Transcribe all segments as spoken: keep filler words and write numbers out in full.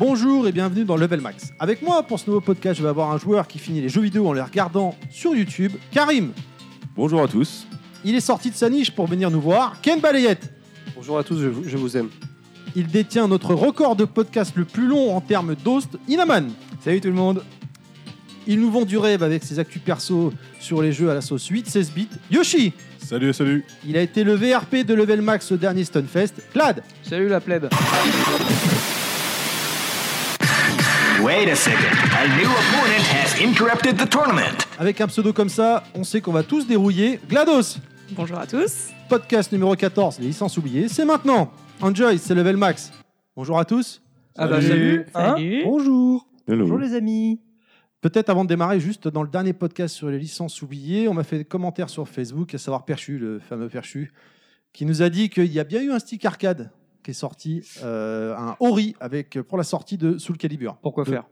Bonjour et bienvenue dans Level Max. Avec moi pour ce nouveau podcast, je vais avoir un joueur qui finit les jeux vidéo en les regardant sur YouTube, Karim. Bonjour à tous. Il est sorti de sa niche pour venir nous voir, Ken Balayette. Bonjour à tous, je vous, je vous aime. Il détient notre record de podcast le plus long en termes d'host, Inaman. Salut tout le monde. Il nous vend du rêve avec ses actus perso sur les jeux à la sauce huit seize bits. Yoshi. Salut, salut. Il a été le V R P de Level Max au dernier Stunfest. CLAD. Salut la plèbe. Wait a second. A new opponent has interrupted the tournament. Avec un pseudo comme ça, on sait qu'on va tous dérouiller. GLaDOS. Bonjour à tous. Podcast numéro quatorze, les licences oubliées, c'est maintenant. Enjoy, c'est Level Max. Bonjour à tous. Ah bah salut. Salut. salut. Hein Bonjour. Hello. Bonjour les amis. Peut-être avant de démarrer, juste dans le dernier podcast sur les licences oubliées, on m'a fait des commentaires sur Facebook, à savoir Perchu, le fameux Perchu, qui nous a dit qu'il y a bien eu un stick arcade qui est sorti, euh, un Ori, avec, pour la sortie de Soul Calibur. Pourquoi de, faire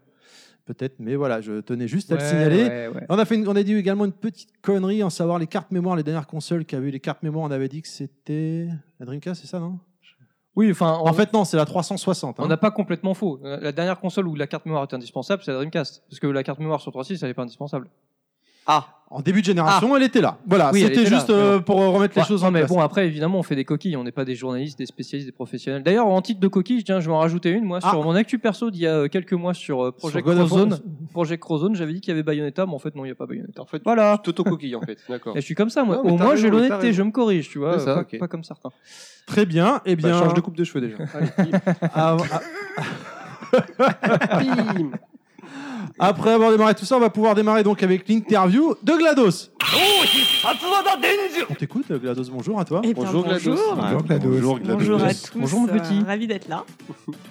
peut-être, mais voilà, je tenais juste à ouais, le signaler. Ouais, ouais. On, a fait une, on a dit également une petite connerie, en savoir les cartes mémoire, les dernières consoles qui avaient eu les cartes mémoire, on avait dit que c'était la Dreamcast, c'est ça, non ? Oui, enfin, en... en fait non, c'est la trois cent soixante. Hein. On n'a pas complètement faux. La dernière console où la carte mémoire était indispensable, c'est la Dreamcast, parce que la carte mémoire sur trois six, elle n'est pas indispensable. Ah, en début de génération, ah. elle était là. Voilà, oui, c'était juste là, euh, pour remettre ouais, les choses non, en mais place. Bon, après, évidemment, on fait des coquilles, on n'est pas des journalistes, des spécialistes, des professionnels. D'ailleurs, en titre de coquille, tiens, je vais en rajouter une. Moi, ah. sur mon actu perso d'il y a quelques mois sur Project Crozone, Project Crozone, j'avais dit qu'il y avait Bayonetta, mais en fait, non, il n'y a pas Bayonetta. En fait, voilà. Tout auto-coquille, en fait. D'accord. Et je suis comme ça, moi. Non, Au moins, j'ai l'honnêteté, je me corrige, tu vois. Ça, pas, okay. pas comme certains. Très bien. Eh bien. Bah, change de coupe de cheveux déjà. Après avoir démarré tout ça, on va pouvoir démarrer donc avec l'interview de GLaDOS. On t'écoute, GLaDOS, bonjour à toi. Eh bien, bonjour, bonjour. GLaDOS. Bonjour, GLaDOS. Bonjour, GLaDOS. Bonjour à tous. Bonjour mon petit. Euh, ravi d'être là.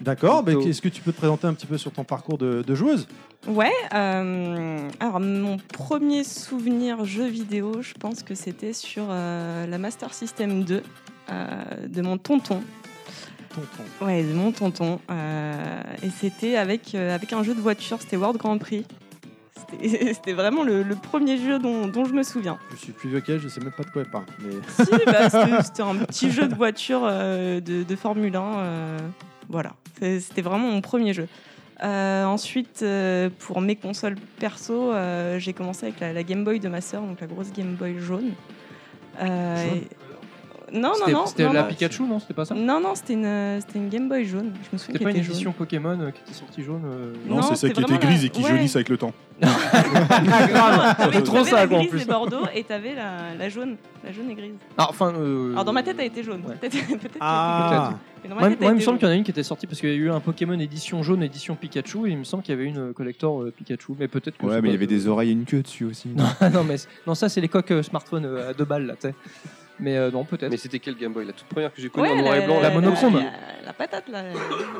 D'accord, mais est-ce que tu peux te présenter un petit peu sur ton parcours de, de joueuse ? Ouais, euh, alors mon premier souvenir jeu vidéo, je pense que c'était sur euh, la Master System deux euh, de mon tonton. Tonton. Ouais, de mon tonton. Euh, et c'était avec, euh, avec un jeu de voiture, c'était World Grand Prix. C'était, c'était vraiment le, le premier jeu dont, dont je me souviens. Je suis plus vieux qu'elle, je sais même pas de quoi elle parle. Mais... Si, bah, c'était, c'était un petit jeu de voiture euh, de, de Formule un. Euh, voilà, c'était, c'était vraiment mon premier jeu. Euh, ensuite, euh, pour mes consoles perso, euh, j'ai commencé avec la, la Game Boy de ma sœur, donc la grosse Game Boy jaune. Euh, jaune. Non, c'était, non, non. C'était non, la non. Pikachu, non ? C'était pas ça ? Non, non, c'était une, c'était une Game Boy jaune. Je me souviens c'était pas une édition jaune. Pokémon euh, qui était sortie jaune euh... Non, non c'est celle qui était grise la... et qui ouais. jaunisse avec le temps. Non, c'est trop ça, la quoi, en plus. T'avais la grise et Bordeaux et t'avais la, la jaune. La jaune et grise. Ah, enfin, euh... Alors, dans ma tête, elle était jaune. Ouais. Peut-être, peut-être. Ah. Peut-être. Mais dans ma tête, moi, moi il me semble jaune. Qu'il y en a une qui était sortie parce qu'il y a eu un Pokémon édition jaune, édition Pikachu, et il me semble qu'il y avait une collector euh, Pikachu. Mais peut-être que. Ouais, mais il y avait des oreilles et une queue dessus aussi. Non, mais non, ça, c'est les coques smartphone à deux balles, là, tu sais. Mais euh, non, peut-être. Mais c'était quelle Game Boy ? La toute première que j'ai connue ouais, en noir et blanc. La, la monochrome. La, la, la patate, là.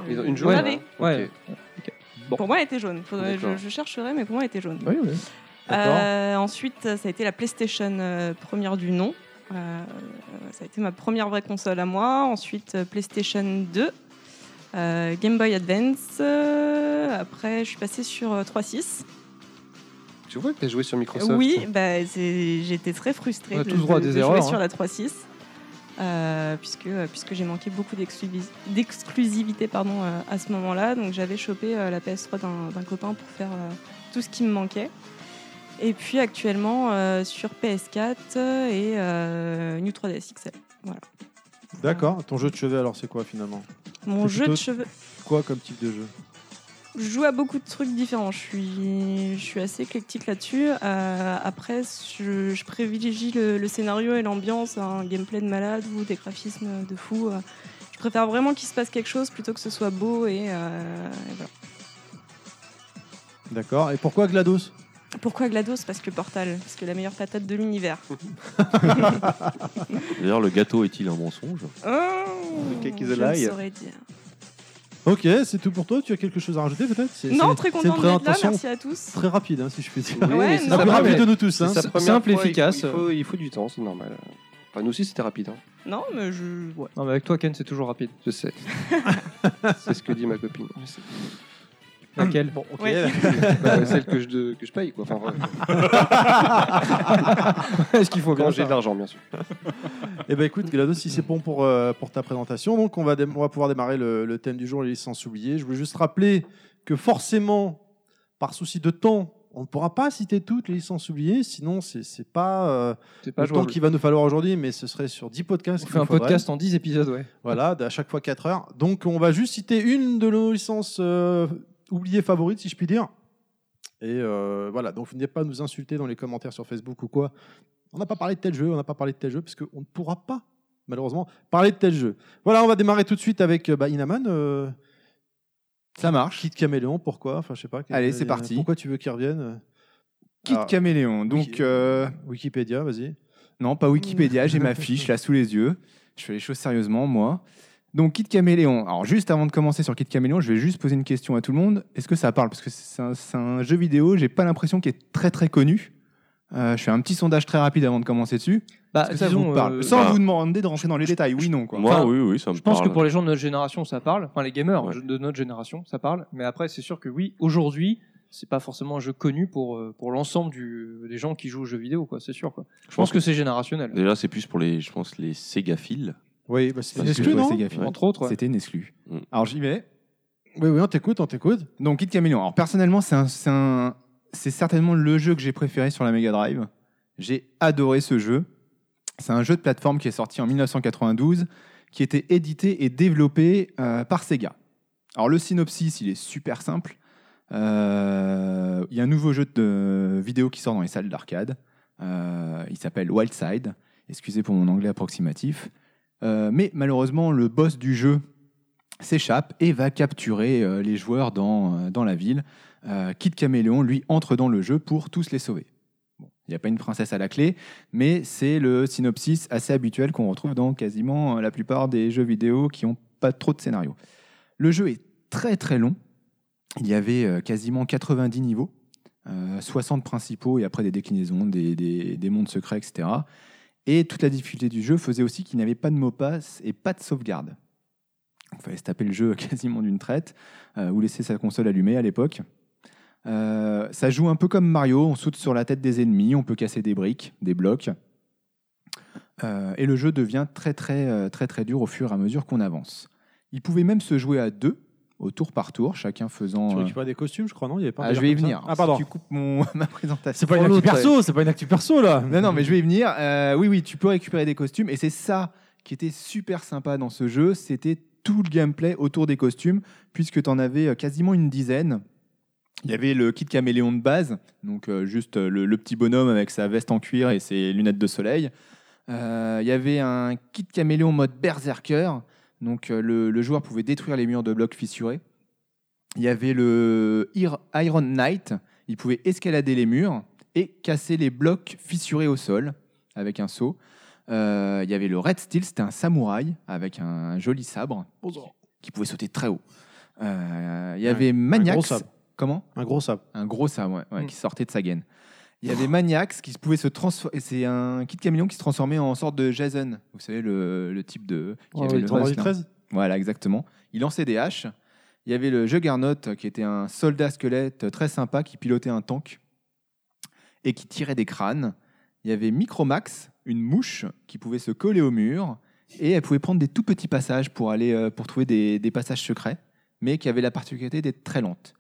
Une, une jaune. Ouais. Okay. Okay. Bon. Pour moi, elle était jaune. Faudrait, je, je chercherai, mais pour moi, elle était jaune. Oui, oui. Euh, ensuite, ça a été la PlayStation euh, première du nom. Euh, ça a été ma première vraie console à moi. Ensuite, euh, PlayStation deux, euh, Game Boy Advance. Euh, après, je suis passée sur euh, trois six. Tu vois que t'as joué sur Microsoft. Oui, bah, c'est... j'étais très frustrée de, de, de erreurs, jouer hein. sur la trois six, euh, puisque, puisque j'ai manqué beaucoup d'exclusiv... d'exclusivité pardon, euh, à ce moment-là. Donc j'avais chopé euh, la P S trois d'un, d'un copain pour faire euh, tout ce qui me manquait. Et puis actuellement euh, sur P S quatre et euh, New trois D S X L. Voilà. D'accord. Euh... Ton jeu de cheveux, alors, c'est quoi finalement ? Mon c'est jeu de cheveux. Quoi comme type de jeu ? Je joue à beaucoup de trucs différents. Je suis, je suis assez éclectique là-dessus. Euh, après, je, je privilégie le, le scénario et l'ambiance, un gameplay de malade ou des graphismes de fou. Euh, je préfère vraiment qu'il se passe quelque chose plutôt que ce soit beau et, euh, et voilà. D'accord. Et pourquoi GLaDOS ? Pourquoi GLaDOS ? Parce que Portal, parce que la meilleure patate de l'univers. D'ailleurs, le gâteau est-il un mensonge ? Oh, je ne saurais dire. Ok, c'est tout pour toi. Tu as quelque chose à rajouter peut-être ? c'est, Non, c'est, très content de d'être là, merci à tous. Très rapide, hein, si je puis dire. Ouais, c'est la plus rapide de nous tous. Hein. C'est simple et efficace. Il faut, il, faut, il faut du temps, c'est normal. Enfin, nous aussi, c'était rapide. Hein. Non, mais je... Ouais. Non, mais avec toi, Ken, c'est toujours rapide. Je sais. C'est ce que dit ma copine. Laquelle? Bon, ok. Ouais. Bah, celle que je, que je paye, quoi. Enfin, ouais. Est-ce qu'il faut quand j'ai de l'argent, bien sûr. Eh ben écoute, GLaDOS, si c'est bon pour, euh, pour ta présentation, donc on va, dé- on va pouvoir démarrer le, le thème du jour, les licences oubliées. Je voulais juste rappeler que forcément, par souci de temps, on ne pourra pas citer toutes les licences oubliées, sinon c'est, c'est pas, euh, c'est pas le temps qu'il va nous falloir aujourd'hui, mais ce serait sur dix podcasts. On fait un podcast en dix épisodes, ouais. Voilà, à chaque fois quatre heures. Donc on va juste citer une de nos licences euh, oubliées favorites, si je puis dire. Et euh, voilà, donc n'hésitez pas à nous insulter dans les commentaires sur Facebook ou quoi. On n'a pas parlé de tel jeu, on n'a pas parlé de tel jeu, parce qu'on ne pourra pas, malheureusement, parler de tel jeu. Voilà, on va démarrer tout de suite avec bah, Inaman. Euh Ça marche. Kid Caméléon, pourquoi? Enfin, je sais pas. Allez, c'est parti. Pourquoi tu veux qu'il revienne? Kid Alors, Caméléon, donc... Wiki... Euh... Wikipédia, vas-y. Non, pas Wikipédia, j'ai ma fiche là sous les yeux. Je fais les choses sérieusement, moi. Donc, Kid Caméléon. Alors, juste avant de commencer sur Kid Caméléon, je vais juste poser une question à tout le monde. Est-ce que ça parle? Parce que c'est un, c'est un jeu vidéo, j'ai pas l'impression qu'il est très très connu. Euh, je fais un petit sondage très rapide avant de commencer dessus. Bah, disons, ça vous parle. Euh, Sans bah, vous demander de rentrer dans les je, détails, oui, non. Quoi. Moi, enfin, oui, oui, ça me je parle. Je pense que pour les gens de notre génération, ça parle. Enfin, les gamers ouais. de notre génération, ça parle. Mais après, c'est sûr que oui, aujourd'hui, c'est pas forcément un jeu connu pour, pour l'ensemble du, des gens qui jouent aux jeux vidéo, quoi, c'est sûr. Quoi. Je, je pense que, que c'estégénérationnel. Déjà, c'est plus pour les, je pense, les Ségaphiles. Oui, bah, c'est une exclue, non ouais. Entre autres. Ouais. C'était une exclue. Mmh. Alors, j'y vais. Oui, oui, on t'écoute, on t'écoute. Donc, Kid Caméléon. Alors, personnellement, c'est un... C'est un... C'est certainement le jeu que j'ai préféré sur la Mega Drive. J'ai adoré ce jeu. C'est un jeu de plateforme qui est sorti en dix-neuf cent quatre-vingt-douze, qui était édité et développé euh, par Sega. Alors le synopsis, il est super simple. Euh, il y a un nouveau jeu de vidéo qui sort dans les salles d'arcade. Euh, il s'appelle Wildside. Excusez pour mon anglais approximatif. Euh, mais malheureusement, le boss du jeu s'échappe et va capturer euh, les joueurs dans, dans la ville. Euh, Kid Caméléon, lui, entre dans le jeu pour tous les sauver. Bon, il n'y a pas une princesse à la clé, mais c'est le synopsis assez habituel qu'on retrouve dans quasiment la plupart des jeux vidéo qui n'ont pas trop de scénario. Le jeu est très très long. Il y avait euh, quasiment quatre-vingt-dix niveaux, euh, soixante principaux et après des déclinaisons, des, des, des mondes secrets, et cetera. Et toute la difficulté du jeu faisait aussi qu'il n'y avait pas de mot passe et pas de sauvegarde. Il fallait se taper le jeu quasiment d'une traite euh, ou laisser sa console allumée à l'époque. Euh, ça joue un peu comme Mario, on saute sur la tête des ennemis, on peut casser des briques, des blocs. Euh, et le jeu devient très, très, très, très dur au fur et à mesure qu'on avance. Il pouvait même se jouer à deux, au tour par tour, chacun faisant... Tu récupères euh... des costumes, je crois, non? Il y avait pas ah, je vais y venir. Ah, pardon. Si tu coupes mon... ma présentation. C'est pas une actu perso, c'est pas une actu perso, là. Non, non, mais je vais y venir. Euh, oui, oui, tu peux récupérer des costumes. Et c'est ça qui était super sympa dans ce jeu, c'était tout le gameplay autour des costumes, puisque tu en avais quasiment une dizaine. Il y avait le Kid Caméléon de base, donc euh, juste le, le petit bonhomme avec sa veste en cuir et ses lunettes de soleil. Euh, il y avait un Kid Caméléon mode berserker, donc euh, le, le joueur pouvait détruire les murs de blocs fissurés. Il y avait le Iron Knight, il pouvait escalader les murs et casser les blocs fissurés au sol avec un saut. Euh, il y avait le Red Steel, c'était un samouraï avec un joli sabre Bonjour. qui pouvait sauter très haut. Euh, il y avait un, Maniax... Un Comment Un gros sabre. Un gros sabre, ouais, ouais, mmh. qui sortait de sa gaine. Il y avait Maniax qui pouvait se transformer. C'est un Kid Caméléon qui se transformait en sorte de Jason. Vous savez, le, le type de. Qui oh, avait oui, le trente-trois treize. Voilà, exactement. Il lançait des haches. Il y avait le Juggernaut qui était un soldat squelette très sympa qui pilotait un tank et qui tirait des crânes. Il y avait Micromax, une mouche qui pouvait se coller au mur et elle pouvait prendre des tout petits passages pour, aller, pour trouver des, des passages secrets, mais qui avait la particularité d'être très lente.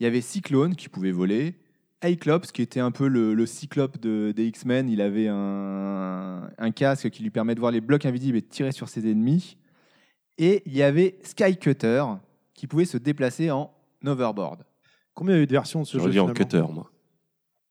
Il y avait Cyclone qui pouvait voler, Cyclops qui était un peu le, le Cyclope de, des X-Men, il avait un, un casque qui lui permet de voir les blocs invisibles et de tirer sur ses ennemis. Et il y avait Skycutter qui pouvait se déplacer en overboard. Combien il y a eu de versions de ce J'aurais jeu J'aurais dit en cutter, moi.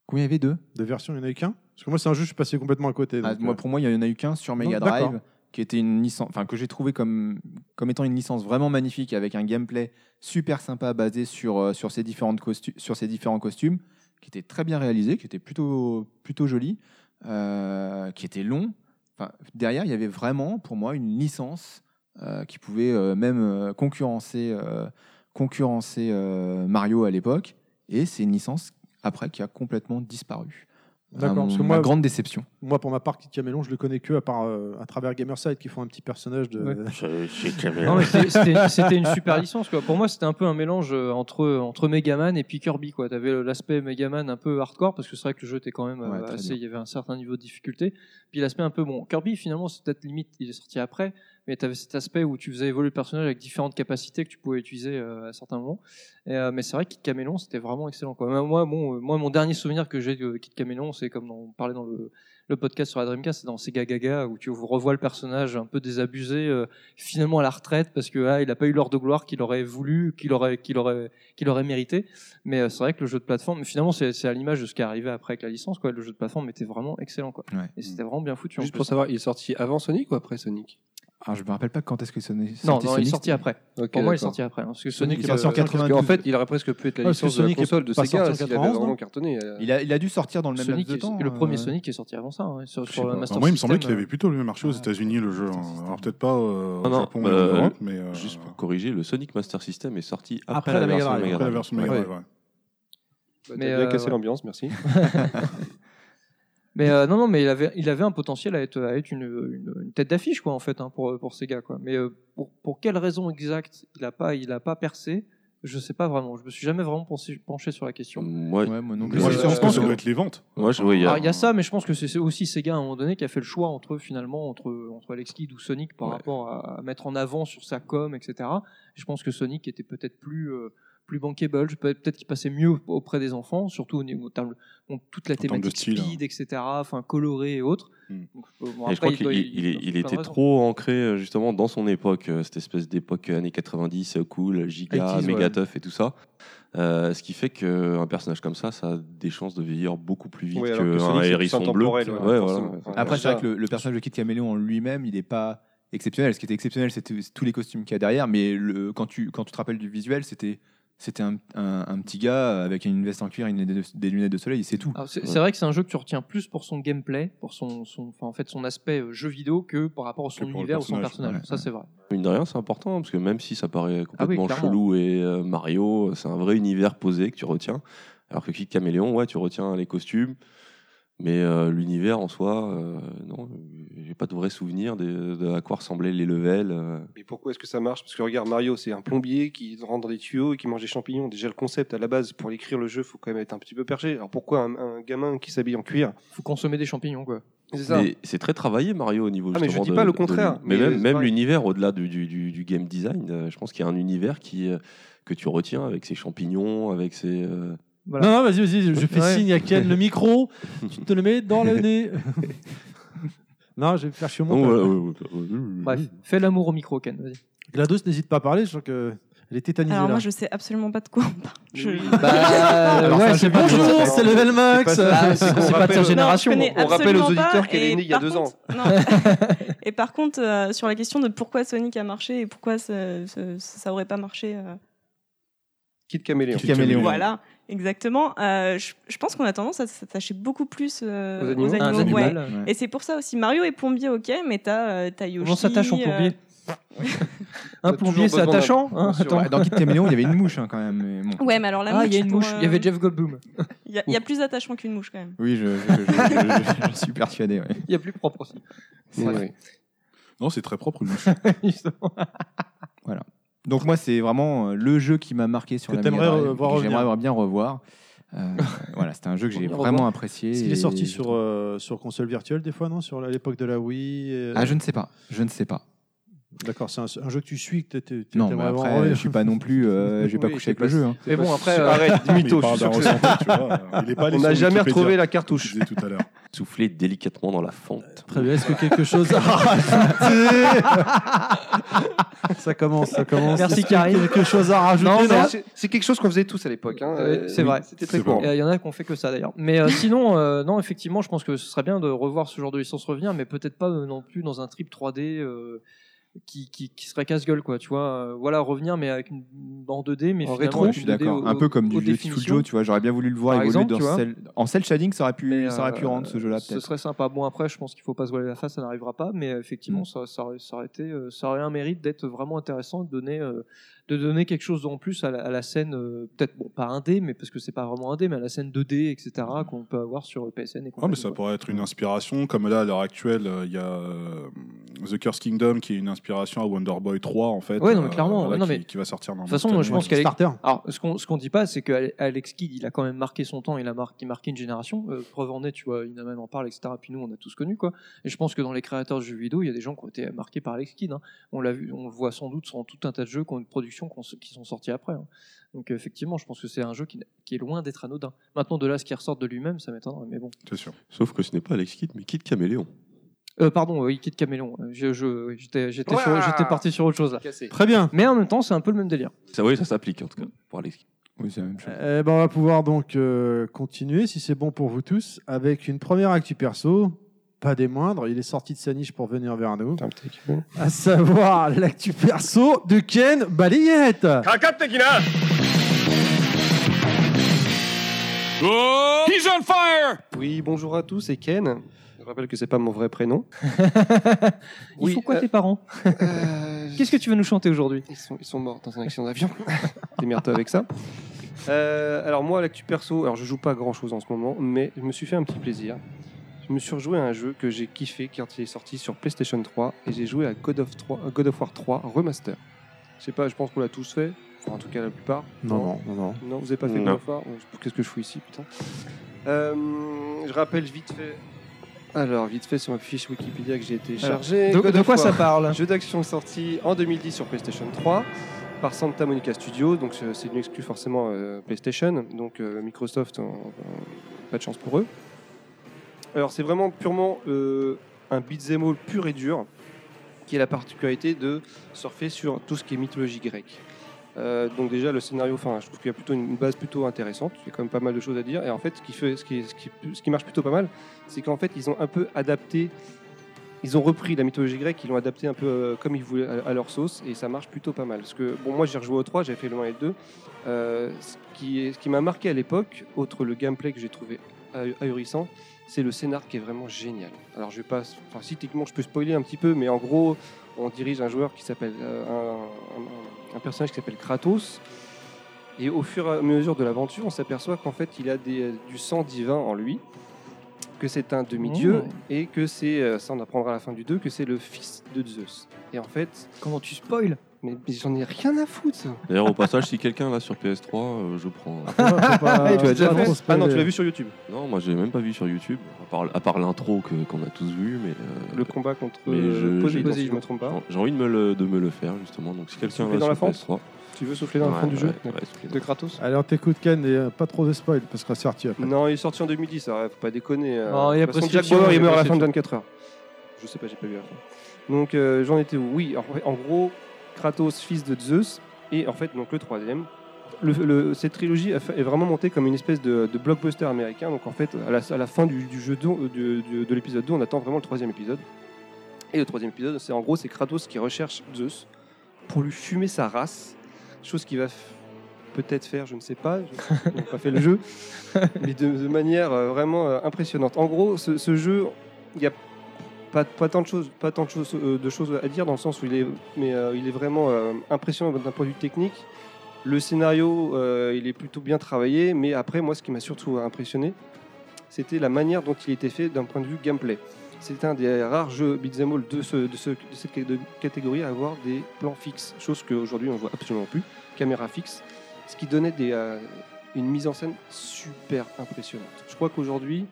Combien il y avait deux Deux versions, il n'y en a eu qu'un? Parce que moi, c'est un jeu, je suis passé complètement à côté. Donc ah, moi, euh... Pour moi, il n'y en a eu qu'un sur Mega Drive, d'accord. Qui était une licence, enfin que j'ai trouvé comme comme étant une licence vraiment magnifique avec un gameplay super sympa basé sur euh, sur ces différentes costu- sur ces différents costumes, qui était très bien réalisé, qui était plutôt plutôt joli, euh, qui était long. Enfin, derrière, il y avait vraiment pour moi une licence euh, qui pouvait euh, même euh, concurrencer euh, concurrencer euh, Mario à l'époque. Et c'est une licence après qui a complètement disparu. D'accord, un, parce que moi, ma grande déception. Moi, pour ma part, Kid Camélon, je le connais que à, part, euh, à travers Gamerside, qui font un petit personnage de. Ouais. C'est, c'est non, mais c'était, c'était, c'était une super licence, quoi. Pour moi, c'était un peu un mélange entre, entre Megaman et puis Kirby, quoi. T'avais l'aspect Megaman un peu hardcore, parce que c'est vrai que le jeu était quand même ouais, assez. Il y avait un certain niveau de difficulté. Puis l'aspect un peu bon. Kirby, finalement, c'est peut-être limite, il est sorti après, mais t'avais cet aspect où tu faisais évoluer le personnage avec différentes capacités que tu pouvais utiliser euh, à certains moments. Et, euh, mais c'est vrai que Kid Camélon, c'était vraiment excellent, quoi. Moi, bon, euh, moi, mon dernier souvenir que j'ai de Kid Camélon, c'est comme on parlait dans le, le podcast sur la Dreamcast, c'est dans Sega Gaga où tu revois le personnage un peu désabusé, euh, finalement à la retraite parce que ah, il n'a pas eu l'heure de gloire qu'il aurait voulu, qu'il aurait, qu'il aurait, qu'il aurait mérité. Mais euh, c'est vrai que le jeu de plateforme, finalement, c'est, c'est à l'image de ce qui est arrivé après avec la licence, quoi. Le jeu de plateforme était vraiment excellent, quoi. Ouais. Et c'était vraiment bien foutu. Juste en plus. Pour savoir, il est sorti avant Sonic ou après Sonic ? Ah, je me rappelle pas quand est-ce que Sonic est sorti. Non, non Sonic, il est sorti après. Okay, pour moi, d'accord. Il est sorti après. Hein, parce que Sonic, Sonic est sorti en quatre-vingt-douze. En fait, il aurait presque pu être la licence ah, de la console de Sega. Il avait vraiment cartonné. Il a, il a dû sortir dans le même Sonic laps de temps. Le premier euh... Sonic est sorti avant ça. Hein, sur, sur la Master System. Moi, il me semblait qu'il avait plutôt le même marché aux États-Unis, le jeu. Alors peut-être pas au Japon ou en Europe, mais juste pour corriger, le Sonic Master System est sorti après la Mega Drive. Après la version Mega Drive. Mais bien cassé l'ambiance, merci. Mais euh, non, non, mais il avait, il avait un potentiel à être, à être une, une, une tête d'affiche, quoi, en fait, hein, pour, pour Sega, quoi. Mais euh, pour, pour quelle raison exacte il a pas, il a pas percé, je sais pas vraiment. Je me suis jamais vraiment pensé, penché sur la question. Ouais, ouais moi non plus. Moi, je, je pense que ça doit être les ventes. Moi, je, ouais, y a... Alors, il y a ça, mais je pense que c'est aussi Sega, à un moment donné, qui a fait le choix entre, finalement, entre, entre Alex Kidd ou Sonic par ouais. rapport à, à mettre en avant sur sa com, et cetera. Je pense que Sonic était peut-être plus... Euh, plus bankable, peut-être qu'il passait mieux auprès des enfants, surtout au niveau de bon, toute la en thématique style, speed, hein. et cetera, enfin coloré et autres. Mm. Donc, bon, après, et je crois il, qu'il doit, il, il, il était trop ancré justement dans son époque, cette espèce d'époque années quatre-vingt-dix, cool, giga, eighties, méga ouais. tough et tout ça. Euh, ce qui fait qu'un personnage comme ça, ça a des chances de vieillir beaucoup plus vite ouais, qu'un hérisson bleu. Temporel, ouais, ouais, voilà. Après, c'est vrai que le, le personnage de Kid Camélon en lui-même, il n'est pas exceptionnel. Ce qui était exceptionnel, c'était tous les costumes qu'il y a derrière, mais le, quand, tu, quand tu te rappelles du visuel, c'était... C'était un, un, un petit gars avec une veste en cuir, une, des, des lunettes de soleil, c'est tout. Alors c'est, ouais. c'est vrai que c'est un jeu que tu retiens plus pour son gameplay, pour son, son, enfin en fait son aspect jeu vidéo que par rapport à son univers ou son personnage. Ouais, ça ouais. c'est vrai. Mine de rien, c'est important parce que même si ça paraît complètement ah oui, chelou et euh, Mario, c'est un vrai univers posé que tu retiens. Alors que Kid Camélon, ouais, tu retiens les costumes, mais euh, l'univers en soi, euh, non, j'ai pas de vrai souvenir de, de à quoi ressemblaient les levels. Euh. Mais pourquoi est-ce que ça marche ? Parce que regarde, Mario, c'est un plombier qui rentre dans des tuyaux et qui mange des champignons. Déjà, le concept à la base, pour l'écrire le jeu, faut quand même être un petit peu perché. Alors pourquoi un, un gamin qui s'habille en cuir ? Faut consommer des champignons, quoi. C'est ça. Mais c'est très travaillé, Mario, au niveau. Ah, mais je dis pas de, le contraire. De, mais, mais même, même l'univers, au-delà du, du, du, du game design, je pense qu'il y a un univers qui que tu retiens avec ses champignons, avec ses. Euh... Voilà. Non, non, vas-y, vas-y, je fais ouais. signe à Ken, le micro, tu te le mets dans le nez. Non, je vais me faire chier mon oh, ouais, ouais, ouais, ouais. Bref, fais l'amour au micro, Ken, vas-y. GLaDOS n'hésite pas à parler, je sens qu'elle est tétanisée. Alors là. Moi, je sais absolument pas de quoi on parle. Je... Bah, ouais, c'est bonjour, c'est Level Max, c'est pas, ah, c'est, c'est pas de sa génération. Non, on rappelle aux auditeurs qu'elle est née il y a deux contre, ans. Et par contre, euh, sur la question de pourquoi Sonic a marché et pourquoi ça, ça, ça aurait pas marché... Euh... Kid Camélon. Voilà. Exactement. Euh, je, je pense qu'on a tendance à s'attacher beaucoup plus euh, aux animaux. Aux animaux. Ah, animaux ouais. Ouais. Et c'est pour ça aussi. Mario est plombier, ok, mais t'as, euh, t'as Yoshi. On s'attache en plombier. Euh... Un plombier, c'est attachant. Hein, dans Kid Camélon, il y avait une mouche hein, quand même. Bon. Ouais, mais alors la ah, mouche. Ah, il y a une mouche. Il euh... y avait Jeff Goldblum. Il y, y a plus attachant qu'une mouche quand même. Oui, je, je, je, je, je suis persuadé. Ouais. Il y a plus propre aussi. C'est oui, vrai. Non, c'est très propre une mouche. Justement. Voilà. Donc moi c'est vraiment le jeu qui m'a marqué sur que la Mega Drive, que j'aimerais bien revoir. Euh, voilà, c'était un jeu que j'ai vraiment apprécié. Est-ce qu'il est sorti sur euh, sur console virtuelle des fois non, sur la, l'époque de la Wii. Et... Ah je ne sais pas, je ne sais pas. D'accord, c'est un, un jeu que tu suis que tu non, mais après vraiment... je suis pas non plus, euh, je vais pas oui, coucher avec le jeu. Hein. Mais bon après euh... arrête, mytho. Je suis sûr que c'est... tu vois, il est pas on n'a jamais retrouvé la cartouche. Je disais tout à l'heure. Souffler délicatement dans la fente. Très bien. Est-ce que quelque chose à rajouter? Ça commence, ça commence. Merci Karim. Quelque chose à rajouter non, non. C'est, c'est quelque chose qu'on faisait tous à l'époque. Hein. Euh, c'est oui, vrai. C'était très cool. Il y en a qu'on fait que ça d'ailleurs. Mais euh, sinon, euh, non, effectivement, je pense que ce serait bien de revoir ce genre de licence revenir, mais peut-être pas euh, non plus dans un trip trois D. Euh... qui, qui, qui serait casse-gueule, quoi, tu vois. Voilà, revenir, mais avec une, en deux D, mais en rétro, je suis d'accord. Au, un peu comme du vieux Tifujo, tu vois. J'aurais bien voulu le voir évoluer dans cel... en cel shading, ça aurait pu, mais, ça aurait pu euh, rendre ce jeu-là, peut-être. Ce serait sympa. Bon, après, je pense qu'il faut pas se voiler la face, ça n'arrivera pas, mais effectivement, mm. ça, ça, aurait, ça, aurait été, ça aurait un mérite d'être vraiment intéressant, de donner, euh, de donner quelque chose en plus à la, à la scène, euh, peut-être, bon, pas un D, mais parce que c'est pas vraiment un D, mais à la scène deux D, et cetera, qu'on peut avoir sur P S N. Et ah, mais ça pourrait être une inspiration, comme là, à l'heure actuelle, il y a The Curse Kingdom, qui est une inspiration à Wonder Boy trois, en fait. Ouais, non, mais clairement. Euh, voilà, non, mais... Qui, qui va sortir dans de toute façon, moi, je pense qu'Alex... Alors, ce qu'on, ce qu'on dit pas, c'est qu'Alex Kidd, il a quand même marqué son temps, il a marqué, marqué une génération. Euh, preuve en est, tu vois, Inaman en parle, et cetera. Puis nous, on a tous connu, quoi. Et je pense que dans les créateurs de jeux vidéo, il y a des gens qui ont été marqués par Alex Kidd. Hein. On l'a vu, on le voit sans doute sur tout un tas de jeux qui ont une production qui sont sortis après. Hein. Donc, effectivement, je pense que c'est un jeu qui, qui est loin d'être anodin. Maintenant, de là, ce qui ressort de lui-même, ça m'étonnerait, mais bon. C'est sûr. Sauf que ce n'est pas Alex Kidd, mais Kid Caméléon. Euh, pardon, oui, Kid Caméléon. Je, je, j'étais, j'étais, ouais sur, j'étais parti sur autre chose, là. Cassé. Très bien. Mais en même temps, c'est un peu le même délire. Ça, oui, ça s'applique, en tout cas, pour Alex Kidd. Oui, c'est la même chose. Euh, ben, on va pouvoir donc euh, continuer, si c'est bon pour vous tous, avec une première actu perso. Pas des moindres, il est sorti de sa niche pour venir vers nous. À savoir l'actu perso de Ken Balayette. Oh, he's on fire! Oui, bonjour à tous, c'est Ken. Je rappelle que c'est pas mon vrai prénom. Ils oui, font quoi euh, tes parents? euh, Qu'est-ce que tu vas nous chanter aujourd'hui? Ils sont, ils sont morts dans un accident d'avion. Démerde-toi avec ça. Euh, alors moi, l'actu perso, alors je joue pas grand-chose en ce moment, mais je me suis fait un petit plaisir. Je me suis rejoué à un jeu que j'ai kiffé quand il est sorti sur PlayStation trois et j'ai joué à God of War trois Remaster. Je sais pas, je pense qu'on l'a tous fait, enfin en tout cas la plupart. Non, non, non. Non, non vous n'avez pas fait God of War? Qu'est-ce que je fous ici, putain. Euh, je rappelle vite fait... Alors, vite fait sur ma fiche Wikipédia que j'ai été chargé. Alors, de, de quoi War, ça parle? Jeu d'action sorti en deux mille dix sur PlayStation trois par Santa Monica Studios, donc c'est une exclue forcément euh, PlayStation, donc euh, Microsoft, euh, pas de chance pour eux. Alors c'est vraiment purement euh, un beat'em all pur et dur qui a la particularité de surfer sur tout ce qui est mythologie grecque. Euh, donc déjà le scénario, enfin je trouve qu'il y a plutôt une base plutôt intéressante. Il y a quand même pas mal de choses à dire. Et en fait ce qui, fait, ce qui, ce qui, ce qui marche plutôt pas mal, c'est qu'en fait ils ont un peu adapté, ils ont repris la mythologie grecque, ils l'ont adapté un peu euh, comme ils voulaient à, à leur sauce et ça marche plutôt pas mal. Parce que bon moi j'ai rejoué au trois, j'avais fait le un et le deux. Euh, ce, qui, ce qui m'a marqué à l'époque, outre le gameplay que j'ai trouvé ahurissant, c'est le scénar qui est vraiment génial. Alors je vais pas, enfin si techniquement je peux spoiler un petit peu, mais en gros on dirige un joueur qui s'appelle euh, un, un, un personnage qui s'appelle Kratos, et au fur et à mesure de l'aventure on s'aperçoit qu'en fait il a des, du sang divin en lui, que c'est un demi-dieu, mmh. et que c'est, ça on apprendra à la fin du deux, que c'est le fils de Zeus. Et en fait, comment tu spoil? Mais j'en ai rien à foutre. D'ailleurs, au passage, si quelqu'un l'a sur P S trois, euh, je prends. Ah, pas... hey, tu l'as déjà fait? Ah non, tu l'as vu sur YouTube? Non, moi, j'ai même pas vu sur YouTube, à part, à part l'intro que, qu'on a tous vu, mais euh, le combat contre euh, Poséidon, si je me trompe pas. J'ai envie de me le, de me le faire justement. Donc, si quelqu'un l'a sur P S trois. Tu veux souffler dans ouais, le fond ouais, du jeu ouais, ouais, de Kratos? Alors t'écoutes Ken et euh, pas trop de spoil parce qu'il sera sorti après. Non, il est sorti en deux mille dix, alors, faut pas déconner. Euh, non, il y a parce que Jack Bauer il meurt à la fin de vingt-quatre heures. Je sais pas, j'ai pas vu la fin. Donc euh, j'en étais où? Oui, alors, en gros, Kratos, fils de Zeus, et en fait donc le troisième. Le, le, cette trilogie est vraiment montée comme une espèce de, de blockbuster américain. Donc en fait, à la, à la fin du, du jeu deux, de, de, de l'épisode deux, on attend vraiment le troisième épisode. Et le troisième épisode, c'est en gros c'est Kratos qui recherche Zeus pour lui fumer sa race. Chose qui va f- peut-être faire, je ne sais pas, je n'ai pas fait le jeu, mais de, de manière euh, vraiment euh, impressionnante. En gros, ce, ce jeu, il n'y a pas, pas tant, de choses, pas tant de, choses, euh, de choses à dire, dans le sens où il est, mais, euh, il est vraiment euh, impressionnant d'un point de vue technique. Le scénario, euh, il est plutôt bien travaillé, mais après, moi, ce qui m'a surtout impressionné, c'était la manière dont il était fait d'un point de vue gameplay. C'est un des rares jeux beat'em all de, ce, de, ce, de cette catégorie à avoir des plans fixes, chose qu'aujourd'hui on ne voit absolument plus, caméra fixe, ce qui donnait des, euh, une mise en scène super impressionnante. Je crois qu'aujourd'hui,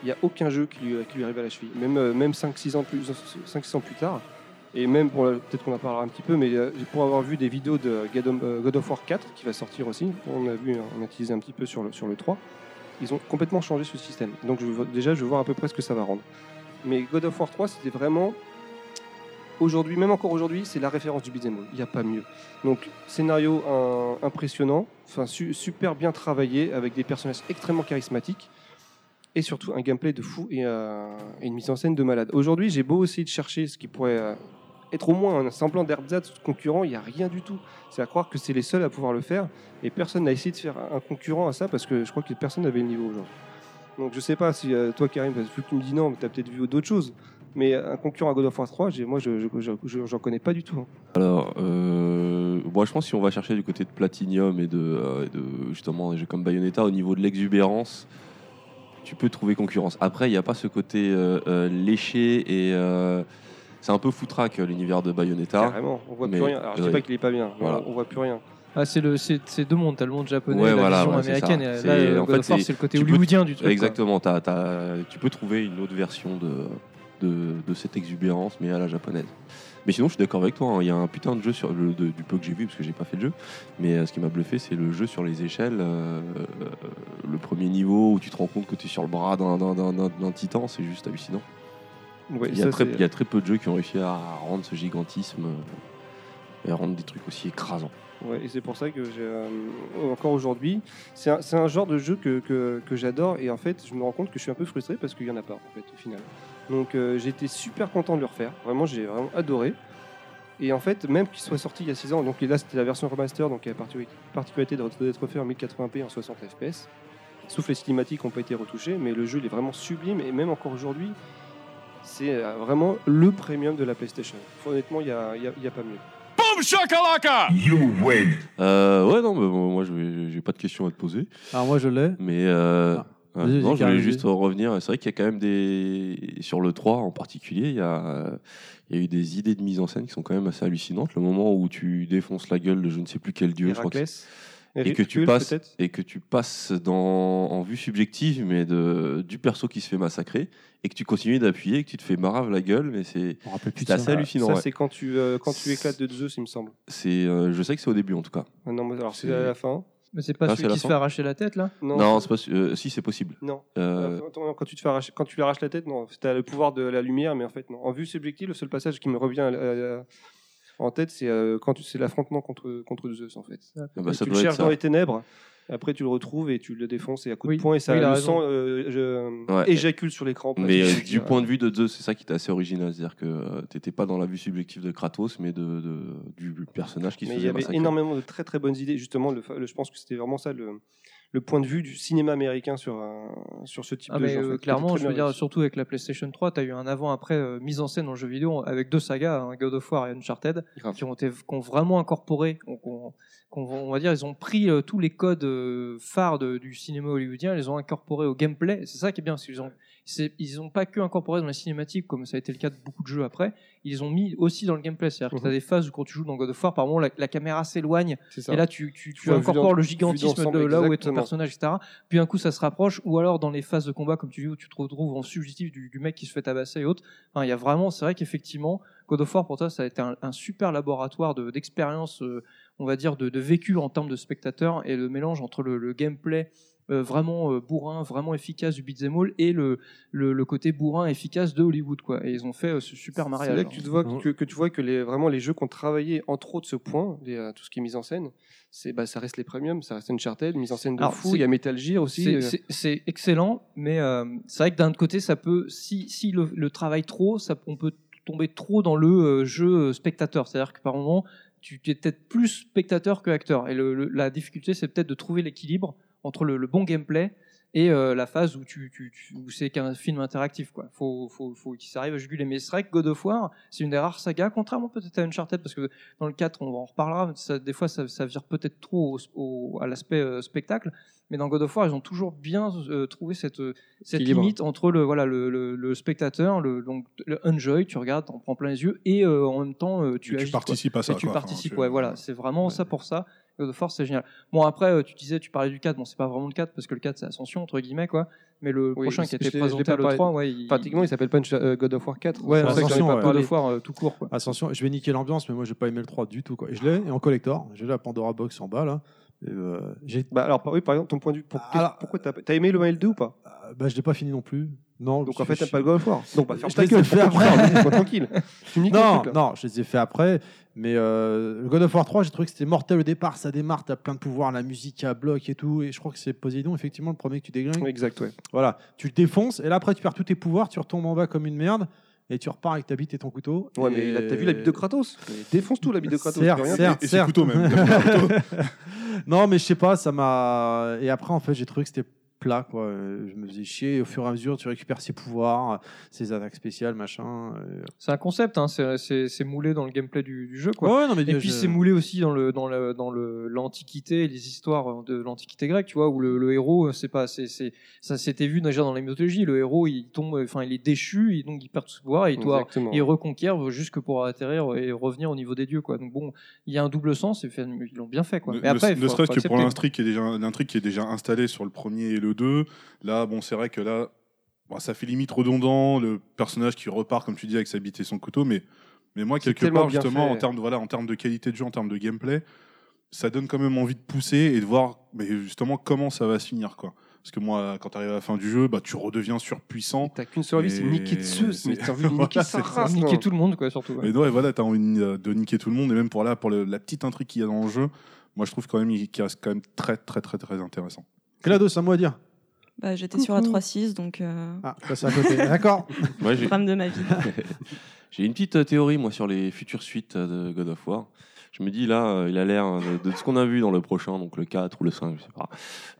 il n'y a aucun jeu qui lui, qui lui arrive à la cheville, même, euh, même cinq six ans, ans plus tard, et même, pour la, peut-être qu'on en parlera un petit peu, mais euh, pour avoir vu des vidéos de God of War quatre, qui va sortir aussi, on a vu, on a utilisé un petit peu sur le, sur le trois, ils ont complètement changé ce système. Donc je, déjà, je veux voir à peu près ce que ça va rendre. Mais God of War trois, c'était vraiment, aujourd'hui, même encore aujourd'hui, c'est la référence du beat'em all. Il n'y a pas mieux. Donc, scénario un, impressionnant, enfin, su, super bien travaillé, avec des personnages extrêmement charismatiques, et surtout un gameplay de fou et, euh, et une mise en scène de malade. Aujourd'hui, j'ai beau essayer de chercher ce qui pourrait euh, être au moins un semblant d'ersatz concurrent, il n'y a rien du tout. C'est à croire que c'est les seuls à pouvoir le faire, et personne n'a essayé de faire un concurrent à ça, parce que je crois que personne n'avait le niveau aujourd'hui. Donc je sais pas si euh, toi Karim, parce que tu me dis non, mais tu as peut-être vu d'autres choses. Mais un concurrent à God of War trois, j'ai, moi je, je, je, je j'en connais pas du tout. Hein. Alors, euh, moi je pense que si on va chercher du côté de Platinum et de, euh, de justement des jeux comme Bayonetta, au niveau de l'exubérance, tu peux trouver concurrence. Après, il n'y a pas ce côté euh, euh, léché et euh, c'est un peu foutraque l'univers de Bayonetta. Carrément, on voit mais, plus rien. Alors je dis pas qu'il est pas bien, mais voilà. on, on voit plus rien. Ah, c'est, le, c'est, c'est deux mondes, t'as le monde japonais ouais, et la voilà, version ouais, américaine. Et là, c'est, le God of War, c'est, c'est le côté hollywoodien t- du truc. Exactement, t'as, t'as, tu peux trouver une autre version de, de, de cette exubérance, mais à la japonaise. Mais sinon, je suis d'accord avec toi, il hein, y a un putain de jeu sur le, de, du peu que j'ai vu, parce que j'ai pas fait le jeu. Mais euh, ce qui m'a bluffé, c'est le jeu sur les échelles. Euh, euh, le premier niveau où tu te rends compte que t'es sur le bras d'un, d'un, d'un, d'un, d'un titan, c'est juste hallucinant. Ouais, il, y a ça, très, il y a très peu de jeux qui ont réussi à rendre ce gigantisme euh, et à rendre des trucs aussi écrasants. Ouais, et c'est pour ça que j'ai, euh, encore aujourd'hui, c'est un, c'est un genre de jeu que, que, que j'adore, et en fait je me rends compte que je suis un peu frustré parce qu'il n'y en a pas en fait, au final. Donc euh, j'étais super content de le refaire, vraiment j'ai vraiment adoré. Et en fait, même qu'il soit sorti il y a six ans, donc là c'était la version remaster, donc il y a la particularité d'être fait en mille quatre-vingts p en soixante F P S. Sauf les cinématiques n'ont pas été retouchées, mais le jeu il est vraiment sublime, et même encore aujourd'hui, c'est vraiment le premium de la PlayStation. Honnêtement, il n'y a, a, a pas mieux. Shakalaka. You win. Euh, ouais non mais moi je j'ai pas de questions à te poser. Alors moi je l'ai. Mais euh, ah, vas-y, non je voulais juste revenir. C'est vrai qu'il y a quand même des sur le trois en particulier il y a il y a eu des idées de mise en scène qui sont quand même assez hallucinantes. Le moment où tu défonces la gueule de je ne sais plus quel dieu, Héraclès, je crois que et que tu passes peut-être. et que tu passes dans en vue subjective mais de du perso qui se fait massacrer. Et que tu continues d'appuyer et que tu te fais marave la gueule, mais c'est, c'est assez ça. hallucinant. Ça, ouais. c'est quand tu, euh, quand tu éclates de Zeus, il me semble. C'est, euh, je sais que c'est au début, en tout cas. Ah non, mais alors c'est, c'est à la fin. Mais c'est pas ah, celui c'est qui se fait arracher la tête, là ? Non, non c'est pas, euh, si, c'est possible. Non. Euh... Quand tu te fais arracher, quand tu lui arraches la tête, non. T'as le pouvoir de la lumière, mais en fait, non. En vue subjective, le seul passage qui me revient à, à, à, en tête, c'est, euh, quand tu, c'est l'affrontement contre, contre Zeus, en fait. Ah, bah, ça tu le cherches ça. dans les ténèbres. Après, tu le retrouves et tu le défonces et à coups de poing, et ça, oui, le sang euh, je... ouais. éjacule sur l'écran. Mais euh, du point de vue de Zeus, c'est ça qui était assez original. C'est-à-dire que euh, t'étais pas dans la vue subjective de Kratos, mais de, de, du personnage qui mais se faisait massacrer. Il y avait énormément de très très bonnes idées. Justement, le, le, je pense que c'était vraiment ça le, le point de vue du cinéma américain sur, euh, sur ce type ah de jeu. Euh, clairement, je veux dire, surtout avec la PlayStation trois, t'as eu un avant-après euh, mise en scène en jeu vidéo avec deux sagas, hein, God of War et Uncharted, Graf. qui ont, été, qui ont vraiment incorporé... On, on, on va dire, ils ont pris euh, tous les codes euh, phares de, du cinéma hollywoodien, ils les ont incorporés au gameplay, c'est ça qui est bien, c'est, ils ont, c'est, ils ont pas que incorporé dans les cinématiques, comme ça a été le cas de beaucoup de jeux après, ils ont mis aussi dans le gameplay, c'est-à-dire mm-hmm. que t'as des phases où quand tu joues dans God of War, par moment, la, la caméra s'éloigne, et là, tu, tu, tu ouais, incorpores le gigantisme de là où est ton personnage, et cetera. Puis un coup, ça se rapproche, ou alors dans les phases de combat, comme tu dis, où tu te retrouves en subjectif du, du mec qui se fait tabasser et autres, enfin, il y a vraiment, c'est vrai qu'effectivement, God of War, pour toi, ça a été un, un super laboratoire de, d'expérience euh, on va dire, de, de vécu en termes de spectateurs et le mélange entre le, le gameplay euh, vraiment euh, bourrin, vraiment efficace du beat'em all et le, le, le côté bourrin efficace de Hollywood, quoi. Et ils ont fait euh, ce super mariage. C'est là que tu, te vois, que, que tu vois que les, vraiment les jeux qui ont travaillé, entre autres, ce point, les, euh, tout ce qui est mise en scène, c'est, bah, ça reste les premiums, ça reste Uncharted, mise en scène de Alors, fou, il y a Metal Gear aussi. C'est, c'est, c'est excellent, mais euh, c'est vrai que d'un autre côté, ça peut, si, si le, le travaille trop, ça, on peut tomber trop dans le euh, jeu spectateur. C'est-à-dire que par moment, tu es peut-être plus spectateur que acteur. Et le, le, la difficulté, c'est peut-être de trouver l'équilibre entre le, le bon gameplay et euh, la phase où, tu, tu, tu, où c'est qu'un film interactif. Il faut, faut, faut qu'ils arrivent à juguler. Mais c'est vrai que God of War, c'est une des rares sagas, contrairement peut-être à Uncharted, parce que dans le quatre, on en reparlera, ça, des fois, ça, ça vire peut-être trop au, au, à l'aspect euh, spectacle. Mais dans God of War, ils ont toujours bien euh, trouvé cette, cette limite entre le, voilà, le, le, le spectateur, le, donc, le enjoy, tu regardes, t'en prends plein les yeux, et euh, en même temps, euh, tu, agis, tu participes quoi. à ça. Et tu quoi. participes, enfin, tu... ouais, voilà. C'est vraiment ouais. ça pour ça. God of War, c'est génial. Bon, après, euh, tu disais, tu parlais du quatre, bon, c'est pas vraiment le quatre, parce que le quatre, c'est Ascension, entre guillemets, quoi. Mais le oui, prochain qui était présenté à l'E trois, ouais, il... pratiquement, il s'appelle pas God of War quatre. Ouais, c'est Ascension, pas ouais. God of War euh, tout court, quoi. Ascension, je vais niquer l'ambiance, mais moi, j'ai pas aimé le trois du tout, quoi. Et je l'ai, et en collector, j'ai la Pandora Box en bas, là. Euh, j'ai... Bah alors oui, par exemple ton point de vue pour... alors, pourquoi t'as... t'as aimé le L deux ou pas? Bah je l'ai pas fini non plus. Non, donc en fait t'as pas le God of War. Donc bah, je les ai fait après. Tranquille. Non non, je les ai fait après. Mais euh, le God of War trois, j'ai trouvé que c'était mortel au départ. Ça démarre, t'as plein de pouvoirs, la musique à bloc et tout. Et je crois que c'est Poséidon, effectivement, le premier que tu déglingues. Exact, ouais. Voilà, tu le défonces et là après tu perds tous tes pouvoirs, tu retombes en bas comme une merde. et tu repars avec ta bite et ton couteau. Ouais, et... mais là, t'as vu la bite de Kratos ? Défonce tout, la bite de Kratos. Certes, certes, et c'est couteau même. Non, mais je sais pas, ça m'a. Et après, en fait, j'ai trouvé que c'était plat, quoi. Je me faisais chier. Au fur et à mesure, tu récupères ses pouvoirs, ses attaques spéciales, machin. C'est un concept, hein. c'est, c'est, c'est moulé dans le gameplay du, du jeu, quoi. Ouais, non, mais et je... puis c'est moulé aussi dans le dans le dans le l'antiquité, les histoires de l'antiquité grecque, tu vois, où le, le héros, c'est pas, c'est, c'est ça s'était vu déjà dans la mythologie. Le héros, il tombe, enfin, il est déchu, et donc il perd tout ses pouvoirs, et il doit, il reconquiert jusque pour atterrir et revenir au niveau des dieux, quoi. Donc bon, il y a un double sens, et fait, ils l'ont bien fait, quoi. Et après, ne serait-ce que pour l'intrigue qui est déjà l'intrigue qui est déjà installée sur le premier et le deux, là, bon, c'est vrai que là, bon, ça fait limite redondant, le personnage qui repart, comme tu dis, avec sa bite et son couteau, mais, mais moi, c'est quelque part, justement, en termes, de, voilà, en termes de qualité de jeu, en termes de gameplay, ça donne quand même envie de pousser et de voir, mais justement, comment ça va se finir, quoi. Parce que moi, quand tu arrives à la fin du jeu, bah, tu redeviens surpuissant. T'as qu'une seule vie, c'est niquer dessus, c'est... mais t'as envie de niquer voilà, sa race, niquer tout le monde, quoi, surtout. Ouais. Et non, et voilà, t'as envie de niquer tout le monde, et même pour, là, pour le, la petite intrigue qu'il y a dans le jeu, moi, je trouve quand même qu'il reste quand même très, très, très, très intéressant. GLaDOS, un mot à dire ? Bah, j'étais sur A trois six, donc... Euh... Ah, ça c'est à côté, d'accord. Moi, j'ai... Drame de ma vie. J'ai une petite théorie, moi, sur les futures suites de God of War. Je me dis, là, il a l'air de, de ce qu'on a vu dans le prochain, donc le quatre ou le cinq, je sais pas,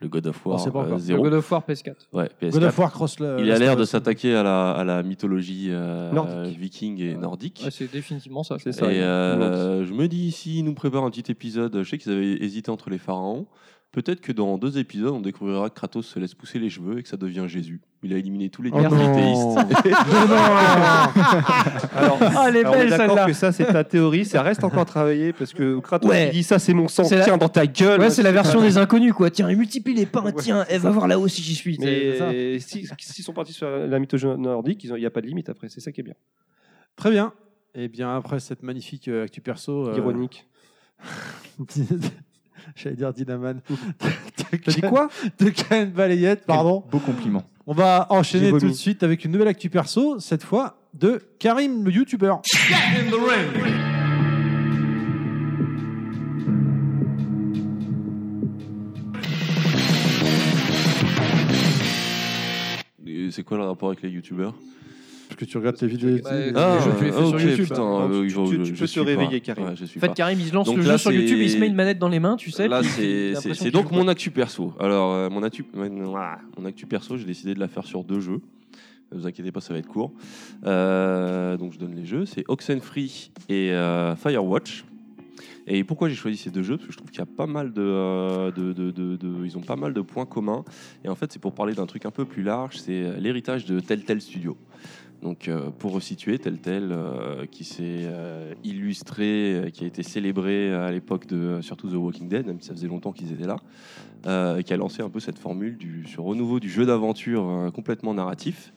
le God of War euh, zéro. Le God of War P S quatre. Ouais, P S quatre. God of War Cross... Le... Il a l'air de s'attaquer à la, à la mythologie euh, viking et nordique. Ouais, c'est définitivement ça. C'est ça. Et euh, je me dis, s'ils nous préparent un petit épisode, je sais qu'ils avaient hésité entre les pharaons. Peut-être que dans deux épisodes, on découvrira que Kratos se laisse pousser les cheveux et que ça devient Jésus. Il a éliminé tous les dieux polythéistes. Alors, ah, les alors belles, on est d'accord celle-là. Que ça, c'est ta théorie. Ça reste encore travaillé parce que Kratos ouais. il dit ça, c'est mon sang. C'est tiens, la... dans ta gueule. Ouais, c'est la version des inconnus, quoi. Tiens, il multiplie les pains. Ouais. Tiens, elle va voir là-haut si j'y suis. Mais s'ils si sont partis sur la mythologie nordique, il n'y a pas de limite après. C'est ça qui est bien. Très bien. Et bien après cette magnifique euh, actu perso. Euh... Ironique. J'allais dire Inaman. T'as dit quoi ? De Ken Balayette, pardon. Beau compliment. On va enchaîner tout de suite avec une nouvelle actu perso, cette fois de Karim, le youtubeur. C'est quoi le rapport avec les youtubeurs ? Parce que tu regardes tes vidéos. Bah, ah, jeux, tu les fais okay, sur YouTube. Putain, euh, tu, tu, tu, tu peux se réveiller, Karim. Ouais, en fait, Karim, il se lance donc le là, jeu c'est... sur YouTube, il se met une manette dans les mains, tu sais. Là, c'est, c'est, c'est donc mon actu perso. Alors, euh, mon, actu... mon actu perso, j'ai décidé de la faire sur deux jeux. Ne vous inquiétez pas, ça va être court. Euh, donc, je donne les jeux. C'est Oxenfree et euh, Firewatch. Et pourquoi j'ai choisi ces deux jeux ? Parce que je trouve qu'il y a pas mal de, euh, de, de, de, de... Ils ont pas mal de points communs. Et en fait, c'est pour parler d'un truc un peu plus large. C'est l'héritage de Telltale Studios. Donc, euh, pour resituer, Telltale, euh, qui s'est euh, illustré, euh, qui a été célébré à l'époque de euh, surtout The Walking Dead, même si ça faisait longtemps qu'ils étaient là, euh, et qui a lancé un peu cette formule du, sur renouveau du jeu d'aventure euh, complètement narratif.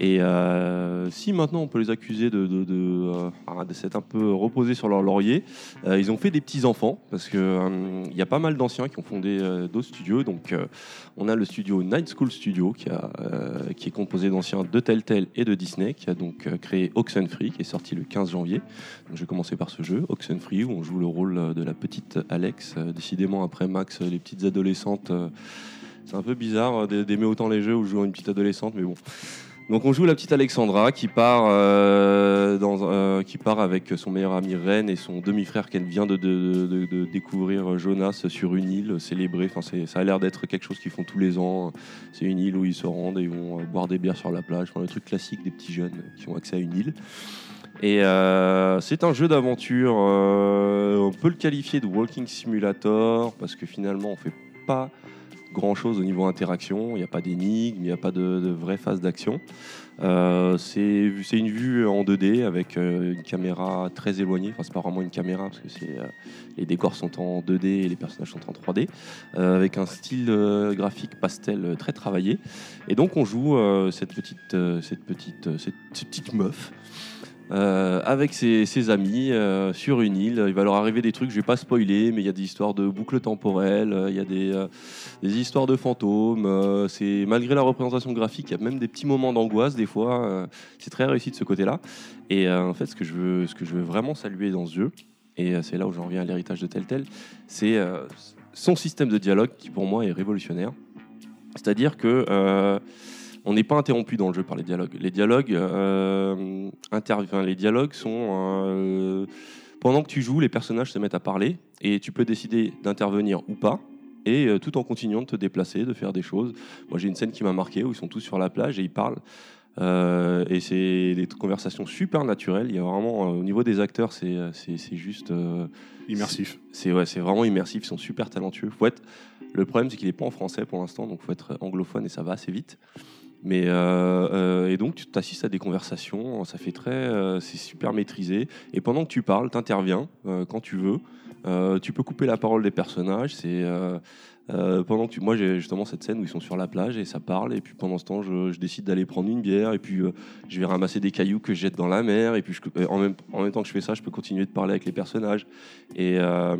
Et euh, si maintenant on peut les accuser de, de, de, de, de s'être un peu reposés sur leur laurier, euh, ils ont fait des petits enfants parce qu'il euh, y a pas mal d'anciens qui ont fondé euh, d'autres studios. Donc euh, on a le studio Night School Studio qui, a, euh, qui est composé d'anciens de Telltale et de Disney, qui a donc euh, créé Oxenfree, qui est sorti le quinze janvier. Donc je vais commencer par ce jeu, Oxenfree, où on joue le rôle de la petite Alex, euh, décidément après Max, les petites adolescentes. Euh, c'est un peu bizarre d'aimer autant les jeux où je joue une petite adolescente, mais bon... Donc on joue la petite Alexandra qui part, euh, dans, euh, qui part avec son meilleur ami Ren et son demi-frère qu'elle vient de, de, de, de découvrir, Jonas, sur une île célébrée. Enfin, c'est, ça a l'air d'être quelque chose qu'ils font tous les ans. C'est une île où ils se rendent et ils vont boire des bières sur la plage. Enfin, le truc classique des petits jeunes qui ont accès à une île. Et euh, c'est un jeu d'aventure, euh, on peut le qualifier de walking simulator parce que finalement on fait pas... grand chose au niveau interaction, il n'y a pas d'énigmes, il n'y a pas de, de vraie phase d'action. Euh, c'est, c'est une vue en deux D avec euh, une caméra très éloignée, enfin c'est pas vraiment une caméra parce que c'est, euh, les décors sont en deux D et les personnages sont en trois D, euh, avec un style euh, graphique pastel euh, très travaillé. Et donc on joue euh, cette, petite, euh, cette, petite, euh, cette, cette petite meuf Euh, avec ses, ses amis euh, sur une île. Il va leur arriver des trucs, je vais pas spoiler, mais il y a des histoires de boucles temporelles, il euh, y a des, euh, des histoires de fantômes. Euh, c'est, malgré la représentation graphique, il y a même des petits moments d'angoisse des fois. Euh, c'est très réussi de ce côté-là. Et euh, en fait, ce que je veux, ce que je veux vraiment saluer dans ce jeu, et euh, c'est là où j'en reviens à l'héritage de Telltale, c'est euh, son système de dialogue qui pour moi est révolutionnaire. C'est-à-dire que euh, On n'est pas interrompu dans le jeu par les dialogues. Les dialogues, euh, interv- les dialogues sont... Euh, pendant que tu joues, les personnages se mettent à parler et tu peux décider d'intervenir ou pas, et euh, tout en continuant de te déplacer, de faire des choses. Moi, j'ai une scène qui m'a marqué où ils sont tous sur la plage et ils parlent. Euh, et c'est des conversations super naturelles. Il y a vraiment, euh, au niveau des acteurs, c'est, c'est, c'est juste... Euh, immersif. C'est, c'est, ouais, c'est vraiment immersif. Ils sont super talentueux. Faut être, le problème, c'est qu'il n'est pas en français pour l'instant, donc il faut être anglophone et ça va assez vite. Mais euh, euh, et donc tu t'assistes à des conversations, ça fait très, euh, c'est super maîtrisé. Et pendant que tu parles, t'interviens euh, quand tu veux. Euh, tu peux couper la parole des personnages. C'est euh, euh, pendant que tu, moi j'ai justement cette scène où ils sont sur la plage et ça parle. Et puis pendant ce temps, je, je décide d'aller prendre une bière. Et puis euh, je vais ramasser des cailloux que je jette dans la mer. Et puis je, en même en même temps que je fais ça, je peux continuer de parler avec les personnages. Et euh,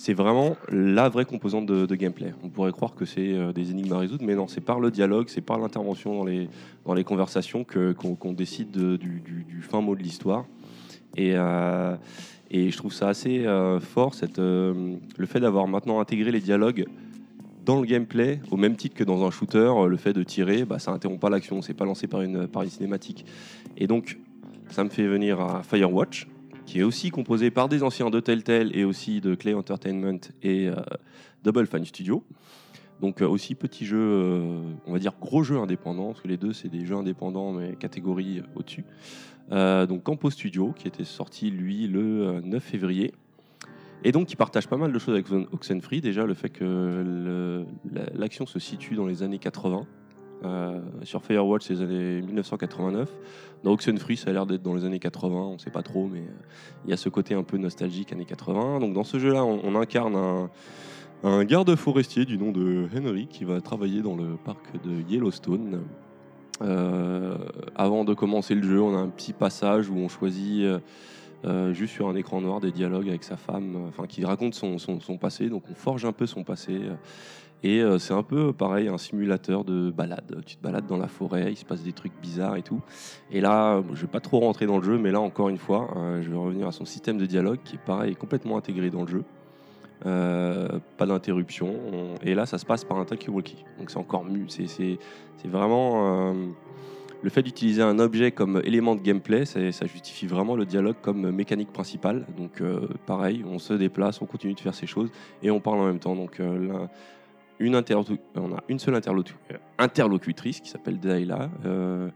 c'est vraiment la vraie composante de, de gameplay. On pourrait croire que c'est euh, des énigmes à résoudre, mais non, c'est par le dialogue, c'est par l'intervention dans les, dans les conversations que, qu'on, qu'on décide de, du, du, du fin mot de l'histoire. Et, euh, et je trouve ça assez euh, fort, cette, euh, le fait d'avoir maintenant intégré les dialogues dans le gameplay, au même titre que dans un shooter, le fait de tirer, bah, ça n'interrompt pas l'action, c'est pas lancé par une, par une cinématique. Et donc, ça me fait venir à Firewatch, qui est aussi composé par des anciens de Telltale et aussi de C L A D Entertainment et euh, Double Fine Studio. Donc euh, aussi petit jeu, euh, on va dire gros jeu indépendant, parce que les deux c'est des jeux indépendants mais catégorie au-dessus. Euh, donc Campo Studio qui était sorti lui le neuf février. Et donc qui partage pas mal de choses avec Oxenfree. Déjà le fait que le, l'action se situe dans les années quatre-vingts. Euh, sur Firewatch c'est les années dix-neuf cent quatre-vingt-neuf, dans Oxenfree ça a l'air d'être dans les années quatre-vingts, on sait pas trop, mais il euh, y a ce côté un peu nostalgique années quatre-vingts. Donc dans ce jeu là on, on incarne un, un garde forestier du nom de Henry qui va travailler dans le parc de Yellowstone. Euh, avant de commencer le jeu on a un petit passage où on choisit euh, Euh, juste sur un écran noir des dialogues avec sa femme, euh, enfin qui raconte son, son, son passé, donc on forge un peu son passé euh, et euh, c'est un peu pareil un simulateur de balade, tu te balades dans la forêt, il se passe des trucs bizarres et tout. Et là, euh, je vais pas trop rentrer dans le jeu, mais là encore une fois euh, je vais revenir à son système de dialogue qui est pareil, complètement intégré dans le jeu, euh, pas d'interruption on... et là ça se passe par un talkie-walkie, donc c'est encore mieux, c'est, c'est, c'est vraiment... Euh... Le fait d'utiliser un objet comme élément de gameplay, ça, ça justifie vraiment le dialogue comme mécanique principale. Donc euh, pareil, on se déplace, on continue de faire ces choses et on parle en même temps. Donc euh, là, une interlo- on a une seule interlocu- interlocutrice qui s'appelle Dayla. Euh,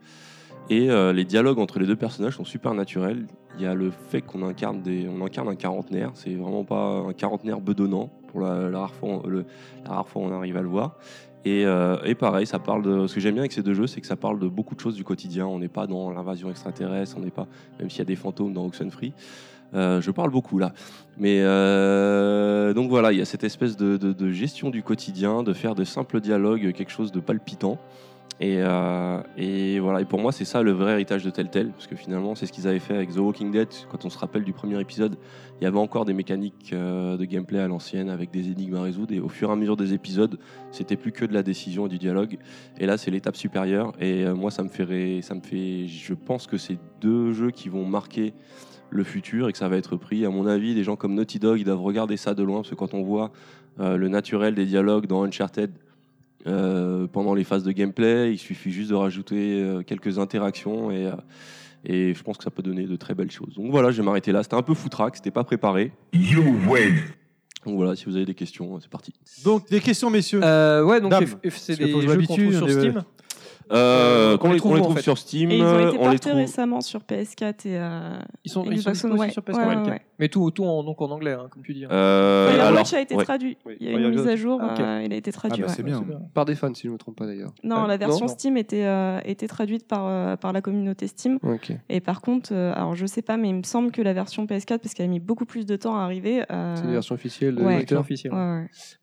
et euh, les dialogues entre les deux personnages sont super naturels. Il y a le fait qu'on incarne, des, on incarne un quarantenaire. C'est vraiment pas un quarantenaire bedonnant. Pour la, la, rare fois, le, la rare fois on arrive à le voir. Et, euh, et pareil, ça parle de... ce que j'aime bien avec ces deux jeux, c'est que ça parle de beaucoup de choses du quotidien. On n'est pas dans l'invasion extraterrestre, on n'est pas, même s'il y a des fantômes dans Oxenfree. Euh, je parle beaucoup là. Mais euh, donc voilà, il y a cette espèce de, de, de gestion du quotidien, de faire de simples dialogues, quelque chose de palpitant. Et, euh, et voilà. Et pour moi, c'est ça le vrai héritage de Telltale, parce que finalement, c'est ce qu'ils avaient fait avec The Walking Dead. Quand on se rappelle du premier épisode, il y avait encore des mécaniques euh, de gameplay à l'ancienne, avec des énigmes à résoudre. Et au fur et à mesure des épisodes, c'était plus que de la décision et du dialogue. Et là, c'est l'étape supérieure. Et euh, moi, ça me ferait, ça me fait. Je pense que c'est deux jeux qui vont marquer le futur et que ça va être pris. À mon avis, des gens comme Naughty Dog, ils doivent regarder ça de loin, parce que quand on voit euh, le naturel des dialogues dans Uncharted. Euh, pendant les phases de gameplay, il suffit juste de rajouter euh, quelques interactions et, euh, et je pense que ça peut donner de très belles choses. Donc voilà, je vais m'arrêter là. C'était un peu foutraque, c'était pas préparé. You win. Donc voilà, si vous avez des questions, c'est parti. Donc des questions, messieurs. Euh, ouais, donc F- F- c'est des jeux qu'on trouve sur Steam. Euh, qu'on les, les trouve, on les trouve en fait. Sur Steam. Et ils ont été on les trouve récemment sur P S quatre et euh, ils sont, ils sont ouais. sur P S quatre. Ouais, ouais, ouais. Mais tout, tout en, donc en anglais, hein, comme tu dis. Euh, ouais, alors, Watch a été ouais. traduit. Oui. Il y a eu une mise à jour. Okay. Euh, il a été traduit. Ah bah, ouais. C'est bien. Par des fans, si je ne me trompe pas d'ailleurs. Non, euh, la version non, non. Steam était, euh, était traduite par, euh, par la communauté Steam. Okay. Et par contre, euh, alors je ne sais pas, mais il me semble que la version P S quatre, parce qu'elle a mis beaucoup plus de temps à arriver. Euh... C'est la version officielle de l'auteur.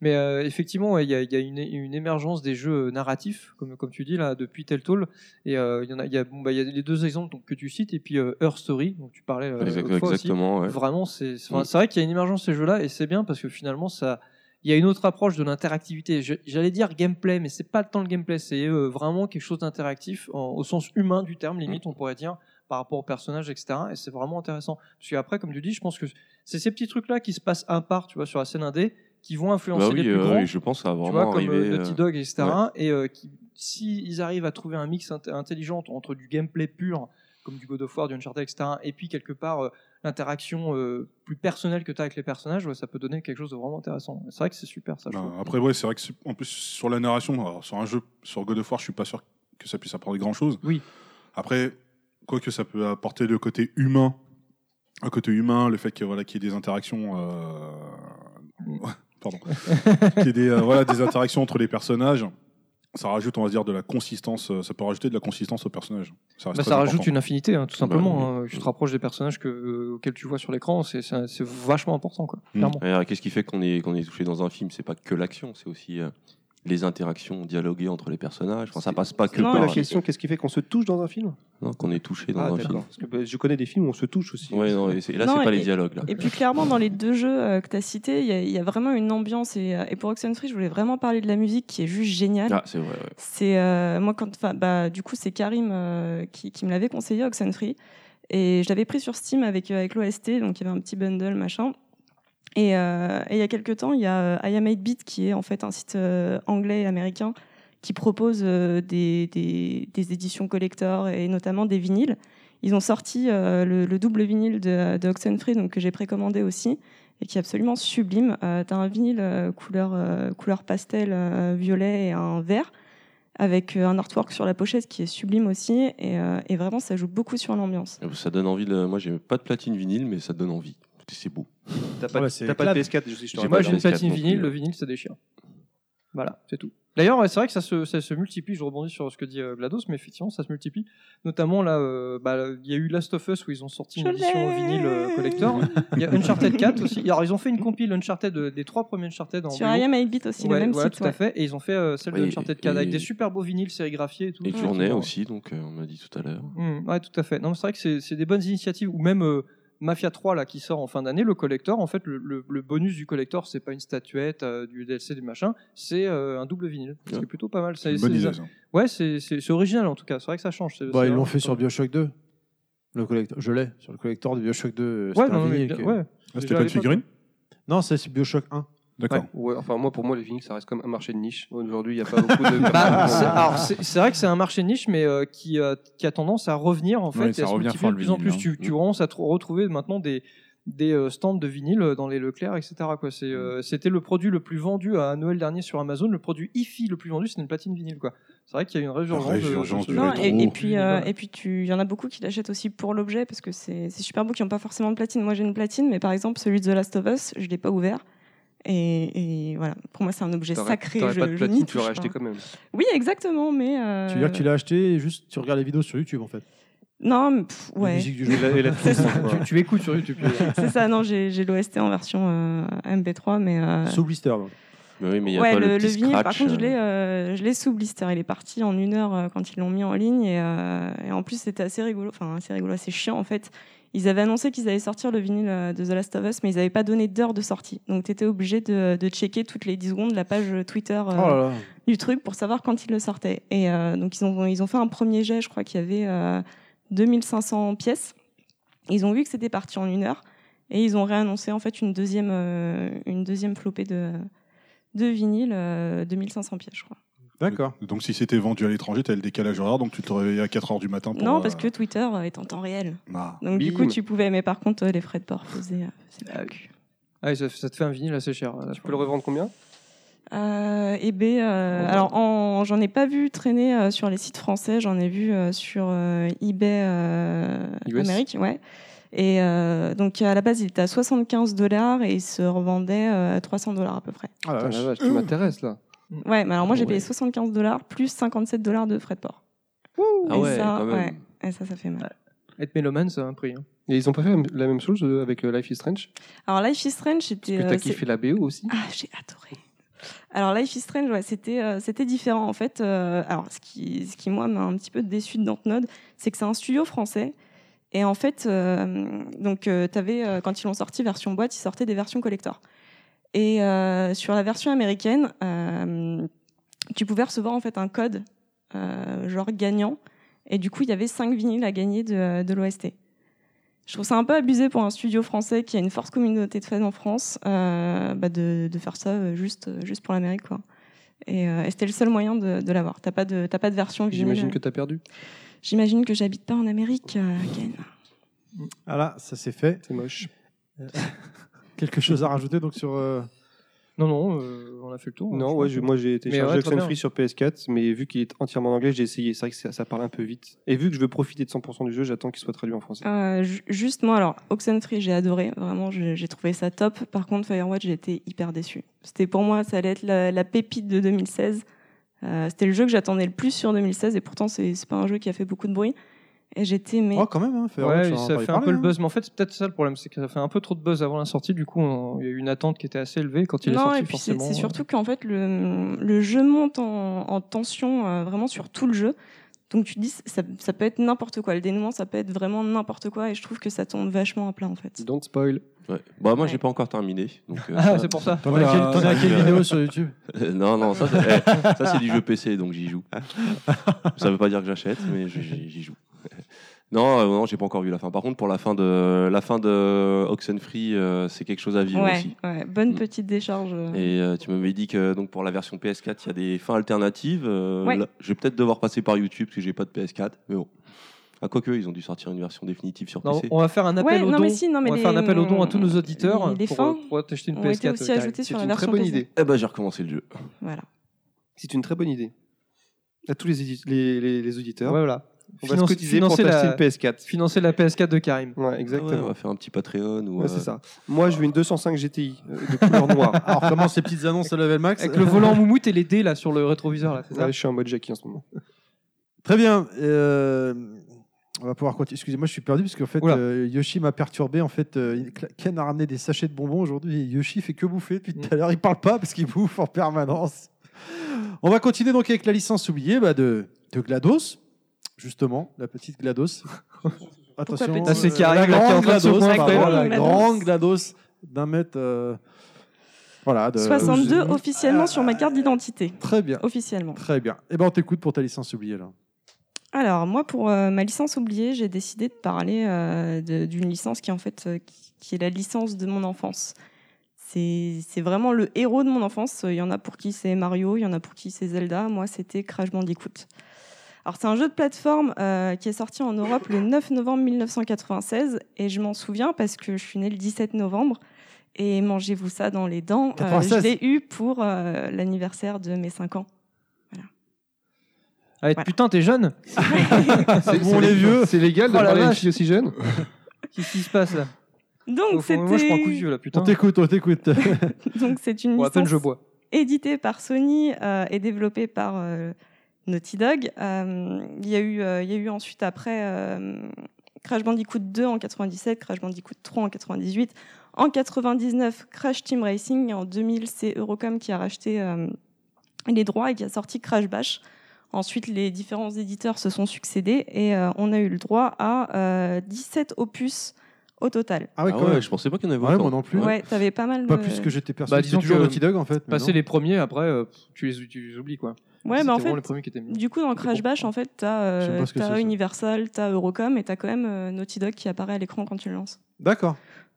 Mais effectivement, il y a une émergence des jeux narratifs, comme tu dis là, depuis. Telltale, et il euh, y en a, il y a, bon, bah, y a les deux exemples donc, que tu cites, et puis euh, Her Story, dont tu parlais euh, exact, l'autre fois aussi. Ouais. Vraiment, c'est, c'est, oui. c'est vrai qu'il y a une émergence ces jeux-là, et c'est bien parce que finalement, ça, il y a une autre approche de l'interactivité. Je, j'allais dire gameplay, mais c'est pas tant le gameplay, c'est euh, vraiment quelque chose d'interactif en, au sens humain du terme, limite, on pourrait dire, par rapport aux personnages, et cetera. Et c'est vraiment intéressant parce qu'après, comme tu dis, je pense que c'est ces petits trucs-là qui se passent un par, tu vois, sur la scène indé, qui vont influencer bah oui, les plus euh, grands. Je pense que ça va vraiment tu vois, comme arriver. Comme Naughty Dog, et cetera. Ouais. Et euh, qui s'ils si arrivent à trouver un mix int- intelligent entre du gameplay pur, comme du God of War, du Uncharted, et cetera, et puis quelque part euh, l'interaction euh, plus personnelle que tu as avec les personnages, ouais, ça peut donner quelque chose de vraiment intéressant. C'est vrai que c'est super, ça. Ben, après, ouais, c'est vrai que c'est... en plus, sur la narration, alors, sur un jeu, sur God of War, je suis pas sûr que ça puisse apporter grand-chose. Oui. Après, quoi que ça peut apporter le côté humain, le côté humain, le fait que, voilà, qu'il y ait des interactions... Euh... Pardon. Qu'il y ait des, euh, voilà, des interactions entre les personnages... Ça rajoute, on va dire, de la consistance. Ça peut rajouter de la consistance au personnage. Ça, bah ça rajoute important. Une infinité, hein, tout simplement. Bah, hein. Tu te rapproches des personnages que, euh, auxquels tu vois sur l'écran. C'est, c'est, c'est vachement important, quoi. Mmh. Clairement. Alors, qu'est-ce qui fait qu'on est, qu'on est touché dans un film ? C'est pas que l'action, c'est aussi euh, les interactions dialoguées entre les personnages. Enfin, ça passe pas que non, par. La question, qu'est-ce qui fait qu'on se touche dans un film ? Non, qu'on est touché dans ah, un d'accord. film. Parce que bah, je connais des films où on se touche aussi. Ouais, non, et, c'est, et là, non, c'est et pas et les dialogues. Là. Et puis clairement, dans les deux jeux euh, que t'as cités, il y, y a vraiment une ambiance. Et, et pour Oxenfree, je voulais vraiment parler de la musique qui est juste géniale. Ah, c'est vrai. Ouais. C'est euh, moi quand, enfin, bah, du coup, c'est Karim euh, qui, qui me l'avait conseillé Oxenfree, et je l'avais pris sur Steam avec avec l'O S T, donc il y avait un petit bundle machin. Et il euh, y a quelques temps, il y a I Am eight bit qui est en fait un site euh, anglais et américain qui propose euh, des, des, des éditions collector et notamment des vinyles. Ils ont sorti euh, le, le double vinyle de, de Oxenfree, donc que j'ai précommandé aussi, et qui est absolument sublime. Euh, t'as un vinyle euh, couleur, euh, couleur pastel, euh, violet et un vert, avec euh, un artwork sur la pochette qui est sublime aussi, et, euh, et vraiment ça joue beaucoup sur l'ambiance. Ça donne envie, de... moi j'ai pas de platine vinyle, mais ça donne envie, c'est beau. T'as pas, ouais, t'as pas de P S quatre, je sais, je moi j'ai une platine vinyle, le vinyle ça déchire. Voilà, c'est tout. D'ailleurs, c'est vrai que ça se, ça se multiplie, je rebondis sur ce que dit euh, GLaDOS, mais effectivement, ça se multiplie. Notamment, là, il euh, bah, y a eu Last of Us où ils ont sorti je une édition vinyle euh, collector. Il y a Uncharted quatre aussi. Alors, ils ont fait une compile Uncharted des trois premiers Uncharted en. Sur I Am eight bit aussi, ouais, le même ouais, site. Ouais, tout à fait. Et ils ont fait euh, celle ouais, de Uncharted et, quatre et, avec des super beaux vinyles sérigraphiés et tout. Et journée aussi, donc, euh, on m'a dit tout à l'heure. Mmh, ouais, tout à fait. Non, mais c'est vrai que c'est, c'est des bonnes initiatives, ou même. Euh, Mafia trois là qui sort en fin d'année, le collector en fait le, le, le bonus du collector c'est pas une statuette euh, du D L C des machins, c'est euh, un double vinyle. Ouais. C'est plutôt pas mal. C'est, c'est, c'est, c'est ouais c'est, c'est c'est original en tout cas. C'est vrai que ça change. C'est, bah, c'est ils l'ont fait sur Bioshock deux. Le collector, je l'ai sur le collector de Bioshock deux. Ouais, non, mais, que... ouais. Ah, c'était pas une figurine. Non, c'est Bioshock un. D'accord. Ouais. Ouais, enfin moi pour moi les vinyles ça reste comme un marché de niche. Aujourd'hui il y a pas beaucoup de. Bah, c'est, alors c'est, c'est vrai que c'est un marché de niche mais euh, qui euh, qui a tendance à revenir en fait. Ouais, ça revient fort, de plus en plus. Hein. Tu tu commences à t- retrouver maintenant des des euh, stands de vinyle dans les Leclerc et cetera quoi. C'est euh, c'était le produit le plus vendu à Noël dernier sur Amazon. Le produit hi-fi le plus vendu c'était une platine vinyle quoi. C'est vrai qu'il y a une résurgence de, de non, et, et puis euh, et puis tu il y en a beaucoup qui l'achètent aussi pour l'objet parce que c'est c'est super beau qui n'ont pas forcément de platine. Moi j'ai une platine mais par exemple celui de The Last of Us je l'ai pas ouvert. Et, et voilà, pour moi c'est un objet t'aurais, sacré. T'aurais je, pas de platine, tu l'aurais acheté quand même. Oui, exactement, mais. Euh... Tu veux dire que tu l'as acheté et juste tu regardes les vidéos sur YouTube en fait. Non, mais pff, ouais. La musique du jeu et la piste, tu, tu écoutes sur YouTube. C'est ça, non, j'ai, j'ai l'O S T en version euh, M P trois, mais. Euh... Sous blister. Donc. Mais oui, mais il y a ouais, pas le, le petit vinyle, scratch. Par contre, je l'ai, euh, je l'ai sous blister. Il est parti en une heure euh, quand ils l'ont mis en ligne et, euh, et en plus c'était assez rigolo, enfin assez rigolo, assez chiant en fait. Ils avaient annoncé qu'ils allaient sortir le vinyle de The Last of Us, mais ils n'avaient pas donné d'heure de sortie. Donc, tu étais obligé de, de checker toutes les dix secondes la page Twitter euh, oh là là. Du truc pour savoir quand ils le sortaient. Et euh, donc, ils ont, ils ont fait un premier jet, je crois qu'il y avait euh, deux mille cinq cents pièces. Ils ont vu que c'était parti en une heure et ils ont réannoncé en fait une deuxième, euh, une deuxième flopée de, de vinyle, euh, deux mille cinq cents pièces, je crois. D'accord. Donc, si c'était vendu à l'étranger, t'avais le décalage horaire, donc tu te réveillais à quatre heures du matin pour... Non, parce euh... que Twitter est en temps réel. Ah. Donc, Bim. Du coup, tu pouvais... Mais par contre, les frais de port faisaient... Ah, okay. Ah, ça, ça te fait un vinyle assez cher. Là, tu peux le revendre combien ? Euh, eh bien, euh, okay. Alors, en, j'en ai pas vu traîner euh, sur les sites français. J'en ai vu euh, sur euh, eBay euh, Amérique, ouais. Et euh, donc, à la base, il était à soixante-quinze dollars et il se revendait euh, à trois cents dollars à peu près. Ah la vache, tu m'intéresses, là. Ouais, mais alors moi j'ai payé soixante-quinze dollars plus cinquante-sept dollars de frais de port. Ah et ouais, ça, quand même. Ouais. Et ça, ça fait mal. Être mélomane, ça a un prix. Hein. Et ils ont pas fait la même chose avec Life is Strange ? Alors Life is Strange, c'était. Parce que t'as euh, kiffé la B O aussi ? Ah, j'ai adoré. Alors Life is Strange, ouais, c'était euh, c'était différent en fait. Euh, alors ce qui ce qui moi m'a un petit peu déçu de Dontnod, c'est que c'est un studio français. Et en fait, euh, donc euh, t'avais euh, quand ils l'ont sorti version boîte, ils sortaient des versions collector. Et euh, sur la version américaine, euh, tu pouvais recevoir en fait un code euh, genre gagnant, et du coup il y avait cinq vinyles à gagner de, de l'O S T. Je trouve ça un peu abusé pour un studio français qui a une forte communauté de fans en France, euh, bah de, de faire ça juste juste pour l'Amérique quoi. Et, euh, et c'était le seul moyen de, de l'avoir. T'as pas de, t'as pas de version que j'imagine je... que t'as perdu. J'imagine que j'habite pas en Amérique, euh, Ken. Ah là, ça c'est fait. C'est moche. Quelque chose à rajouter donc sur. Euh... Non, non, euh, on a fait le tour. Non, ouais, je, moi j'ai téléchargé ouais, Oxenfree sur P S quatre, mais vu qu'il est entièrement en anglais, j'ai essayé. C'est vrai que ça, ça parle un peu vite. Et vu que je veux profiter de cent pour cent du jeu, j'attends qu'il soit traduit en français. Euh, juste moi, alors, Oxenfree, j'ai adoré. Vraiment, j'ai, j'ai trouvé ça top. Par contre, Firewatch, j'ai été hyper déçue. C'était pour moi, ça allait être la, la pépite de deux mille seize. Euh, c'était le jeu que j'attendais le plus sur deux mille seize, et pourtant, c'est, c'est pas un jeu qui a fait beaucoup de bruit. Et j'étais mais oh quand même hein, ouais, ça fait un peu hein. le buzz, mais en fait c'est peut-être ça le problème, c'est que ça fait un peu trop de buzz avant la sortie, du coup on... il y a eu une attente qui était assez élevée quand il non, est sorti. Non, et puis forcément, c'est, c'est surtout qu'en fait le le jeu monte en, en tension euh, vraiment sur tout le jeu, donc tu te dis ça ça peut être n'importe quoi, le dénouement ça peut être vraiment n'importe quoi, et je trouve que ça tombe vachement à plat en fait. Don't spoil. Ouais. Bah moi ouais. j'ai pas encore terminé. Donc, euh, ah ça... c'est pour ça. T'en as ouais, quelle, quelle vidéo sur YouTube? Non non ça c'est, eh, ça c'est du jeu P C donc j'y joue. Ça veut pas dire que j'achète mais j'y, j'y joue. Non, euh, non, j'ai pas encore vu la fin. Par contre, pour la fin de la fin de Oxenfree, euh, c'est quelque chose à vivre ouais, aussi. Ouais, bonne petite décharge. Et euh, tu m'avais dit que donc pour la version P S quatre, il y a des fins alternatives. Euh, ouais. Là, je vais peut-être devoir passer par YouTube parce que j'ai pas de P S quatre, mais bon. Ah, quoique, ils ont dû sortir une version définitive sur P C. Non, on va faire un appel ouais, au don. Non, si, non, on va les... faire un appel au don à tous nos auditeurs les, les pour, pour t'acheter une P S quatre. Aussi ajouté sur c'est la une version très bonne P C. Idée. Eh ben, j'ai recommencé le jeu. Voilà. C'est une très bonne idée. À tous les, les, les, les auditeurs. Ouais, voilà. On va Finance, se cotiser pour acheter une P S quatre. Financer la P S quatre de Karim. Ouais, exactement. Ouais, on va faire un petit Patreon. Ou ouais, euh... c'est ça. Moi, je veux une deux cent cinq G T I euh, de couleur noire. Alors, comment ces petites annonces à level max? Avec le volant moumoute et les dés là, sur le rétroviseur. Là, c'est ouais, ça je suis en mode Jackie en ce moment. Très bien. Euh... On va pouvoir continuer. Excusez-moi, je suis perdu parce qu'en fait, euh, Yoshi m'a perturbé. En fait, euh, Ken a ramené des sachets de bonbons aujourd'hui. Yoshi fait que bouffer depuis tout à l'heure. Il parle pas parce qu'il bouffe en permanence. On va continuer donc avec la licence oubliée bah, de... de GLaDOS. Justement, la petite GLaDOS. Attention, petite... Ah, c'est carré, la grande GLaDOS, la grande GLaDOS. GLaDOS d'un mètre. Euh... Voilà. De... soixante-deux de... officiellement ah, sur ma carte d'identité. Très bien. Officiellement. Très bien. Eh ben, on t'écoute pour ta licence oubliée là. Alors moi, pour euh, ma licence oubliée, j'ai décidé de parler euh, de, d'une licence qui en fait, euh, qui, qui est la licence de mon enfance. C'est, c'est vraiment le héros de mon enfance. Il y en a pour qui c'est Mario, il y en a pour qui c'est Zelda. Moi, c'était Crash Bandicoot. Alors, c'est un jeu de plateforme euh, qui est sorti en Europe le neuf novembre mille neuf cent quatre-vingt-seize. Et je m'en souviens parce que je suis née le dix-sept novembre. Et mangez-vous ça dans les dents. Euh, je l'ai eu pour euh, l'anniversaire de mes cinq ans. Voilà. Ah, et voilà. Putain, t'es jeune. C'est bon, les vieux. C'est légal de oh parler à une fille aussi jeune. Qu'est-ce qui se passe là? Donc, donc c'était... Moi, je prends un coup de vieux là, putain. On t'écoute, on t'écoute. Donc, c'est une licence je bois. éditée par Sony euh, et développée par... Euh, Naughty Dog. Euh, il y a eu, euh, il y a eu ensuite après euh, Crash Bandicoot deux en quatre-vingt-dix-sept, Crash Bandicoot trois en quatre-vingt-dix-huit, en quatre-vingt-dix-neuf Crash Team Racing, et en deux mille c'est Eurocom qui a racheté euh, les droits et qui a sorti Crash Bash. Ensuite, les différents éditeurs se sont succédés et euh, on a eu le droit à euh, dix-sept opus au total. Ah ouais, ah ouais je pensais pas qu'il y en avait ouais, autant. Moi non plus. Ouais, t'avais pas mal. De... Pas plus que j'étais persuadé. Bah, disons toujours Naughty Dog en fait. Passer les premiers, après euh, tu, les, tu les oublies quoi. Ouais, mais en fait, du coup, dans Crash Bash, en fait, t'as, euh, t'as c'est, Universal, ça. T'as Eurocom et t'as quand même euh, Naughty Dog qui apparaît à l'écran quand tu le lances. D'accord.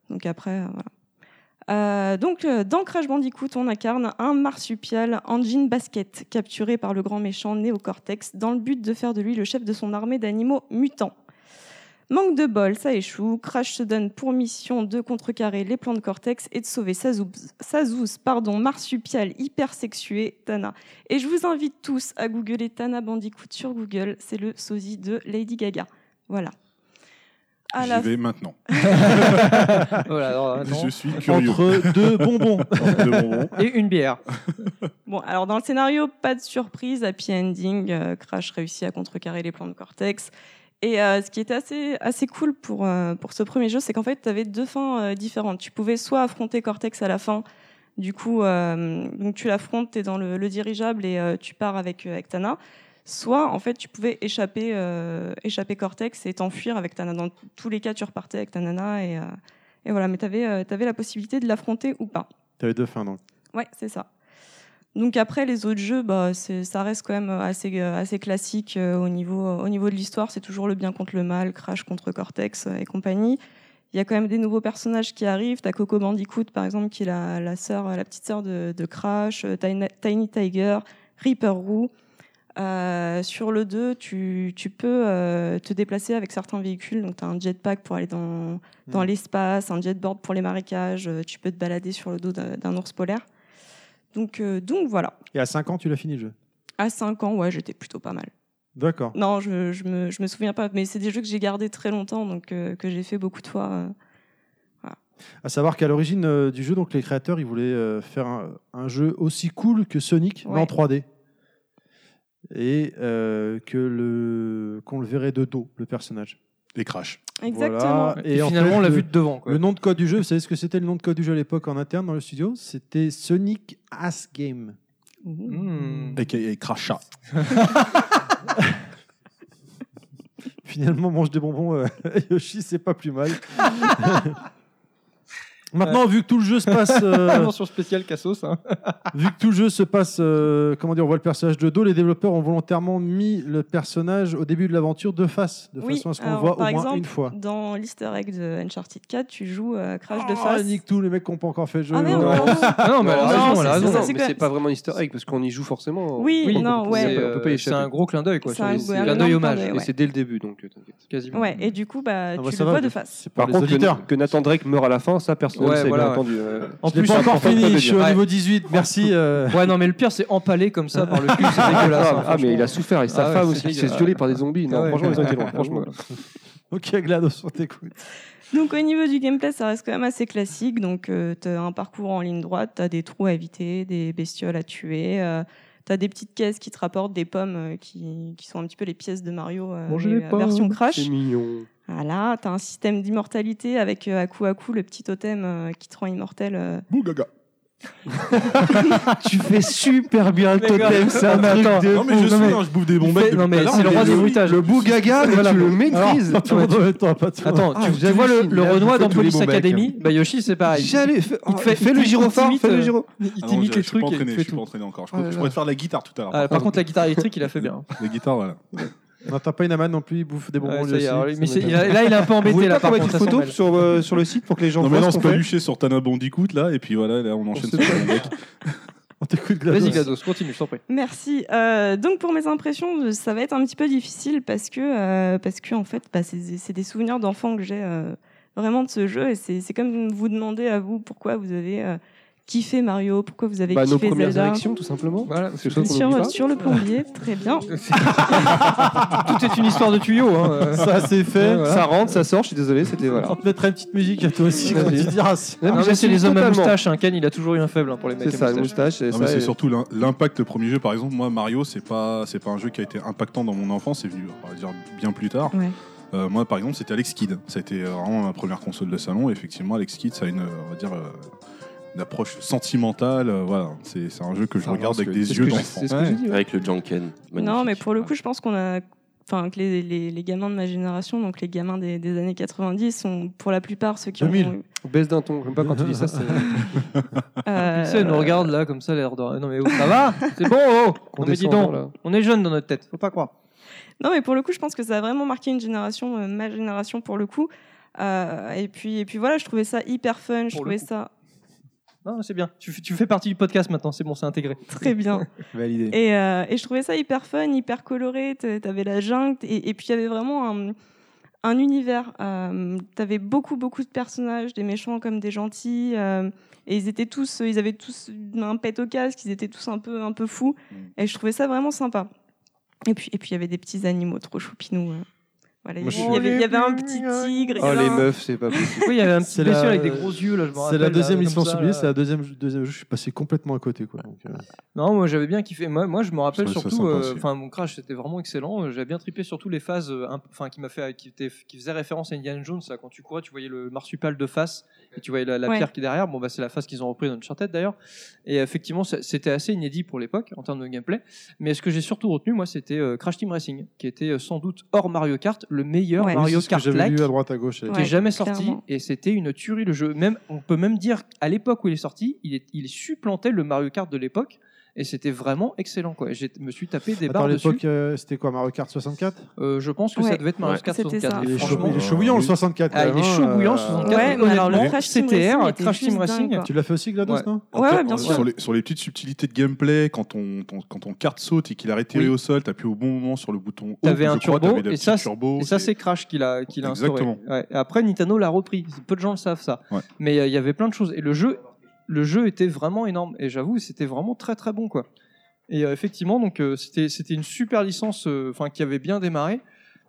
Donc après, euh, voilà. Euh, donc, euh, dans Crash Bandicoot, on incarne un marsupial en jean basket, capturé par le grand méchant Néocortex dans le but de faire de lui le chef de son armée d'animaux mutants. Manque de bol, ça échoue. Crash se donne pour mission de contrecarrer les plans de Cortex et de sauver sa Sazouz, pardon, marsupial hypersexué, Tana. Et je vous invite tous à googler Tana Bandicoot sur Google. C'est le sosie de Lady Gaga. Voilà. À J'y vais f... maintenant. Voilà, alors, je suis curieux. Entre deux bonbons. Entre deux bonbons. Et une bière. Bon, alors dans le scénario, pas de surprise. Happy ending. Euh, Crash réussit à contrecarrer les plans de Cortex. Et euh, ce qui était assez assez cool pour euh, pour ce premier jeu, c'est qu'en fait, tu avais deux fins euh, différentes. Tu pouvais soit affronter Cortex à la fin, du coup, euh, donc tu l'affrontes, t'es dans le, le dirigeable et euh, tu pars avec euh, avec Tana. Soit, en fait, tu pouvais échapper euh, échapper Cortex et t'enfuir avec Tana. Dans tous les cas, tu repartais avec ta nana et euh, et voilà. Mais t'avais euh, t'avais la possibilité de l'affronter ou pas. T'avais deux fins donc. Ouais, c'est ça. Donc après les autres jeux, bah c'est, ça reste quand même assez assez classique euh, au niveau euh, au niveau de l'histoire. C'est toujours le bien contre le mal, Crash contre Cortex euh, et compagnie. Il y a quand même des nouveaux personnages qui arrivent. T'as Coco Bandicoot, par exemple, qui est la, la, sœur, la petite sœur de, de Crash, Tiny, Tiny Tiger, Reaper Roo. Euh, sur le deux, tu, tu peux euh, te déplacer avec certains véhicules. Donc, tu as un jetpack pour aller dans, dans mmh. l'espace, un jetboard pour les marécages. Euh, tu peux te balader sur le dos d'un, d'un ours polaire. Donc, euh, donc, voilà. Et à cinq ans, tu l'as fini, le jeu ? À cinq ans, ouais, j'étais plutôt pas mal. D'accord. Non, je, je, me, je me souviens pas. Mais c'est des jeux que j'ai gardés très longtemps, donc euh, que j'ai fait beaucoup de fois. Euh, voilà. À savoir qu'à l'origine euh, du jeu, donc, les créateurs, ils voulaient euh, faire un, un jeu aussi cool que Sonic, ouais. mais en trois D. Et euh, que le, qu'on le verrait de dos, le personnage. Et Crash. Exactement. Voilà. Et, et finalement, on l'a vu de devant. Quoi. Le nom de code du jeu, vous savez ce que c'était le nom de code du jeu à l'époque en interne dans le studio ? C'était Sonic Ass Game. Mmh. Et, et Crasha. Finalement, mange des bonbons, euh, Yoshi, c'est pas plus mal. Maintenant, euh... vu que tout le jeu se passe, euh... mention spéciale Cassos. Hein. Vu que tout le jeu se passe, euh... comment dire, on voit le personnage de dos. Les développeurs ont volontairement mis le personnage au début de l'aventure de face, de oui, façon à ce qu'on alors, le voit au moins exemple, une fois. Dans l'Easter egg de Uncharted quatre, tu joues euh, Crash oh, de face. Ah, nique tous les mecs qui n'ont pas encore fait le jeu. Ah, mais non, non, non, mais non, c'est, raison, c'est, c'est, c'est, mais c'est pas vraiment Easter egg parce qu'on y joue forcément. Oui, oui non, ouais. On peut pas y échapper. C'est un gros clin d'œil, quoi. C'est un clin d'œil hommage. Et c'est dès le début, donc quasiment. Ouais. Et du coup, bah, tu le vois de face. Par contre, que Nathan Drake meurt à la fin, ça personne. Ouais, voilà, ouais. Entendu. Euh, en plus, pas encore fini, je suis au niveau dix-huit, merci. Euh... Ouais, non, mais le pire, c'est empalé comme ça par le cul, c'est dégueulasse. Ah, ah mais il a souffert, et sa ah femme ouais, aussi, il s'est violée par des zombies. Ah non, ouais, franchement, ils ont été loin, franchement. Ok, GLaDOS, on t'écoute. Donc, au niveau du gameplay, ça reste quand même assez classique. Donc, euh, t'as un parcours en ligne droite, t'as des trous à éviter, des bestioles à tuer, euh, t'as des petites caisses qui te rapportent des pommes euh, qui, qui sont un petit peu les pièces de Mario euh, les, euh, version Crash. C'est mignon. Voilà, t'as un système d'immortalité avec euh, à coup à coup le petit totem euh, qui te rend immortel. Euh... Bougaga. Tu fais super bien le totem, c'est un truc de... Non mais je sais, non, non, je bouffe des bombettes. Non mais c'est le roi du bruitage. Le Bougaga, mais tu le maîtrises. Attends, tu vois le Renoir dans Police Academy, bah Yoshi c'est pareil. Fais le gyrophare, fais le gyro. Il t'imite les trucs. Je suis pas entraîné encore. Je pourrais te faire de la guitare tout à l'heure. Par contre la guitare électrique, il a fait bien. La guitare, voilà. Non, t'as pas Inaman non plus, il bouffe des bonbons. Ouais, a, mais c'est, là, il est un peu embêté. Vous là, pas qu'on mette une photo sur, euh, sur le site pour que les gens non, voient. Non, mais non, c'est pas luché sur Tana Bandicoot, là, et puis voilà, là, on enchaîne sur le mec. On t'écoute, GLaDOS. Vas-y, GLaDOS, continue, je t'en prie. Merci. Euh, donc, pour mes impressions, ça va être un petit peu difficile parce que, euh, parce que en fait, bah, c'est, c'est des souvenirs d'enfant que j'ai euh, vraiment de ce jeu. Et c'est, c'est comme vous demander à vous pourquoi vous avez. Euh, Kiffé Mario, pourquoi vous avez bah, kiffé Zelda ? Nos premières élections, tout simplement. Voilà, c'est sur, sur le plombier, très bien. Tout est une histoire de tuyaux. Hein. Ça, c'est fait. Voilà. Ça rentre, ça sort, je suis désolé. C'était, voilà. On te mettrait une petite musique à toi aussi. Quand tu diras. Non, mais c'est les hommes totalement. À moustache. Hein. Ken, il a toujours eu un faible hein, pour les mecs c'est à ça, moustache. moustache non, ça, c'est et... surtout l'impact du premier jeu. Par exemple, moi, Mario, c'est pas, c'est pas un jeu qui a été impactant dans mon enfance. C'est venu, on va dire, bien plus tard. Ouais. Euh, moi, par exemple, c'était Alex Kidd. Ça a été vraiment ma première console de salon. Effectivement, Alex Kidd, ça a une, on va dire. D'approche sentimentale, euh, voilà, c'est, c'est un jeu que je ah regarde non, avec que, des yeux d'enfant. Je, ouais. Dit, ouais. Avec le Janken. Magnifique. Non, mais pour le coup, je pense qu'on a, enfin, que les, les, les gamins de ma génération, donc les gamins des, des années quatre-vingt-dix, sont pour la plupart ceux qui deux mille. Ont. On baisse d'un ton, j'aime pas quand tu dis ça. C'est... euh... Tu sais, nous regarde là, comme ça, l'air de. Non, mais oh, ça va, c'est bon, oh on est dis donc, là. On est jeunes dans notre tête, faut pas croire. Non, mais pour le coup, je pense que ça a vraiment marqué une génération, euh, ma génération pour le coup. Euh, et, puis, et puis voilà, je trouvais ça hyper fun, je pour trouvais ça. Non, c'est bien. Tu, tu fais partie du podcast maintenant, c'est bon, c'est intégré. Très bien. Validé. Et, euh, et je trouvais ça hyper fun, hyper coloré. T'avais la jungle, et, et puis il y avait vraiment un, un univers. Euh, t'avais beaucoup, beaucoup de personnages, des méchants comme des gentils. Euh, et ils étaient tous, ils avaient tous un pet au casque, ils étaient tous un peu, un peu fous. Et je trouvais ça vraiment sympa. Et puis, et puis il y avait des petits animaux trop choupinous. Hein. Voilà, il y, avait, il y avait un petit tigre. Oh, les meufs, c'est pas possible. Oui, il y avait un petit blessure avec des gros yeux. Là, je me rappelle, c'est la deuxième licence oubliée, c'est la deuxième, deuxième jeu. Je suis passé complètement à côté. Quoi. Donc, euh... Non, moi j'avais bien kiffé. Moi, moi je me rappelle ça, surtout. Enfin, euh, mon Crash, c'était vraiment excellent. J'avais bien trippé surtout les phases euh, qui, m'a fait, qui, qui faisaient référence à Indiana Jones. Là, quand tu courais, tu voyais le marsupal de face et tu voyais la, la ouais. pierre qui est derrière. Bon, bah, c'est la phase qu'ils ont reprise dans Uncharted d'ailleurs. Et effectivement, c'était assez inédit pour l'époque en termes de gameplay. Mais ce que j'ai surtout retenu, moi, c'était euh, Crash Team Racing, qui était sans doute hors Mario Kart. Le meilleur ouais. Mario Kart like à droite à gauche qui n'est ouais, jamais sorti clairement. Et c'était une tuerie le jeu. Même on peut même dire à l'époque où il est sorti, il, est, il supplantait le Mario Kart de l'époque. et c'était vraiment excellent, quoi. Je me suis tapé des Attends, barres dessus. À l'époque, euh, c'était quoi, Mario Kart soixante-quatre? euh, Je pense que ouais. ça devait être Mario Kart ouais, soixante-quatre. Il est chaud euh, bouillant, le soixante-quatre. Ah, il est chaud bouillant, le soixante-quatre. Ouais, mais alors le Crash Team Racing. Crash Team Racing. Tu l'as fait aussi, GLaDOS, ouais. non? Ouais, ouais, bien sûr. Sur les, sur les petites subtilités de gameplay, quand ton, ton, quand ton kart saute et qu'il a retiré oui. au sol, t'appuies au bon moment sur le bouton haut. T'avais un turbo, crois, et, ça, turbo et ça, c'est Crash qui l'a instauré. Ouais. Après, Nintendo l'a repris. Peu de gens le savent, ça. Mais il y avait plein de choses. Et le jeu. Le jeu était vraiment énorme et j'avoue c'était vraiment très très bon, quoi. Et euh, effectivement donc euh, c'était c'était une super licence, enfin euh, qui avait bien démarré,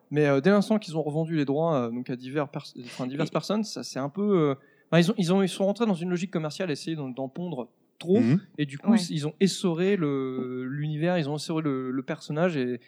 mais euh, dès l'instant qu'ils ont revendu les droits euh, donc à divers pers- diverses personnes, ça c'est un peu euh, ils ont ils ont ils sont rentrés dans une logique commerciale, essayer d'en, d'en pondre trop mm-hmm. et du coup ouais. ils ont essoré le l'univers, ils ont essoré le, le personnage et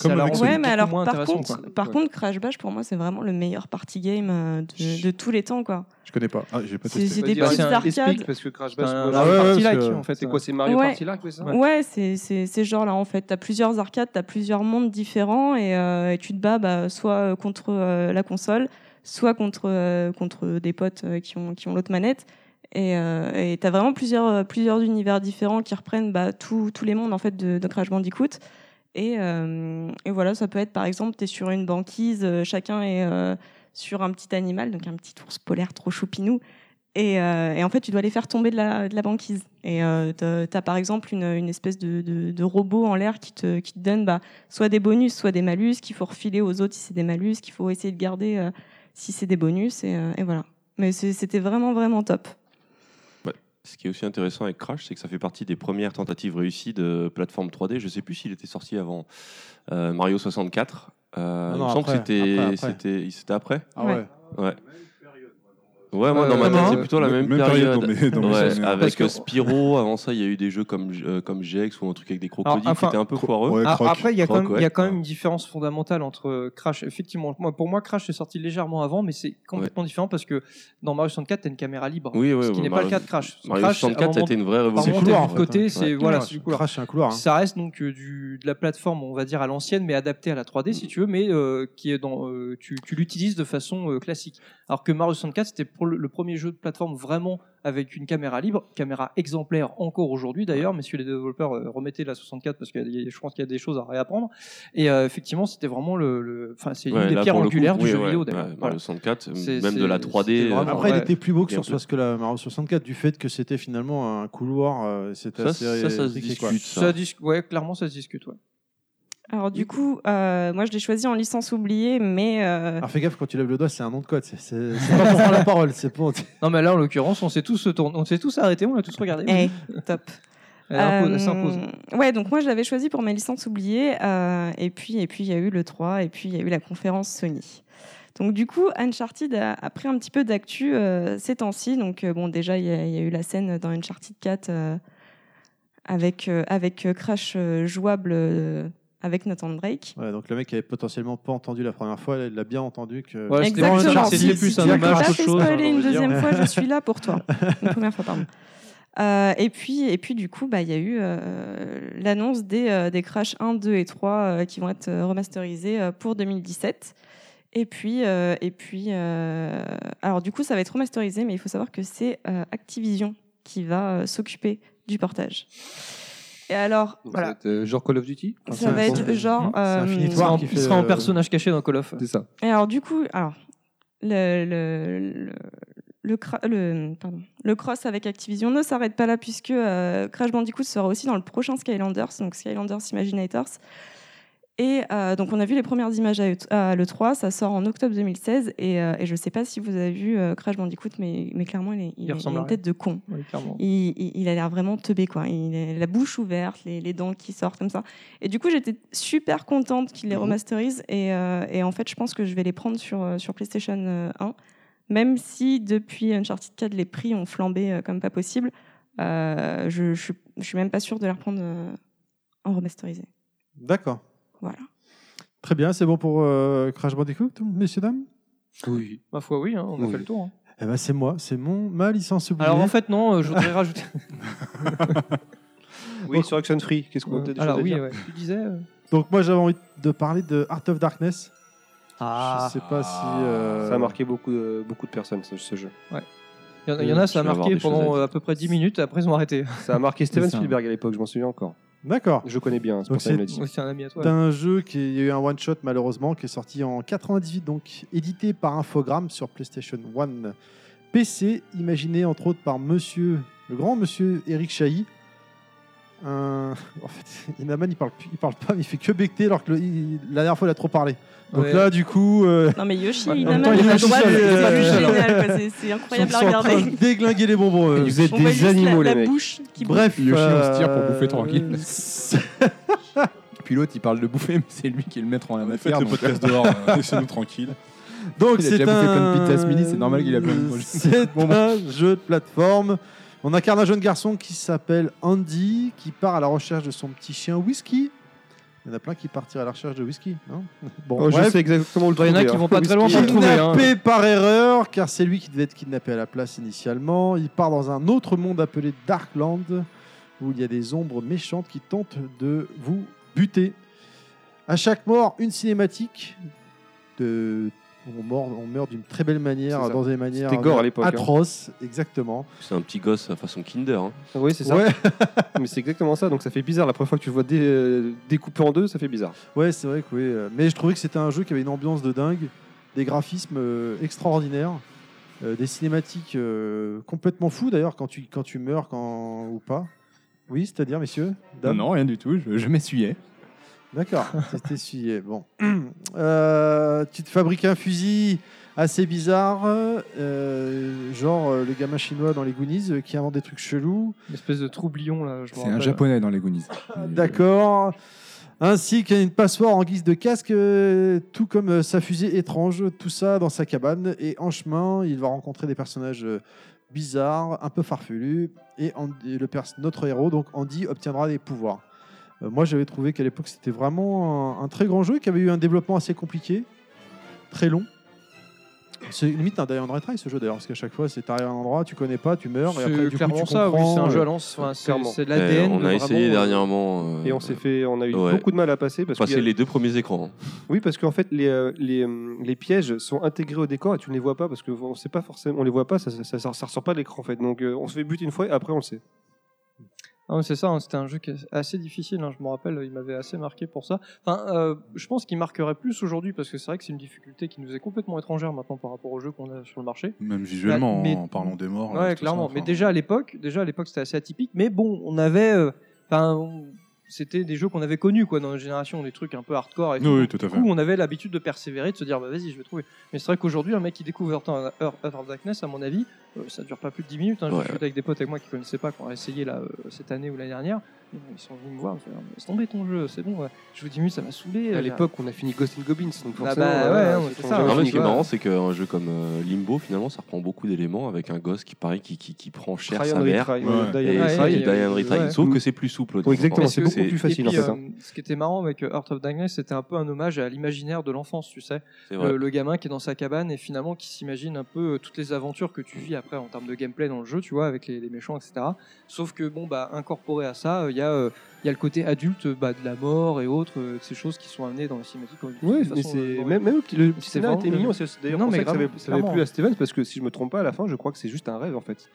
comme avec ouais mais alors par contre quoi. par ouais. contre Crash Bash pour moi c'est vraiment le meilleur party game euh, de, de tous les temps, quoi. Je connais pas. Ah, j'ai pas testé. C'est, c'est des petites arcades. Parce que Crash Bash, c'est un, un, ouais, un party-like, que... en fait. C'est quoi, c'est Mario ouais. Party-like, c'est ça? Ouais, c'est, c'est, c'est genre là, en fait. T'as plusieurs arcades, t'as plusieurs mondes différents, et, euh, et tu te bats, bah, soit contre euh, la console, soit contre, euh, contre des potes euh, qui ont, qui ont l'autre manette. Et, euh, et t'as vraiment plusieurs, plusieurs univers différents qui reprennent, bah, tous, tous les mondes, en fait, de, de Crash Bandicoot. Et, euh, et voilà, ça peut être, par exemple, t'es sur une banquise, chacun est, euh, sur un petit animal, donc un petit ours polaire trop choupinou, et, euh, et en fait tu dois les faire tomber de la, de la banquise, et euh, t'as, t'as par exemple une, une espèce de, de, de robot en l'air qui te, qui te donne bah, soit des bonus, soit des malus, qu'il faut refiler aux autres si c'est des malus, qu'il faut essayer de garder euh, si c'est des bonus, et, euh, et voilà. Mais c'était vraiment vraiment top. Ce qui est aussi intéressant avec Crash, c'est que ça fait partie des premières tentatives réussies de plateforme trois D. Je ne sais plus s'il était sorti avant euh, Mario soixante-quatre. Euh, non, non, il me semble que c'était après. C'était, c'était après ah ouais. ouais. Ouais, moi, dans ma tête, c'est plutôt la même, même période. période dans mes, dans ouais, mes avec que... Spyro, avant ça, il y a eu des jeux comme, euh, comme Gex ou un truc avec des crocodiles ah, enfin, qui étaient un peu foireux. Ouais, ah, après, il y a croc, quand même, ouais. y a quand même une différence fondamentale entre Crash. Effectivement, moi, pour moi, Crash est sorti légèrement avant, mais c'est complètement ouais. différent parce que dans Mario soixante-quatre, t'as une caméra libre. Oui, oui, ce qui ouais, n'est Mario, pas le cas de Crash. Mario Crash, soixante-quatre, ça a été une vraie révolution. C'est un couloir. Côté, c'est, voilà, c'est du couloir. Crash, c'est un couloir. Ça reste donc de la plateforme, on va dire, à l'ancienne, mais adaptée à la trois D, si tu veux, mais qui est dans, tu l'utilises de façon classique. Alors que Mario soixante-quatre, c'était le premier jeu de plateforme vraiment avec une caméra libre, caméra exemplaire encore aujourd'hui d'ailleurs, messieurs les développeurs, euh, remettez la soixante-quatre parce que je pense qu'il y a des choses à réapprendre. Et euh, effectivement, c'était vraiment le, enfin c'est ouais, une des pierres angulaires coup, du oui, jeu ouais, vidéo d'ailleurs. Ouais, voilà. Le soixante-quatre, c'est, même c'est, de la trois D. Vraiment, après, ouais. il était plus beau que sur parce que la Mario soixante-quatre du fait que c'était finalement un couloir. Euh, c'était ça, assez ça, ça, ça se discute. Ça. Ça dis- ouais, clairement, ça se discute. Ouais. Alors du coup, euh, moi je l'ai choisi en licence oubliée, mais... Euh... Alors fais gaffe, quand tu lèves le doigt, c'est un nom de code, c'est, c'est, c'est pas pour prendre la parole, c'est pour... Non mais là en l'occurrence, on s'est tous, tourn... on s'est tous arrêtés, on l'a tous regardé. Hey, top. Elle euh, s'impose. Ouais, donc moi je l'avais choisi pour mes licences oubliées, euh, et puis et puis il y a eu le trois, et puis il y a eu la conférence Sony. Donc du coup, Uncharted a, a pris un petit peu d'actu euh, ces temps-ci, donc euh, bon déjà il y, y a eu la scène dans Uncharted quatre euh, avec, euh, avec Crash euh, jouable... Euh, avec Nathan Drake. Ouais, donc le mec avait potentiellement pas entendu la première fois, il l'a bien entendu que. Ouais, exactement. C'est si, plus si un hommage autre chose. Spoiler une deuxième fois, je suis là pour toi. Une première fois, pardon. Euh, et puis, et puis du coup, bah il y a eu euh, l'annonce des euh, des Crash un, deux et trois euh, qui vont être remasterisés euh, pour deux mille dix-sept. Et puis, euh, et puis, euh, alors du coup, ça va être remasterisé, mais il faut savoir que c'est euh, Activision qui va euh, s'occuper du portage. Et alors, donc, voilà. euh, genre Call of Duty. Enfin, ça va être genre. Euh, c'est il sera, en, il sera en personnage caché dans Call of. C'est ça. Et alors du coup, alors le le le, le, cra- le, pardon, le cross avec Activision ne s'arrête pas là puisque euh, Crash Bandicoot sera aussi dans le prochain Skylanders, donc Skylanders Imaginators. Et euh, donc on a vu les premières images à l'E trois, ça sort en octobre deux mille seize et, euh, et je sais pas si vous avez vu euh, Crash Bandicoot, mais, mais clairement il, est, il, il est, a une tête de con, oui, il, il, il a l'air vraiment teubé, quoi. Il a la bouche ouverte, les, les dents qui sortent comme ça, et du coup j'étais super contente qu'il les remasterise et, euh, et en fait je pense que je vais les prendre sur, sur PlayStation un, même si depuis Uncharted quatre les prix ont flambé comme pas possible, euh, je, je, je suis même pas sûre de les reprendre en remasterisé. D'accord. Voilà. Très bien, c'est bon pour euh, Crash Bandicoot, messieurs, dames ? Oui. Ma foi, oui, hein, on oui. a fait le tour. Hein. Eh ben, c'est moi, c'est mon, ma licence oubliée. Alors en fait, non, euh, je voudrais rajouter. oui, donc, sur Oxenfree, qu'est-ce qu'on peut déjà dire ? Oui, ouais. Tu disais. Euh... Donc moi, j'avais envie de parler de Heart of Darkness. Ah. Je sais pas si. Euh... Ça a marqué beaucoup, euh, beaucoup de personnes, ce, ce jeu. Ouais. Il y en, mmh, y en a, ça a marqué pendant à, à peu près dix minutes, après ils ont arrêté. Ça a marqué Steven Spielberg à l'époque, je m'en souviens encore. D'accord. Je connais bien, c'est pour ça qu'il me l'a dit. C'est un ami à toi. C'est un jeu qui est, il y a eu un one-shot malheureusement, qui est sorti en quatre-vingt-dix-huit, donc édité par Infogrames sur PlayStation un. P C, imaginé entre autres par monsieur, le grand monsieur Eric Chahi. Euh, en fait, Inaman il parle, il parle pas, mais il fait que becter alors que le, il, la dernière fois il a trop parlé. Donc ouais. là, du coup. Euh... Non, mais Yoshi, Inaman, il a trop parlé. C'est incroyable à regarder. Ils sont en train de déglinguer les bonbons. Euh. Vous êtes on des animaux, la, les mecs. Bref, Yoshi euh... on se tire pour bouffer tranquille. Puis l'autre il parle de bouffer, mais c'est lui qui est le maître en la matière. Faites le podcast dehors, laissez-nous tranquille. Donc il a déjà bouffé plein de pizzas mini, c'est normal qu'il a plein de projets. C'est un jeu de plateforme. On incarne un jeune garçon qui s'appelle Andy, qui part à la recherche de son petit chien Whisky. Il y en a plein qui partiraient à la recherche de Whisky. Hein bon, oh, je sais exactement où le trouver. Il y en a qui vont pas très loin pour le trouver. Kidnappé par erreur, car c'est lui qui devait être kidnappé à la place initialement. Il part dans un autre monde appelé Darkland, où il y a des ombres méchantes qui tentent de vous buter. À chaque mort, une cinématique de... On meurt, on meurt d'une très belle manière, dans des manières gore atroces, hein. Exactement. C'est un petit gosse façon Kinder. Hein. Ah oui, c'est ça. Ouais. Mais c'est exactement ça, donc ça fait bizarre. La première fois que tu vois dé... découpé en deux, ça fait bizarre. Ouais, c'est vrai que oui. Mais je trouvais que c'était un jeu qui avait une ambiance de dingue, des graphismes euh, extraordinaires, euh, des cinématiques euh, complètement fous d'ailleurs quand tu, quand tu meurs quand... ou pas. Oui, c'est-à-dire, messieurs dames. Non, non, rien du tout, je, je m'essuyais. D'accord, c'était essuyé. Bon. Euh, tu te fabriques un fusil assez bizarre, euh, genre le gamin chinois dans les Goonies qui invente des trucs chelous. Une espèce de troublion, là. Je C'est un japonais dans les Goonies. D'accord. Ainsi qu'une passoire en guise de casque, tout comme sa fusée étrange, tout ça dans sa cabane. Et en chemin, il va rencontrer des personnages bizarres, un peu farfelus. Et Andy, le pers- notre héros, donc Andy, obtiendra des pouvoirs. Moi, j'avais trouvé qu'à l'époque, c'était vraiment un, un très grand jeu qui avait eu un développement assez compliqué, très long. C'est limite un Die and Retry, ce jeu, d'ailleurs, parce qu'à chaque fois, c'est arrivé à un endroit, tu connais pas, tu meurs, c'est et après, du coup, tu ça, comprends. Oui, c'est un jeu à lance, enfin, c'est, c'est de l'A D N. Eh, on a essayé vraiment, dernièrement. Euh... Et on s'est fait, on a eu ouais. beaucoup de mal à passer. Parce passer a... les deux premiers écrans. Oui, parce qu'en fait, les, les, les pièges sont intégrés au décor et tu ne les vois pas, parce qu'on sait pas forcément, on les voit pas, ça ne ressort pas de l'écran, en fait. Donc, on se fait buter une fois et après, on le sait. Ah, c'est ça, hein, c'était un jeu qui est assez difficile, hein, je me rappelle, il m'avait assez marqué pour ça. Enfin, euh, je pense qu'il marquerait plus aujourd'hui, parce que c'est vrai que c'est une difficulté qui nous est complètement étrangère maintenant par rapport aux jeux qu'on a sur le marché. Même visuellement, là, mais... en parlant des morts. Ouais, clairement, ça, enfin... mais déjà à l'époque, déjà à l'époque c'était assez atypique, mais bon, on avait... Euh, on... C'était des jeux qu'on avait connus quoi, dans notre génération, des trucs un peu hardcore. Et tout. Oui, tout à fait. Du coup, on avait l'habitude de persévérer, de se dire, bah, vas-y, je vais trouver. Mais c'est vrai qu'aujourd'hui, un mec qui découvre Earth of Darkness, à mon avis... Ça ne dure pas plus de dix minutes. Hein. Ouais. Je suis avec des potes avec moi qui ne connaissaient pas, qu'on a essayé là, euh, cette année ou l'année dernière. Ils sont venus me voir, ils me disent, laisse tomber ton jeu, c'est bon. Ouais. Je vous dis, minutes, ça m'a saoulé. À l'époque, on a fini Ghost and Goblins. Donc ah bah ouais, ouais, c'est ça. Non, mais ce qui est marrant, c'est qu'un jeu comme euh, Limbo, finalement, ça reprend beaucoup d'éléments avec un gosse qui, pareil, qui, qui, qui prend cher sa mère. Ouais. Ouais. Et ça, il y a Die and Retry. Sauf que c'est plus souple. Oh, exactement, c'est beaucoup plus facile. Ce qui était marrant avec Heart of Darkness, c'était un peu un hommage à l'imaginaire de l'enfance, tu sais. Le gamin qui est dans sa cabane et finalement qui s'imagine un peu toutes les aventures que tu vis après en termes de gameplay dans le jeu, tu vois, avec les, les méchants, et cetera. Sauf que bon, bah, incorporé à ça, il euh, y a euh, il y a le côté adulte, bah, de la mort et autres, euh, ces choses qui sont amenées dans les cinématiques. Oui, mais c'est euh, même, même le petit, le petit scénario était mignon. C'est d'ailleurs non, pour mais ça grave, que ça avait plu à Stevens, parce que si je me trompe pas, à la fin, je crois que c'est juste un rêve en fait.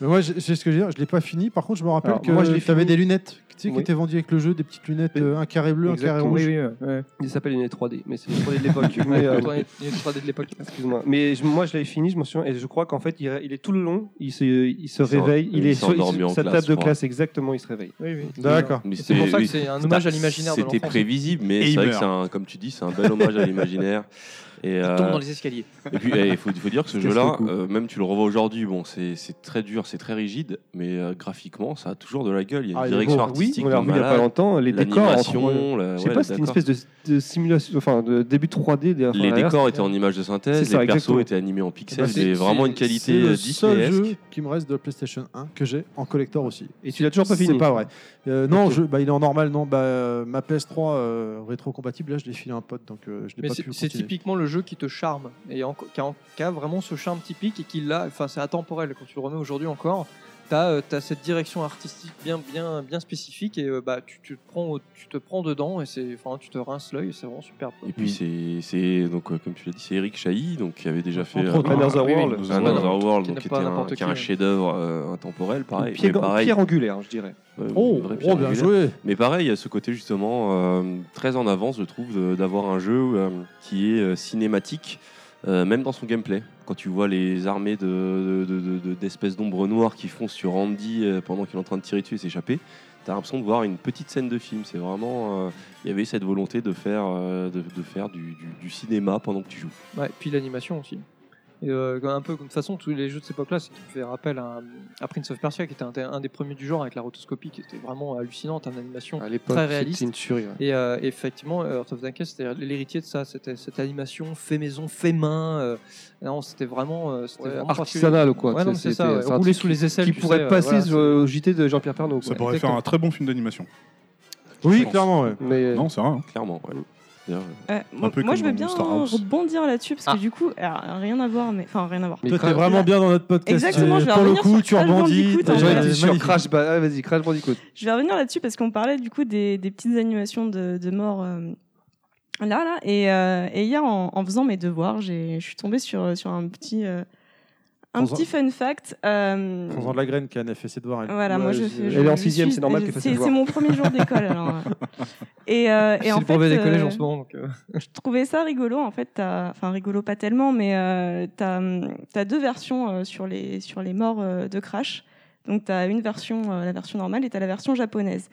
Mais moi, c'est ce que je veux dire. Je l'ai pas fini. Par contre, je me rappelle Alors, que moi, je l'ai fini... des lunettes, tu sais, oui. qui étaient vendues avec le jeu, des petites lunettes, euh, un carré bleu, Exactement. un carré rouge. Oui, oui, ouais. Il s'appelle une trois D, mais c'est une trois D de l'époque. mais, euh, une trois D de l'époque. Excuse-moi. Mais je, moi, je l'avais fini. Je me souviens. Et je crois qu'en fait, il, il est tout le long. Il se, il se réveille. Il est sur sa table de classe. Exactement, il se réveille. Oui, oui. D'accord. Mais c'est, c'est pour ça que c'est un hommage à l'imaginaire de l'enfance. C'était prévisible, mais et c'est vrai meurt. que c'est un, comme tu dis, c'est un bel hommage à l'imaginaire. Et euh, il tombe dans les escaliers. Et puis, il faut, faut dire que ce jeu-là, euh, même tu le revois aujourd'hui, bon, c'est, c'est très dur, c'est très rigide, mais euh, graphiquement, ça a toujours de la gueule. Il y a une ah, direction bon, artistique. Oui, on l'a revu il n'y a pas longtemps. Les décors, l'animation, la, je sais ouais, pas, c'était décors. une espèce de, de simulation, enfin, de début trois D. Des, enfin, les décors étaient en images de synthèse, les persos étaient animés en pixels. C'est vraiment une qualité Disney-esque. C'est le seul jeu qui me reste de PlayStation un que j'ai en collector aussi. Et tu l'as toujours pas fini. C'est pas vrai. Euh, non, je, bah, il est en normal, non. Bah, euh, ma P S trois euh, rétro-compatible, là, je l'ai filé à un pote, donc euh, je n'ai Mais pas pu continuer. C'est typiquement le jeu qui te charme, et en, qui, a, qui a vraiment ce charme typique, et qui l'a, enfin c'est atemporel, quand tu le remets aujourd'hui encore, t'as t'as cette direction artistique bien bien bien spécifique et bah tu, tu te prends tu te prends dedans et c'est enfin tu te rinces l'œil et c'est vraiment superbe. Et puis c'est c'est donc comme tu l'as dit, c'est Eric Chahi donc qui avait déjà fait Another World, Another World donc qui était un, qui un chef-d'œuvre euh, intemporel pareil. Pierre, mais pareil, pierre angulaire je dirais. Euh, oh, oh bien joué. Mais pareil, il y a ce côté justement euh, très en avance je trouve d'avoir un jeu euh, qui est cinématique. Euh, même dans son gameplay, quand tu vois les armées de, de, de, de, d'espèces d'ombres noires qui foncent sur Andy euh, pendant qu'il est en train de tirer dessus et s'échapper, t'as l'impression de voir une petite scène de film. C'est vraiment, il euh, y avait cette volonté de faire, euh, de, de faire du, du, du cinéma pendant que tu joues. Ouais, et puis l'animation aussi. Et euh, un peu comme de toute façon, tous les jeux de cette époque-là, ça me fait rappel à, à Prince of Persia, qui était un, un des premiers du genre avec la rotoscopie, qui était vraiment hallucinante, une animation très réaliste. Une tuerie, ouais. Et euh, effectivement, Earth of Dunkest, c'était l'héritier de ça, c'était cette animation fait maison, fait main. Euh, non, c'était vraiment, euh, c'était ouais, vraiment artisanal, quoi. Ouais, non, c'est ça. Ouais. Rouler sous les aisselles, qui pourrait sais, passer voilà, au J T de Jean-Pierre Pernaut. Ça ouais, pourrait exactement. Faire un très bon film d'animation. Oui, clairement. Ouais. Mais non, c'est vrai. Hein. Clairement. Ouais. Euh, moi, moi je veux bien rebondir là-dessus parce que ah. du coup alors, rien à voir mais enfin rien à voir. Mais toi t'es vraiment bien dans notre podcast. Exactement. Je vais pour le coup tu rebondis. Sur Crash, bah, vas-y Crash Bandicoot. Je vais revenir là-dessus parce qu'on parlait du coup des, des petites animations de, de mort euh, là là et, euh, et hier en, en faisant mes devoirs j'ai je suis tombée sur sur un petit euh, un on petit en... fun fact. Euh... On vend de la graine qui a fait ses devoirs. Elle. Voilà, ouais, moi je fais. Elle est en sixième, c'est normal qu'elle fasse ses devoirs. C'est mon premier jour d'école alors. Et, euh, et en fait. C'est le brevet des collèges en ce moment donc. Euh... Je trouvais ça rigolo en fait. T'as... Enfin rigolo pas tellement, mais euh, t'as t'as deux versions euh, sur les sur les morts euh, de Crash. Donc t'as une version euh, la version normale et t'as la version japonaise.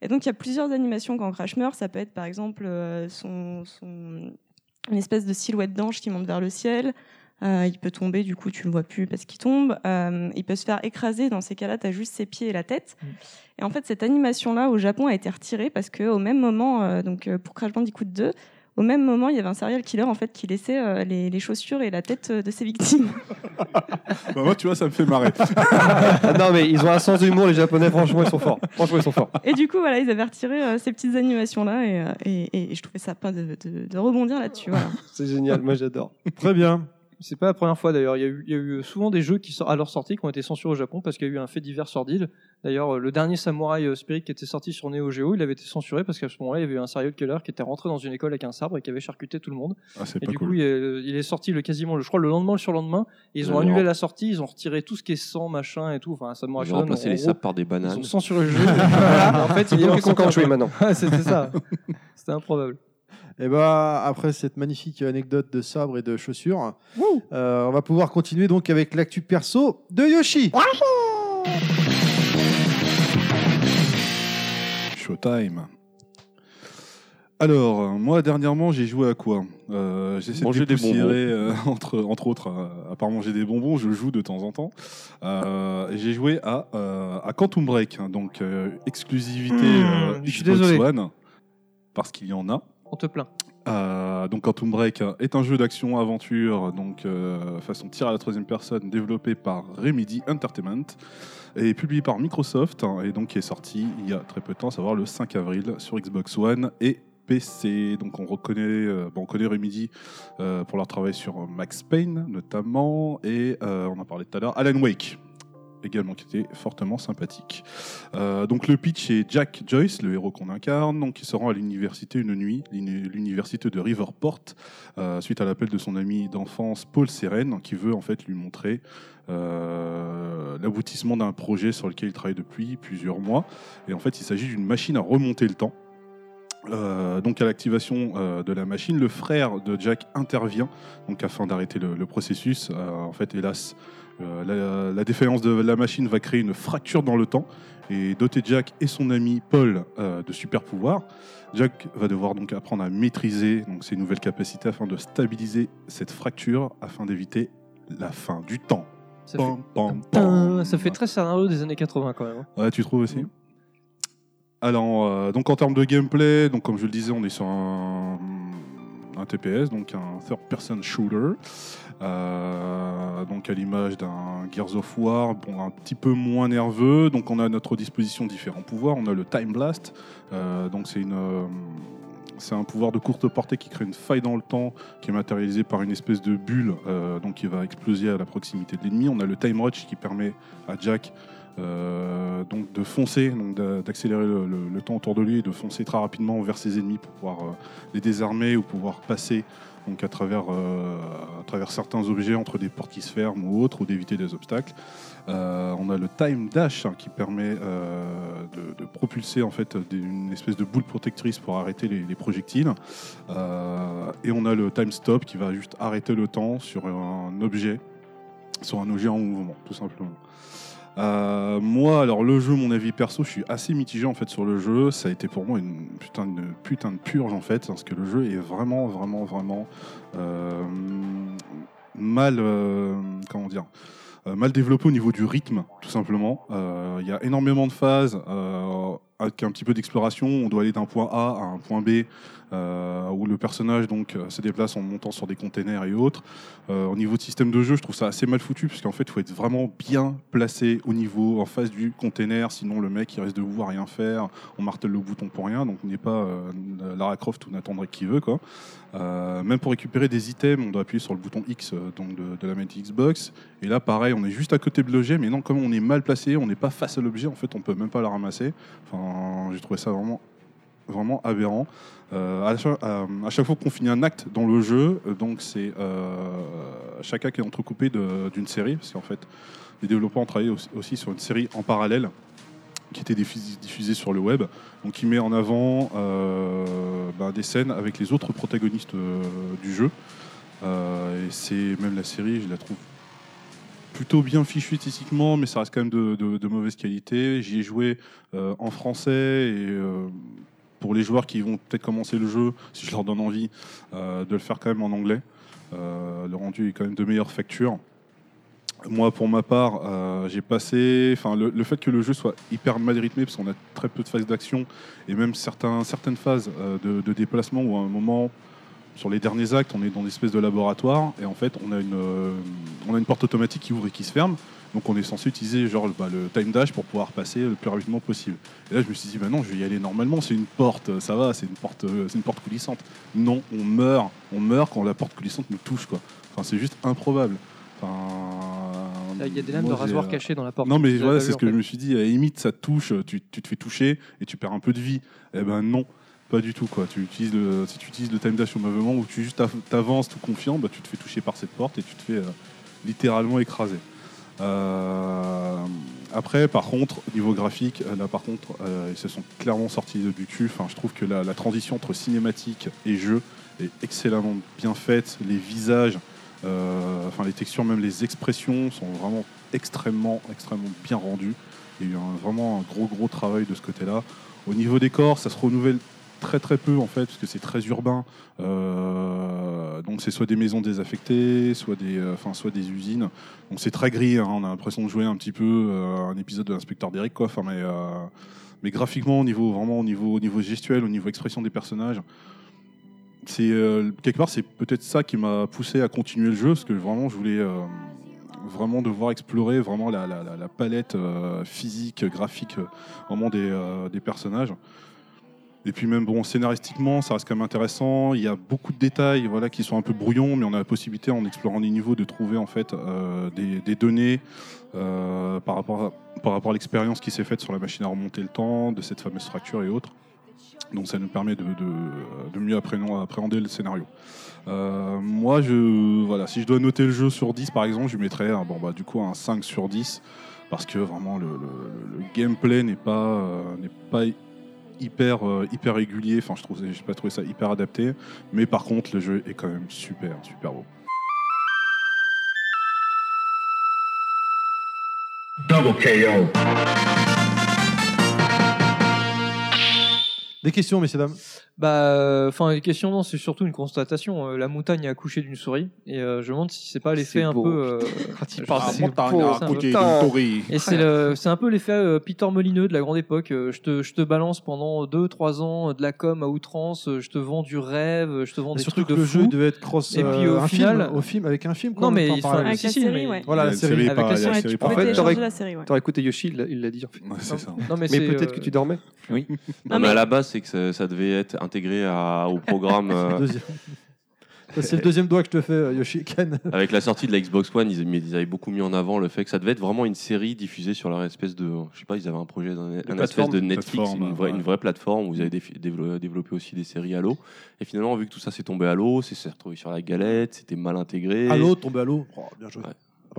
Et donc il y a plusieurs animations quand Crash meurt. Ça peut être par exemple euh, son son une espèce de silhouette d'ange qui monte vers le ciel. Euh, il peut tomber, du coup, tu le vois plus parce qu'il tombe. Euh, il peut se faire écraser. Dans ces cas-là, t'as juste ses pieds et la tête. Mmh. Et en fait, cette animation-là, au Japon, a été retirée parce que, au même moment, euh, donc pour Crash Bandicoot deux, au même moment, il y avait un serial killer en fait qui laissait euh, les, les chaussures et la tête euh, de ses victimes. Bah moi, tu vois, ça me fait marrer. Non, mais ils ont un sens d'humour, les Japonais. Franchement, ils sont forts. Franchement, ils sont forts. Et du coup, voilà, ils avaient retiré euh, ces petites animations-là, et, et, et je trouvais ça pas de, de, de rebondir là-dessus. Voilà. C'est génial. Moi, j'adore. Très bien. C'est pas la première fois d'ailleurs. Il y a eu, il y a eu souvent des jeux qui sont à leur sortie qui ont été censurés au Japon parce qu'il y a eu un fait divers sordide. D'ailleurs, le dernier Samurai Spirit qui était sorti sur Neo Geo, il avait été censuré parce qu'à ce moment-là, il y avait eu un serial killer qui était rentré dans une école avec un sabre et qui avait charcuté tout le monde. Ah, c'est et pas du cool. coup, il est, il est sorti le quasiment, je crois, le lendemain, le surlendemain. Et ils ont annulé la sortie, ils ont retiré tout ce qui est sang, machin et tout. Enfin, Samurai Shodown. Ils ont remplacé les sabres par des bananes. Ils ont censuré le jeu. En fait, il est en country maintenant. C'était ça. C'était improbable. Et bah, après cette magnifique anecdote de sabre et de chaussures, euh, on va pouvoir continuer donc avec l'actu perso de Yoshi. Showtime. Alors, moi dernièrement, j'ai joué à quoi euh, j'essaie manger de dépoussiérer, euh, entre, entre autres, euh, à part manger des bonbons, je joue de temps en temps. Euh, j'ai joué à, euh, à Quantum Break, donc euh, exclusivité euh, Xbox One, parce qu'il y en a. On te plaint. Euh, donc Quantum Break est un jeu d'action-aventure, donc euh, façon tir à la troisième personne, développé par Remedy Entertainment et publié par Microsoft, et donc qui est sorti il y a très peu de temps, à savoir le cinq avril sur Xbox One et P C. Donc on reconnaît, euh, bon, on connaît Remedy euh, pour leur travail sur Max Payne notamment, et euh, on en parlait tout à l'heure, Alan Wake. Également qui était fortement sympathique. Euh, donc le pitch est Jack Joyce, le héros qu'on incarne, donc qui se rend à l'université une nuit, l'université de Riverport, euh, suite à l'appel de son ami d'enfance Paul Seren, qui veut en fait lui montrer euh, l'aboutissement d'un projet sur lequel il travaille depuis plusieurs mois. Et en fait, il s'agit d'une machine à remonter le temps. Euh, donc à l'activation euh, de la machine, le frère de Jack intervient, donc afin d'arrêter le, le processus. Euh, en fait, hélas. Euh, la, la défaillance de la machine va créer une fracture dans le temps et doter Jack et son ami Paul euh, de super pouvoirs. Jack va devoir donc apprendre à maîtriser donc, ses nouvelles capacités afin de stabiliser cette fracture afin d'éviter la fin du temps. Ça, pam, fait... Pam, pam. Ça fait très scénario des années quatre-vingts quand même. Ouais, tu trouves aussi ? Alors, euh, donc en termes de gameplay, donc, comme je le disais, on est sur un, un T P S, donc un third-person shooter. Euh, donc à l'image d'un Gears of War, bon, un petit peu moins nerveux. Donc on a à notre disposition différents pouvoirs. On a le Time Blast, euh, donc c'est, une, euh, c'est un pouvoir de courte portée qui crée une faille dans le temps, qui est matérialisée par une espèce de bulle, euh, donc qui va exploser à la proximité de l'ennemi. On a le Time Rush qui permet à Jack euh, donc de foncer, donc de, d'accélérer le, le, le temps autour de lui et de foncer très rapidement vers ses ennemis pour pouvoir euh, les désarmer ou pouvoir passer donc à travers, euh, à travers certains objets, entre des portes qui se ferment ou autres, ou d'éviter des obstacles. Euh, on a le time dash hein, qui permet euh, de, de propulser en fait des, une espèce de boule protectrice pour arrêter les, les projectiles. Euh, et on a le time stop qui va juste arrêter le temps sur un objet, sur un objet en mouvement, tout simplement. Euh, moi, alors le jeu, mon avis perso, je suis assez mitigé en fait sur le jeu. Ça a été pour moi une putain de, putain de purge en fait, parce que le jeu est vraiment, vraiment, vraiment euh, mal, euh, comment dire. mal développé au niveau du rythme, tout simplement. Il euh, y a énormément de phases euh, avec un petit peu d'exploration. On doit aller d'un point A à un point B, euh, où le personnage donc, se déplace en montant sur des containers et autres. Euh, au niveau de système de jeu, je trouve ça assez mal foutu, parce qu'en fait, il faut être vraiment bien placé au niveau, en face du container, sinon le mec, il reste debout à rien faire, on martèle le bouton pour rien, donc on n'est pas euh, Lara Croft ou Nathan Drake qui veut, quoi. Euh, même pour récupérer des items, on doit appuyer sur le bouton X donc de, de la main Xbox. Et là, pareil, on est juste à côté de l'objet, mais non, comme on est mal placé, on n'est pas face à l'objet, en fait, on peut même pas la ramasser. Enfin, j'ai trouvé ça vraiment, vraiment aberrant. Euh, à, chaque, euh, à chaque fois qu'on finit un acte dans le jeu, donc c'est euh, chaque acte est entrecoupé de, d'une série, parce qu'en fait, les développeurs ont travaillé aussi sur une série en parallèle, qui était diffusé sur le web, donc qui met en avant euh, bah, des scènes avec les autres protagonistes euh, du jeu. Euh, et c'est même la série, je la trouve plutôt bien fichue esthétiquement, mais ça reste quand même de, de, de mauvaise qualité. J'y ai joué euh, en français, et euh, pour les joueurs qui vont peut-être commencer le jeu, si je leur donne envie, euh, de le faire quand même en anglais. Euh, le rendu est quand même de meilleure facture. Moi, pour ma part, euh, j'ai passé... Enfin, le, le fait que le jeu soit hyper mal rythmé, parce qu'on a très peu de phases d'action, et même certains, certaines phases euh, de, de déplacement, où à un moment, sur les derniers actes, on est dans une espèce de laboratoire, et en fait, on a une, euh, on a une porte automatique qui ouvre et qui se ferme, donc on est censé utiliser genre, bah, le time dash pour pouvoir passer le plus rapidement possible. Et là, je me suis dit, bah non, je vais y aller normalement, c'est une porte, ça va, c'est une porte, c'est une porte coulissante. Non, on meurt, on meurt quand la porte coulissante nous touche, quoi. Enfin, c'est juste improbable. Enfin, il y a des lames de rasoir euh... cachées dans la porte. Non, mais voilà, c'est ce que fait. Je me suis dit. À la limite, ça te touche, tu, tu te fais toucher et tu perds un peu de vie. Eh ben non, pas du tout, quoi. Tu utilises le, si tu utilises le time dash au mauvais moment, où tu juste t'avances tout confiant, bah, tu te fais toucher par cette porte et tu te fais euh, littéralement écraser. Euh... Après, par contre, niveau graphique, là, par contre, euh, ils se sont clairement sortis du cul. Enfin, je trouve que la, la transition entre cinématique et jeu est excellemment bien faite. Les visages. Euh, enfin, les textures, même les expressions sont vraiment extrêmement, extrêmement bien rendues. Il y a eu un, vraiment un gros, gros travail de ce côté-là. Au niveau des corps, ça se renouvelle très, très peu en fait, parce que c'est très urbain. Euh, donc, c'est soit des maisons désaffectées, soit des, euh, enfin, soit des usines. Donc, c'est très gris. Hein, on a l'impression de jouer un petit peu euh, un épisode de l'inspecteur Derrick, quoi. Enfin, mais, euh, mais graphiquement, au niveau vraiment, au niveau, au niveau gestuel, au niveau expression des personnages. C'est, euh, quelque part, c'est peut-être ça qui m'a poussé à continuer le jeu, parce que vraiment, je voulais euh, vraiment devoir explorer vraiment la, la, la palette euh, physique, graphique, vraiment des, euh, des personnages. Et puis même, bon, scénaristiquement, ça reste quand même intéressant. Il y a beaucoup de détails, voilà, qui sont un peu brouillons, mais on a la possibilité, en explorant les niveaux, de trouver en fait euh, des, des données euh, par rapport à, par rapport à l'expérience qui s'est faite sur la machine à remonter le temps, de cette fameuse fracture et autres. Donc ça nous permet de, de, de mieux appréhender le scénario. Euh, moi, je, voilà, si je dois noter le jeu sur dix, par exemple, je mettrais bon, bah, du coup, un cinq sur dix, parce que vraiment, le, le, le gameplay n'est pas, euh, n'est pas hyper, euh, hyper régulier. Enfin, je trouve, j'ai pas trouvé ça hyper adapté. Mais par contre, le jeu est quand même super, super beau. Double K O. Des questions, messieurs, dames? Bah, enfin, euh, les questions, non, c'est surtout une constatation. Euh, la montagne a accouché d'une souris, et euh, je me demande si c'est pas l'effet c'est un beau. peu. Euh, quand il parle, la montagne a accouché d'une souris. Et c'est, le, c'est un peu l'effet euh, Peter Molineux de la grande époque. Euh, je te, je te balance pendant deux trois ans de la com à outrance. Je te vends du rêve. Je te vends et des trucs de fou. Surtout que le jeu devait être cross. Et puis au final, film, au film avec un film. Non mais avec la série, ouais. Voilà, la série. Avec la série. Tu pouvais télécharger la série. T'aurais écouté Yoshi, il l'a dit. C'est ça. Mais peut-être que tu dormais. Oui. Non mais à la base, c'est que ça devait être intégré à, au programme. Euh, C'est le deuxième doigt que je te fais, Yoshi. Ken. Avec la sortie de la Xbox One, ils, ils avaient beaucoup mis en avant le fait que ça devait être vraiment une série diffusée sur leur espèce de, je sais pas, ils avaient un projet d'un un espèce de Netflix, une vraie, ouais. une vraie plateforme où ils avaient dév- développé aussi des séries à l'eau. Et finalement, vu que tout ça s'est tombé à l'eau, c'est s'est retrouvé sur la galette, c'était mal intégré. À l'eau, tombé à l'eau. Oh, bien joué. Ouais.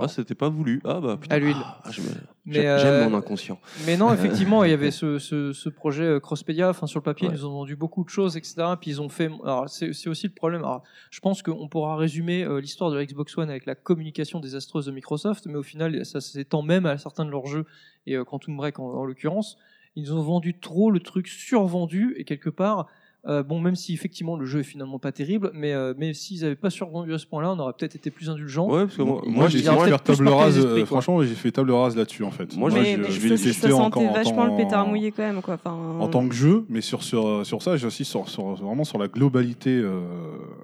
Ah, c'était pas voulu. Ah bah putain. À l'huile. Ah, je me... mais euh... J'aime mon inconscient. Mais non, effectivement, il y avait ce, ce, ce projet Crosspédia. Enfin, sur le papier, ouais. ils ont vendu beaucoup de choses, et cetera. Puis ils ont fait. Alors, c'est, c'est aussi le problème. Alors, je pense qu'on pourra résumer euh, l'histoire de la Xbox One avec la communication désastreuse de Microsoft, mais au final, ça s'étend même à certains de leurs jeux et euh, Quantum Break en, en l'occurrence. Ils ont vendu trop le truc, survendu, et quelque part. Euh, bon, même si effectivement le jeu est finalement pas terrible, mais euh, mais s'ils avaient pas survendu à ce point-là, on aurait peut-être été plus indulgents. Ouais, parce que moi, moi j'ai fait table rase. Euh, franchement, j'ai fait table rase là-dessus en fait. Moi, mais, je, mais je vais tester ça encore. Ça vachement en, le pétard mouillé quand même, quoi. Enfin, en tant que jeu, mais sur sur sur ça, j'insiste sur, sur vraiment sur la globalité, euh,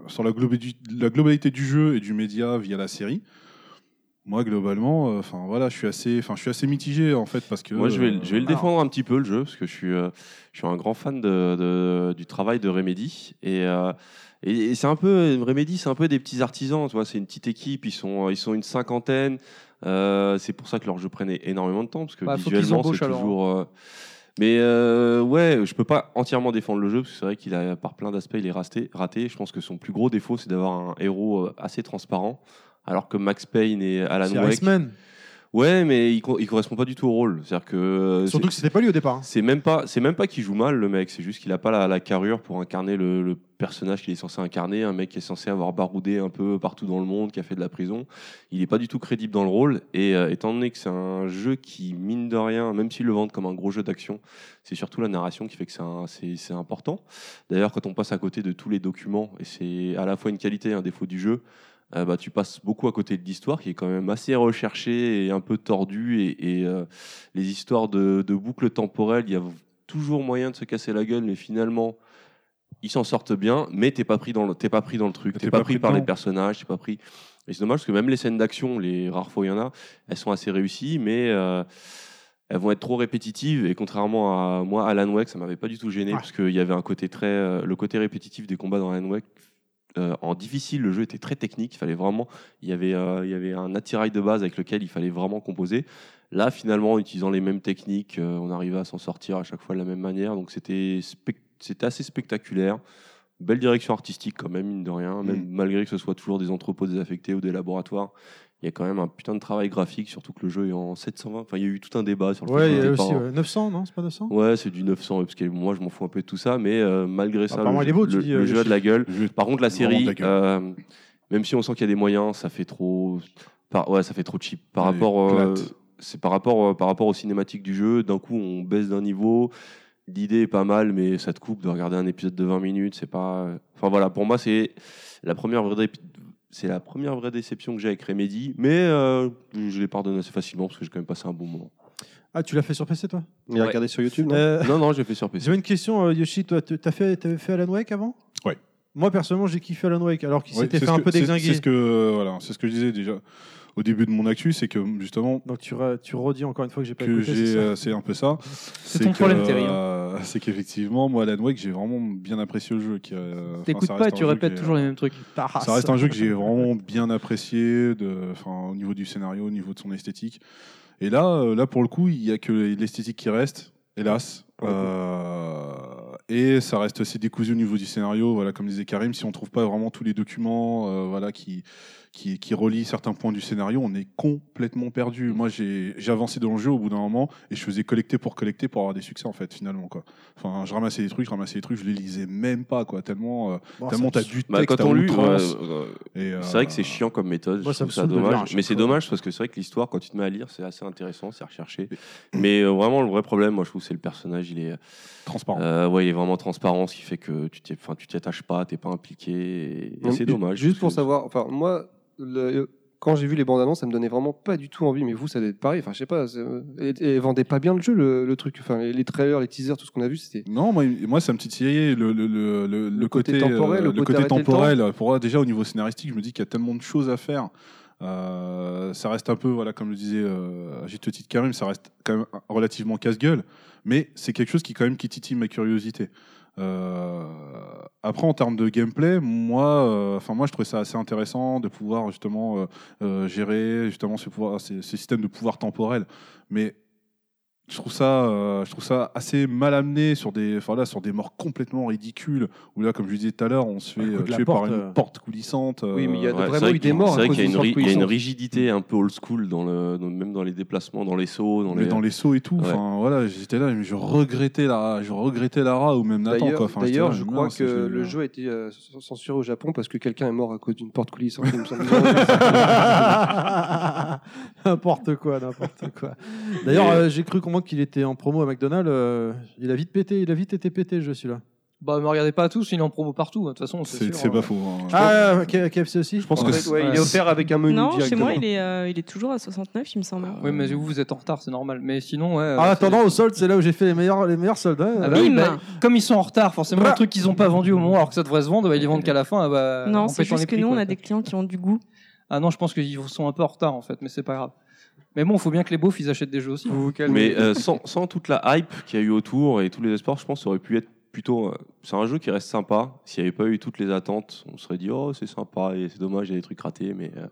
sur la globalité, la globalité du jeu et du média via la série. Moi globalement, enfin euh, voilà, je suis assez, enfin je suis assez mitigé en fait parce que. Moi je vais, euh, je vais le défendre un petit peu le jeu parce que je suis, euh, je suis un grand fan de, de du travail de Remedy et, euh, et et c'est un peu Remedy, c'est un peu des petits artisans, tu vois, c'est une petite équipe, ils sont, ils sont une cinquantaine, euh, c'est pour ça que leurs jeux prennent énormément de temps parce que bah, visuellement c'est alors. toujours. Euh, Mais euh, ouais, je peux pas entièrement défendre le jeu parce que c'est vrai qu'il a par plein d'aspects il est raté, raté. Je pense que son plus gros défaut c'est d'avoir un héros assez transparent. Alors que Max Payne et Alan Wake... Iceman. Ouais, mais il co- il correspond pas du tout au rôle. C'est-à-dire que surtout c'est, que c'était pas lui au départ. Hein. C'est même pas, c'est même pas qu'il joue mal le mec. C'est juste qu'il a pas la, la carrure pour incarner le, le personnage qu'il est censé incarner. Un mec qui est censé avoir baroudé un peu partout dans le monde, qui a fait de la prison. Il est pas du tout crédible dans le rôle. Et euh, étant donné que c'est un jeu qui mine de rien, même s'ils le vendent comme un gros jeu d'action, c'est surtout la narration qui fait que c'est, un, c'est, c'est important. D'ailleurs, quand on passe à côté de tous les documents, et c'est à la fois une qualité et un défaut du jeu. Euh, bah, tu passes beaucoup à côté de l'histoire qui est quand même assez recherchée et un peu tordue et, et euh, les histoires de, de boucles temporelles, il y a toujours moyen de se casser la gueule mais finalement ils s'en sortent bien mais t'es pas pris dans le, t'es pas pris dans le truc, t'es, t'es pas, pas pris, pris par les personnages, t'es pas pris... Et c'est dommage parce que même les scènes d'action, les rares fois il y en a, elles sont assez réussies mais... Euh... elles vont être trop répétitives et contrairement à moi, Alan Wake ça m'avait pas du tout gêné ah. parce qu'il y avait un côté très, euh, le côté répétitif des combats dans Alan Wake Euh, en difficile, le jeu était très technique. Il fallait vraiment, il y avait, euh, il y avait un attirail de base avec lequel il fallait vraiment composer. Là, finalement, en utilisant les mêmes techniques, euh, on arrivait à s'en sortir à chaque fois de la même manière. Donc, c'était, spe- c'était assez spectaculaire. Belle direction artistique, quand même, mine de rien. Même mmh. malgré que ce soit toujours des entrepôts désaffectés ou des laboratoires, il y a quand même un putain de travail graphique, surtout que le jeu est en sept cent vingt. Enfin, il y a eu tout un débat sur le ouais, fait. Ouais, aussi euh, neuf cents, non, c'est pas neuf cents ? Ouais, c'est du neuf cents, parce que moi je m'en fous un peu de tout ça, mais euh, malgré ça, le, jeu, beau, le, dis, le jeu a de la gueule. Par contre, la série, euh, même si on sent qu'il y a des moyens, ça fait trop, par... ouais, ça fait trop cheap par rapport, euh, c'est par rapport, euh, par rapport aux cinématiques du jeu. D'un coup, on baisse d'un niveau. L'idée est pas mal, mais ça te coupe de regarder un épisode de vingt minutes. C'est pas, enfin voilà, pour moi, c'est la première vraie. C'est la première vraie déception que j'ai avec Remedy, mais euh, je les pardonne assez facilement parce que j'ai quand même passé un bon moment. Ah, tu l'as fait sur P C, toi ? Il ouais. a regardé sur YouTube, non ? euh... Non, non, j'ai fait sur P C. J'avais une question, Yoshi, toi, t'as fait, t'avais fait Alan Wake avant ? Ouais. Moi, personnellement, j'ai kiffé Alan Wake, alors qu'il ouais, s'était fait un que, peu déglinguer. C'est, c'est, ce que, euh, voilà, c'est ce que je disais déjà au début de mon actu, c'est que justement... Donc tu, tu redis encore une fois que j'ai pas que écouté, j'ai, c'est ça ? C'est un peu ça. C'est, c'est ton que, problème, Thierry. Euh, c'est qu'effectivement, moi, Alan Wake, j'ai vraiment bien apprécié le jeu. Qui, euh, t'écoutes pas et tu répètes toujours les mêmes trucs. Ça reste un jeu que j'ai vraiment bien apprécié, de, au niveau du scénario, au niveau de son esthétique. Et là, là pour le coup, il n'y a que l'esthétique qui reste, hélas. Ouais, euh... Et ça reste assez décousu au niveau du scénario, voilà, comme disait Karim, si on ne trouve pas vraiment tous les documents euh, voilà, qui, qui, qui relient certains points du scénario, on est complètement perdu. Moi, j'ai, j'ai avancé dans le jeu au bout d'un moment et je faisais collecter pour collecter pour avoir des succès, en fait, finalement. Quoi. Enfin, je ramassais des trucs, je ramassais des trucs, je les lisais même pas, quoi, tellement, euh, bon, tellement t'as du bah, texte à outrance. Ouais, ouais, ouais. Euh, c'est vrai que c'est chiant comme méthode, ouais, je ça, ça dommage. Mais c'est dommage parce que c'est vrai que l'histoire, quand tu te mets à lire, c'est assez intéressant, c'est recherché. Mais euh, vraiment, le vrai problème, moi, je trouve, c'est le personnage, il est... Transparent. Euh, ouais, il est vraiment transparent, ce qui fait que tu t'y, enfin, tu t'y attaches pas, t'es pas impliqué. Et, et c'est dommage. Juste pour savoir, enfin, moi, le, quand j'ai vu les bandes annonces, ça me donnait vraiment pas du tout envie. Mais vous, ça doit être pareil. Enfin, je sais pas. Et, et vendait pas bien le jeu, le, le truc. Enfin, les, les trailers, les teasers, tout ce qu'on a vu, c'était. Non, moi, moi, ça me titillait le le le le, le côté, côté temporel. Euh, le côté, côté temporel. Le pour moi, déjà au niveau scénaristique, je me dis qu'il y a tellement de choses à faire. Euh, ça reste un peu, voilà, comme le disait euh, J T Tite Karim, ça reste quand même relativement casse-gueule, mais c'est quelque chose qui quand même qui titille ma curiosité. Euh, après, en termes de gameplay, moi, euh, enfin moi, je trouvais ça assez intéressant de pouvoir justement euh, euh, gérer justement ce pouvoir, ces, ces systèmes de pouvoir temporel. Mais je trouve ça, euh, je trouve ça assez mal amené sur des, enfin là, sur des morts complètement ridicules. Où là, comme je disais tout à l'heure, on se fait euh, tuer porte, par une euh... porte coulissante. Euh... Oui, mais il y a ouais, vraiment eu des morts. C'est vrai qu'il y a, une, ri- y a une rigidité un peu old school dans le, dans, même dans les déplacements, dans les sauts, dans mais les, dans les sauts et tout. Ouais. Enfin voilà, j'étais là, je regrettais Lara, je regrettais Lara ou même Nathan. D'ailleurs, quoi. Enfin, d'ailleurs là, je crois que le, le jeu a été euh, censuré au Japon parce que quelqu'un est mort à cause d'une porte coulissante. Il me semble. N'importe quoi, n'importe quoi. D'ailleurs, euh, j'ai cru qu'on qu'il était en promo à McDonald's, euh, il a vite pété, il a vite été pété, je suis là. Bah, me regardez pas tous, il est en promo partout, de toute façon, c'est, c'est sûr. C'est hein. Pas faux. Hein. Ah, K- KFC aussi. Je pense en que fait, ouais, il est offert avec un menu non, directement. Non, chez moi, il est, euh, il est toujours à soixante-neuf, il me semble. Ah, oui, mais vous, vous êtes en retard, c'est normal. Mais sinon, ouais. Ah, attendant au solde, c'est là où j'ai fait les meilleurs, les meilleurs soldes. Ah, bah, oui, bah, bah, comme ils sont en retard, forcément, bah. Le truc qu'ils ont pas vendu au moment, alors que ça devrait se vendre, bah, ils les vendent qu'à la fin. Bah, non, c'est juste que nous, on a des clients qui ont du goût. Ah non, je pense qu'ils sont un peu en retard, en fait, mais c'est pas grave. Mais bon, il faut bien que les beaufs, ils achètent des jeux aussi. Vous vous calmez. Mais euh, sans, sans toute la hype qu'il y a eu autour et tous les espoirs, je pense que ça aurait pu être plutôt... Euh, c'est un jeu qui reste sympa. S'il n'y avait pas eu toutes les attentes, on se serait dit « Oh, c'est sympa, et c'est dommage, il y a des trucs ratés. » Mais euh,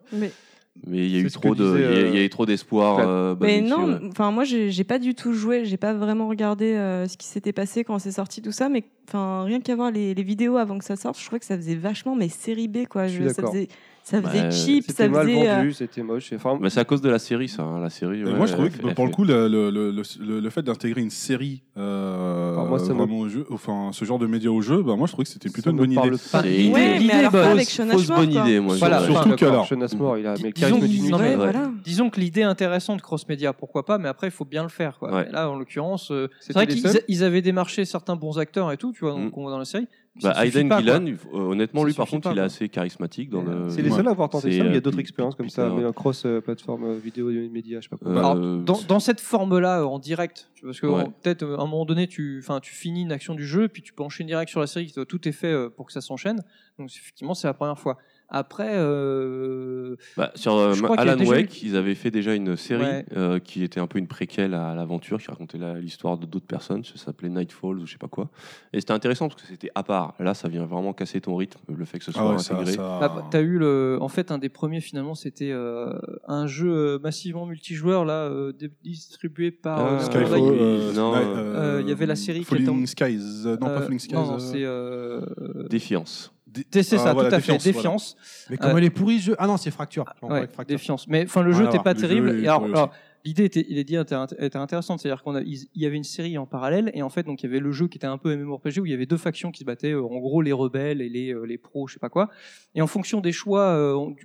mais il y a eu trop de, disait, euh... y a, y a eu trop d'espoir. Euh, mais non, enfin, moi, j'ai, j'ai pas du tout joué. J'ai pas vraiment regardé euh, ce qui s'était passé quand c'est sorti, tout ça. Mais rien qu'à voir les, les vidéos avant que ça sorte, je trouvais que ça faisait vachement mais série B, quoi. Je, je ça faisait... Ça faisait bah, cheap, ça mal faisait... Vendu, c'était moche. Enfin, mais c'est à cause de la série, ça. Hein, la série. Ouais, moi, je trouvais que, fait, pour le coup, le, le, le, le fait d'intégrer une série euh, enfin, moi, vraiment au jeu, enfin, ce genre de média au jeu, bah, moi, je trouvais que c'était plutôt ça une bonne idée. Oui, mais idée, alors bah, pas avec Sean Ashmore, bonne idée, moi. Voilà, surtout enfin, qu'alors... Sean Ashmore, il a... D- disons, que, non, mais, voilà. Disons que l'idée intéressante, cross-média, pourquoi pas, mais après, il faut bien le faire. Quoi. Ouais. Là, en l'occurrence, euh, c'est vrai qu'ils avaient démarché certains bons acteurs et tout, tu vois, dans la série. Bah, Aiden Gillan, euh, honnêtement, ça lui par contre, pas, il est assez charismatique dans le. C'est les ouais. seuls à avoir tenté ça. Il y a d'autres expériences comme ça, mais en cross euh, plateforme euh, vidéo et média, je sais pas quoi. Euh, Alors, dans, dans cette forme-là, euh, en direct, parce que ouais. en, peut-être euh, à un moment donné, tu, enfin, tu finis une action du jeu, puis tu peux enchaîner direct sur la série. Tout est fait euh, pour que ça s'enchaîne. Donc effectivement, c'est la première fois. Après, euh, bah, sur euh, Alan Wake, eu... ils avaient fait déjà une série ouais. euh, qui était un peu une préquelle à l'aventure, qui racontait la, l'histoire de d'autres personnes. Ça s'appelait Nightfalls ou je sais pas quoi. Et c'était intéressant parce que c'était à part. Là, ça vient vraiment casser ton rythme, le fait que ce soit ah ouais, intégré. Ça, ça... Bah, t'as eu le, en fait, un des premiers finalement, c'était euh, un jeu massivement multijoueur là, euh, distribué par. Euh, euh, Skyfall, là, euh, non, il euh, euh, y avait la série. Falling en... Skies, euh, non euh, pas Falling Skies. Non, euh... c'est euh... Défiance. C'est ça, ah, tout voilà, à défiance, fait, défiance. Voilà. Mais comme euh, elle est pourrie, je... ah non, c'est fracture. Ouais, fracture. Défiance. Mais enfin, le jeu n'était ah, pas terrible. Et alors, alors, l'idée était, l'idée était intéressante, c'est-à-dire qu'on a, il y avait une série en parallèle, et en fait, donc il y avait le jeu qui était un peu MMORPG où il y avait deux factions qui se battaient, en gros les rebelles et les les pros, je sais pas quoi. Et en fonction des choix,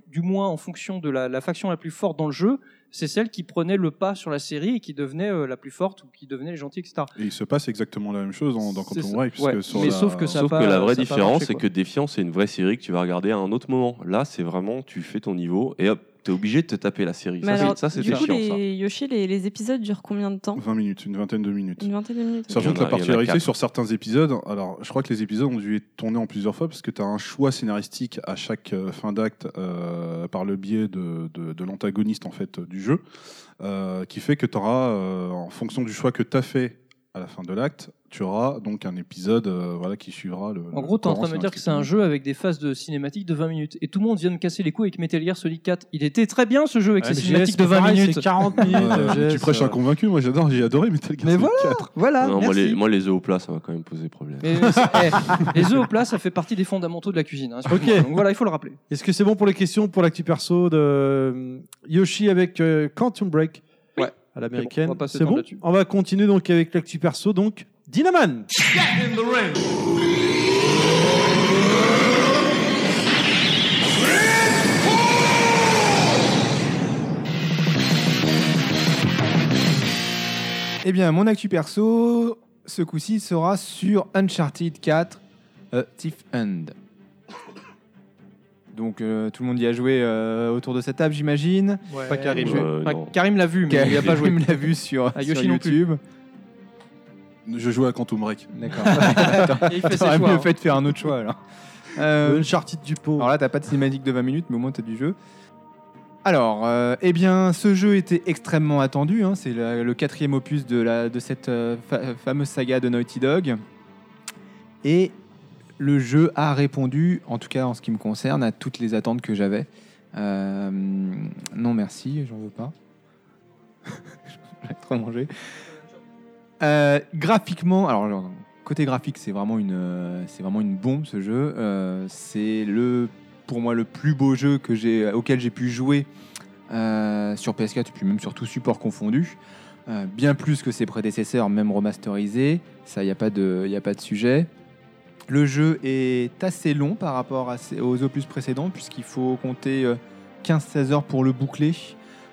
du moins en fonction de la, la faction la plus forte dans le jeu. C'est celle qui prenait le pas sur la série et qui devenait euh, la plus forte ou qui devenait les gentils, et cetera. Et il se passe exactement la même chose dans, dans Quantum Break. Ouais. La... Sauf que, ça sauf pas, que la vraie ça différence, marché, c'est que Défiance, c'est une vraie série que tu vas regarder à un autre moment. Là, c'est vraiment, tu fais ton niveau et hop, t'es obligé de te taper la série. Mais ça, alors, c'est, ça, c'est du coup, chiant, les... ça. Yoshi, les, les épisodes durent combien de temps ? vingt minutes, une vingtaine de minutes. Une vingtaine de minutes. Sachant que la particularité sur certains épisodes, alors je crois que les épisodes ont dû être tournés en plusieurs fois parce que t'as un choix scénaristique à chaque euh, fin d'acte euh, par le biais de, de, de l'antagoniste en fait du jeu, euh, qui fait que t'auras, euh, en fonction du choix que t'as fait à la fin de l'acte, tu auras donc un épisode euh, voilà, qui suivra le... En gros, t'es en train de me dire que c'est un jeu avec des phases de cinématiques de vingt minutes. Et tout le monde vient de casser les couilles avec Metal Gear Solid quatre. Il était très bien ce jeu avec ouais, ses cinématiques de vingt minutes. C'est quarante minutes. Ouais, tu prêches un convaincu, moi j'adore, j'ai adoré Metal Gear mais Solid voilà, quatre. Voilà, non, moi, les, moi les œufs au plat, ça va quand même poser problème. Mais, hey, les œufs au plat, ça fait partie des fondamentaux de la cuisine. Hein, okay. Donc voilà, il faut le rappeler. Est-ce que c'est bon pour les questions, pour l'actu perso de Yoshi avec euh, Quantum Break ouais. à l'américaine. Bon, on, c'est bon on va continuer donc avec l'actu perso donc. Inaman. Get in the ring. Eh bien, mon actu perso, ce coup-ci sera sur Uncharted quatre, euh, Thief End. Donc euh, tout le monde y a joué euh, autour de cette table, j'imagine. Ouais. Pas Karim. Euh, enfin, Karim l'a vu, mais Karim il a pas joué. Karim l'a vu sur, ah, sur YouTube. Je jouais à Quantum Break. D'accord. Attends, il fait t'aurais mieux fait de faire un autre choix alors. Euh, Uncharted du pot. Alors là, t'as pas de cinématique de vingt minutes, mais au moins t'as du jeu. Alors, euh, eh bien, ce jeu était extrêmement attendu. Hein, c'est la, le quatrième opus de, la, de cette euh, fa- fameuse saga de Naughty Dog. Et le jeu a répondu, en tout cas en ce qui me concerne, à toutes les attentes que j'avais. Euh, non merci, j'en veux pas. J'ai trop mangé. Euh, graphiquement, alors, alors côté graphique, c'est vraiment une, euh, c'est vraiment une bombe ce jeu. Euh, c'est le, pour moi, le plus beau jeu que j'ai, auquel j'ai pu jouer euh, sur P S quatre et puis même sur tout support confondu. Euh, bien plus que ses prédécesseurs, même remasterisés. Ça, il n'y a pas de, il n'y a pas de sujet. Le jeu est assez long par rapport à, aux opus précédents, puisqu'il faut compter euh, quinze seize heures pour le boucler.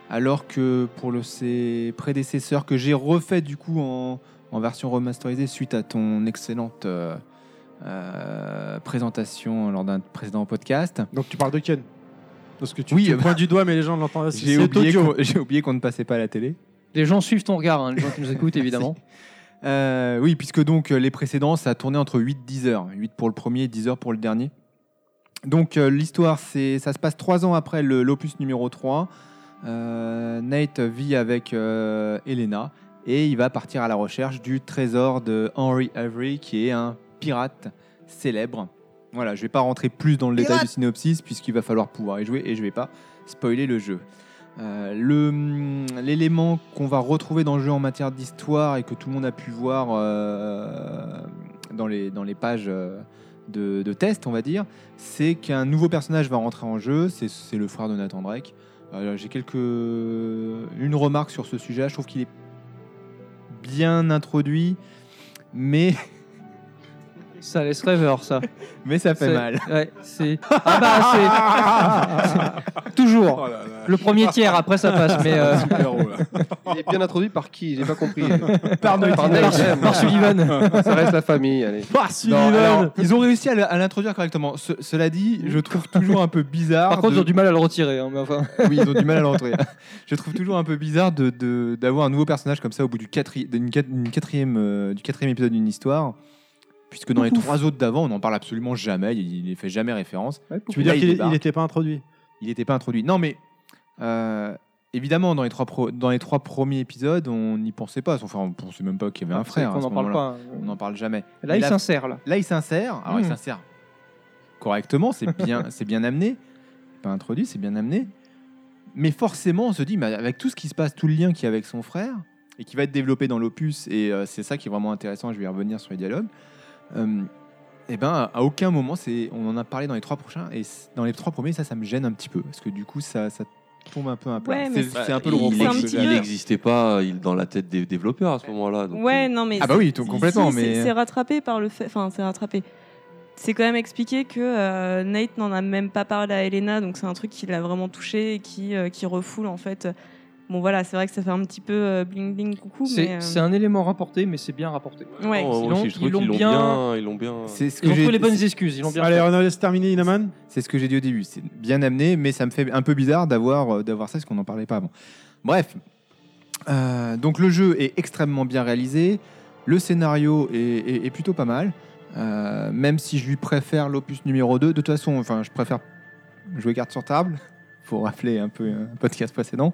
Alors que pour le, ses prédécesseurs, que j'ai refait du coup en, en version remasterisée suite à ton excellente euh, euh, présentation lors d'un précédent podcast. Donc tu parles de Ken, parce que tu, oui, tu bah, pointes du doigt, mais les gens l'entendent aussi. J'ai oublié, qu'on, j'ai oublié qu'on ne passait pas à la télé. Les gens suivent ton regard, hein, les gens qui nous écoutent évidemment. Euh, oui, puisque donc les précédents, ça tournait entre huit dix heures. huit pour le premier et dix heures pour le dernier. Donc euh, l'histoire, c'est, ça se passe trois ans après le, l'opus numéro trois. Euh, Nate vit avec euh, Elena et il va partir à la recherche du trésor de Henry Avery, qui est un pirate célèbre. Voilà, je ne vais pas rentrer plus dans le pirate. détail du synopsis, puisqu'il va falloir pouvoir y jouer et je ne vais pas spoiler le jeu. Euh, le, l'élément qu'on va retrouver dans le jeu en matière d'histoire et que tout le monde a pu voir euh, dans, les, dans les pages euh, de, de test, on va dire, c'est qu'un nouveau personnage va rentrer en jeu, c'est, c'est le frère de Nathan Drake. Euh, j'ai quelques... une remarque sur ce sujet. Je trouve qu'il est bien introduit, mais... Ça laisse rêveur, ça. Mais ça fait c'est... mal. Ouais, c'est... Ah bah, c'est... Toujours. Oh là là. Le premier tiers, après ça passe, mais... Euh... Il est bien introduit par qui ? J'ai pas compris. Par Nate. Par Sullivan. Ça reste la famille, allez. Par Sullivan. Non, alors, ils ont réussi à l'introduire correctement. Ce, cela dit, je trouve toujours un peu bizarre... Par contre, de... ils ont du mal à le retirer. Hein, mais enfin... Oui, ils ont du mal à le retirer. Je trouve toujours un peu bizarre de, de, d'avoir un nouveau personnage comme ça au bout du, quatri... d'une, d'une quatrième, euh, du quatrième épisode d'une histoire. Puisque dans Ouf. les trois autres d'avant, on n'en parle absolument jamais, il ne fait jamais référence. Ouais, tu veux dire qu'il n'était pas introduit ? Il n'était pas introduit. Non, mais euh, évidemment, dans les, trois pro- dans les trois premiers épisodes, on n'y pensait pas. Enfin, on ne pensait même pas qu'il y avait un frère. On n'en parle pas. On n'en parle jamais. Là, mais il là, s'insère. Là. là, il s'insère. Alors, mmh. il s'insère correctement, c'est bien, c'est bien amené. Pas introduit, c'est bien amené. Mais forcément, on se dit, mais avec tout ce qui se passe, tout le lien qu'il y a avec son frère, et qui va être développé dans l'opus, et euh, c'est ça qui est vraiment intéressant, je vais y revenir sur les dialogues. Euh, et ben à aucun moment c'est, on en a parlé dans les trois prochains et dans les trois premiers ça ça me gêne un petit peu parce que du coup ça, ça tombe un peu à plat. Ouais, c'est, c'est un peu le reproche. Il n'existait pas il, dans la tête des développeurs à ce moment-là. Donc ouais euh... non mais ah bah oui tout complètement c'est, mais c'est, c'est rattrapé par le fait, enfin c'est rattrapé. C'est quand même expliqué que euh, Nate n'en a même pas parlé à Elena, donc c'est un truc qui l'a vraiment touché et qui euh, qui refoule en fait. Bon voilà, c'est vrai que ça fait un petit peu euh, bling bling coucou. C'est, mais, euh... c'est un élément rapporté, mais c'est bien rapporté. Ouais, oh, sinon, aussi, je ils, l'ont ils l'ont bien. bien ils l'ont bien. C'est ce que ils j'ai... ont les bonnes excuses. Ils l'ont bien. Allez, on laisse terminer Inaman. C'est ce que j'ai dit au début. C'est bien amené, mais ça me fait un peu bizarre d'avoir euh, d'avoir ça, parce qu'on n'en parlait pas avant. Bref, euh, donc le jeu est extrêmement bien réalisé. Le scénario est, est, est plutôt pas mal, euh, même si je lui préfère l'opus numéro deux. De toute façon, enfin, je préfère jouer carte sur table. Pour rappeler un peu un podcast précédent,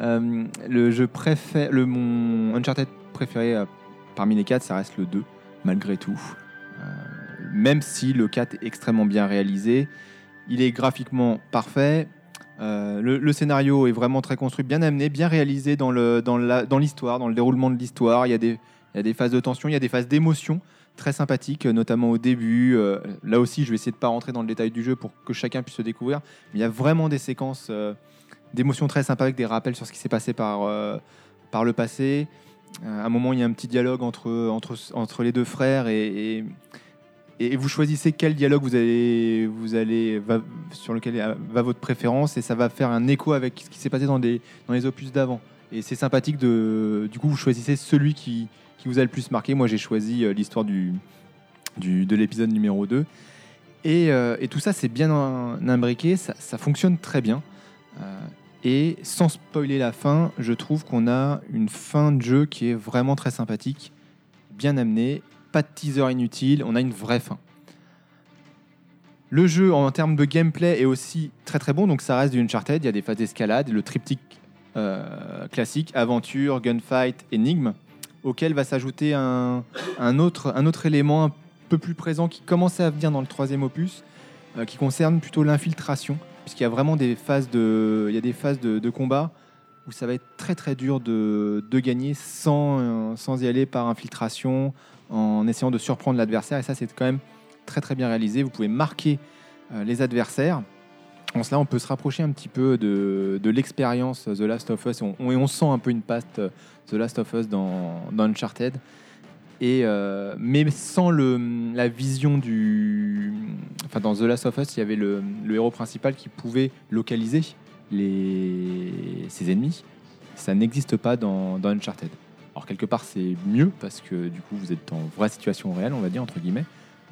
euh, le jeu préféré, le mon Uncharted préféré euh, parmi les quatre, ça reste le deux, malgré tout. Euh, même si le quatre est extrêmement bien réalisé, il est graphiquement parfait. Euh, le, le scénario est vraiment très construit, bien amené, bien réalisé dans le dans la dans l'histoire, dans le déroulement de l'histoire. Il y a des il y a des phases de tension, il y a des phases d'émotion très sympathiques, notamment au début. Euh, là aussi, je vais essayer de ne pas rentrer dans le détail du jeu pour que chacun puisse se découvrir. Mais il y a vraiment des séquences euh, d'émotions très sympas avec des rappels sur ce qui s'est passé par, euh, par le passé. Euh, à un moment, il y a un petit dialogue entre, entre, entre les deux frères et, et, et vous choisissez quel dialogue vous allez, vous allez, va, sur lequel va votre préférence et ça va faire un écho avec ce qui s'est passé dans, des, dans les opus d'avant. Et c'est sympathique, de, du coup, vous choisissez celui qui... qui vous a le plus marqué. Moi, j'ai choisi euh, l'histoire du, du, de l'épisode numéro deux. Et, euh, et tout ça, c'est bien un, imbriqué, ça, ça fonctionne très bien. Euh, et sans spoiler la fin, je trouve qu'on a une fin de jeu qui est vraiment très sympathique, bien amenée, pas de teaser inutile, on a une vraie fin. Le jeu, en termes de gameplay, est aussi très très bon, donc ça reste du Uncharted, il y a des phases d'escalade, le triptyque euh, classique, aventure, gunfight, énigme, auquel va s'ajouter un, un, autre, un autre élément peu plus présent, qui commençait à venir dans le troisième opus, euh, qui concerne plutôt l'infiltration, puisqu'il y a vraiment des phases de, il y a des phases de, de combat où ça va être très très dur de, de gagner sans, sans y aller par infiltration, en essayant de surprendre l'adversaire. Et ça, c'est quand même très très bien réalisé. Vous pouvez marquer euh, les adversaires. En cela, on peut se rapprocher un petit peu de, de l'expérience The Last of Us. Et on, on, on sent un peu une patte The Last of Us dans, dans Uncharted. Et, euh, mais sans le, la vision du... Enfin, dans The Last of Us, il y avait le, le héros principal qui pouvait localiser les, ses ennemis. Ça n'existe pas dans, dans Uncharted. Alors, quelque part, c'est mieux parce que du coup, vous êtes en vraie situation réelle, on va dire, entre guillemets.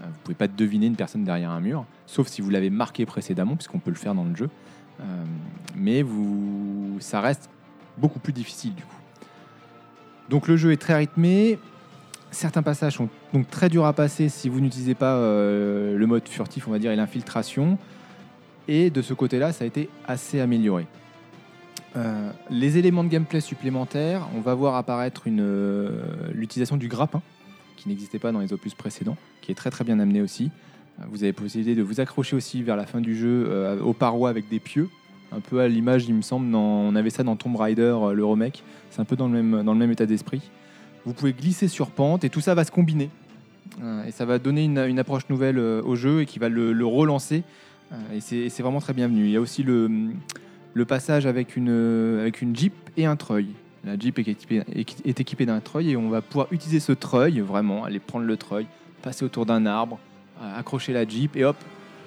Vous ne pouvez pas deviner une personne derrière un mur, sauf si vous l'avez marqué précédemment, puisqu'on peut le faire dans le jeu. Euh, mais vous, ça reste beaucoup plus difficile, du coup. Donc, le jeu est très rythmé. Certains passages sont donc très durs à passer si vous n'utilisez pas euh, le mode furtif, on va dire, et l'infiltration. Et de ce côté-là, ça a été assez amélioré. Euh, les éléments de gameplay supplémentaires, on va voir apparaître une, euh, l'utilisation du grappin, qui n'existait pas dans les opus précédents, qui est très très bien amené aussi. Euh, vous avez possibilité de vous accrocher aussi vers la fin du jeu euh, aux parois avec des pieux, un peu à l'image, il me semble, dans, on avait ça dans Tomb Raider, euh, le remake, c'est un peu dans le, même, dans le même état d'esprit. Vous pouvez glisser sur pente et tout ça va se combiner. Euh, et ça va donner une, une approche nouvelle euh, au jeu et qui va le, le relancer. Euh, et, c'est, et c'est vraiment très bienvenu. Il y a aussi le... Le passage avec une, avec une Jeep et un treuil. La Jeep est équipée, est équipée d'un treuil et on va pouvoir utiliser ce treuil, vraiment, aller prendre le treuil, passer autour d'un arbre, accrocher la Jeep et hop,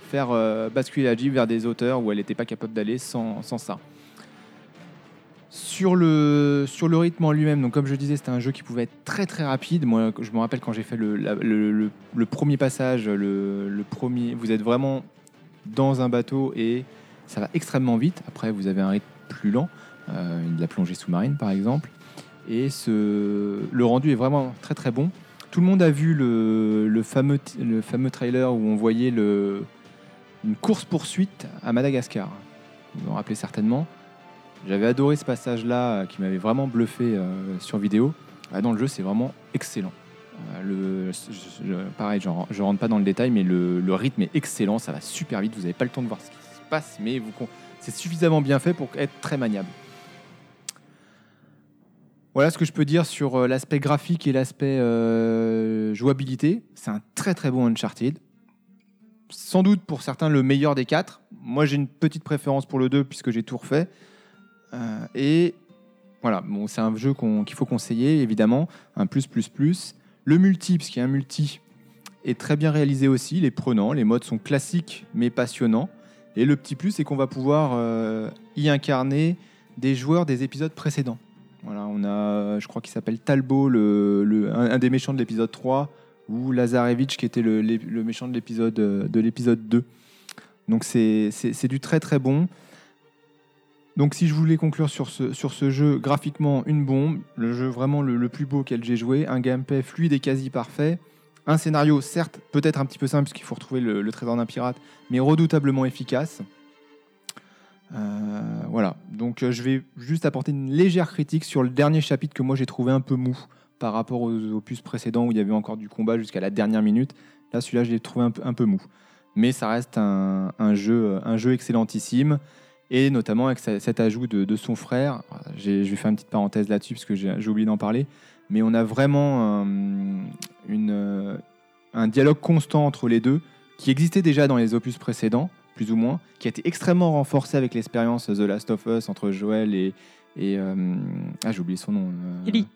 faire euh, basculer la Jeep vers des hauteurs où elle n'était pas capable d'aller sans, sans ça. Sur le, sur le rythme en lui-même, donc comme je disais, c'était un jeu qui pouvait être très très rapide. Moi, je me rappelle quand j'ai fait le, la, le, le, le premier passage, le, le premier, vous êtes vraiment dans un bateau et... Ça va extrêmement vite. Après, vous avez un rythme plus lent, euh, de la plongée sous-marine par exemple. Et ce... le rendu est vraiment très très bon. Tout le monde a vu le, le, fameux, t... le fameux trailer où on voyait le... une course-poursuite à Madagascar. Vous en rappelez certainement. J'avais adoré ce passage-là qui m'avait vraiment bluffé euh, sur vidéo. Dans le jeu, c'est vraiment excellent. Le, je, pareil, je ne rentre pas dans le détail, mais le, le rythme est excellent. Ça va super vite. Vous n'avez pas le temps de voir ce qui passe, mais vous, c'est suffisamment bien fait pour être très maniable. Voilà ce que je peux dire sur l'aspect graphique et l'aspect euh, jouabilité. C'est un très très bon Uncharted. Sans doute pour certains le meilleur des quatre. Moi j'ai une petite préférence pour le deux puisque j'ai tout refait. Euh, et voilà, bon, c'est un jeu qu'on, qu'il faut conseiller évidemment. Un plus plus plus. Le multi, puisqu'il y a un multi, est très bien réalisé aussi. Il est prenant. Les modes sont classiques mais passionnants. Et le petit plus, c'est qu'on va pouvoir euh, y incarner des joueurs des épisodes précédents. Voilà, on a, je crois qu'il s'appelle Talbot, le, le, un, un des méchants de l'épisode trois, ou Lazarevitch, qui était le, le, le méchant de l'épisode, de l'épisode deux. Donc c'est, c'est, c'est du très très bon. Donc si je voulais conclure sur ce, sur ce jeu, graphiquement une bombe, le jeu vraiment le, le plus beau auquel j'ai joué, un gameplay fluide et quasi parfait, un scénario, certes, peut-être un petit peu simple, puisqu'il faut retrouver le, le trésor d'un pirate, mais redoutablement efficace. Euh, voilà. Donc, euh, je vais juste apporter une légère critique sur le dernier chapitre que moi, j'ai trouvé un peu mou par rapport aux opus précédents où il y avait encore du combat jusqu'à la dernière minute. Là, celui-là, je l'ai trouvé un peu, un peu mou. Mais ça reste un, un, jeu, un jeu excellentissime, et notamment avec sa, cet ajout de, de son frère. J'ai, je vais faire une petite parenthèse là-dessus, parce que j'ai, j'ai oublié d'en parler. Mais on a vraiment un, une, un dialogue constant entre les deux qui existait déjà dans les opus précédents, plus ou moins, qui a été extrêmement renforcé avec l'expérience The Last of Us entre Joël et... et euh, ah, j'ai oublié son nom. Euh, Ellie.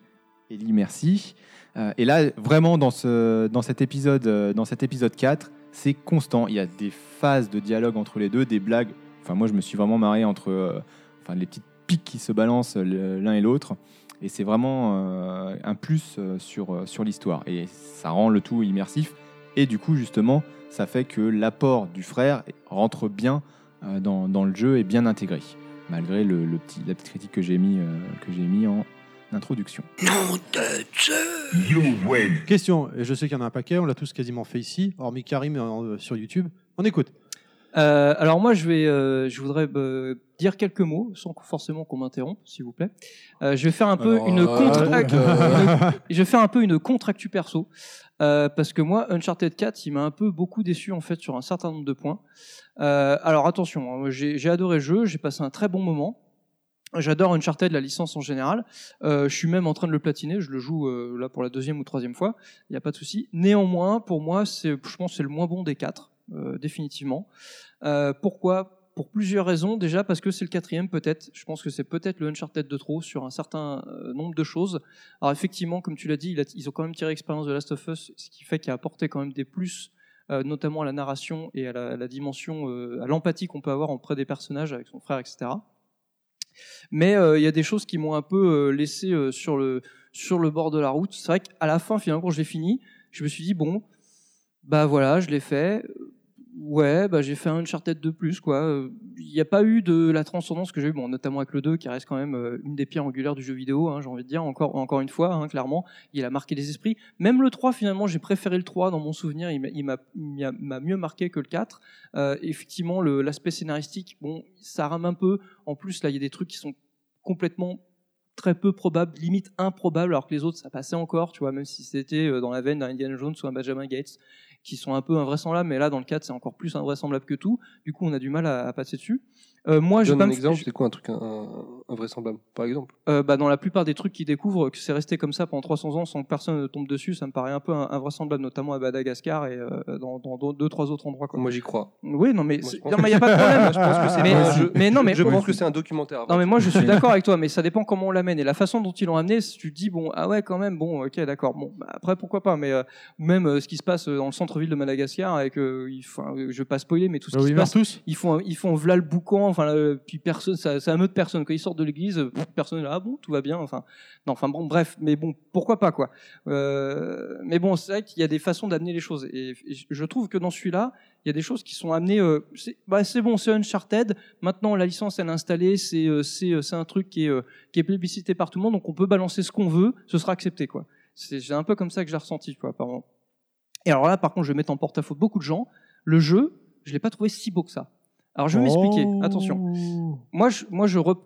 Ellie, merci. Euh, et là, vraiment, dans, ce, dans, cet épisode, euh, dans cet épisode quatre, c'est constant. Il y a des phases de dialogue entre les deux, des blagues. Enfin, moi, je me suis vraiment marré entre euh, enfin, les petites piques qui se balancent l'un et l'autre. Et c'est vraiment euh, un plus euh, sur, euh, sur l'histoire. Et ça rend le tout immersif. Et du coup, justement, ça fait que l'apport du frère rentre bien euh, dans, dans le jeu et bien intégré. Malgré le, le petit, la petite critique que j'ai mis, euh, que j'ai mis en introduction. Non de Dieu, you win. Question, et je sais qu'il y en a un paquet, on l'a tous quasiment fait ici, hormis Karim euh, sur YouTube. On écoute. Euh, alors moi, je vais, euh, je voudrais euh, dire quelques mots, sans forcément qu'on m'interrompe, s'il vous plaît. Euh, je vais faire un peu alors, une contre-actu euh... je vais faire un peu une contre-actu perso, euh, parce que moi, Uncharted quatre, il m'a un peu beaucoup déçu en fait sur un certain nombre de points. Euh, alors attention, hein, j'ai, j'ai adoré le jeu, j'ai passé un très bon moment. J'adore Uncharted, la licence en général. Euh, je suis même en train de le platiner. Je le joue euh, là pour la deuxième ou troisième fois. Il n'y a pas de souci. Néanmoins, pour moi, c'est, je pense que c'est le moins bon des quatre, euh, définitivement. Euh, pourquoi ? Pour plusieurs raisons. Déjà parce que c'est le quatrième, peut-être. Je pense que c'est peut-être le Uncharted de trop sur un certain euh, nombre de choses. Alors effectivement, comme tu l'as dit, il a, ils ont quand même tiré l'expérience de Last of Us, ce qui fait qu'il a apporté quand même des plus, euh, notamment à la narration et à la, à la dimension, euh, à l'empathie qu'on peut avoir auprès des personnages avec son frère, et cetera. Mais il euh, y a des choses qui m'ont un peu euh, laissé euh, sur, le, sur le bord de la route. C'est vrai qu'à la fin, finalement, quand je l'ai fini, je me suis dit, bon, bah voilà, je l'ai fait. Ouais, bah j'ai fait un Uncharted de plus, quoi. Il euh, n'y a pas eu de la transcendance que j'ai eu, bon, notamment avec le deux, qui reste quand même euh, une des pierres angulaires du jeu vidéo, hein, j'ai envie de dire, encore, encore une fois, hein, clairement, il a marqué les esprits. Même le trois, finalement, j'ai préféré le trois dans mon souvenir, il m'a, il m'a, il m'a, m'a mieux marqué que le quatre. Euh, effectivement, le, l'aspect scénaristique, bon, ça rame un peu. En plus, là, il y a des trucs qui sont complètement très peu probables, limite improbables, alors que les autres, ça passait encore, tu vois, même si c'était dans la veine d'un Indiana Jones ou un Benjamin Gates, qui sont un peu invraisemblables, mais là, dans le cadre, c'est encore plus invraisemblable que tout. Du coup, on a du mal à, à passer dessus. Euh, moi, je donne un exemple, je... c'est quoi un truc invraisemblable, par exemple euh, bah, dans la plupart des trucs qu'ils découvrent, que c'est resté comme ça pendant trois cents ans sans que personne ne tombe dessus, ça me paraît un peu invraisemblable, notamment à Madagascar et euh, dans, dans, dans deux, trois autres endroits. Quoi. Moi, j'y crois. Oui, non, mais il n'y a pas de problème. Je pense que c'est, mais, euh, je... Mais non, mais... Je pense que c'est un documentaire. Non, mais moi, je suis d'accord avec toi, mais ça dépend comment on l'amène. Et la façon dont ils l'ont amené, si tu te dis, bon, ah ouais, quand même, bon, ok, d'accord. Bon, bah, après, pourquoi pas, mais euh, même euh, ce qui se passe dans le centre-ville de Madagascar, avec, euh, il faut, euh, je ne vais pas spoiler, mais tout ce qui oui, se passe, tous. ils font, ils font v'là le boucan. Enfin, là, puis personne, ça, ça meute personne. Quand ils sortent de l'église, personne là, ah bon, tout va bien. Enfin, non, enfin bon, bref, mais bon, pourquoi pas quoi. Euh, mais bon, c'est vrai qu'il y a des façons d'amener les choses. Et, et je trouve que dans celui-là, il y a des choses qui sont amenées. Euh, c'est, bah, c'est bon, c'est Uncharted. Maintenant, la licence, elle est installée. C'est, euh, c'est, euh, c'est un truc qui est, euh, qui est plébiscité par tout le monde. Donc, on peut balancer ce qu'on veut, ce sera accepté quoi. C'est, c'est un peu comme ça que j'ai ressenti quoi, apparemment. Et alors là, par contre, je vais mettre en porte-à-faux beaucoup de gens. Le jeu, je l'ai pas trouvé si beau que ça. Alors, je vais oh. m'expliquer, attention. Moi, je, moi je, rep,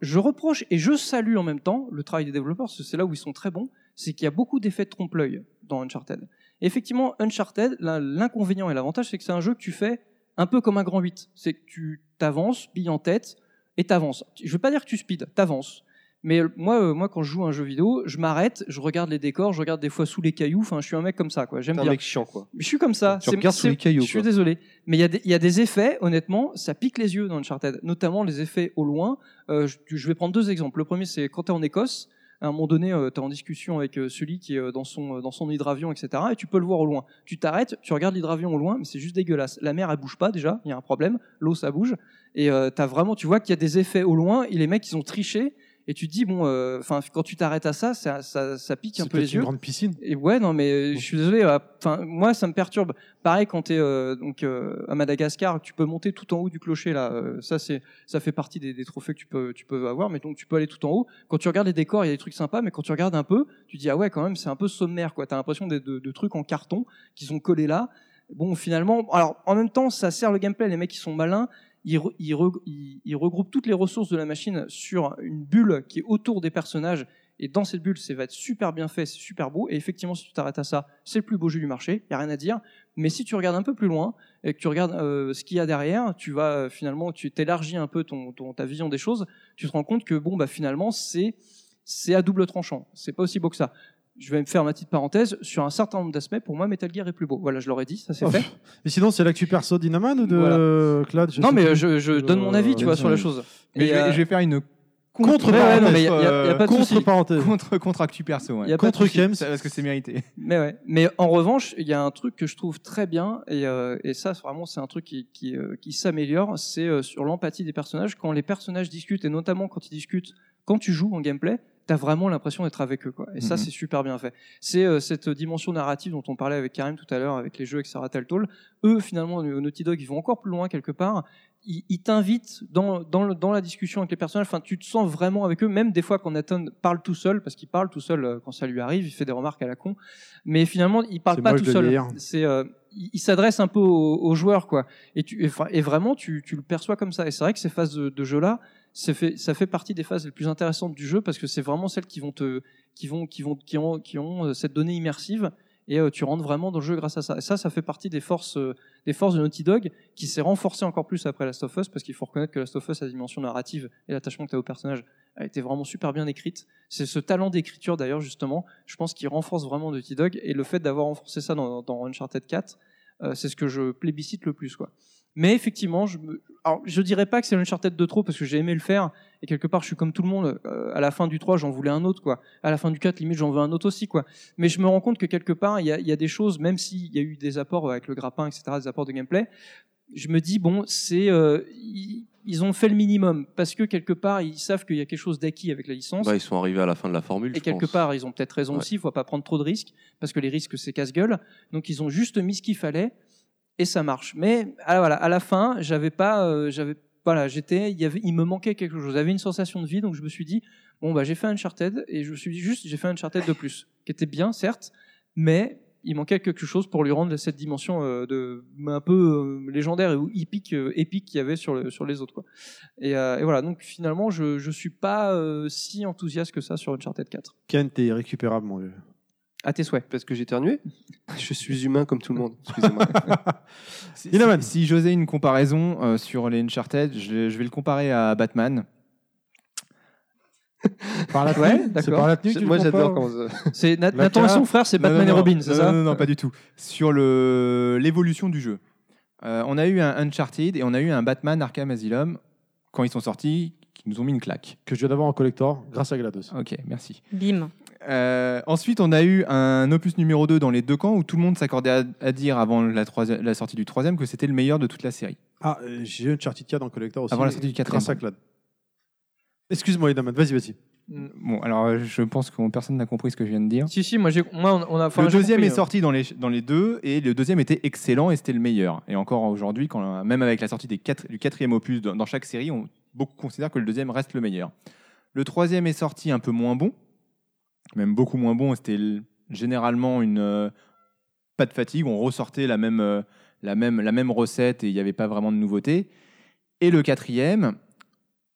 je reproche et je salue en même temps le travail des développeurs, parce que c'est là où ils sont très bons, c'est qu'il y a beaucoup d'effets de trompe-l'œil dans Uncharted. Et effectivement, Uncharted, l'inconvénient et l'avantage, c'est que c'est un jeu que tu fais un peu comme un grand huit. C'est que tu t'avances, billes en tête, et t'avances. Je ne veux pas dire que tu speed, t'avances. Mais moi, euh, moi, quand je joue à un jeu vidéo, je m'arrête, je regarde les décors, je regarde des fois sous les cailloux. Enfin, je suis un mec comme ça, quoi. J'aime T'es un bien. Mec chiant, quoi. Je suis comme ça. Tu c'est, regardes c'est, sous les cailloux. Je suis quoi. Désolé, mais il y a des, il y a des effets. Honnêtement, ça pique les yeux dans Uncharted, notamment les effets au loin. Euh, je, je vais prendre deux exemples. Le premier, c'est quand t'es en Écosse. À un moment donné, euh, t'es en discussion avec euh, celui qui est euh, dans son euh, dans son hydravion, et cetera. Et tu peux le voir au loin. Tu t'arrêtes, tu regardes l'hydravion au loin, mais c'est juste dégueulasse. La mer, elle bouge pas déjà. Il y a un problème. L'eau, ça bouge. Et euh, t'as vraiment, tu vois qu'il y a des effets au loin. Et les mecs, ils ont triché. Et tu te dis, bon, enfin, euh, quand tu t'arrêtes à ça, ça, ça, ça pique un c'est peu les yeux. C'est une grande piscine. Et ouais, non, mais euh, je suis désolé. Enfin, euh, moi, ça me perturbe. Pareil, quand t'es euh, donc euh, à Madagascar, tu peux monter tout en haut du clocher là. Euh, ça, c'est, ça fait partie des, des trophées que tu peux, tu peux avoir. Mais donc, tu peux aller tout en haut. Quand tu regardes les décors, il y a des trucs sympas. Mais quand tu regardes un peu, tu te dis, ah ouais, quand même, c'est un peu sommaire, quoi. T'as l'impression de, de, de trucs en carton qui sont collés là. Bon, finalement, alors, en même temps, ça sert le gameplay. Les mecs, ils sont malins. Il, re, il, re, il, il regroupe toutes les ressources de la machine sur une bulle qui est autour des personnages, et dans cette bulle, ça va être super bien fait, c'est super beau, et effectivement, si tu t'arrêtes à ça, c'est le plus beau jeu du marché, il n'y a rien à dire, mais si tu regardes un peu plus loin, et que tu regardes euh, ce qu'il y a derrière, tu vas euh, finalement, tu t'élargis un peu ton, ton, ta vision des choses, tu te rends compte que bon, bah, finalement, c'est, c'est à double tranchant, c'est pas aussi beau que ça. Je vais me faire ma petite parenthèse. Sur un certain nombre d'aspects, pour moi, Metal Gear est plus beau. Voilà, je l'aurais dit, ça c'est oh. fait. Mais sinon, c'est l'actu perso d'Inaman ou de voilà. Clad Non, mais je, je donne mon avis, euh, tu vois, sur la chose. Mais je vais, euh... je vais faire une contre-parenthèse. Contre-actu perso. Contre-Kems, parce que c'est mérité. Mais ouais. Mais en revanche, il y a un truc que je trouve très bien, et, euh, et ça, vraiment, c'est un truc qui, qui, euh, qui s'améliore, c'est euh, sur l'empathie des personnages. Quand les personnages discutent, et notamment quand ils discutent, quand tu joues en gameplay, t'as vraiment l'impression d'être avec eux, quoi. Et mmh. ça, c'est super bien fait. C'est euh, cette dimension narrative dont on parlait avec Karim tout à l'heure, avec les jeux, et cetera. Telltale. Eux, finalement, Naughty Dog, ils vont encore plus loin quelque part. Ils, ils t'invitent dans, dans, le, dans la discussion avec les personnages. Enfin, tu te sens vraiment avec eux. Même des fois, quand Nathan parle tout seul, parce qu'il parle tout seul euh, quand ça lui arrive, il fait des remarques à la con. Mais finalement, il parle c'est pas tout seul. C'est, euh, il s'adresse un peu aux, aux joueurs, quoi. Et, tu, et, et vraiment, tu, tu le perçois comme ça. Et c'est vrai que ces phases de, de jeu-là, ça fait, ça fait partie des phases les plus intéressantes du jeu parce que c'est vraiment celles qui vont te, qui vont, qui vont, qui ont, qui ont cette donnée immersive. Et euh, tu rentres vraiment dans le jeu grâce à ça. Et ça, ça fait partie des forces, euh, des forces de Naughty Dog, qui s'est renforcée encore plus après Last of Us, parce qu'il faut reconnaître que Last of Us, la dimension narrative et l'attachement que tu as au personnage, a été vraiment super bien écrite. C'est ce talent d'écriture, d'ailleurs, justement, je pense, qui renforce vraiment Naughty Dog. Et le fait d'avoir renforcé ça dans, dans Uncharted quatre, euh, c'est ce que je plébiscite le plus, quoi. Mais effectivement, je me... Alors, je dirais pas que c'est l'Uncharted de trop parce que j'ai aimé le faire et quelque part je suis comme tout le monde, euh, à la fin du trois j'en voulais un autre, quoi. À la fin du quatre limite j'en veux un autre aussi, quoi. Mais je me rends compte que quelque part il y a, y a des choses, même s'il y a eu des apports avec le grappin, et cetera, des apports de gameplay, je me dis bon, c'est euh, y... ils ont fait le minimum parce que quelque part ils savent qu'il y a quelque chose d'acquis avec la licence. Bah, ils sont arrivés à la fin de la formule. Et quelque pense. part ils ont peut-être raison ouais. aussi, il ne faut pas prendre trop de risques parce que les risques c'est casse-gueule. Donc ils ont juste mis ce qu'il fallait. Et ça marche. Mais alors, voilà, à la fin, j'avais pas, euh, j'avais, voilà, j'étais, il y avait, il me manquait quelque chose. J'avais une sensation de vie, donc je me suis dit, bon bah j'ai fait Uncharted et je me suis dit juste, j'ai fait Uncharted de plus, qui était bien certes, mais il manquait quelque chose pour lui rendre cette dimension euh, de, un peu euh, légendaire et épique, euh, épique qu'il y avait sur, le, sur les autres, quoi. Et, euh, et voilà, donc finalement, je, je suis pas euh, si enthousiaste que ça sur Uncharted quatre. Ken, t'es irrécupérable, mon vieux. À tes souhaits. Parce que j'ai éternué. Je suis humain comme tout le monde. Excusez-moi. c'est, c'est... Si j'osais une comparaison euh, sur les Uncharted, je, je vais le comparer à Batman. Par la tenue, ouais, d'accord. C'est par la tenue, moi j'adore quand on... c'est Nat- Nathan et son frère, c'est Batman non, non, non, et Robin, c'est non, ça non, non, non, pas du tout. Sur le... l'évolution du jeu. Euh, on a eu un Uncharted et on a eu un Batman Arkham Asylum quand ils sont sortis, qui nous ont mis une claque. Que je viens d'avoir en collector grâce à GLaDOS. Ok, merci. Bim. Euh, ensuite, on a eu un opus numéro deux dans les deux camps où tout le monde s'accordait à, à dire avant la, troisi- la sortie du troisième que c'était le meilleur de toute la série. Ah, euh, j'ai eu Uncharted quatre en collector aussi. Avant la sortie du quatrième. Grâce à Clad. Excuse-moi, Inaman, vas-y, vas-y. Bon, alors je pense que personne n'a compris ce que je viens de dire. Si, si, moi, j'ai... moi on a. Enfin, le deuxième compris, est sorti euh... dans, les, dans les deux et le deuxième était excellent et c'était le meilleur. Et encore aujourd'hui, quand, même avec la sortie des quatre, du quatrième opus dans, dans chaque série, on, beaucoup considèrent que le deuxième reste le meilleur. Le troisième est sorti un peu moins bon. Même beaucoup moins bon, c'était généralement une euh, pas de fatigue, on ressortait la même, euh, la même, la même recette et il n'y avait pas vraiment de nouveauté. Et le quatrième,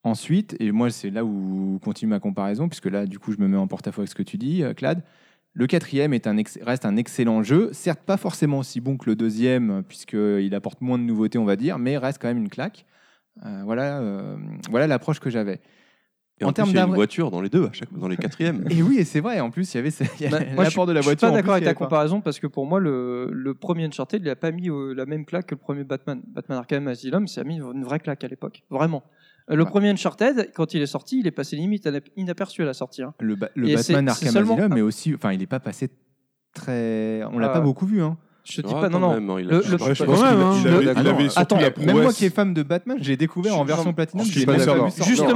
ensuite, et moi c'est là où continue ma comparaison, puisque là du coup je me mets en porte-à-faux avec ce que tu dis, euh, Clad, le quatrième est un ex- reste un excellent jeu, certes pas forcément aussi bon que le deuxième, puisqu'il apporte moins de nouveautés on va dire, mais reste quand même une claque. Euh, voilà, euh, voilà l'approche que j'avais. Et en, en termes il y a une voiture dans les deux, à chaque... dans les quatrièmes. Et oui, et c'est vrai. En plus, il y avait, y avait bah, l'apport de la voiture. Je suis pas d'accord avec ta comparaison parce que pour moi, le, le premier Uncharted, il n'a pas mis euh, la même claque que le premier Batman. Batman Arkham Asylum, ça a mis une vraie claque à l'époque, vraiment. Le ouais. premier Uncharted, quand il est sorti, il est passé limite inaperçu à la sortie. Hein. Le, ba- le Batman Arkham seulement... Asylum, mais aussi, enfin, il n'est pas passé très. On l'a ah. pas beaucoup vu, hein. Je te dis ah, pas, non, non. Même, il a... le, je, le, je, je pense qu'il hein. avait, avait attends, la même moi qui est fan de Batman, j'ai découvert je, en version platine. Justement,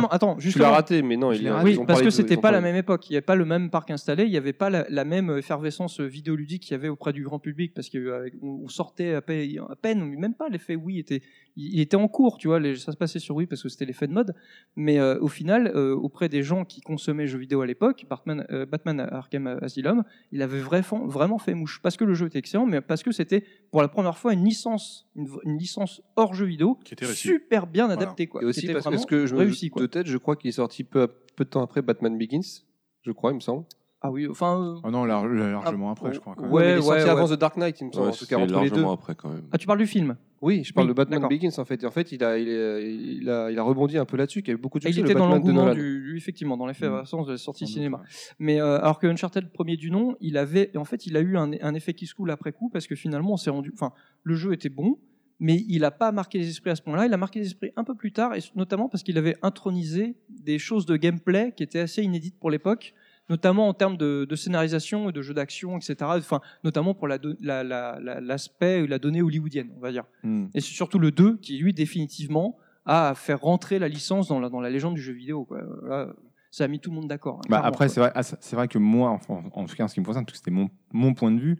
non. attends, justement. Tu l'as raté, mais non, il est. Oui, parce que c'était pas la même époque. Il n'y avait pas le même parc installé, il n'y avait pas la, la même effervescence vidéoludique qu'il y avait auprès du grand public, parce qu'on sortait à peine, à peine, même pas l'effet Wii était, il était en cours, tu vois, les, ça se passait sur Wii parce que c'était l'effet de mode. Mais euh, au final, euh, auprès des gens qui consommaient jeux vidéo à l'époque, Batman, euh, Batman Arkham Asylum, il avait vraiment fait mouche, parce que le jeu était excellent, mais parce Parce que c'était pour la première fois une licence, une, une licence hors jeu vidéo, qui était super bien adaptée. Voilà. Quoi. Et aussi parce que, parce que je réussi, me... de tête, je crois qu'il est sorti peu, peu de temps après Batman Begins, je crois, il me semble. Ah oui, enfin. Euh... Oh non, large, largement ah, après, je crois. Quand même. Ouais, ouais, il est sorti ouais, avant ouais. The Dark Knight, il me semble. Ouais, en tout cas, entre les deux. Après, quand même. Ah, tu parles du film ? Oui, je parle oui, de Batman d'accord. Begins en fait. Et en fait, il a, il, a, il, a, il a rebondi un peu là-dessus. Il y a eu beaucoup de succès. Il était le dans l'engouement du, du, effectivement, dans l'effet mmh. sens de la sortie en cinéma. Mais euh, alors que Uncharted, premier du nom, il avait, en fait, il a eu un, un effet qui se coule après coup parce que finalement, on s'est rendu. Enfin, le jeu était bon, mais il n'a pas marqué les esprits à ce point-là. Il a marqué les esprits un peu plus tard, et notamment parce qu'il avait intronisé des choses de gameplay qui étaient assez inédites pour l'époque. Notamment en termes de, de scénarisation et de jeux d'action, et cetera. Enfin, notamment pour la, la, la, la, l'aspect, la donnée hollywoodienne, on va dire. Mm. Et c'est surtout le deux qui, lui, définitivement, a fait rentrer la licence dans la, dans la légende du jeu vidéo. Quoi. Là, ça a mis tout le monde d'accord. Hein, bah après, c'est vrai, c'est vrai que moi, enfin, en tout cas, en ce qui me concerne, c'était mon, mon point de vue.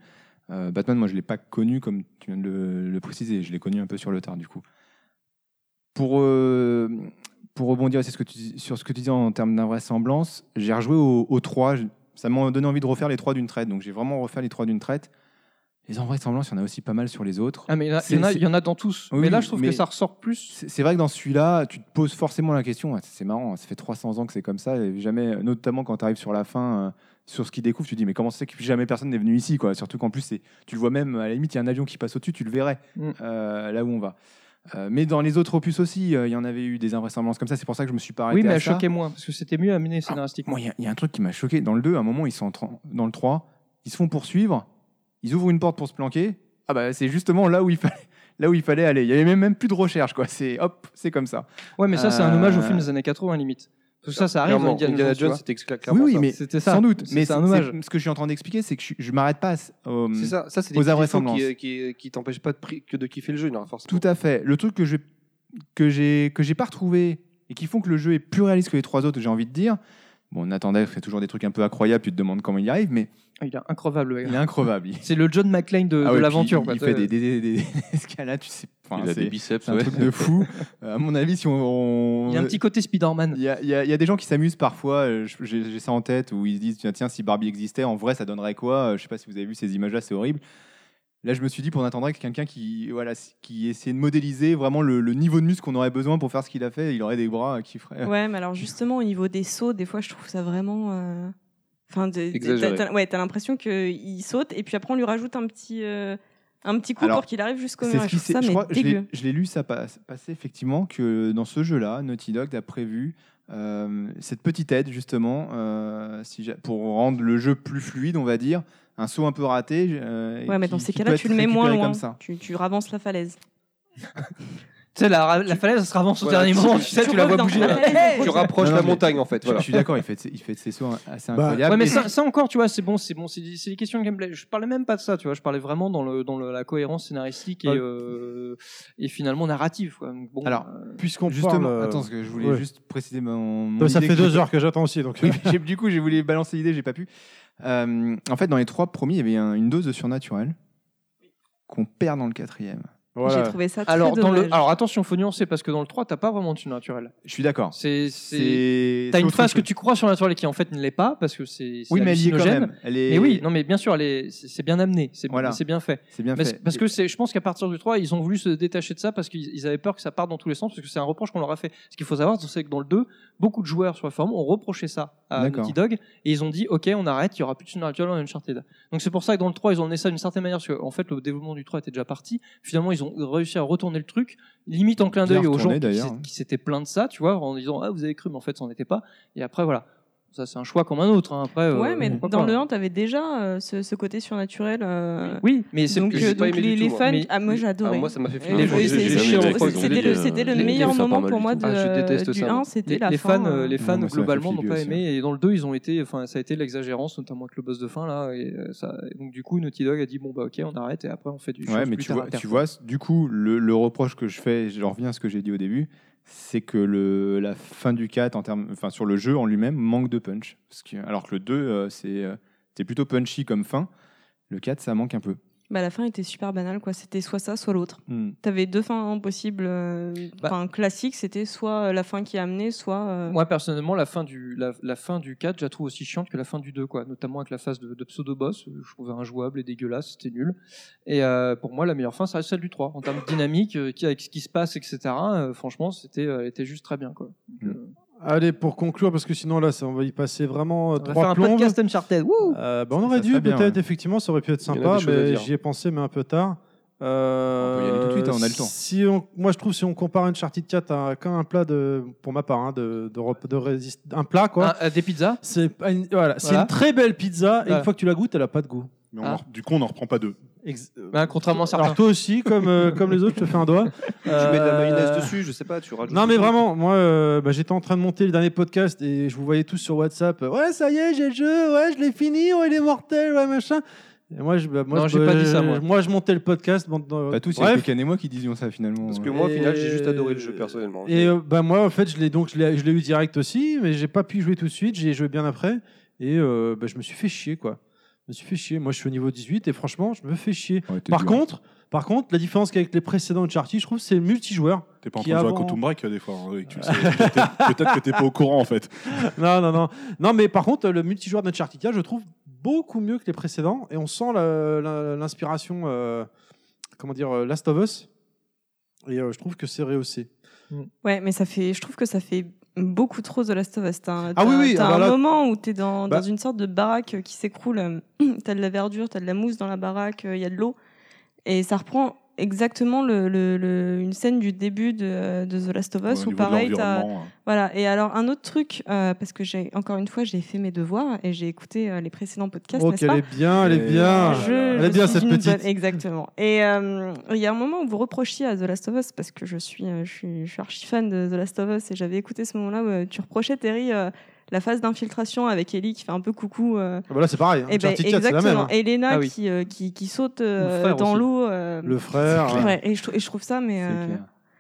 Euh, Batman, moi, je ne l'ai pas connu, comme tu viens de le, le préciser. Je l'ai connu un peu sur le tard, du coup. Pour... Euh... Pour rebondir sur ce, que tu, sur ce que tu disais en termes d'invraisemblance, j'ai rejoué aux au trois. Ça m'a donné envie de refaire les trois d'une traite. Donc j'ai vraiment refait les trois d'une traite. Les invraisemblances, il y en a aussi pas mal sur les autres. Ah, mais il y en a, y en a, y en a dans tous. Oui, mais là, je trouve que ça ressort plus. C'est, c'est vrai que dans celui-là, tu te poses forcément la question. C'est, c'est marrant, ça fait trois cents ans que c'est comme ça. Et jamais, notamment quand tu arrives sur la fin, euh, sur ce qu'ils découvrent, tu te dis, mais comment c'est que jamais personne n'est venu ici quoi. Surtout qu'en plus, c'est, tu le vois même, à la limite, il y a un avion qui passe au-dessus, tu le verrais mm. euh, là où on va. Euh, mais dans les autres opus aussi, il euh, y en avait eu des invraisemblances comme ça. C'est pour ça que je me suis pas arrêté à ça. Oui, mais elle choquait moins, parce que c'était mieux amené scénaristiquement. Moi, il y, y a un truc qui m'a choqué. Dans le deux, à un moment, ils sont en tra- dans le trois, ils se font poursuivre. Ils ouvrent une porte pour se planquer. Ah bah c'est justement là où il fallait, là où il fallait aller. Il y avait même, même plus de recherche quoi. C'est hop, c'est comme ça. Ouais, mais ça euh... c'est un hommage au film des années quatre-vingts limite. Parce que ça, ça arrive. Indiana Jones, c'était clairement. Oui, oui, mais c'était ça. Sans doute. C'est, mais c'est un hommage. C'est, ce que je suis en train d'expliquer, c'est que je, je m'arrête pas aux, c'est ça. Ça, c'est des aux invraisemblances qui, qui, qui t'empêchent pas de, que de kiffer le jeu, non, forcément. Tout à fait. Le truc que je que j'ai que j'ai pas retrouvé et qui font que le jeu est plus réaliste que les trois autres, j'ai envie de dire. Bon, on attendait, c'est toujours des trucs un peu incroyables, tu te demandes comment il y arrive, mais... Il est increvable, le gars. Il est increvable. C'est le John McClane de, ah ouais, de l'aventure. Il, il fait des, des, des, des escalades, tu sais... Enfin, il a des biceps, c'est un ouais. truc de fou. À mon avis, si on... on... Il y a un petit côté Spider-Man. Il y a, il y a, il y a des gens qui s'amusent parfois, j'ai, j'ai ça en tête, où ils se disent, tiens, si Barbie existait, en vrai, ça donnerait quoi? Je sais pas si vous avez vu ces images-là, c'est horrible. Là, je me suis dit, on attendrait que quelqu'un qui, voilà, qui essayait de modéliser vraiment le, le niveau de muscle qu'on aurait besoin pour faire ce qu'il a fait, il aurait des bras qui feraient. Ouais, mais alors justement, au niveau des sauts, des fois, je trouve ça vraiment. Euh... Enfin, de, exagéré. T'as, t'as, ouais, t'as l'impression qu'il saute et puis après, on lui rajoute un petit, euh, un petit coup alors, pour qu'il arrive jusqu'au mur. Je, ça, je, crois, je, l'ai, je l'ai lu, ça passe, passait effectivement que dans ce jeu-là, Naughty Dog a prévu euh, cette petite aide justement euh, si j'ai, pour rendre le jeu plus fluide, on va dire. Un saut un peu raté. Euh, ouais, mais dans ces cas-là, tu le mets moins loin. Tu, tu ravances la falaise. tu sais, la, la falaise, elle se ravance au voilà, dernier moment. Tu, tu sais, tu, tu la vois bouger. La falaise, tu rapproches non, non, la montagne, en fait. Voilà. Je suis d'accord, il fait, il fait ses sauts assez bah, incroyables. Ouais, mais ça, ça encore, tu vois, c'est bon, c'est bon, c'est, c'est des questions de gameplay. Je parlais même pas de ça, tu vois. Je parlais vraiment dans, le, dans le, la cohérence scénaristique et, ouais. euh, et finalement narrative. Quoi. Donc, bon, Alors, euh, puisqu'on justement, parle... Attends, parce que je voulais ouais. juste préciser mon, mon ça idée. Ça fait deux heures que j'attends aussi. Du coup, j'ai voulu balancer l'idée, j'ai pas pu. Euh, en fait, dans les trois premiers, il y avait un, une dose de surnaturel qu'on perd dans le quatrième. Voilà. J'ai trouvé ça très alors, dans le, alors attention, faut nuancer parce que dans le trois, t'as pas vraiment de surnaturel. Je suis d'accord. C'est, c'est, c'est... T'as c'est une phase que tu crois surnaturel et qui en fait ne l'est pas parce que c'est, c'est oui, mais elle y est quand même. Elle est... Mais oui, non, mais bien sûr, elle est, c'est, c'est bien amené, c'est, voilà. c'est bien fait. C'est bien mais fait. C'est, parce que c'est, je pense qu'à partir du trois, ils ont voulu se détacher de ça parce qu'ils ils avaient peur que ça parte dans tous les sens parce que c'est un reproche qu'on leur a fait. Ce qu'il faut savoir, c'est que dans le deux, beaucoup de joueurs sur la forum ont reproché ça à d'accord. Naughty Dog et ils ont dit ok, on arrête, il y aura plus de surnaturel dans Uncharted. Donc c'est pour ça que dans le trois, ils ont amené ça d'une certaine manière parce que en fait, le développement du trois était déjà parti. Finalement, ils ont réussi à retourner le truc, limite en clin d'œil aux gens qui, qui s'étaient plaints de ça, tu vois, en disant ah vous avez cru, mais en fait ça n'en était pas. Et après voilà, ça c'est un choix comme un autre. Hein. Après, ouais, euh, mais dans pas. Le un, t'avais déjà euh, ce, ce côté surnaturel. Euh... Oui, mais c'est donc, euh, donc les, les fans, mais... ah moi j'adorais. Ah, moi ça m'a fait flipper. Oui, c'était, c'était le meilleur moment pour moi du un, c'était la fin. Les fans globalement n'ont pas aimé et dans le deux ils ont été, enfin ça a été l'exagérance notamment avec le boss de fin là. Donc du coup Naughty Dog a dit bon bah ok on arrête et après on fait du. Ouais, mais tu vois, tu vois, du coup le reproche que je fais, je reviens à ce que j'ai dit au début. C'est que le, la fin du quatre, en termes, enfin, sur le jeu en lui-même, manque de punch. Parce que, alors que le deux, euh, c'est, euh, c'est plutôt punchy comme fin. Le quatre, ça manque un peu. Bah, la fin était super banale, quoi. C'était soit ça, soit l'autre. Mm. Tu avais deux fins possibles. Euh, bah, classique, c'était soit la fin qui a amené, soit... Euh... Moi, personnellement, la fin, du, la, la fin du quatre, je la trouve aussi chiante que la fin du deux, quoi. Notamment avec la phase de, de pseudo-boss. Je trouvais injouable et dégueulasse, c'était nul. Et euh, pour moi, la meilleure fin, ça reste celle du trois. En termes de dynamique, euh, avec ce qui se passe, et cetera, euh, franchement, c'était, euh, était juste très bien, quoi. Mm. Euh... Allez, pour conclure, parce que sinon là, ça, on va y passer vraiment euh, trois plombes. On va faire un podcast Uncharted. Euh, bah, on aurait ça, dû, peut-être, bien, ouais. effectivement, ça aurait pu être sympa, mais j'y ai pensé, mais un peu tard. Euh, on peut y aller tout de suite, hein, on a le temps. Si on, moi, je trouve, si on compare Uncharted quatre à un plat de, pour ma part, hein, de, de, de, de résist, un plat, quoi. Un, euh, des pizzas. C'est, une, voilà, c'est voilà. une très belle pizza, et voilà. une fois que tu la goûtes, elle n'a pas de goût. Mais on ah. en, du coup, on n'en reprend pas deux. Ex- bah, contrairement à certains. Alors toi aussi, comme euh, comme les autres, je te fais un doigt. Euh... Je mets de la mayonnaise dessus, je sais pas, tu rajoutes. Non mais vraiment, moi, euh, bah, j'étais en train de monter le dernier podcast et je vous voyais tous sur WhatsApp. Ouais, ça y est, j'ai le jeu. Ouais, je l'ai fini. Ouais, il est mortel. Ouais, machin. Et moi, je, bah, moi, non, je, j'ai pas euh, dit ça. Moi. moi, je montais le podcast. Bon, euh, pas tous, c'est que Ken et moi qui disions ça finalement. Parce que moi, au final, et... j'ai juste adoré le jeu personnellement. Et euh, bah moi, en fait, je l'ai donc je l'ai, je l'ai eu direct aussi, mais j'ai pas pu jouer tout de suite. J'ai joué bien après et euh, bah, je me suis fait chier quoi. Je me suis fait chier. Moi, je suis au niveau dix-huit et franchement, je me fais chier. Ouais, par, contre, par contre, la différence qu'avec les précédents Uncharted, je trouve, c'est le multijoueur. T'es pas en train de jouer à Quantum Break des fois. Hein, tu sais, peut-être, peut-être que t'es pas au courant, en fait. Non, non, non. Non, mais par contre, le multijoueur d'Uncharted, je trouve beaucoup mieux que les précédents et on sent la, la, l'inspiration, euh, comment dire, Last of Us. Et euh, je trouve que c'est rehaussé. Ouais, mais ça fait, je trouve que ça fait beaucoup trop The Last of Us. T'as, ah oui, oui, t'as un là... moment où t'es dans, bah... dans une sorte de baraque qui s'écroule. T'as de la verdure, t'as de la mousse dans la baraque, il y a de l'eau. Et ça reprend exactement le, le, le, une scène du début de, de The Last of Us. Ouais, où pareil, t'as... Voilà. Et alors, un autre truc, euh, parce que j'ai, encore une fois, j'ai fait mes devoirs et j'ai écouté euh, les précédents podcasts, oh, n'est-ce pas ? Elle est bien, elle est bien. Je, elle est bien, cette petite. Bonne... Exactement. Et il euh, y a un moment où vous reprochiez à The Last of Us, parce que je suis, euh, je suis, je suis archi fan de The Last of Us et j'avais écouté ce moment-là où euh, tu reprochais, Terry... Euh, la phase d'infiltration avec Ellie qui fait un peu coucou. Euh... Ah bah là, c'est pareil. Hein. Et bah, exactement. C'est la même, hein. Et Elena ah oui. qui, euh, qui, qui saute euh, le dans aussi. l'eau. Euh... Le frère. Ouais. Ouais. Et, je, et je trouve ça, mais. Euh...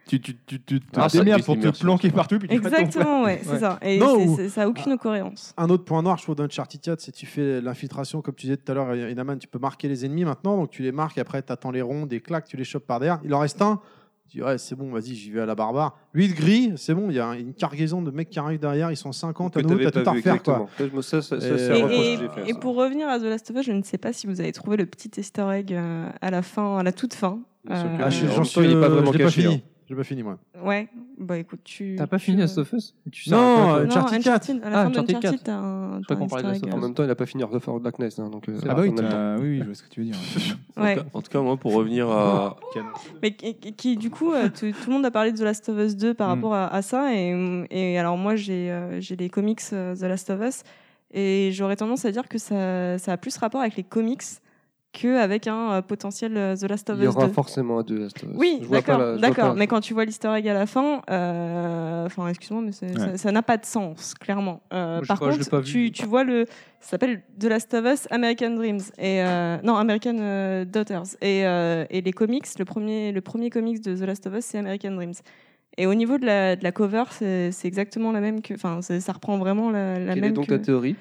Tu, tu, tu, tu ah, te démerdes pour te planquer partout. Puis exactement, ouais, c'est ouais. ça. Et non, c'est, ou... c'est, ça n'a aucune cohérence. Un autre point noir, je trouve, d'Uncharted quatre, c'est que tu fais l'infiltration, comme tu disais tout à l'heure, Inaman, tu peux marquer les ennemis maintenant. Donc tu les marques, et après, tu attends les rondes, des claques, tu les chopes par derrière. Il en reste un. Tu dis, ouais, c'est bon, vas-y, j'y vais à la barbare. Lui, de gris, c'est bon, il y a une cargaison de mecs qui arrivent derrière, ils sont cinquante, à nouveau, t'as tout à refaire, quoi. Ça, ça, ça, et, c'est un et, et, fait, et ça. Pour revenir à The Last of Us, je ne sais pas si vous avez trouvé le petit easter egg à la fin, à la toute fin. Euh, ah, je, j'en suis, euh, pas vraiment je l'ai caché, pas fini. Hein. J'ai pas fini, moi. Ouais, bah écoute, tu... T'as pas fini Last of Us ? Non, Uncharted quatre. À la fin d'Uncharted, t'as un... En même temps, il a pas fini Heart of Darkness, donc... Ah bah oui, oui, je vois ce que tu veux dire. En tout cas, moi, pour revenir à... Mais qui, du coup, tout le monde a parlé de The Last of Us deux par rapport à ça, et alors moi, j'ai les comics The Last of Us, et j'aurais tendance à dire que ça a plus rapport avec les comics... qu'avec un potentiel The Last of Us deux. Il y aura deux. Forcément un deux Last of Us. Oui, je d'accord, la, d'accord. mais quand tu vois l'easter egg à la fin, euh, enfin, excuse-moi, mais ouais. ça, ça n'a pas de sens, clairement. Euh, Moi, par crois, contre, tu, tu vois le... Ça s'appelle The Last of Us American Dreams. Et, euh, non, American euh, Daughters. Et, euh, et les comics, le premier, le premier comics de The Last of Us, c'est American Dreams. Et au niveau de la, de la cover, c'est, c'est exactement la même que... Enfin, ça reprend vraiment la, la même que... Quelle est donc que... ta théorie ?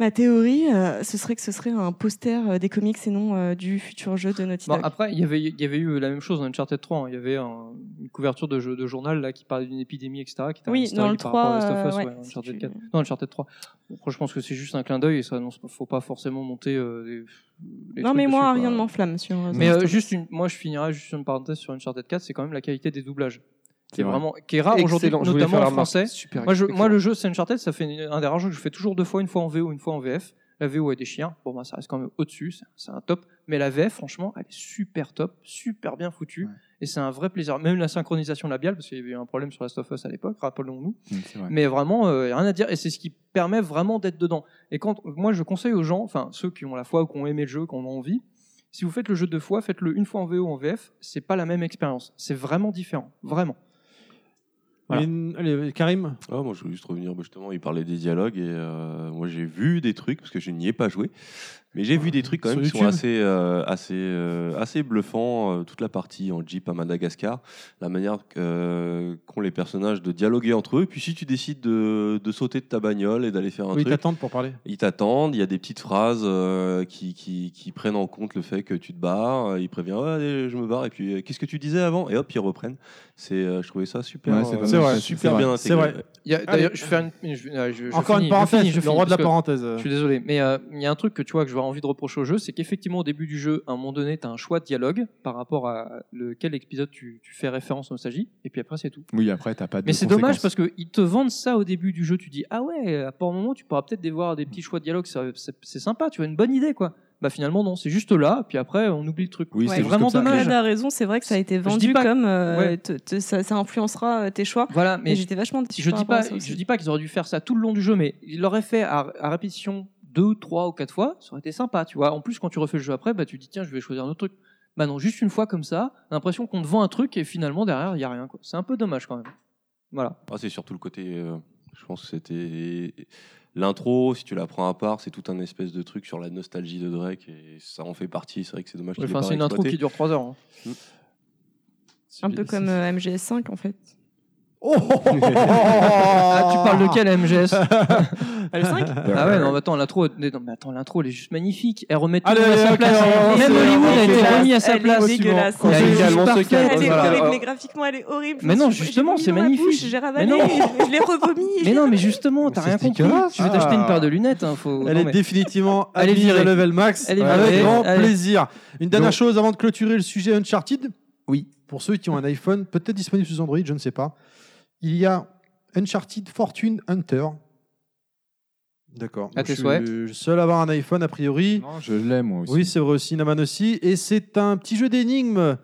Ma théorie, euh, ce serait que ce serait un poster euh, des comics et non euh, du futur jeu de Naughty Dog. Bon, après, y avait, y avait eu la même chose dans Uncharted trois. Il hein. y avait un, une couverture de, jeu, de journal là, qui parlait d'une épidémie, et cetera. Qui était oui, dans le trois, à Last of Us, euh, ouais, ouais, Uncharted si tu... quatre. Non, Uncharted trois. Après, je pense que c'est juste un clin d'œil et ça, non, faut pas forcément monter euh, des... Non mais moi dessus, rien ne m'enflamme sur. Mais euh, juste une, moi je finirai juste une parenthèse sur Uncharted quatre, c'est quand même la qualité des doublages. C'est vraiment qui est rare aujourd'hui, notamment en français. Moi, je, moi, le jeu c'est Uncharted, ça fait une, un des rares jeux que je fais toujours deux fois, une fois en V O, une fois en V F. La V O est des chiens, bon, bah, ça reste quand même au-dessus, c'est, c'est un top. Mais la V F, franchement, elle est super top, super bien foutue, ouais. Et c'est un vrai plaisir. Même la synchronisation labiale, parce qu'il y avait eu un problème sur Last of Us à l'époque, rappelons-nous. Ouais, vrai. Mais vraiment, euh, rien à dire, et c'est ce qui permet vraiment d'être dedans. Et quand moi, je conseille aux gens, enfin ceux qui ont la foi ou qui ont aimé le jeu, qui en ont envie. Si vous faites le jeu deux fois, faites-le une fois en V O ou en V F. C'est pas la même expérience, c'est vraiment différent, vraiment. Voilà. Mais, allez, Karim. Ah, moi, je voulais juste revenir justement. Il parlait des dialogues et euh, moi, j'ai vu des trucs parce que je n'y ai pas joué, mais j'ai ouais. vu des trucs quand même sur qui YouTube. Sont assez, euh, assez, euh, assez bluffants. Euh, toute la partie en Jeep à Madagascar, la manière euh, qu'ont les personnages de dialoguer entre eux. Puis si tu décides de, de sauter de ta bagnole et d'aller faire un oui, truc, ils t'attendent pour parler. Ils t'attendent. Il y a des petites phrases euh, qui, qui, qui prennent en compte le fait que tu te barres. Ils préviennent, oh, allez, je me barre. Et puis, qu'est-ce que tu disais avant ? Et hop, ils reprennent. C'est, euh, je trouvais ça super. Ouais, c'est C'est vrai, super c'est bien vrai, intégré. C'est vrai. Il y a, d'ailleurs, je fais une, je, je, je encore finis, une parenthèse. Je finis, je finis, le roi de la parenthèse. Que, je suis désolé, mais il euh, y a un truc que tu vois que j'aurais envie de reprocher au jeu, c'est qu'effectivement au début du jeu, à un moment donné, t'as un choix de dialogue par rapport à lequel épisode tu, tu fais référence au s'agit, et puis après c'est tout. Oui, après t'as pas de. Mais c'est dommage parce que ils te vendent ça au début du jeu. Tu dis ah ouais, à part un moment tu pourras peut-être dévoir des petits choix de dialogue. C'est, c'est, c'est sympa, tu as une bonne idée quoi. Bah finalement non, c'est juste là, puis après on oublie le truc. Oui, ouais, c'est vraiment dommage. Tu as raison, c'est vrai que ça a été vendu comme euh, ouais. te, te, ça, ça influencera tes choix. Voilà, mais et j'étais vachement déçu. Je dis pas, je dis pas qu'ils auraient dû faire ça tout le long du jeu, mais ils l'auraient fait à, à répétition deux, trois ou quatre fois, ça aurait été sympa, tu vois. En plus quand tu refais le jeu après, bah tu dis tiens je vais choisir un autre truc. Bah non, juste une fois comme ça, l'impression qu'on te vend un truc et finalement derrière il y a rien quoi. C'est un peu dommage quand même. Voilà. Ah, c'est surtout le côté, euh, je pense que c'était. L'intro, si tu la prends à part, c'est tout un espèce de truc sur la nostalgie de Drake et ça en fait partie. C'est vrai que c'est dommage. Ouais, qu'il enfin, c'est une intro qui dure trois heures. Hein. Mmh. Un peu comme euh, M G S cinq en fait. Oh, oh, oh, oh, oh. Ah, tu parles de quel M G S? L cinq? Ah ouais, non, mais attends, l'intro, non, mais attends, l'intro, elle est juste magnifique. Elle remet tout allez, à sa okay, place. Okay, même Hollywood a été remis à sa place. Elle est parfaite. Elle est horrible, mais graphiquement, elle est horrible. Mais non, justement, c'est magnifique. J'ai ravalé, je l'ai revomi. Mais non, mais justement, t'as rien compris. Tu veux t'acheter une paire de lunettes. Elle est définitivement à level max. Avec grand plaisir. Une dernière chose avant de clôturer le sujet Uncharted. Oui. Pour ceux qui ont un iPhone, peut-être disponible sous Android, je ne sais pas. Il y a Uncharted Fortune Hunter. D'accord. À tes souhaits. Je suis seul à avoir un iPhone, a priori. Non, je l'ai, moi aussi. Oui, c'est vrai aussi, Inaman aussi. Et c'est un petit jeu d'énigmes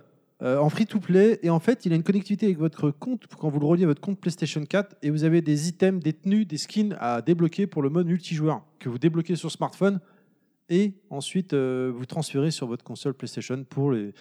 euh, en free-to-play. Et en fait, il a une connectivité avec votre compte, quand vous le reliez à votre compte PlayStation quatre, et vous avez des items, des tenues, des skins à débloquer pour le mode multijoueur, que vous débloquez sur smartphone, et ensuite euh, vous transférez sur votre console PlayStation pour les...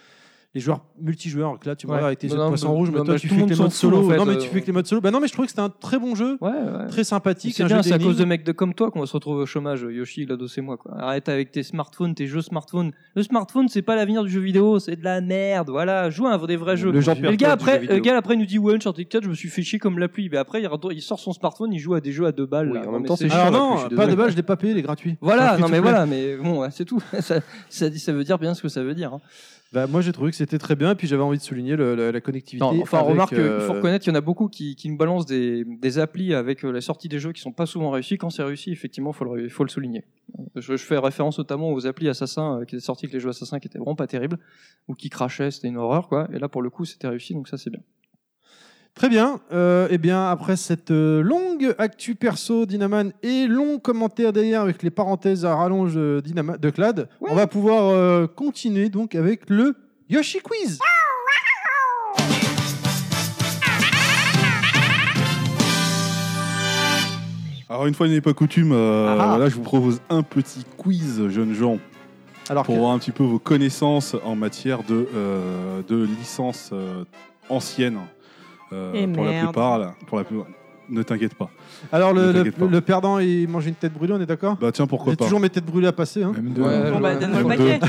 Les joueurs multijoueurs, que là tu vois avec tes yeux de poisson rouge, mais toi tu fais que les modes solo. Non, mais tu fais que les modes solo. Bah non, mais je trouvais que c'était un très bon jeu, ouais, ouais. très sympathique. C'est un bien, jeu c'est à cause de mecs de comme toi qu'on va se retrouver au chômage. Yoshi, GLaDOS et moi, quoi. Arrête avec tes smartphones, tes jeux smartphones. Le smartphone, c'est pas l'avenir du jeu vidéo, c'est de la merde. Voilà, joue à des vrais jeux. Le, le gars après, le gars après nous dit ouais, Uncharted quatre, je me suis fait chier comme la pluie. Mais après, il sort son smartphone, il joue à des jeux à deux balles. En même temps, c'est chiant. Non, pas deux balles, je l'ai pas payé, il est gratuit. Voilà, non mais voilà, mais bon, c'est tout. Ça, ça veut dire bien ce que ça veut dire. Bah, moi j'ai trouvé que c'était très bien et puis j'avais envie de souligner le, le, la connectivité. Non, enfin avec, remarque, euh... il faut reconnaître qu'il y en a beaucoup qui, qui nous balancent des, des applis avec la sortie des jeux qui sont pas souvent réussis. Quand c'est réussi, effectivement, il faut le, faut le souligner. Je, je fais référence notamment aux applis Assassin euh, qui étaient sorties avec les jeux Assassin qui étaient vraiment pas terribles ou qui crachaient, c'était une horreur quoi. Et là pour le coup c'était réussi donc ça c'est bien. Très bien, euh, et bien après cette euh, longue actu perso d'Inaman et long commentaire derrière avec les parenthèses à rallonge d'Inaman, de CLAD, ouais. On va pouvoir euh, continuer donc avec le Yoshi Quiz. Alors une fois n'est pas coutume, euh, ah. Là je vous propose un petit quiz jeunes gens. Alors pour que... voir un petit peu vos connaissances en matière de, euh, de licences euh, anciennes. Euh, pour merde. La plupart, là, pour la plupart, ne t'inquiète pas. Alors le, le, pas. le perdant, il mange une tête brûlée, on est d'accord ? Bah tiens, pourquoi J'ai pas. J'ai toujours mes têtes brûlées à passer. Hein. Même deux. Ouais, bon bah donne-moi le paquet.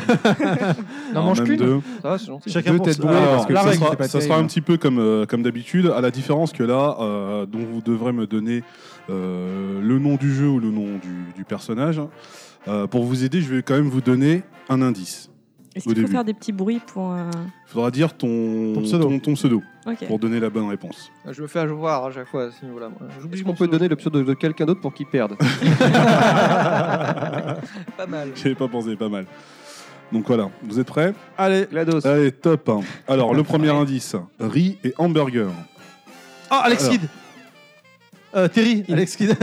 N'en mange qu'une. Deux. Ça, c'est gentil. Chacun deux têtes brûlées. Ah, parce que ça, règle, sera, ça sera un petit peu comme euh, comme d'habitude, à la différence que là, euh, dont vous devrez me donner euh, le nom du jeu ou le nom du, du personnage. Euh, pour vous aider, je vais quand même vous donner un indice. Est-ce qu'il faut début. faire des petits bruits pour... Il euh... faudra dire ton, ton pseudo, ton, ton pseudo okay. pour donner la bonne réponse. Je me fais avoir à chaque fois à ce niveau-là. J'oublie qu'on peut donner le pseudo de quelqu'un d'autre pour qu'il perde. Pas mal. J'avais pas pensé, pas mal. Donc voilà, vous êtes prêts ? Allez, GLaDOS. Allez, top. Alors, le premier indice, riz et hamburger. Ah, oh, Alex Alors. Kidd euh, Terry, Alex Kidd.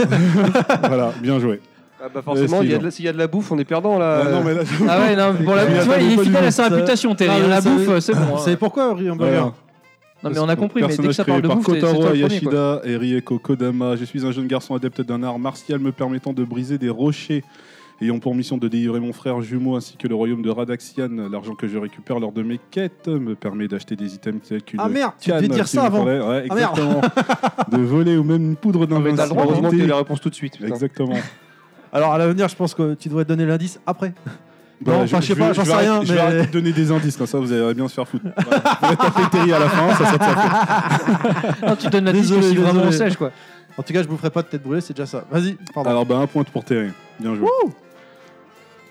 Voilà, bien joué. Ah bah forcément, il y a de la, s'il y a de la bouffe, on est perdant là. Ah, non, mais là je... ah ouais, non, pour la bouffe, tu vois, il est fidèle à sa réputation, Terry. La bouffe, c'est bon. Vous savez pourquoi, Rion Burger ? Non, mais on a compris, mais dès que ça parle de bouffe, c'est toi le premier. Yashida et Rieko Kodama. Je suis un jeune garçon adepte d'un art martial me permettant de briser des rochers, ayant pour mission de délivrer mon frère jumeau ainsi que le royaume de Radaxian. L'argent que je récupère lors de mes quêtes me permet d'acheter des items tels qu'une. Ah merde, tu devais dire ça avant. Ouais, exactement. De voler ou même une poudre d'invincibilité. Heureusement que tu as la réponse tout de suite. Exactement. Alors à l'avenir, je pense que tu devrais donner l'indice après. Bah, non, je, enfin, je sais je, pas, j'en je sais rien. Arrêter, mais... Je vais arrêter de donner des indices, comme ça vous allez bien se faire foutre. Voilà. Vous taper Terry à la fin, ça sort de sa faute. Non, tu donnes l'indice aussi vraiment sèche, quoi. En tout cas, je ne boufferai pas de tête brûlée, c'est déjà ça. Vas-y, pardon. Alors, bah, un point pour Terry. Bien joué. Wouh.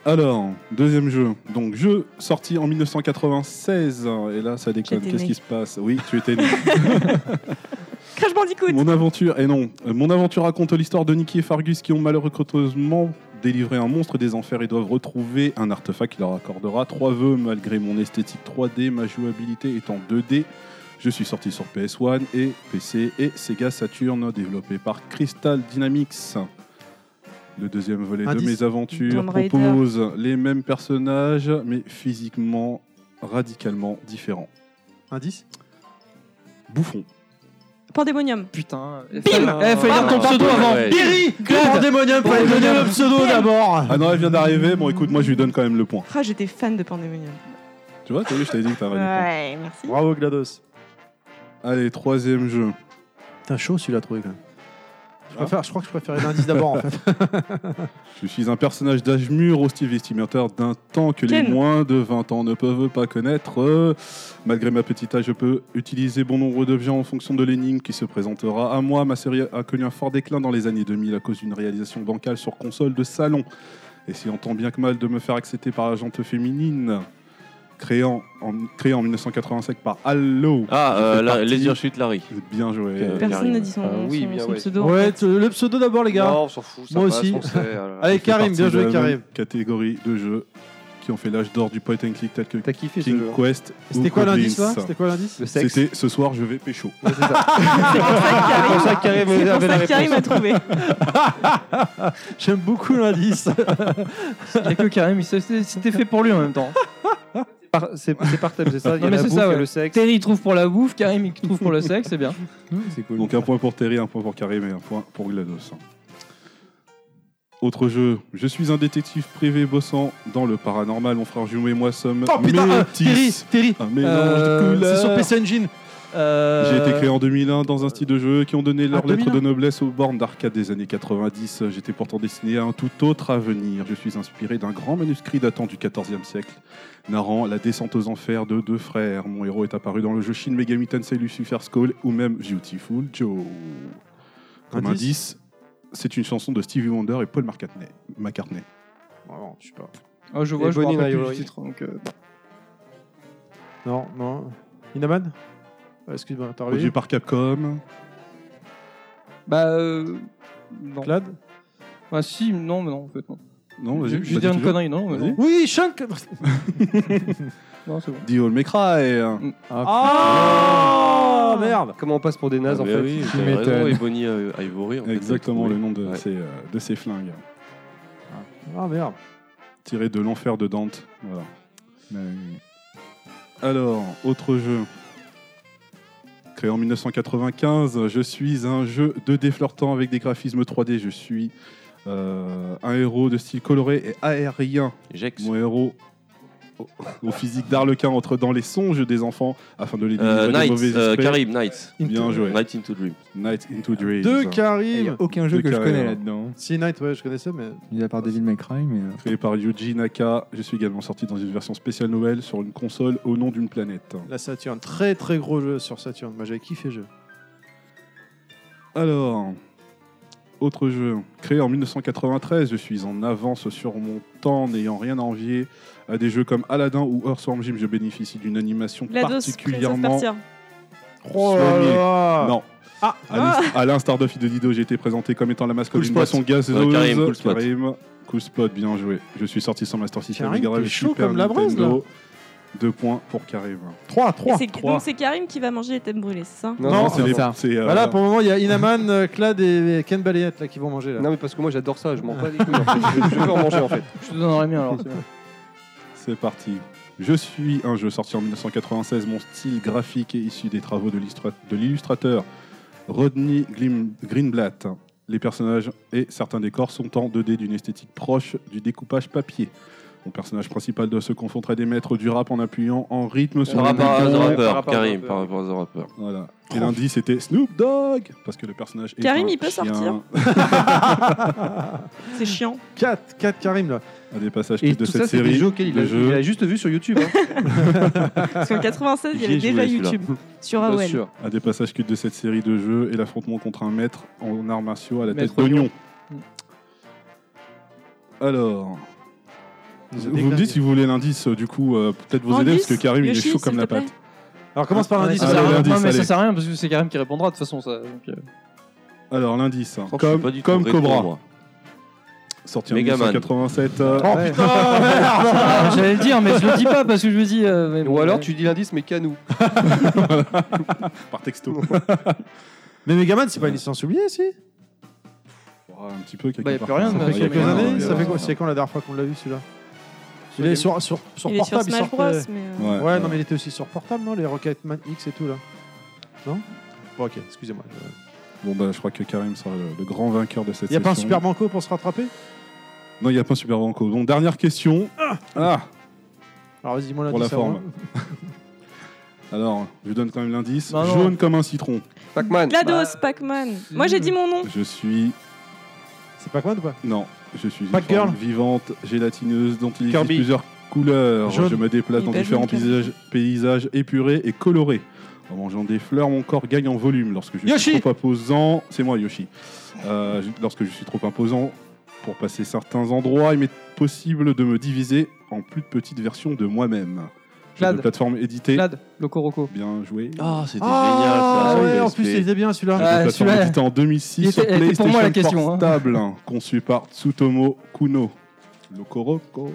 Alors, deuxième jeu. Donc, jeu sorti en dix-neuf cent quatre-vingt-seize. Et là, ça déconne. J'étais Qu'est-ce né. qui se passe ? Oui, tu étais né. Crash Bandicoot. Mon aventure, et non, mon aventure raconte l'histoire de Nicky et Fargus qui ont malheureusement délivré un monstre des enfers et doivent retrouver un artefact qui leur accordera trois vœux. Malgré mon esthétique trois D, ma jouabilité est en deux D. Je suis sorti sur P S un et P C et Sega Saturn, développé par Crystal Dynamics. Le deuxième volet Indice. de mes aventures propose les mêmes personnages, mais physiquement radicalement différents. Indice ? Bouffon. Pandémonium. Putain. Bim. Eh, fallait dire ton pseudo avant. Terry. Pandémonium. Fallait donner le pseudo d'abord. Ah non, elle vient d'arriver. Bon, écoute, moi, je lui donne quand même le point. Ah, j'étais fan de Pandémonium. Tu vois, t'as vu, je t'avais dit que t'avais le point. Ouais, merci. Bravo, GLaDOS. Allez, troisième jeu. T'as chaud, celui-là, trouvé quand même. Je, hein préfère, je crois que je préférais l'indice d'abord, en fait. Je suis un personnage d'âge mûr, hostile vestimentaire d'un temps que Ken. Les moins de vingt ans ne peuvent pas connaître. Euh, malgré ma petite taille, je peux utiliser bon nombre d'objets en fonction de l'énigme qui se présentera à moi. Ma série a connu un fort déclin dans les années deux mille à cause d'une réalisation bancale sur console de salon. Essayant tant bien que mal de me faire accepter par la gente féminine... Créant en, créé en mille neuf cent quatre-vingt-cinq par Allo. Ah, euh, la, les Hirsutes Larry. Bien joué. Okay, personne n'a dit son, euh, son, oui, son ouais. pseudo. Ouais, en fait. Le pseudo d'abord, les gars. Non, on s'en fout. Ça moi passe, aussi. Sait, allez, Karim, bien joué, Karim. Catégorie de jeux qui ont fait l'âge d'or du point and click, tel que King Quest. C'était quoi, l'indice, C'était quoi l'indice C'était ce soir, je vais pécho. Ouais, c'est ça. C'est pour ça que Karim, c'est pour ça que Karim a trouvé. J'aime beaucoup l'indice. Il n'y a que Karim, c'était fait pour lui en même temps. Par, c'est, c'est par thème, c'est ça. Il y a la bouffe, ça, ouais. Et le sexe. Terry trouve pour la bouffe, Karim il trouve pour le sexe, c'est bien. C'est cool. Donc un point pour Terry, un point pour Karim et un point pour GLaDOS. Autre jeu, je suis un détective privé bossant dans le paranormal. Mon frère jumeau et moi sommes oh, putain, métis. Euh, Terry, Terry. Un mélange euh, de couleurs. C'est sur P C Engine. Euh... J'ai été créé en deux mille un dans un style de jeu qui ont donné leur ah, lettre de noblesse aux bornes d'arcade des années quatre-vingt-dix. J'étais pourtant destiné à un tout autre avenir. Je suis inspiré d'un grand manuscrit datant du quatorzième siècle, narrant la descente aux enfers de deux frères. Mon héros est apparu dans le jeu Shin Megami Tensei Lucifer's Call ou même Beautiful Joe. Comme indice, c'est une chanson de Stevie Wonder et Paul McCartney. McCartney. Vraiment, je sais pas. Oh, je vois, et je vois le titre. Donc euh... Non, non. Inaman. Excuse-moi, t'as produit par Capcom. Bah, euh, non. CLAD. Bah si, non, mais non, en fait, non. Non, vas-y. Je vais dire une connerie, non, vas-y. Oui, Shank. Non, c'est bon. Devil May Cry. Ah, oh, merde. Comment on passe pour des nazes, ah, en fait. Oui, tu m'étonnes. Et Bonnie euh, Ivory. En exactement, fait, le nom de, ouais. ces, euh, de ces flingues. Ah, ah merde. Tiré de l'enfer de Dante. Voilà. Mais... Alors, autre jeu. Créé en mille neuf cent quatre-vingt-quinze, je suis un jeu deux D flirtant avec des graphismes trois D. Je suis euh, un héros de style coloré et aérien. Jex. Mon héros au, au physique d'Arlequin entre dans les songes des enfants afin de les délivrer euh, des Night, mauvais esprits. Euh, Karim, Night. Bien joué. Night into Dreams. Night into Dreams. De Karim. Il n'y a aucun jeu de que Karim. Je connais là-dedans. Si, Night, ouais, je connaissais, mais... Il y a par Devil May Cry, mais... Créé par Yuji Naka. Je suis également sorti dans une version spéciale Noël sur une console au nom d'une planète. La Saturn. Très, très gros jeu sur Saturn. Moi, j'avais kiffé le jeu. Alors... Autre jeu. Créé en mille neuf cent quatre-vingt-treize, je suis en avance sur mon temps, n'ayant rien à envier à des jeux comme Aladdin ou Earthworm Jim. Je bénéficie d'une animation GLaDOS, particulièrement... Oh là non. Ah, ah. À l'instar de Fidelido, j'ai été présenté comme étant la mascotte cool d'une boisson gazeuse. Euh, Karim, cool spot. Karim, cool spot, bien joué. Je suis sorti sans Master System. Karim, t'es chaud comme la braise, là. Deux points pour Karim. trois, trois. C'est, donc c'est Karim qui va manger les thèmes brûlés, c'est ça? Non, non, non, c'est, c'est ça. C'est, euh... Voilà, pour le moment, il y a Inaman, euh, Clad et Ken Balayette là, qui vont manger. Là. Non, mais parce que moi, j'adore ça, je m'en pas les couilles. Je veux en manger, en fait. Je te donnerai bien, alors. C'est parti. Je suis un jeu sorti en mille neuf cent quatre-vingt-seize. Mon style graphique est issu des travaux de, de l'illustrateur Rodney Glim, Greenblatt. Les personnages et certains décors sont en deux D d'une esthétique proche du découpage papier. Mon personnage principal doit se confronter à des maîtres du rap en appuyant en rythme sur le rappeur. Karim, par rapport à The Rapper. Voilà. Et lundi, c'était Snoop Dogg, parce que le personnage est Karim, un il peut chien. Sortir. C'est chiant. quatre, quatre Karim, là. Un des passages clés de cette ça, série. Jeux il, le a, jeu. Il a juste vu sur YouTube. Hein. Parce qu'en quatre-vingt-seize, il y avait déjà YouTube. Sur A O L. Un des passages clés de cette série de jeux est l'affrontement contre un maître en arts martiaux à la maître tête d'oignon. Alors... Vous me dites si vous voulez l'indice, du coup, euh, peut-être vous aider, parce que Karim, il est chaud comme la patte. Alors commence par l'indice. Ça sert à rien, parce que c'est Karim qui répondra, de toute façon. Ça, donc, euh... Alors l'indice, hein. Comme, comme Cobra. Sorti en mille neuf cent quatre-vingt-sept. Euh... Oh putain, merde. J'allais le dire, mais je le dis pas, parce que je me dis... Euh, mais... Ou alors tu dis l'indice, mais qu'à nous. Par texto. Mais Megaman, c'est pas une licence oubliée, si ? Un petit peu, quelque part. Ça fait quelques années. C'est quand la dernière fois qu'on l'a vu, celui-là ? Il est sur, sur, sur il portable, est sur Smash Bros, sortait... mais euh... ouais, ouais, non, mais il était aussi sur portable, non, les Rocketman X et tout là. Non. Bon, ok, excusez-moi. Je... Bon bah, je crois que Karim sera le, le grand vainqueur de cette. Il y a session. Pas un super banco pour se rattraper? Non, il y a pas un super banco. Donc dernière question. Ah. Ah. Alors vas-y, moi l'indice. Pour la forme. Alors, je vous donne quand même l'indice. Non, non. Jaune comme un citron. Pac-Man. GLaDOS, bah... Pac-Man. Moi, j'ai dit mon nom. Je suis... C'est Pac-Man ou pas ? Non, je suis Pac une girl. Forme vivante, gélatineuse, dont il existe plusieurs couleurs. Jaune. Je me déplace il dans différents paysages, paysages épurés et colorés. En mangeant des fleurs, mon corps gagne en volume. Lorsque je Yoshi. suis trop imposant... C'est moi, Yoshi. Euh, lorsque je suis trop imposant pour passer certains endroits, il m'est possible de me diviser en plus petites versions de moi-même. J'ai une plateforme éditée. CLAD, Locoroco. Bien joué. Ah, oh, c'était oh, génial. Ah ouais, en plus, il était bien celui-là. J'ai ah, une plateforme celui-là. éditée en deux mille six était, sur PlayStation pour moi, la question, Portable, hein. Conçue par Tsutomu Kuno. Locoroco.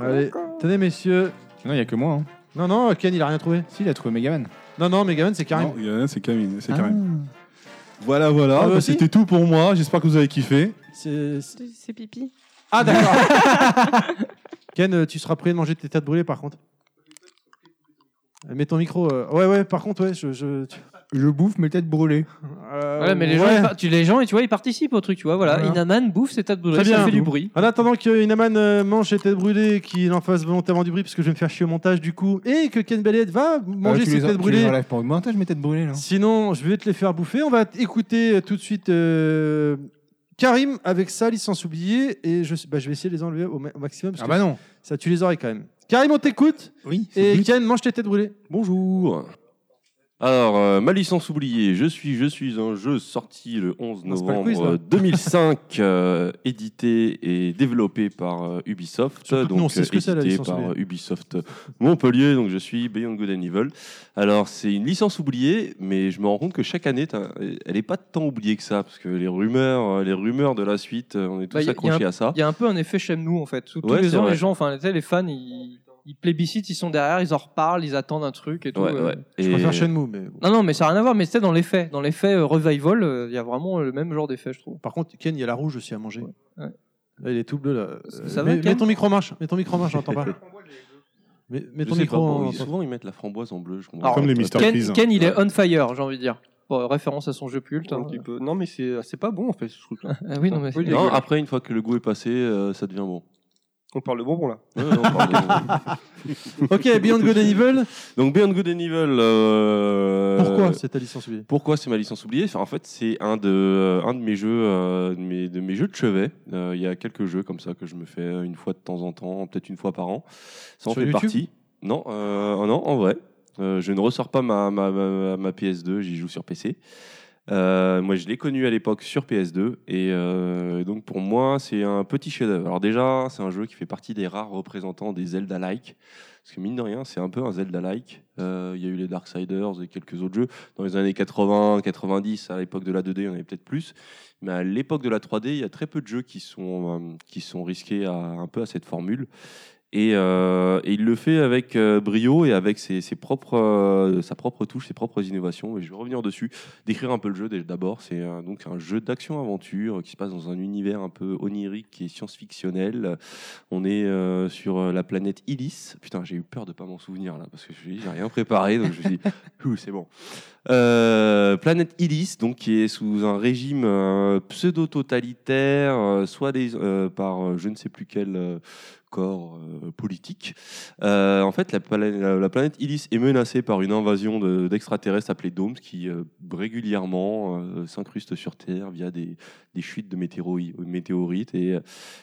Allez, tenez, messieurs. Non, il n'y a que moi. Hein. Non, non, Ken, il a rien trouvé. Si, il a trouvé Megaman. Non, non, Megaman, c'est Karim. Non, Megaman, c'est Karim. C'est Karim. Ah. Voilà, voilà. Ah, bah, c'était tout pour moi. J'espère que vous avez kiffé. C'est, c'est... c'est pipi. Ah, d'accord. Ken, tu seras prêt de manger tes têtes brûlées, par contre. Mets ton micro. Euh... Ouais, ouais, par contre, ouais, je. Je, tu... je bouffe mes têtes brûlées. Euh, voilà, mais les, ouais. gens, tu, les gens, tu vois, ils participent au truc, tu vois, voilà. voilà. Inaman bouffe ses têtes brûlées, ça bien. fait du bruit. En attendant que Inaman mange ses têtes brûlées, qu'il en fasse volontairement du bruit, parce que je vais me faire chier au montage du coup, et que Ken Balayette va manger euh, ses les, têtes brûlées. Je ne relève pas au montage mes têtes brûlées, là. Sinon, je vais te les faire bouffer. On va écouter tout de suite euh... Karim avec Sali sans oublier, et je, bah, je vais essayer de les enlever au, ma- au maximum. Parce ah, bah que non. Ça tue les oreilles quand même. Karim, on t'écoute. Oui. Et but. Ken, mange tes têtes brûlées. Bonjour. Alors, euh, ma licence oubliée, je suis, je suis un jeu sorti le onze novembre deux mille cinq, euh, édité et développé par euh, Ubisoft. Surtout donc, non, c'est ce que c'est, la licence par oubliée. Ubisoft Montpellier, donc je suis Beyond Good and Evil. Alors, c'est une licence oubliée, mais je me rends compte que chaque année, elle n'est pas tant oubliée que ça, parce que les rumeurs, les rumeurs de la suite, on est tous bah, accrochés un, à ça. Il y a un peu un effet chez nous, en fait. Tous ouais, les ans, vrai. les gens, enfin, les fans, ils... Ils plébiscitent, ils sont derrière, ils en reparlent, ils attendent un truc et tout. Ouais, ouais. Je et... préfère Shenmue, mais... Non, non, mais ça n'a rien à voir, mais c'était dans les faits. Dans les faits, euh, Revival, il euh, y a vraiment le même genre d'effet, je trouve. Par contre, Ken, il y a la rouge aussi à manger. Ouais. Ouais. Là, il est tout bleu, là. Ça, ça va, mets, mets ton micro en marche, mets ton micro en marche, j'entends pas. mets, mets ton micro pas, en... Bon, souvent, ils mettent la framboise en bleu, je comprends. Alors, comme les Mister Ken, Freeze. Ken, il est on fire, j'ai envie de dire. Bon, référence à son jeu culte. Ouais, hein. Non, mais c'est, c'est pas bon, en fait, ce truc-là. Ah, oui, non, mais c'est... Non, après, une fois que le goût est passé, euh, ça devient bon. On parle de bonbons là. Ouais, on parle de... Ok, Beyond Good and Evil. Donc Beyond Good and Evil. Euh... Pourquoi c'est ta licence oubliée ? Pourquoi c'est ma licence oubliée ? En fait, c'est un de un de mes jeux, euh, de, mes, de mes jeux de chevet. Il euh, y a quelques jeux comme ça que je me fais une fois de temps en temps, peut-être une fois par an. Ça en Sur fait YouTube partie. Non, euh, non, en vrai, euh, je ne ressors pas ma ma, ma ma P S deux. J'y joue sur P C. Euh, moi je l'ai connu à l'époque sur P S deux et euh, donc pour moi c'est un petit chef-d'œuvre. Alors déjà c'est un jeu qui fait partie des rares représentants des Zelda-like, parce que mine de rien c'est un peu un Zelda-like. Il euh, y a eu les Darksiders et quelques autres jeux dans les années quatre-vingts quatre-vingt-dix. À l'époque de la deux D il y en avait peut-être plus, mais à l'époque de la trois D il y a très peu de jeux qui sont, euh, qui sont risqués à, un peu à cette formule. Et, euh, et il le fait avec euh, brio et avec ses, ses propres, euh, sa propre touche, ses propres innovations. Et je vais revenir dessus, décrire un peu le jeu d'abord. C'est euh, donc un jeu d'action-aventure qui se passe dans un univers un peu onirique et science-fictionnel. On est euh, sur la planète Illis. Putain, j'ai eu peur de ne pas m'en souvenir là, parce que je n'ai rien préparé. Donc je me suis dit, c'est bon. Euh, planète Illis, donc, qui est sous un régime euh, pseudo-totalitaire, euh, soit des, euh, par euh, je ne sais plus quel... Euh, corps euh, politique. Euh, en fait, la, la, la planète Illis est menacée par une invasion de, d'extraterrestres appelés Domes qui euh, régulièrement euh, s'incrustent sur Terre via des, des chutes de météori- météorites. Et,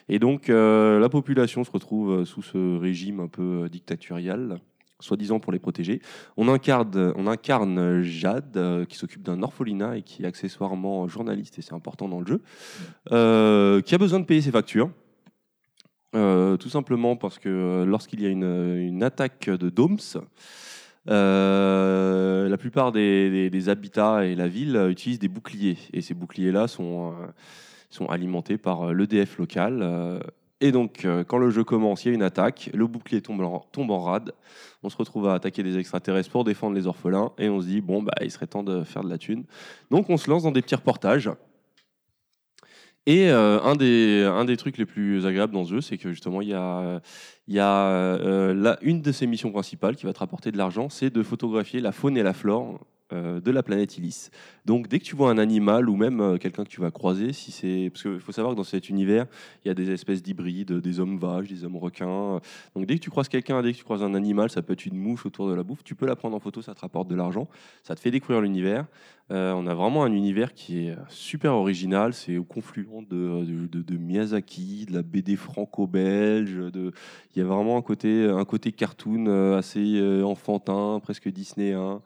et donc, euh, la population se retrouve sous ce régime un peu dictatorial, soi-disant pour les protéger. On incarne, on incarne Jade, euh, qui s'occupe d'un orphelinat et qui est accessoirement journaliste, et c'est important dans le jeu, euh, qui a besoin de payer ses factures. Euh, tout simplement parce que euh, lorsqu'il y a une, une attaque de domes, euh, la plupart des, des, des habitats et la ville euh, utilisent des boucliers. Et ces boucliers-là sont, euh, sont alimentés par euh, l'E D F local. Euh, et donc, euh, quand le jeu commence, il y a une attaque, le bouclier tombe en, tombe en rade, on se retrouve à attaquer des extraterrestres pour défendre les orphelins, et on se dit, bon, bah, il serait temps de faire de la thune. Donc, on se lance dans des petits reportages. Et euh, un des un des trucs les plus agréables dans ce jeu, c'est que justement il y a il y a euh, là une de ses missions principales qui va te rapporter de l'argent, c'est de photographier la faune et la flore euh, de la planète Illis. Donc dès que tu vois un animal ou même euh, quelqu'un que tu vas croiser, si c'est... parce qu'il faut savoir que dans cet univers, il y a des espèces d'hybrides, des hommes vaches, des hommes requins. Donc dès que tu croises quelqu'un, dès que tu croises un animal, ça peut être une mouche autour de la bouffe, tu peux la prendre en photo, ça te rapporte de l'argent, ça te fait découvrir l'univers. Euh, on a vraiment un univers qui est super original, c'est au confluent de, de, de, de Miyazaki, de la B D franco-belge, de... il y a vraiment un côté, un côté cartoon assez enfantin, presque disneyen.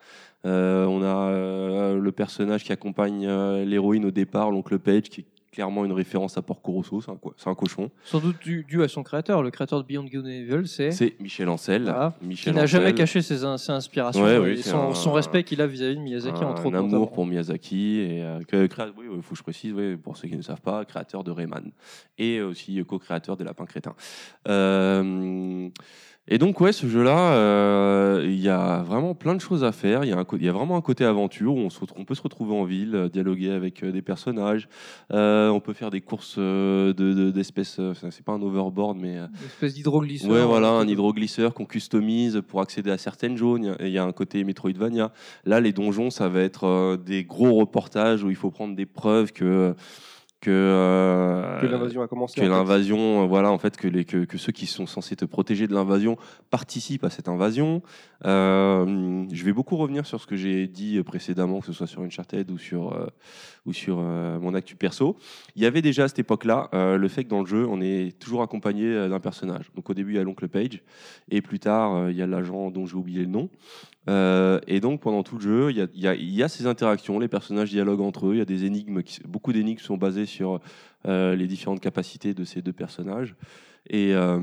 Euh, on a euh, le personnage qui accompagne euh, l'héroïne au départ, l'oncle Page, qui est clairement une référence à Porco Rosso, c'est un, c'est un cochon. Sans doute dû, dû à son créateur, le créateur de Beyond Good and Evil, c'est... C'est Michel Ancel. Ah, Michel qui n'a Ancel. jamais caché ses, ses inspirations, ouais, oui, et son, un, son respect qu'il a vis-à-vis de Miyazaki, un, entre autres. Un amour notamment. Pour Miyazaki, et euh, que, créa- oui, faut que je précise, oui, pour ceux qui ne savent pas, créateur de Rayman, et aussi co-créateur des Lapins Crétins. Euh... Et donc ouais, ce jeu-là, euh, il y a vraiment plein de choses à faire. Il y a, un, il y a vraiment un côté aventure où on, se, on peut se retrouver en ville, dialoguer avec des personnages. Euh, on peut faire des courses de, de, d'espèces. C'est pas un hoverboard, mais une espèce d'hydroglisseur. Ouais, voilà, un hydroglisseur qu'on customise pour accéder à certaines zones. Il y a un côté Metroidvania. Là, les donjons, ça va être des gros reportages où il faut prendre des preuves que. Que, euh, que l'invasion a commencé. Que l'invasion, fait. voilà, en fait, que, les, que, que ceux qui sont censés te protéger de l'invasion participent à cette invasion. Euh, je vais beaucoup revenir sur ce que j'ai dit précédemment, que ce soit sur Uncharted ou sur, euh, ou sur euh, mon actu perso. Il y avait déjà à cette époque-là euh, le fait que dans le jeu, on est toujours accompagné d'un personnage. Donc au début, il y a l'oncle Page, et plus tard, euh, il y a l'agent dont j'ai oublié le nom. Euh, et donc pendant tout le jeu, il y a, y, a, y a ces interactions, les personnages dialoguent entre eux, il y a des énigmes, qui, beaucoup d'énigmes sont basées sur euh, les différentes capacités de ces deux personnages. Et euh,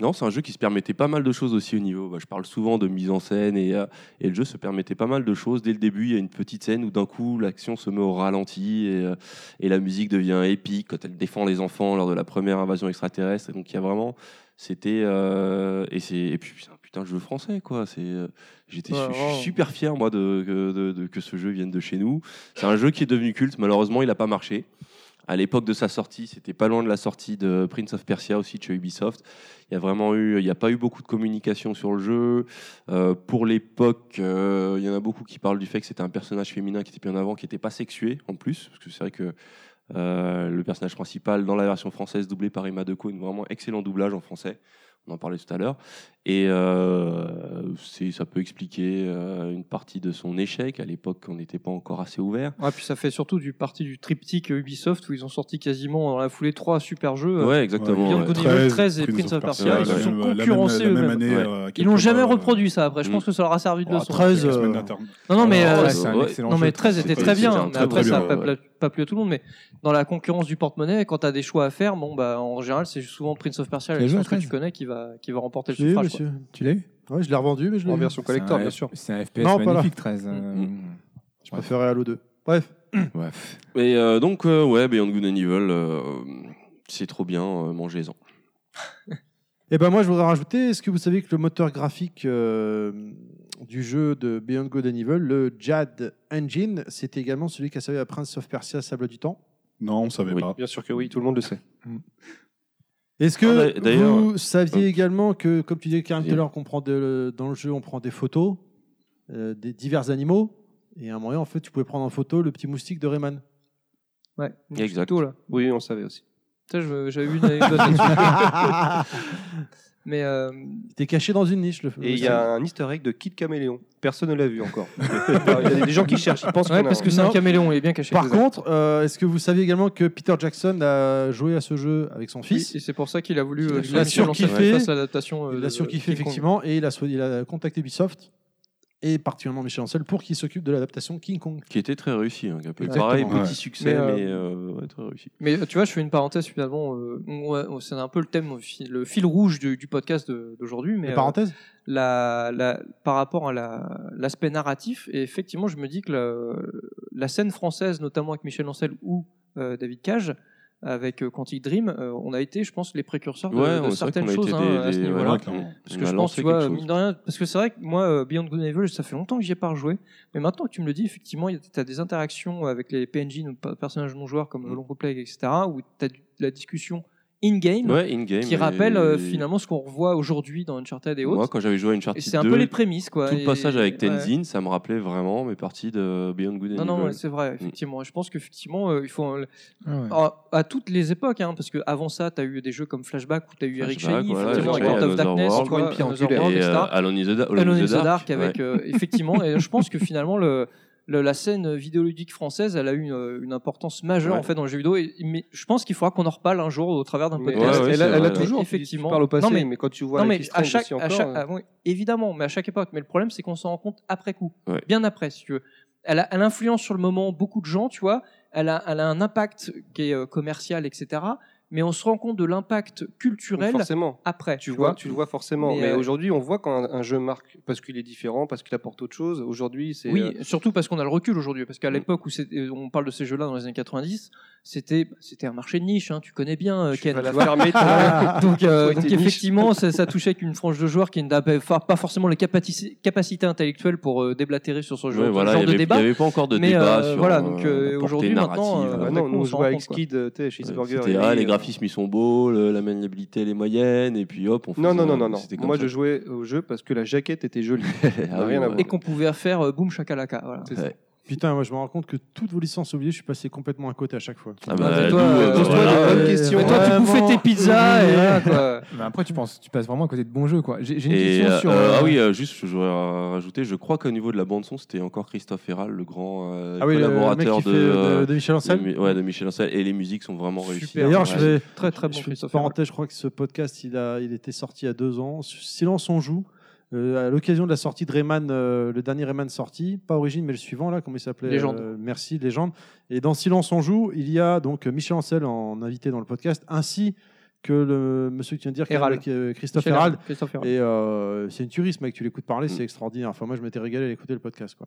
non, c'est un jeu qui se permettait pas mal de choses aussi au niveau. Bah, je parle souvent de mise en scène et, euh, et le jeu se permettait pas mal de choses. Dès le début, il y a une petite scène où d'un coup l'action se met au ralenti et, euh, et la musique devient épique quand elle défend les enfants lors de la première invasion extraterrestre. Et donc il y a vraiment, c'était euh, et c'est et puis putain, putain, jeu français quoi. C'est euh, j'étais ouais, su, ouais. super fier moi de, de, de, de que ce jeu vienne de chez nous. C'est un jeu qui est devenu culte. Malheureusement, il a pas marché. À l'époque de sa sortie, c'était pas loin de la sortie de Prince of Persia aussi de chez Ubisoft. Il y a vraiment eu, il y a pas eu beaucoup de communication sur le jeu. Euh, pour l'époque, euh, il y en a beaucoup qui parlent du fait que c'était un personnage féminin qui était bien en avant, qui était pas sexué en plus, parce que c'est vrai que euh, le personnage principal dans la version française doublé par Emma Decaune, vraiment excellent doublage en français. On en parlait tout à l'heure, et euh, c'est, ça peut expliquer euh, une partie de son échec. À l'époque, on n'était pas encore assez ouvert. Ouais, puis ça fait surtout du parti du triptyque Ubisoft où ils ont sorti quasiment dans la foulée trois super jeux. Ouais, exactement. Beyond Good and Evil treize et Prince of Persia. Ils se sont concurrencés eux-mêmes. Ils l'ont jamais reproduit ça. Après, je pense que ça leur a servi de leçon. treize. Non, non, mais non, mais treize était très bien. Après, ça n'a pas plu à tout le monde. Mais dans la concurrence du porte-monnaie, quand t'as des choix à faire, bon, bah, en général, c'est souvent Prince of Persia, les choses que tu connais, qui va qui va remporter tu le suffrage. Quoi. Tu l'as eu ? Oui, je l'ai revendu, mais je l'ai en version collector, bien sûr. C'est un F P S non, magnifique, treize. Euh... Mmh. Je Bref. préférais Halo deux. Bref. Bref. Et euh, donc, euh, ouais, Beyond Good and Evil, euh, c'est trop bien, euh, mangez-en. Et ben moi, je voudrais rajouter, est-ce que vous savez que le moteur graphique euh, du jeu de Beyond Good and Evil, le Jade Engine, c'était également celui qui a servi à Prince of Persia, Sable du Temps ? Non, on ne savait oui. pas. Bien sûr que oui, tout le monde le sait. Est-ce que ah, vous saviez euh, également que, comme tu disais, Karim, tout à l'heure, qu'on prend de, dans le jeu, on prend des photos euh, des divers animaux, et à un moment, en fait, tu pouvais prendre en photo le petit moustique de Rayman. Ouais, exact. Photo, là. Oui, on savait aussi. Ça, j'avais vu une anecdote. Mais euh... t'es caché dans une niche. Le et il y a un Easter egg de Kid Caméléon. Personne ne l'a vu encore. Il y a des gens qui cherchent, ils pensent ouais, qu'on parce a... que c'est non. un caméléon, il est bien caché. Par contre, euh, est-ce que vous savez également que Peter Jackson a joué à ce jeu avec son fils ? Oui, et c'est pour ça qu'il a voulu. Il l'a surkiffé. Il l'a surkiffé effectivement, et il a, il a contacté Ubisoft. Et particulièrement Michel Ancel, pour qu'il s'occupe de l'adaptation King Kong. Qui était très réussi, hein, un peu pareil, petit ouais. succès, mais, euh, mais euh, ouais, très réussi. Mais tu vois, je fais une parenthèse finalement, euh, ouais, c'est un peu le thème, le fil rouge du, du podcast de, d'aujourd'hui. Mais, Une parenthèse euh, la, la, par rapport à la, l'aspect narratif, et effectivement, je me dis que la, la scène française, notamment avec Michel Ancel ou euh, David Cage, avec Quantic Dream, euh, on a été, je pense, les précurseurs de, ouais, de certaines choses hein, des, à ce niveau-là. Des... Ouais, parce que je pense, tu vois, mine de rien, parce que c'est vrai que moi, Beyond Good and Evil, ça fait longtemps que j'y ai pas rejoué, mais maintenant que tu me le dis, effectivement, tu as des interactions avec les P N J, nos personnages non joueurs comme mm. l'oncle Plague, et cetera, où tu as de la discussion in-game, ouais, in-game qui rappelle et... euh, finalement ce qu'on revoit aujourd'hui dans Uncharted et autres. Moi, quand j'avais joué à Uncharted deux, c'est un peu les prémices, quoi. Tout le passage et... avec Tenzin, ouais. ça me rappelait vraiment mes parties de Beyond Good and Evil. Non, non, ouais, c'est vrai, effectivement. Mm. Je pense qu'effectivement, euh, il faut... Euh, ah ouais. à, à toutes les époques, hein, parce qu'avant ça, tu as eu des jeux comme Flashback, où tu as eu Eric Shelley, effectivement, avec World of Darkness, et Alone in the Dark, avec effectivement, et je pense que finalement, le... Le, la scène vidéoludique française, elle a eu une, une importance majeure ouais. en fait dans le jeu vidéo. Et, mais je pense qu'il faudra qu'on en reparle un jour au travers d'un podcast. Ouais, ouais, elle, elle a toujours. Effectivement. Tu parles au passé, non, mais, mais quand tu vois. Non mais à chaque, encore, à chaque, euh... oui, évidemment, mais à chaque époque. Mais le problème, c'est qu'on s'en rend compte après coup, ouais. bien après, si tu veux. Elle a, elle influence sur le moment beaucoup de gens, tu vois. Elle a, elle a un impact qui est commercial, et cetera. Mais on se rend compte de l'impact culturel forcément. Après. Tu, tu vois, vois, tu le vois forcément. Mais, mais euh... aujourd'hui, on voit quand un, un jeu marque parce qu'il est différent, parce qu'il apporte autre chose. Aujourd'hui, c'est. Oui, euh... surtout parce qu'on a le recul aujourd'hui. Parce qu'à mmh. l'époque où on parle de ces jeux-là dans les années quatre-vingt-dix, c'était, c'était un marché de niche. Hein, tu connais bien, Ken. Tu vois. Fermer, donc, euh, donc effectivement, ça, ça touchait qu'une frange de joueurs qui n'avait pas forcément les capaci- capacités intellecelles pour euh, déblatérer sur ce jeu. Ouais, voilà, genre de avait, débat. Il n'y avait pas encore de mais, débat euh, sur. Voilà, donc euh, aujourd'hui, maintenant, on joue à X-Kid, Cheeseburger. Ils sont beaux, le, la maniabilité elle est moyenne, et puis hop, on fait. Non, non, non, non, non. Moi ça. Je jouais au jeu parce que la jaquette était jolie. ah, rien ouais. à voir. Et qu'on pouvait faire euh, boum chakalaka. Voilà. C'est ouais. ça. Putain, moi je me rends compte que toutes vos licences oubliées, je suis passé complètement à côté à chaque fois. Ah bah, ah, toi, euh, pose-toi voilà, des bonnes ouais, questions. Ouais, toi, tu bouffais bon, tes pizzas et là, quoi. Mais après, tu penses, tu passes vraiment à côté de bons jeux, quoi. J'ai, j'ai une et question euh, sur. Euh, ah oui, euh, juste, je voudrais rajouter. Je crois qu'au niveau de la bande son, c'était encore Christophe Héral, le grand euh, ah oui, collaborateur le mec qui de, fait, euh, de de Michel Ancel. De, ouais, de Michel Ancel. Et les musiques sont vraiment super, réussies. D'ailleurs, je fais très très bon. Christophe parenthèse, je crois que ce podcast, il a, il était sorti il y a deux ans. Silence on joue. Euh, à l'occasion de la sortie de Rayman, euh, le dernier Rayman sorti, pas Origine, mais le suivant, là, comment il s'appelait Légende. Euh, merci, Légende. Et dans Silence on joue, il y a donc Michel Ancel en invité dans le podcast, ainsi que le monsieur que tu viens de dire, Héral. Christophe Héral. Et euh, c'est une tuerie, mec, tu l'écoutes parler, mmh. c'est extraordinaire. Enfin, moi, je m'étais régalé à l'écouter le podcast, quoi.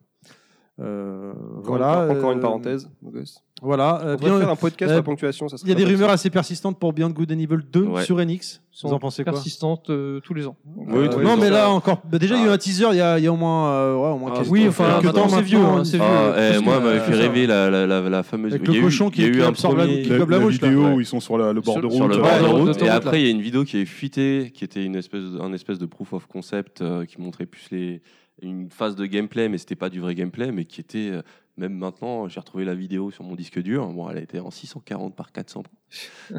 Euh, voilà, encore, encore une parenthèse. Euh, voilà. Euh, on va faire un podcast euh, à ponctuation. Il y a des rumeurs assez persistantes pour Beyond Good and Evil deux ouais. sur Enix. Vous en pensez quoi? Persistantes euh, tous les ans. Oui, euh, tous non, les mais ans, là ouais. encore. Bah, déjà, il ah. y a eu un teaser. Il y a, il y a au moins, euh, ouais, au moins ah, quelques, oui, enfin, quelques temps. C'est vieux. Hein, c'est ah, vieux eh, moi, m'avait fait rêver la, la, la, la fameuse. Avec le cochon qui absorbe la vidéo où ils sont sur le bord de route. Et après, il y a une vidéo qui est fuitée, qui était une espèce, un espèce de proof of concept qui montrait plus les. Une phase de gameplay, mais c'était pas du vrai gameplay, mais qui était, euh, même maintenant, j'ai retrouvé la vidéo sur mon disque dur. Bon, elle était en six cent quarante par quatre cents,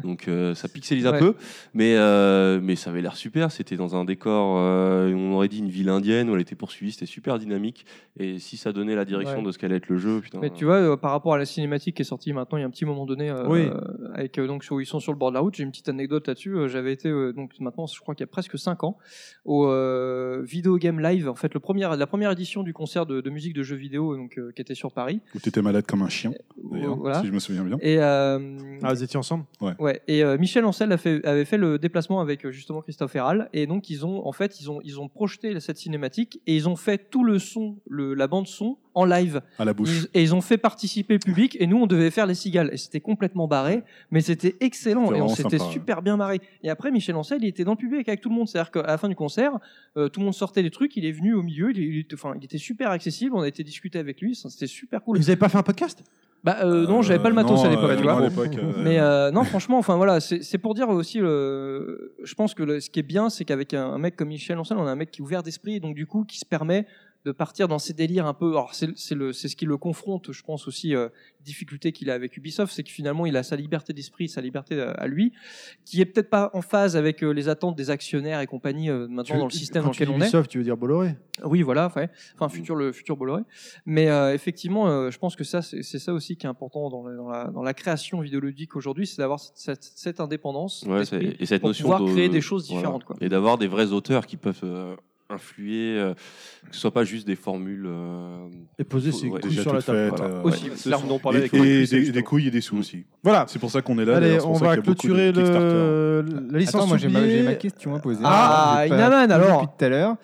donc euh, ça pixelise un ouais. peu, mais euh, mais ça avait l'air super. C'était dans un décor, euh, on aurait dit une ville indienne où elle était poursuivie. C'était super dynamique, et si ça donnait la direction ouais. de ce qu'allait être le jeu, putain. Mais tu vois, euh, par rapport à la cinématique qui est sortie maintenant, il y a un petit moment donné, euh, oui. euh, avec euh, donc où ils sont sur le bord de la route. J'ai une petite anecdote là-dessus. Euh, j'avais été euh, donc maintenant, je crois qu'il y a presque cinq ans, au euh, Video Game Live. En fait, le premier, la première édition du concert de, de musique de jeux vidéo, donc euh, qui était sur Paris. Où t'étais malade comme un chien, euh, voilà. si je me souviens bien. Et euh, ah, vous étiez ensemble. Ouais. ouais. Et euh, Michel Ancel a fait, avait fait le déplacement avec justement Christophe Héral, et donc ils ont en fait ils ont ils ont projeté cette cinématique et ils ont fait tout le son, le, la bande son en live. À la bouche. Ils, et ils ont fait participer le public, et nous on devait faire les cigales, et c'était complètement barré, mais c'était excellent, c'était et on s'était sympa, super ouais. bien marré. Et après Michel Ancel, il était dans le public avec tout le monde, c'est-à-dire qu'à la fin du concert, euh, tout le monde sortait des trucs, il est venu au milieu, il, il, enfin, il était super accessible, on a été discuter avec lui, c'était super cool. Et vous avez pas fait un podcast? Bah euh, non, j'avais pas le matos non, à l'époque, euh, tu vois. Euh... Mais euh, non, franchement, enfin voilà, c'est, c'est pour dire aussi, le... je pense que le, ce qui est bien, c'est qu'avec un, un mec comme Michel Ancel, on a un mec qui est ouvert d'esprit, et donc du coup, qui se permet de partir dans ses délires un peu. Alors c'est, c'est, le, c'est ce qui le confronte, je pense aussi, euh, difficulté qu'il a avec Ubisoft, c'est que finalement, il a sa liberté d'esprit, sa liberté à, à lui, qui est peut-être pas en phase avec euh, les attentes des actionnaires et compagnie euh, maintenant veux, dans le système dans lequel on est. Ubisoft, tu veux dire Bolloré? Oui, voilà, ouais. enfin futur le futur Bolloré. Mais euh, effectivement, euh, je pense que ça, c'est, c'est ça aussi qui est important dans la, dans la, dans la création vidéoludique aujourd'hui, c'est d'avoir cette, cette indépendance ouais, d'esprit et cette pour notion pouvoir de créer des choses différentes. Voilà. Quoi. Et d'avoir des vrais auteurs qui peuvent euh, influer, euh, que ce soit pas juste des formules. Euh, et poser ses ouais, couilles sur la table. Faites, voilà. euh, aussi, là, on en parlait avec et des, des couilles et des sous mmh. aussi. Voilà, c'est pour ça qu'on est là. Allez, on va clôturer le la licence. Attends, moi j'ai ma question à poser. Ah, Inaman alors depuis tout à l'heure.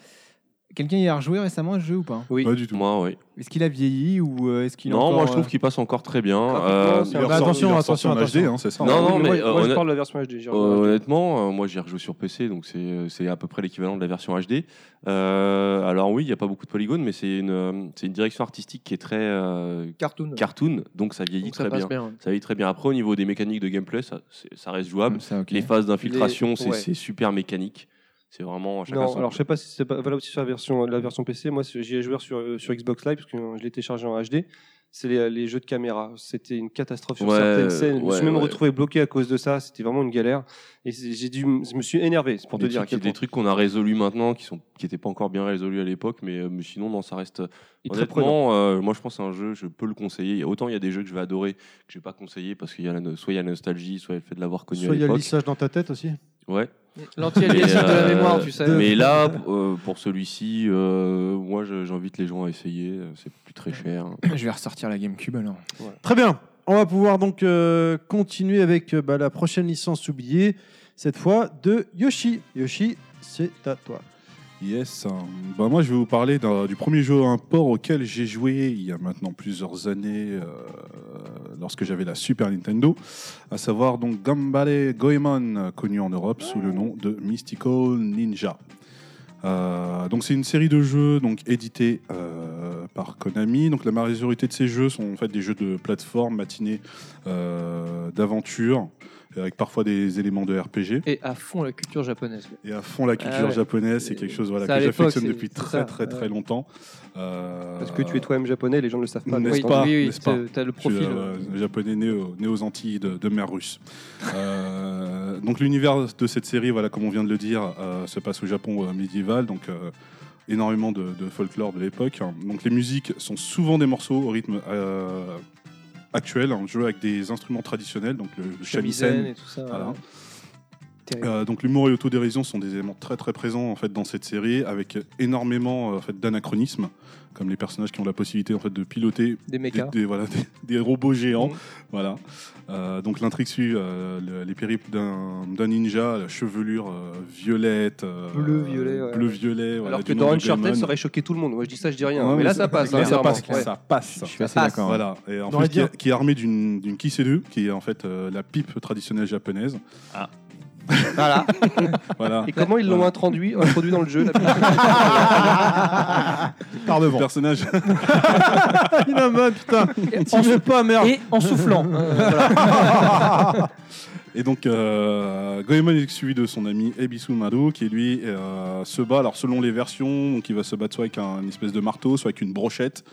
Quelqu'un y a rejoué récemment à ce jeu ou pas? Oui. Pas du tout. Moi, oui. Est-ce qu'il a vieilli ou est-ce qu'il... Non, encore, moi je trouve euh... qu'il passe encore très bien. Euh... Il ressort, attention, il attention, en attention. H D, hein, c'est ça. Non, non, mais, mais euh, moi, honnêt... je parle de la version H D. Euh, honnêtement, euh, moi j'y rejoue sur P C, donc c'est, c'est à peu près l'équivalent de la version H D. Euh, alors oui, il n'y a pas beaucoup de polygones, mais c'est une, c'est une direction artistique qui est très euh, cartoon. cartoon, donc ça vieillit donc ça très bien. bien hein. Ça vieillit très bien. Après, au niveau des mécaniques de gameplay, ça, ça reste jouable. Ça, okay. Les phases d'infiltration, Les... c'est, ouais. c'est super mécanique. C'est vraiment chacun non, son... Alors je sais pas si c'est pas valable aussi sur la version, la version P C. Moi j'y ai joué sur, sur Xbox Live parce que je l'ai téléchargé en H D. C'est les, les jeux de caméra. C'était une catastrophe sur ouais, certaines scènes. Je me suis même ouais. retrouvé bloqué à cause de ça. C'était vraiment une galère. Et j'ai dû, je me suis énervé. C'est pour des te dire. Il y a des trucs qu'on a résolus maintenant qui sont, qui étaient pas encore bien résolus à l'époque, mais, mais sinon non, ça reste. Et honnêtement, euh, moi je pense que c'est un jeu, je peux le conseiller. Autant il y a des jeux que je vais adorer que je vais pas conseiller parce qu'il y a la, soit il y a la nostalgie, soit il y a le fait de l'avoir connu. Soit il y a le lissage dans ta tête aussi. Ouais. L'anti-aliénation euh, de la mémoire, tu sais. Mais là, euh, pour celui-ci, euh, moi, j'invite les gens à essayer. C'est plus très cher. Je vais ressortir la GameCube alors. Ouais. Très bien. On va pouvoir donc euh, continuer avec bah, la prochaine licence oubliée, cette fois de Yoshi. Yoshi, c'est à toi. Yes. Bah, moi, je vais vous parler d'un, du premier jeu à import auquel j'ai joué il y a maintenant plusieurs années, euh, lorsque j'avais la Super Nintendo, à savoir donc Gambare Goemon, connu en Europe sous le nom de Mystical Ninja. Euh, donc c'est une série de jeux donc édités euh, par Konami. Donc la majorité de ces jeux sont en fait des jeux de plateforme, matinées, euh, d'aventure, avec parfois des éléments de R P G. Et à fond la culture japonaise. Et à fond la culture ah ouais. japonaise, c'est quelque chose voilà, que j'affectionne depuis très, très très très longtemps. Euh... Parce que tu es toi-même japonais, les gens ne le savent pas. N'est-ce oui, pas, oui, oui, pas tu as le profil. Tu es, euh, japonais né aux, né aux Antilles de, de mer russe. euh, donc l'univers de cette série, voilà, comme on vient de le dire, euh, se passe au Japon euh, médiéval, donc euh, énormément de, de folklore de l'époque. Donc les musiques sont souvent des morceaux au rythme... Euh, actuel, un jeu avec des instruments traditionnels, donc le shamisen et tout ça. Voilà. Ouais. Euh, donc l'humour et l'autodérision sont des éléments très très présents en fait dans cette série, avec énormément en fait d'anachronismes, comme les personnages qui ont la possibilité en fait de piloter des mechas, des, des, voilà, des, des robots géants. Mmh. Voilà. Euh, donc l'intrigue suit euh, le, les périples d'un, d'un ninja, la chevelure euh, violette, euh, bleu violet, ouais. bleu violet. Voilà, alors que dans Uncharted, ça aurait choqué tout le monde. Moi je dis ça, je dis rien. Ouais, mais, mais là ça, ça passe, là, ça passe, ouais. ça passe. Je suis assez passe. d'accord. Voilà. Et en plus, qui, est, qui est armé d'une, d'une kiseru, qui est en fait euh, la pipe traditionnelle japonaise. Ah. Voilà. voilà. Et comment ils l'ont voilà. introduit, introduit dans le jeu la... Par devant. Personnage. Inaman, putain. On sou... pas, merde. Et en soufflant. euh, voilà. Et donc, euh, Goemon est suivi de son ami Ebisu Maru, qui lui euh, se bat. Alors, selon les versions, donc il va se battre soit avec un, une espèce de marteau, soit avec une brochette.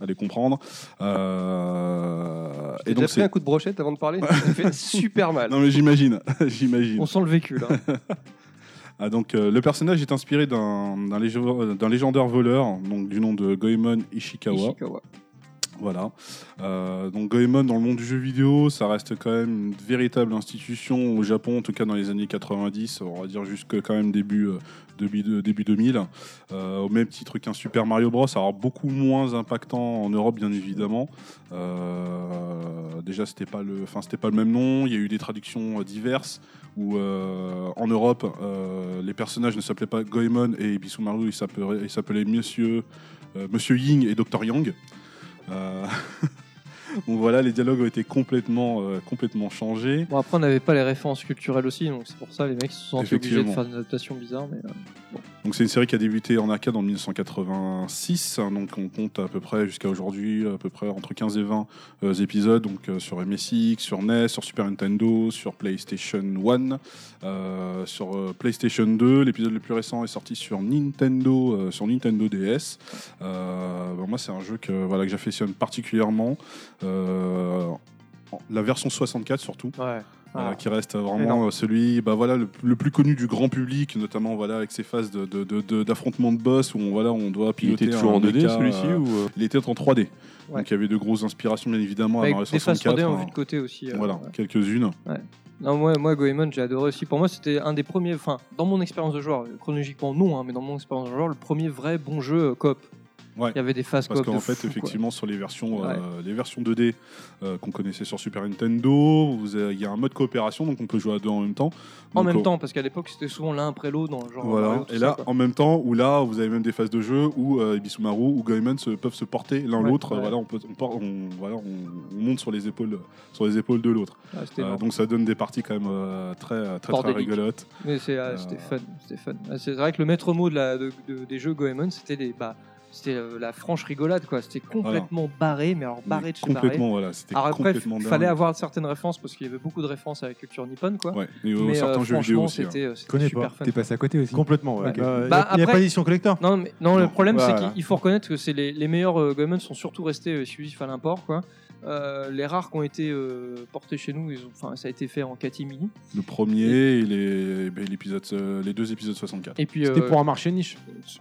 Allez comprendre. Euh, et donc, déjà pris c'est... un coup de brochette avant de parler. Ça fait super mal. Non mais j'imagine, j'imagine. On sent le vécu là. Ah, donc euh, le personnage est inspiré d'un, d'un, lég... d'un légendaire voleur, donc du nom de Goemon Ishikawa. Ishikawa. Voilà. Euh, donc Goemon dans le monde du jeu vidéo, ça reste quand même une véritable institution au Japon, en tout cas dans les années quatre-vingt-dix, on va dire jusque quand même début euh, début, de, début deux mille. Euh, au même titre qu'un Super Mario Bros, alors beaucoup moins impactant en Europe bien évidemment. Euh, déjà c'était pas le, enfin c'était pas le même nom. Il y a eu des traductions diverses où euh, en Europe euh, les personnages ne s'appelaient pas Goemon et Ebisu Maru, ils s'appelaient, ils s'appelaient Monsieur euh, Monsieur Ying et Docteur Yang. Euh... donc voilà, les dialogues ont été complètement, euh, complètement changés. Bon, après, on n'avait pas les références culturelles aussi, donc c'est pour ça les mecs se sont obligés de faire une adaptation bizarre. Mais, euh, bon. Donc c'est une série qui a débuté en arcade en dix-neuf cent quatre-vingt-six, hein, donc on compte à peu près jusqu'à aujourd'hui à peu près entre quinze et vingt euh, épisodes, donc euh, sur M S X, sur N E S, sur Super Nintendo, sur PlayStation un, euh, sur euh, PlayStation deux. L'épisode le plus récent est sorti sur Nintendo, euh, sur Nintendo D S. Euh, bon, moi, c'est un jeu que voilà que j'affectionne particulièrement. Euh, la version soixante-quatre surtout, ouais. Ah. Euh, qui reste vraiment euh, celui bah, voilà, le, le plus connu du grand public, notamment voilà, avec ses phases de, de, de, de, d'affrontement de boss où on, voilà, on doit piloter. Il était toujours en deux D méca, celui-ci euh, ou... Il était en trois D, ouais. Donc il y avait de grosses inspirations bien évidemment avec à Mario soixante-quatre. Des phases trois D en vue de côté aussi. Euh, voilà, ouais. Quelques-unes. Ouais. Non, moi, moi, Goemon, j'ai adoré aussi. Pour moi, c'était un des premiers, enfin, dans mon expérience de joueur, chronologiquement non, hein, mais dans mon expérience de joueur, le premier vrai bon jeu euh, coop. Ouais. Il y avait des phases coop de fou. Parce qu'en fait, effectivement, quoi. sur les versions, ouais. euh, les versions deux D euh, qu'on connaissait sur Super Nintendo, vous avez, il y a un mode coopération, donc on peut jouer à deux en même temps. En donc, même euh, temps, parce qu'à l'époque, c'était souvent l'un après l'autre. Dans le genre voilà. Mario, et là, ça, en même temps, où là, vous avez même des phases de jeu où euh, Ibisumaru ou Goemon se, peuvent se porter l'un ouais, l'autre. Ouais. Voilà, on, peut, on, part, on, voilà, on, on monte sur les épaules, sur les épaules de l'autre. Ah, euh, donc ça donne des parties quand même euh, très, très, très rigolotes. Mais c'est, ah, euh, c'était fun. C'était fun. Ah, c'est vrai que le maître mot de la, de, de, des jeux Goemon, c'était des... Bah, c'était la franche rigolade, quoi. C'était complètement voilà. barré, mais alors barré mais de chez barré. Complètement, voilà. C'était alors après, complètement il fallait dingue. avoir certaines références parce qu'il y avait beaucoup de références à la culture nippone, quoi. Ouais. Et aux mais certains euh, jeux vidéo aussi. C'était, hein. c'était connais super pas. Fun. T'es passé à côté aussi. Complètement. Ouais. Okay. Bah, bah, il n'y a, a pas d'édition collector. Non, mais, non, non, le problème voilà. c'est qu'il faut reconnaître que c'est les, les meilleurs euh, Goemon sont surtout restés euh, exclusifs à l'import, quoi. Euh, les rares qui ont été euh, portés chez nous, ils ont, enfin, ça a été fait en catimini. Le premier et, et les, ben, l'épisode, euh, les deux épisodes soixante-quatre. Et puis, c'était euh, pour un marché niche.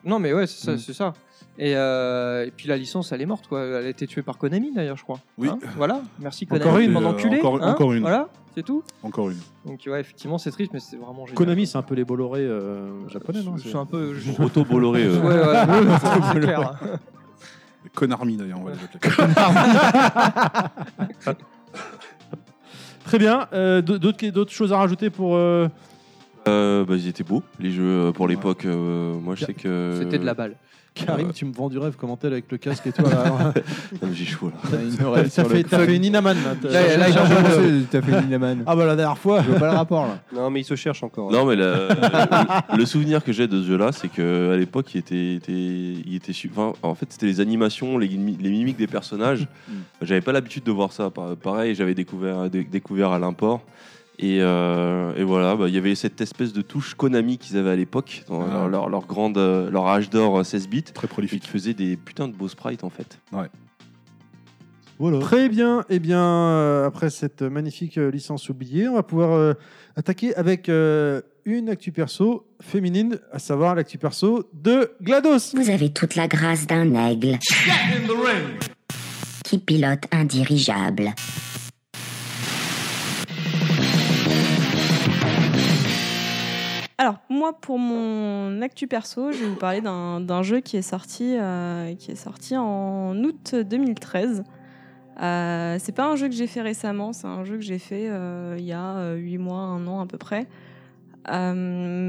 Non, mais ouais, c'est ça. Mmh. C'est ça. Et, euh, et puis la licence, elle est morte, quoi. Elle a été tuée par Konami, d'ailleurs, je crois. Oui. Hein, voilà. Merci Konami. Encore une. M'en enculé. Encore, hein, encore une. Voilà. C'est tout. Encore une. Donc ouais, effectivement, c'est triste, mais c'est vraiment génial. Konami, c'est un peu les Bolloré euh, japonais, non ? C'est, c'est un peu Auto Bolloré. Euh... Ouais, ouais, ouais, c'est, c'est clair. Hein. Konarmi d'ailleurs, on va les appeler. Très bien. Euh, d'autres, d'autres choses à rajouter pour. Euh... Euh, bah, ils étaient beaux, les jeux pour l'époque. Euh, moi, je sais que. C'était de la balle. Karim, euh... tu me vends du rêve comment t'es avec le casque et toi là. Non, j'ai chaud là. T'as, t'as, fait, t'as fait une Inaman là. T'as, là, là, là pensé, t'as fait une Inaman. Ah bah la dernière fois, je vois pas le rapport là. Non mais il se cherche encore. Hein. Non mais la, le, le souvenir que j'ai de ce jeu là, c'est qu'à l'époque il était, était, il était enfin, en fait c'était les animations, les, les mimiques des personnages. J'avais pas l'habitude de voir ça. Pareil, j'avais découvert, découvert à l'import. Et, euh, et voilà, il bah, y avait cette espèce de touche Konami qu'ils avaient à l'époque, dans ah. leur, leur, leur grande, leur âge d'or seize bits, très prolifique, qui faisait des putains de beaux sprites en fait. Ouais. Voilà. Très bien. Et eh bien, euh, après cette magnifique euh, licence oubliée, on va pouvoir euh, attaquer avec euh, une actu perso féminine, à savoir l'actu perso de GLaDOS. Vous avez toute la grâce d'un aigle qui pilote un dirigeable. Alors, moi, pour mon actu perso, je vais vous parler d'un, d'un jeu qui est sorti, euh, qui est sorti en août deux mille treize. Euh, c'est pas un jeu que j'ai fait récemment, c'est un jeu que j'ai fait euh, il y a huit mois, un an à peu près. Euh,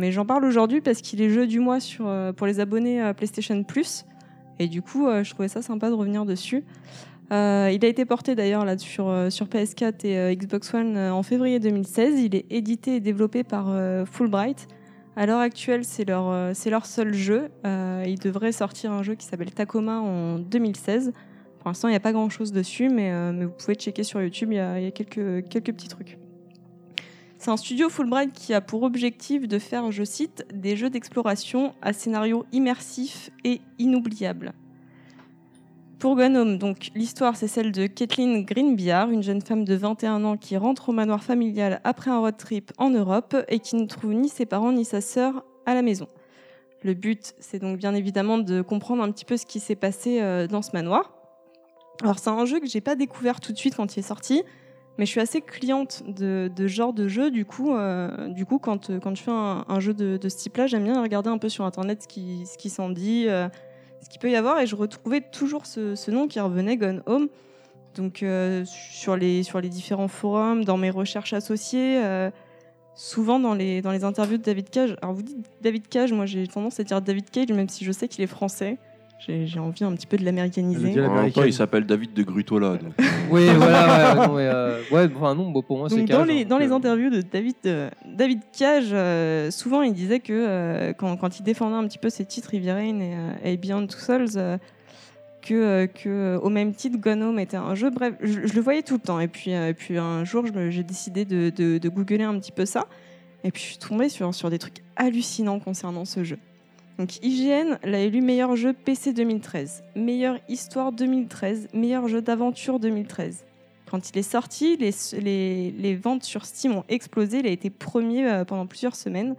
mais j'en parle aujourd'hui parce qu'il est jeu du mois sur, euh, pour les abonnés euh, PlayStation Plus. Et du coup, euh, je trouvais ça sympa de revenir dessus. Euh, il a été porté d'ailleurs là sur, euh, sur P S quatre et euh, Xbox One euh, en février deux mille seize. Il est édité et développé par euh, Fulbright. À l'heure actuelle, c'est leur, euh, c'est leur seul jeu. Euh, ils devraient sortir un jeu qui s'appelle Tacoma en deux mille seize. Pour l'instant, il n'y a pas grand-chose dessus, mais, euh, mais vous pouvez checker sur YouTube, il y a, il y a quelques, quelques petits trucs. C'est un studio Fulbright qui a pour objectif de faire, je cite, « des jeux d'exploration à scénario immersif et inoubliable ». Pour Guanome, donc, l'histoire, c'est celle de Kathleen Greenbiard, une jeune femme de vingt et un ans qui rentre au manoir familial après un road trip en Europe et qui ne trouve ni ses parents ni sa sœur à la maison. Le but, c'est donc bien évidemment de comprendre un petit peu ce qui s'est passé euh, dans ce manoir. Alors, c'est un jeu que j'ai pas découvert tout de suite quand il est sorti, mais je suis assez cliente de, de ce genre de jeu. Du coup, euh, du coup quand, quand je fais un, un jeu de, de ce type-là, j'aime bien regarder un peu sur Internet ce qui, ce qui s'en dit... Euh, ce qu'il peut y avoir, et je retrouvais toujours ce, ce nom qui revenait, Gone Home, donc euh, sur, les, sur les différents forums, dans mes recherches associées, euh, souvent dans les, dans les interviews de David Cage. Alors vous dites David Cage, moi j'ai tendance à dire David Cage, même si je sais qu'il est français. J'ai, j'ai envie un petit peu de l'américaniser. En même temps, il s'appelle David de Grutola. Donc. Oui, voilà. Ouais, non, mais euh, ouais, enfin, non, bon, pour moi, donc, c'est Cage. Dans, les, hein, dans les interviews de David, euh, David Cage, euh, souvent, il disait que euh, quand, quand il défendait un petit peu ses titres, Heavy Rain et, euh, et Beyond Two Souls, euh, que, euh, que, au même titre, Gone Home était un jeu. Bref, je, je le voyais tout le temps. Et puis, euh, et puis un jour, je, j'ai décidé de, de, de googler un petit peu ça. Et puis, je suis tombée sur, sur des trucs hallucinants concernant ce jeu. Donc I G N l'a élu meilleur jeu P C deux mille treize, meilleure histoire deux mille treize, meilleur jeu d'aventure deux mille treize. Quand il est sorti, les, les, les ventes sur Steam ont explosé, il a été premier pendant plusieurs semaines,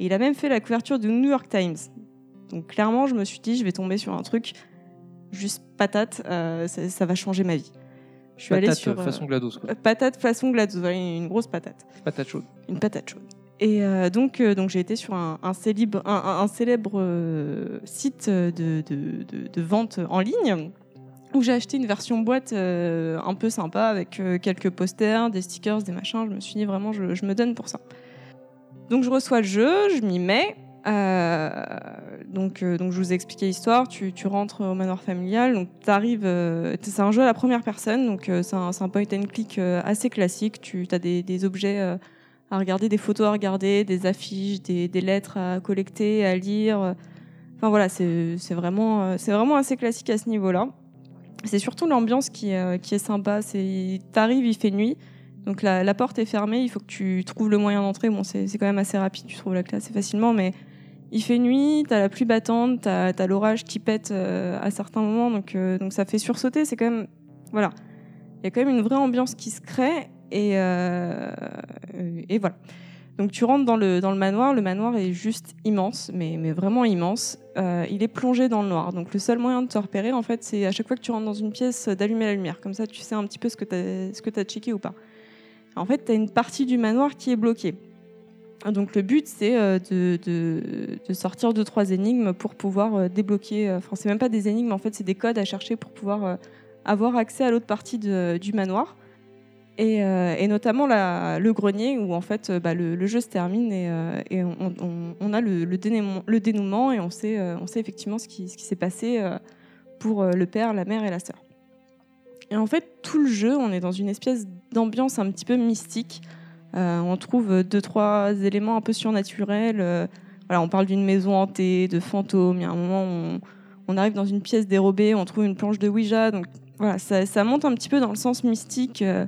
et il a même fait la couverture du New York Times. Donc clairement, je me suis dit, je vais tomber sur un truc juste patate, euh, ça, ça va changer ma vie. Je suis patate allée sur, façon GLaDOS. Quoi. Patate façon GLaDOS, une grosse patate. Patate chaude. Une patate chaude. Et euh, donc, euh, donc j'ai été sur un, un, célib, un, un, un célèbre euh, site de, de, de, de vente en ligne où j'ai acheté une version boîte euh, un peu sympa avec euh, quelques posters, des stickers, des machins. Je me suis dit vraiment, je, je me donne pour ça. Donc je reçois le jeu, je m'y mets. Euh, donc, euh, donc je vous ai expliqué l'histoire. Tu, tu rentres au manoir familial, donc t'arrives. Euh, c'est un jeu à la première personne, donc euh, c'est, un, c'est un point and click euh, assez classique. Tu as des, des objets euh, à regarder, des photos à regarder, des affiches, des, des lettres à collecter, à lire. Enfin voilà, c'est, c'est vraiment, euh, c'est vraiment assez classique à ce niveau-là. C'est surtout l'ambiance qui, euh, qui est sympa. C'est, t'arrives, il fait nuit. Donc la, la porte est fermée, il faut que tu trouves le moyen d'entrer. Bon, c'est, c'est quand même assez rapide, tu trouves la clé assez facilement, mais il fait nuit, t'as la pluie battante, t'as, t'as l'orage qui pète euh, à certains moments, donc, euh, donc ça fait sursauter. C'est quand même, voilà, il y a quand même une vraie ambiance qui se crée et, euh, et voilà. Donc tu rentres dans le, dans le manoir, le manoir est juste immense, mais, mais vraiment immense. Euh, il est plongé dans le noir, donc le seul moyen de te repérer, en fait, c'est à chaque fois que tu rentres dans une pièce, d'allumer la lumière. Comme ça, tu sais un petit peu ce que t'as, ce que t'as checké ou pas. En fait, t'as une partie du manoir qui est bloquée. Donc le but, c'est de, de, de sortir deux, trois énigmes pour pouvoir débloquer... Enfin, c'est même pas des énigmes, en fait, c'est des codes à chercher pour pouvoir avoir accès à l'autre partie de, du manoir. Et, et notamment la, le grenier, où en fait, bah, le, le jeu se termine et, et on, on, on a le, le, dénouement, le dénouement et on sait, on sait effectivement ce qui, ce qui s'est passé pour le père, la mère et la sœur. Et en fait, tout le jeu, on est dans une espèce d'ambiance un petit peu mystique. Euh, on trouve deux, trois éléments un peu surnaturels. Euh, voilà, on parle d'une maison hantée, de fantômes. Il y a un moment, on, on arrive dans une pièce dérobée, on trouve une planche de Ouija. Donc voilà, ça, ça monte un petit peu dans le sens mystique. Euh,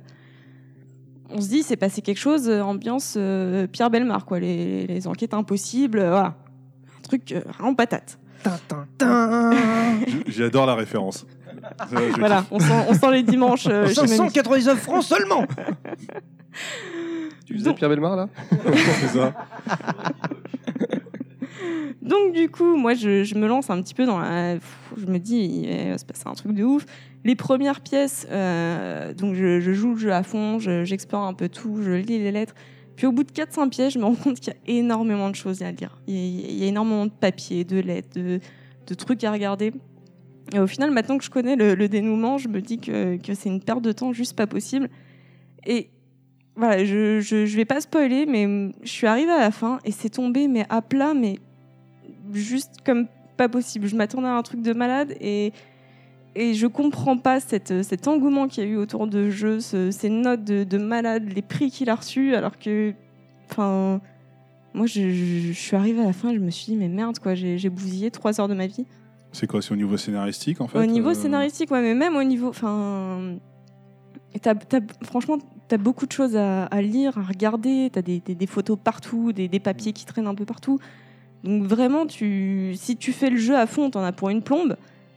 on se dit, c'est passé quelque chose, ambiance euh, Pierre Bellemare, quoi. Les, les enquêtes impossibles, euh, voilà. Un truc euh, en patate. Tintin. J'adore la référence. Euh, voilà, on sent, on sent les dimanches. Euh, cinq cent quatre-vingt-dix-neuf francs seulement. Tu faisais donc... Pierre Bellemare là. C'est ça. Donc du coup, moi, je, je me lance un petit peu dans la. Je me dis, il va se passer un truc de ouf. Les premières pièces, euh, donc je, je joue le jeu à fond, je, j'explore un peu tout, je lis les lettres. Puis au bout de quatre cinq pièces, je me rends compte qu'il y a énormément de choses à lire. Il y a, il y a énormément de papier, de lettres, de, de trucs à regarder. Et au final, maintenant que je connais le, le dénouement, je me dis que, que c'est une perte de temps juste pas possible. Et voilà, je, je, je vais pas spoiler, mais je suis arrivée à la fin et c'est tombé mais à plat, mais juste comme pas possible. Je m'attendais à un truc de malade et, et je comprends pas cette, cet engouement qu'il y a eu autour de jeu, ce, ces notes de, de malade, les prix qu'il a reçus, alors que... Enfin, moi, je, je, je suis arrivée à la fin, je me suis dit, mais merde, quoi, j'ai, j'ai bousillé trois heures de ma vie. C'est quoi, c'est au niveau scénaristique en fait? Au niveau euh... scénaristique, ouais, mais même au niveau... Enfin, t'as, t'as, franchement, t'as beaucoup de choses à, à lire, à regarder, t'as des, des, des photos partout, des, des papiers qui traînent un peu partout. Donc vraiment, tu, si tu fais le jeu à fond, t'en as pour une plombe.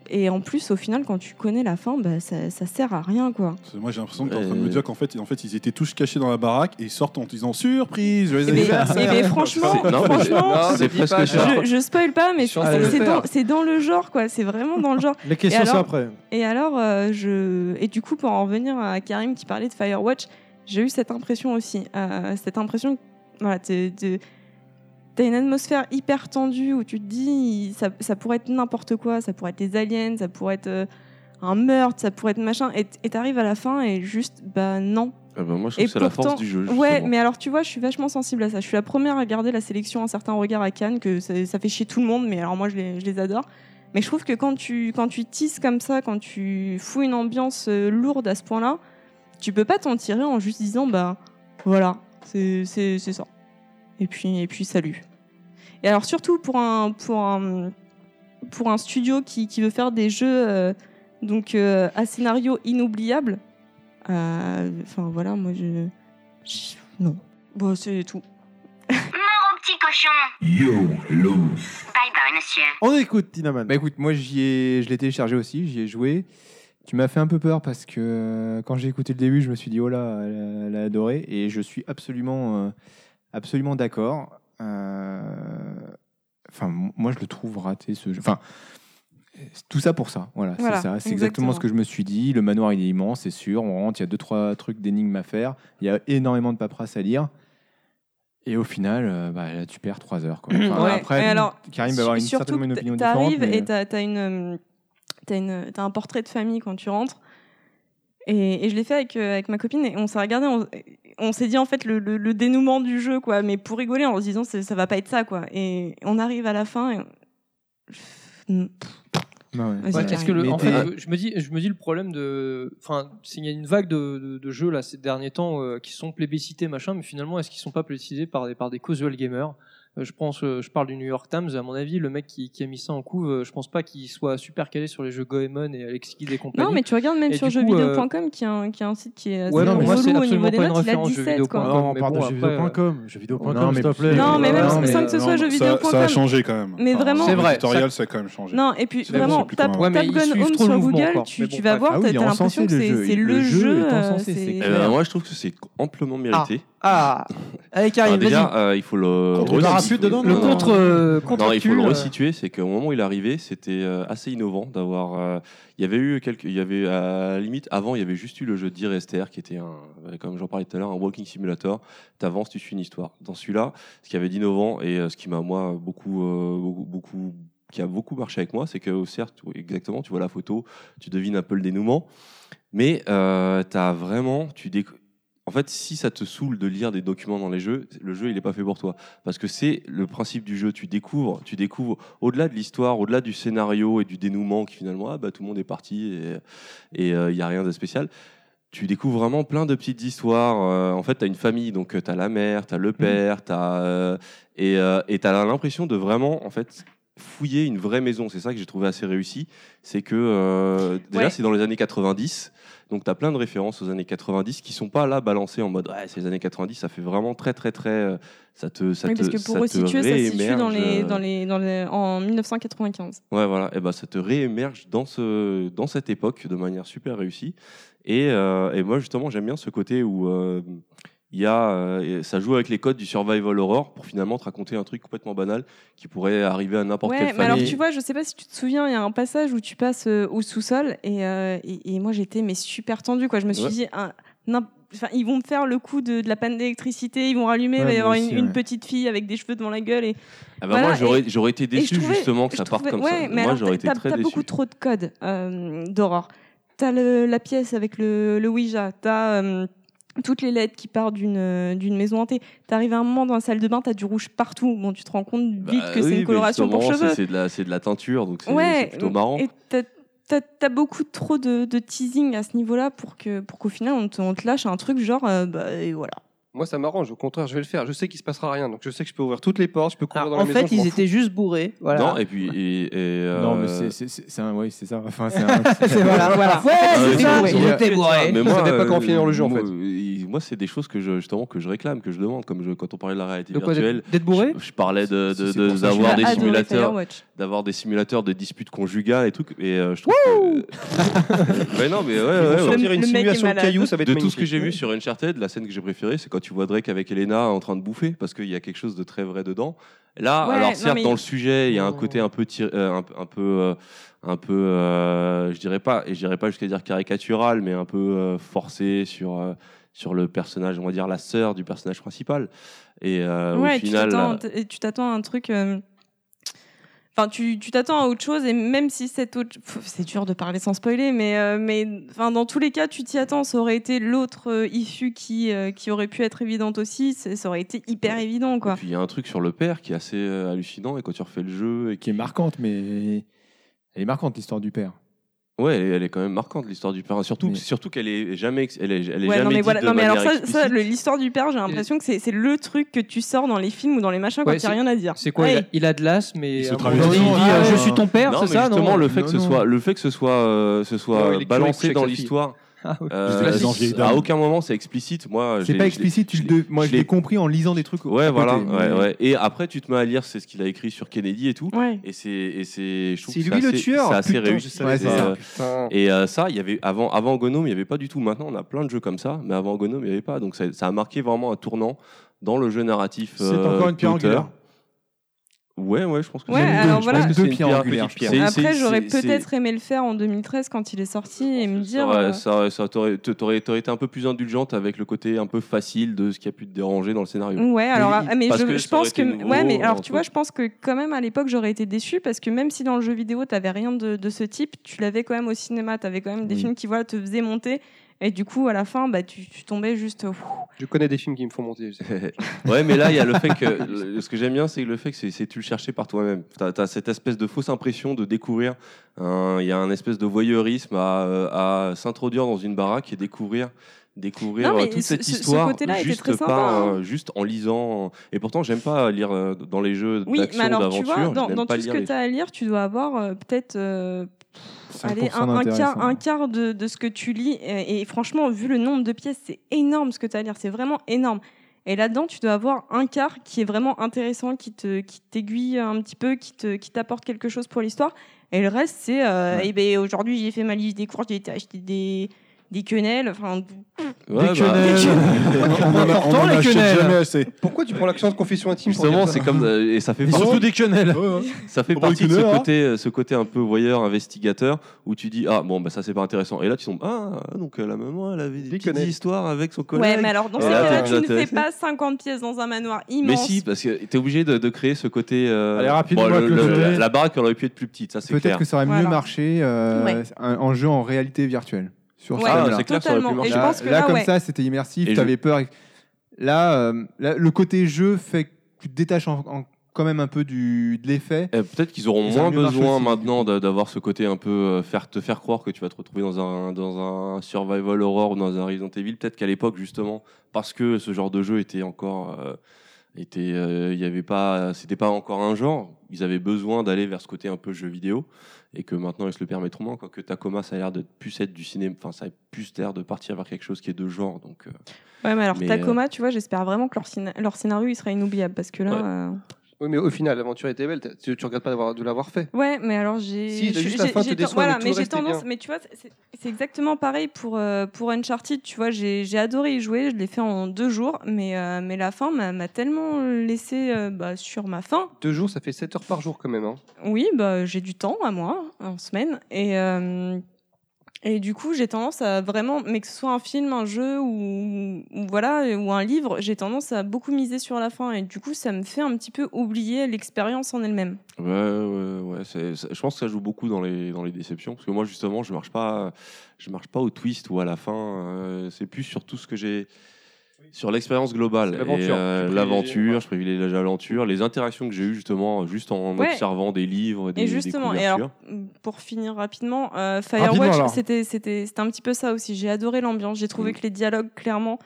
Et en plus, au final, quand tu connais la fin, bah, ça, ça sert à rien, quoi. Moi, j'ai l'impression que t'es en train de me dire qu'en fait, en fait, ils étaient tous cachés dans la baraque et ils sortent en disant « Surprise, je les ai fait !» Franchement, c'est... Non, franchement non, c'est c'est pas, je, je spoil pas, mais c'est, c'est, dans, c'est dans le genre, quoi. C'est vraiment dans le genre. Les questions, c'est après. Et alors, euh, je... Et du coup, pour en revenir à Karim qui parlait de Firewatch, j'ai eu cette impression aussi. Euh, cette impression que... Voilà, t'es... t'es... T'as une atmosphère hyper tendue où tu te dis ça, ça pourrait être n'importe quoi, ça pourrait être des aliens, ça pourrait être euh, un meurtre, ça pourrait être machin, et, et t'arrives à la fin et juste bah non. Ah bah moi je trouve et que c'est pourtant, la force du jeu. Justement. Ouais, mais alors tu vois, je suis vachement sensible à ça. Je suis la première à garder la sélection Un certain regard à Cannes, que ça, ça fait chier tout le monde, mais alors moi je les, je les adore. Mais je trouve que quand tu, quand tu tisses comme ça, quand tu fous une ambiance lourde à ce point-là, tu peux pas t'en tirer en juste disant bah voilà, c'est, c'est, c'est ça. Et puis, et puis salut. Et alors surtout pour un, pour un, pour un studio qui, qui veut faire des jeux euh, donc, euh, à scénario inoubliable, euh, enfin voilà, moi je... je non. Bon, c'est tout. Petit cochon. Yo, loose. Bye bye, monsieur. On écoute, Inaman. Bah écoute, moi j'y ai, je l'ai téléchargé aussi, j'y ai joué. Tu m'as fait un peu peur parce que euh, quand j'ai écouté le début, je me suis dit, oh là, elle, elle a adoré. Et je suis absolument... Euh, Absolument d'accord. Euh... Enfin, moi, je le trouve raté, ce jeu. Enfin, tout ça pour ça. Voilà, voilà c'est ça. C'est exactement. exactement ce que je me suis dit. Le manoir, il est immense, c'est sûr. On rentre, il y a deux, trois trucs d'énigmes à faire. Il y a énormément de paperasse à lire. Et au final, euh, bah, là, tu perds trois heures. Quoi. Enfin, ouais. Après, alors, Karim va avoir une certaine opinion différente. T'arrives mais... et t'as, t'as, une, t'as, une, t'as un portrait de famille quand tu rentres. Et, et je l'ai fait avec, euh, avec ma copine et on s'est regardé, on, on s'est dit en fait le, le, le dénouement du jeu, quoi, mais pour rigoler en se disant c'est, ça va pas être ça. Quoi. Et on arrive à la fin et... On... Non, ouais. Ouais, parce que le, en fait, je me dis, je me dis le problème de, enfin, il y a une vague de, de, de jeux là ces derniers temps euh, qui sont plébiscités machin, mais finalement est-ce qu'ils sont pas plébiscités par des par des casual gamers? Euh, je pense, euh, je parle du New York Times. À mon avis, le mec qui, qui a mis ça en couve, euh, je pense pas qu'il soit super calé sur les jeux Goemon et Alex Kidd et compagnie. Non, mais tu regardes même et sur jeuxvideo point com euh... qui est un qui est un site qui est assez ouais, relou au niveau des notes. Il a dix-sept quoi. Non, on parle de jeuxvideo point com, jeuxvideo point com s'il te plaît. Non, mais même sans que ce soit jeuxvideo point com. Ça a changé quand même. Mais vraiment, le tutoriel ça a quand même changé. Non, et puis vraiment, Top Gun Home sur Google, tu vas voir, t'as l'impression que c'est le jeu. Moi, je trouve que c'est amplement mérité. Ah, avec Karim, déjà, euh, il faut le. Dedans, le contre, euh, non, il faut le resituer, c'est qu'au moment où il est arrivé, c'était euh, assez innovant d'avoir. Euh, il y avait eu quelques, il y avait à la limite avant, il y avait juste eu le jeu Dear Esther qui était, un, comme j'en parlais tout à l'heure, un walking simulator. T'avances, tu suis une histoire. Dans celui-là, ce qu'il y avait d'innovant et euh, ce qui m'a moi beaucoup, euh, beaucoup, beaucoup, qui a beaucoup marché avec moi, c'est que certes, exactement, tu vois la photo, tu devines un peu le dénouement, mais euh, t'as vraiment, tu découvres. En fait, si ça te saoule de lire des documents dans les jeux, le jeu, il n'est pas fait pour toi. Parce que c'est le principe du jeu. Tu découvres, tu découvres au-delà de l'histoire, au-delà du scénario et du dénouement qui finalement, ah, bah, tout le monde est parti et il euh, n'y a rien de spécial. Tu découvres vraiment plein de petites histoires. Euh, en fait, tu as une famille, donc tu as la mère, tu as le père, t'as, euh, et euh, tu as l'impression de vraiment... en fait. Fouiller une vraie maison, c'est ça que j'ai trouvé assez réussi. C'est que euh, déjà ouais. C'est dans les années quatre-vingt-dix, donc t'as plein de références aux années quatre-vingt-dix qui sont pas là balancées en mode ouais c'est les années quatre-vingt-dix, ça fait vraiment très très très ça te ça oui, parce te parce que pour resituer ça se situe dans les dans les dans les en dix-neuf cent quatre-vingt-quinze. Ouais voilà et ben ça te réémerge dans ce dans cette époque de manière super réussie et euh, et moi justement j'aime bien ce côté où euh, il y a, euh, ça joue avec les codes du survival horror pour finalement te raconter un truc complètement banal qui pourrait arriver à n'importe ouais, quelle famille. Alors tu vois, je sais pas si tu te souviens, il y a un passage où tu passes euh, au sous-sol et, euh, et, et moi j'étais mais super tendue quoi. Je me suis ouais. dit, un, ils vont me faire le coup de, de la panne d'électricité, ils vont rallumer, ouais, il va y avoir aussi, une, ouais. une petite fille avec des cheveux devant la gueule et. Ah bah voilà, moi j'aurais, et, j'aurais été déçu trouvais, justement que ça parte comme ouais, ça. Mais moi alors, j'aurais été très déçu. T'as beaucoup trop de codes euh, d'horreur. T'as le, la pièce avec le, le Ouija, t'as euh, toutes les lettres qui partent d'une, d'une maison hantée. T'arrives à un moment dans la salle de bain, t'as du rouge partout. Bon, tu te rends compte vite bah, que oui, c'est une coloration pour cheveux. C'est, c'est, de la, c'est de la teinture, donc c'est, ouais, c'est plutôt marrant. Et t'as, t'as, t'as beaucoup trop de, de teasing à ce niveau-là pour, que, pour qu'au final, on te, on te lâche un truc genre, euh, bah, et voilà. Moi, ça m'arrange. Au contraire, je vais le faire. Je sais qu'il se passera rien, donc je sais que je peux ouvrir toutes les portes, je peux courir ah, dans la maison. En fait, ils étaient juste bourrés. Voilà. Non, et puis et, et euh... non, mais c'est c'est c'est un ouais, c'est ça. Enfin, c'est un. c'est voilà, voilà. Ouais, euh, c'est ça. Ils étaient bourrés. Mais moi, c'était pas quand on finit dans le jeu, en fait. Moi, c'est des choses que je justement que je réclame, que je demande, comme je, quand on parlait de la réalité de quoi, virtuelle. D'être bourré. Je, je parlais de, de, de, de d'avoir des simulateurs, d'avoir des simulateurs de disputes conjugales et trucs. Et euh, je trouve. Wouh que... mais non, mais ouais, ouais. Sortir une simulation de cailloux, ça va être magnifique. De tout ce que j'ai vu sur Uncharted, la scène que j'ai préférée, c'est quand tu vois Drake avec Elena en train de bouffer, parce qu'il y a quelque chose de très vrai dedans. Là, ouais, alors certes, mais... dans le sujet, il y a un côté un peu, tir... un, un peu, euh, un peu, euh, je dirais pas, et je dirais pas jusqu'à dire caricatural, mais un peu euh, forcé sur euh, sur le personnage, on va dire la sœur du personnage principal. Et euh, ouais, au final, tu t'attends, t- et tu t'attends à un truc. Euh... Enfin, tu, tu t'attends à autre chose, et même si cette autre... Pff, c'est dur de parler sans spoiler, mais, euh, mais enfin, dans tous les cas, tu t'y attends. Ça aurait été l'autre euh, issue qui, euh, qui aurait pu être évidente aussi. C'est, ça aurait été hyper évident, quoi. Et puis, il y a un truc sur le père qui est assez euh, hallucinant, et quand tu refais le jeu... Et qui est marquante, mais... Elle est marquante, l'histoire du père. Ouais, elle est, elle est quand même marquante, l'histoire du père. Surtout, mais... surtout qu'elle est jamais, elle est, elle est ouais, jamais non, mais dite voilà, de non, mais alors ça, ça, l'histoire du père, j'ai l'impression que c'est, c'est le truc que tu sors dans les films ou dans les machins ouais, quand il n'y a rien à dire. C'est quoi ouais. il, a, il a de l'as, mais il, moment, il dit ah, je suis ton père, non, c'est mais ça justement, non le fait non, que ce non. soit, le fait que ce soit, euh, ce soit ouais, ouais, balancé dans l'histoire. Ah, oui. euh, c'est, à aucun moment c'est explicite. Moi, c'est j'ai, pas explicite. Je, je, de, moi, je l'ai compris en lisant des trucs. Ouais, voilà. Ouais, ouais. Et après, tu te mets à lire, c'est ce qu'il a écrit sur Kennedy et tout. Ouais. Et c'est, et c'est, je trouve c'est que lui c'est le assez, tueur. C'est assez réussi. Ouais, c'est euh, ça. Et euh, ça, il y avait avant, avant Gone Home, il y avait pas du tout. Maintenant, on a plein de jeux comme ça, mais avant Gone Home, il y avait pas. Donc, ça, ça a marqué vraiment un tournant dans le jeu narratif. C'est euh, encore une pierre angulaire. Ouais, ouais, je pense que, ouais, c'est, alors deux, voilà. Pense que c'est deux pierres angulaires. Pierre. Pierre. Après, c'est, j'aurais c'est, peut-être c'est... aimé le faire en deux mille treize quand il est sorti et me dire... Ça, euh... ça, ça t'aurais, t'aurais, t'aurais été un peu plus indulgente avec le côté un peu facile de ce qui a pu te déranger dans le scénario. Ouais, alors, oui, mais je, je pense que... Nouveau, ouais, mais alors, tu vois, je pense que quand même, à l'époque, j'aurais été déçue parce que même si dans le jeu vidéo, t'avais rien de, de ce type, tu l'avais quand même au cinéma, t'avais quand même des oui. films qui, voilà, te faisaient monter... Et du coup, à la fin, bah, tu, tu tombais juste... Ouf. Je connais des films qui me font monter. Ouais, mais là, il y a le fait que... Ce que j'aime bien, c'est le fait que c'est, c'est tu le cherchais par toi-même. T'as, t'as cette espèce de fausse impression de découvrir. Il y a un espèce de voyeurisme à, à s'introduire dans une baraque et découvrir... découvrir non, toute ce, cette histoire ce juste, pas, sympa, hein. juste en lisant. Et pourtant, j'aime pas lire dans les jeux oui, d'action, alors, d'aventure. Tu vois, dans, dans tout ce que les... tu as à lire, tu dois avoir euh, peut-être euh, allez, un, un quart, un quart de, de ce que tu lis. Et, et franchement, vu le nombre de pièces, c'est énorme ce que tu as à lire. C'est vraiment énorme. Et là-dedans, tu dois avoir un quart qui est vraiment intéressant, qui, te, qui t'aiguille un petit peu, qui, te, qui t'apporte quelque chose pour l'histoire. Et le reste, c'est... Euh, ouais. Et ben, aujourd'hui, j'ai fait ma liste des cours, j'ai été acheter des... Des quenelles, enfin... Ouais, des bah... quenelles On en a, on en a jamais assez. Pourquoi tu prends l'action de confession intime ? Justement, c'est ça. Comme... Et ça fait partie... Surtout des quenelles ouais, ouais. Ça fait partie de ce côté, ce côté un peu voyeur, investigateur, où tu dis, ah, bon, bah ça, c'est pas intéressant. Et là, tu tombes, ah, donc la maman, elle avait des, des petites histoires avec son collègue. Ouais, mais alors, dans ces cas-là, tu ne fais pas cinquante pièces dans un manoir immense. Mais si, parce que t'es obligé de, de créer ce côté... Euh... Allez, rapide, bon, le, le, la, la baraque, elle aurait pu être plus petite, ça, c'est clair. Peut-être que ça aurait mieux marché en jeu en réalité virtuelle. Sur ouais, ça, ah, c'est clair, ça aurait pu marcher. Et je pense que là, là, comme ouais. ça, c'était immersif, t'avais je... peur. Là, euh, là, le côté jeu fait que tu te détaches en, en, quand même un peu du, de l'effet. Et peut-être qu'ils auront moins besoin maintenant d'avoir ce côté un peu euh, faire, te faire croire que tu vas te retrouver dans un, dans un survival horror ou dans un Resident Evil. Peut-être qu'à l'époque, justement, parce que ce genre de jeu était encore... Euh, était, euh, y avait pas, c'était pas encore un genre. Ils avaient besoin d'aller vers ce côté un peu jeu vidéo. Et que maintenant ils se le permettront moins, quoi. Que Tacoma, ça a l'air de plus être du cinéma, enfin ça a plus l'air de partir vers quelque chose qui est de genre, donc. Euh... Ouais, mais alors mais, Tacoma, euh... tu vois, j'espère vraiment que leur, cina- leur scénario il sera inoubliable parce que là. Ouais. Euh... Oui, mais au final, l'aventure était belle. Tu, tu regrettes pas d'avoir, de l'avoir fait. Ouais, mais alors j'ai. Si, j'ai, juste la fin j'ai, te déçoit, voilà, mais, mais j'ai tendance, bien. Mais tu vois, c'est, c'est exactement pareil pour euh, pour Uncharted. Tu vois, j'ai j'ai adoré y jouer. Je l'ai fait en deux jours, mais euh, mais la fin m'a, m'a tellement laissé euh, bah, sur ma faim. Deux jours, ça fait sept heures par jour quand même, hein. Oui, bah j'ai du temps à moi en semaine et. Euh, Et du coup, j'ai tendance à vraiment, mais que ce soit un film, un jeu ou, ou voilà, ou un livre, j'ai tendance à beaucoup miser sur la fin. Et du coup, ça me fait un petit peu oublier l'expérience en elle-même. Ouais, ouais, ouais. C'est, c'est, je pense que ça joue beaucoup dans les dans les déceptions, parce que moi, justement, je marche pas, je marche pas au twist ou à la fin. Euh, c'est plus sur tout ce que j'ai, sur l'expérience globale, l'aventure, et, euh, l'aventure ouais. Je privilégie l'aventure, les interactions que j'ai eues justement juste en ouais. observant des livres, des, et justement, des couvertures. Et alors, pour finir rapidement, euh, Firewatch, c'était, c'était, c'était un petit peu ça aussi. J'ai adoré l'ambiance, j'ai trouvé mmh. que les dialogues, clairement,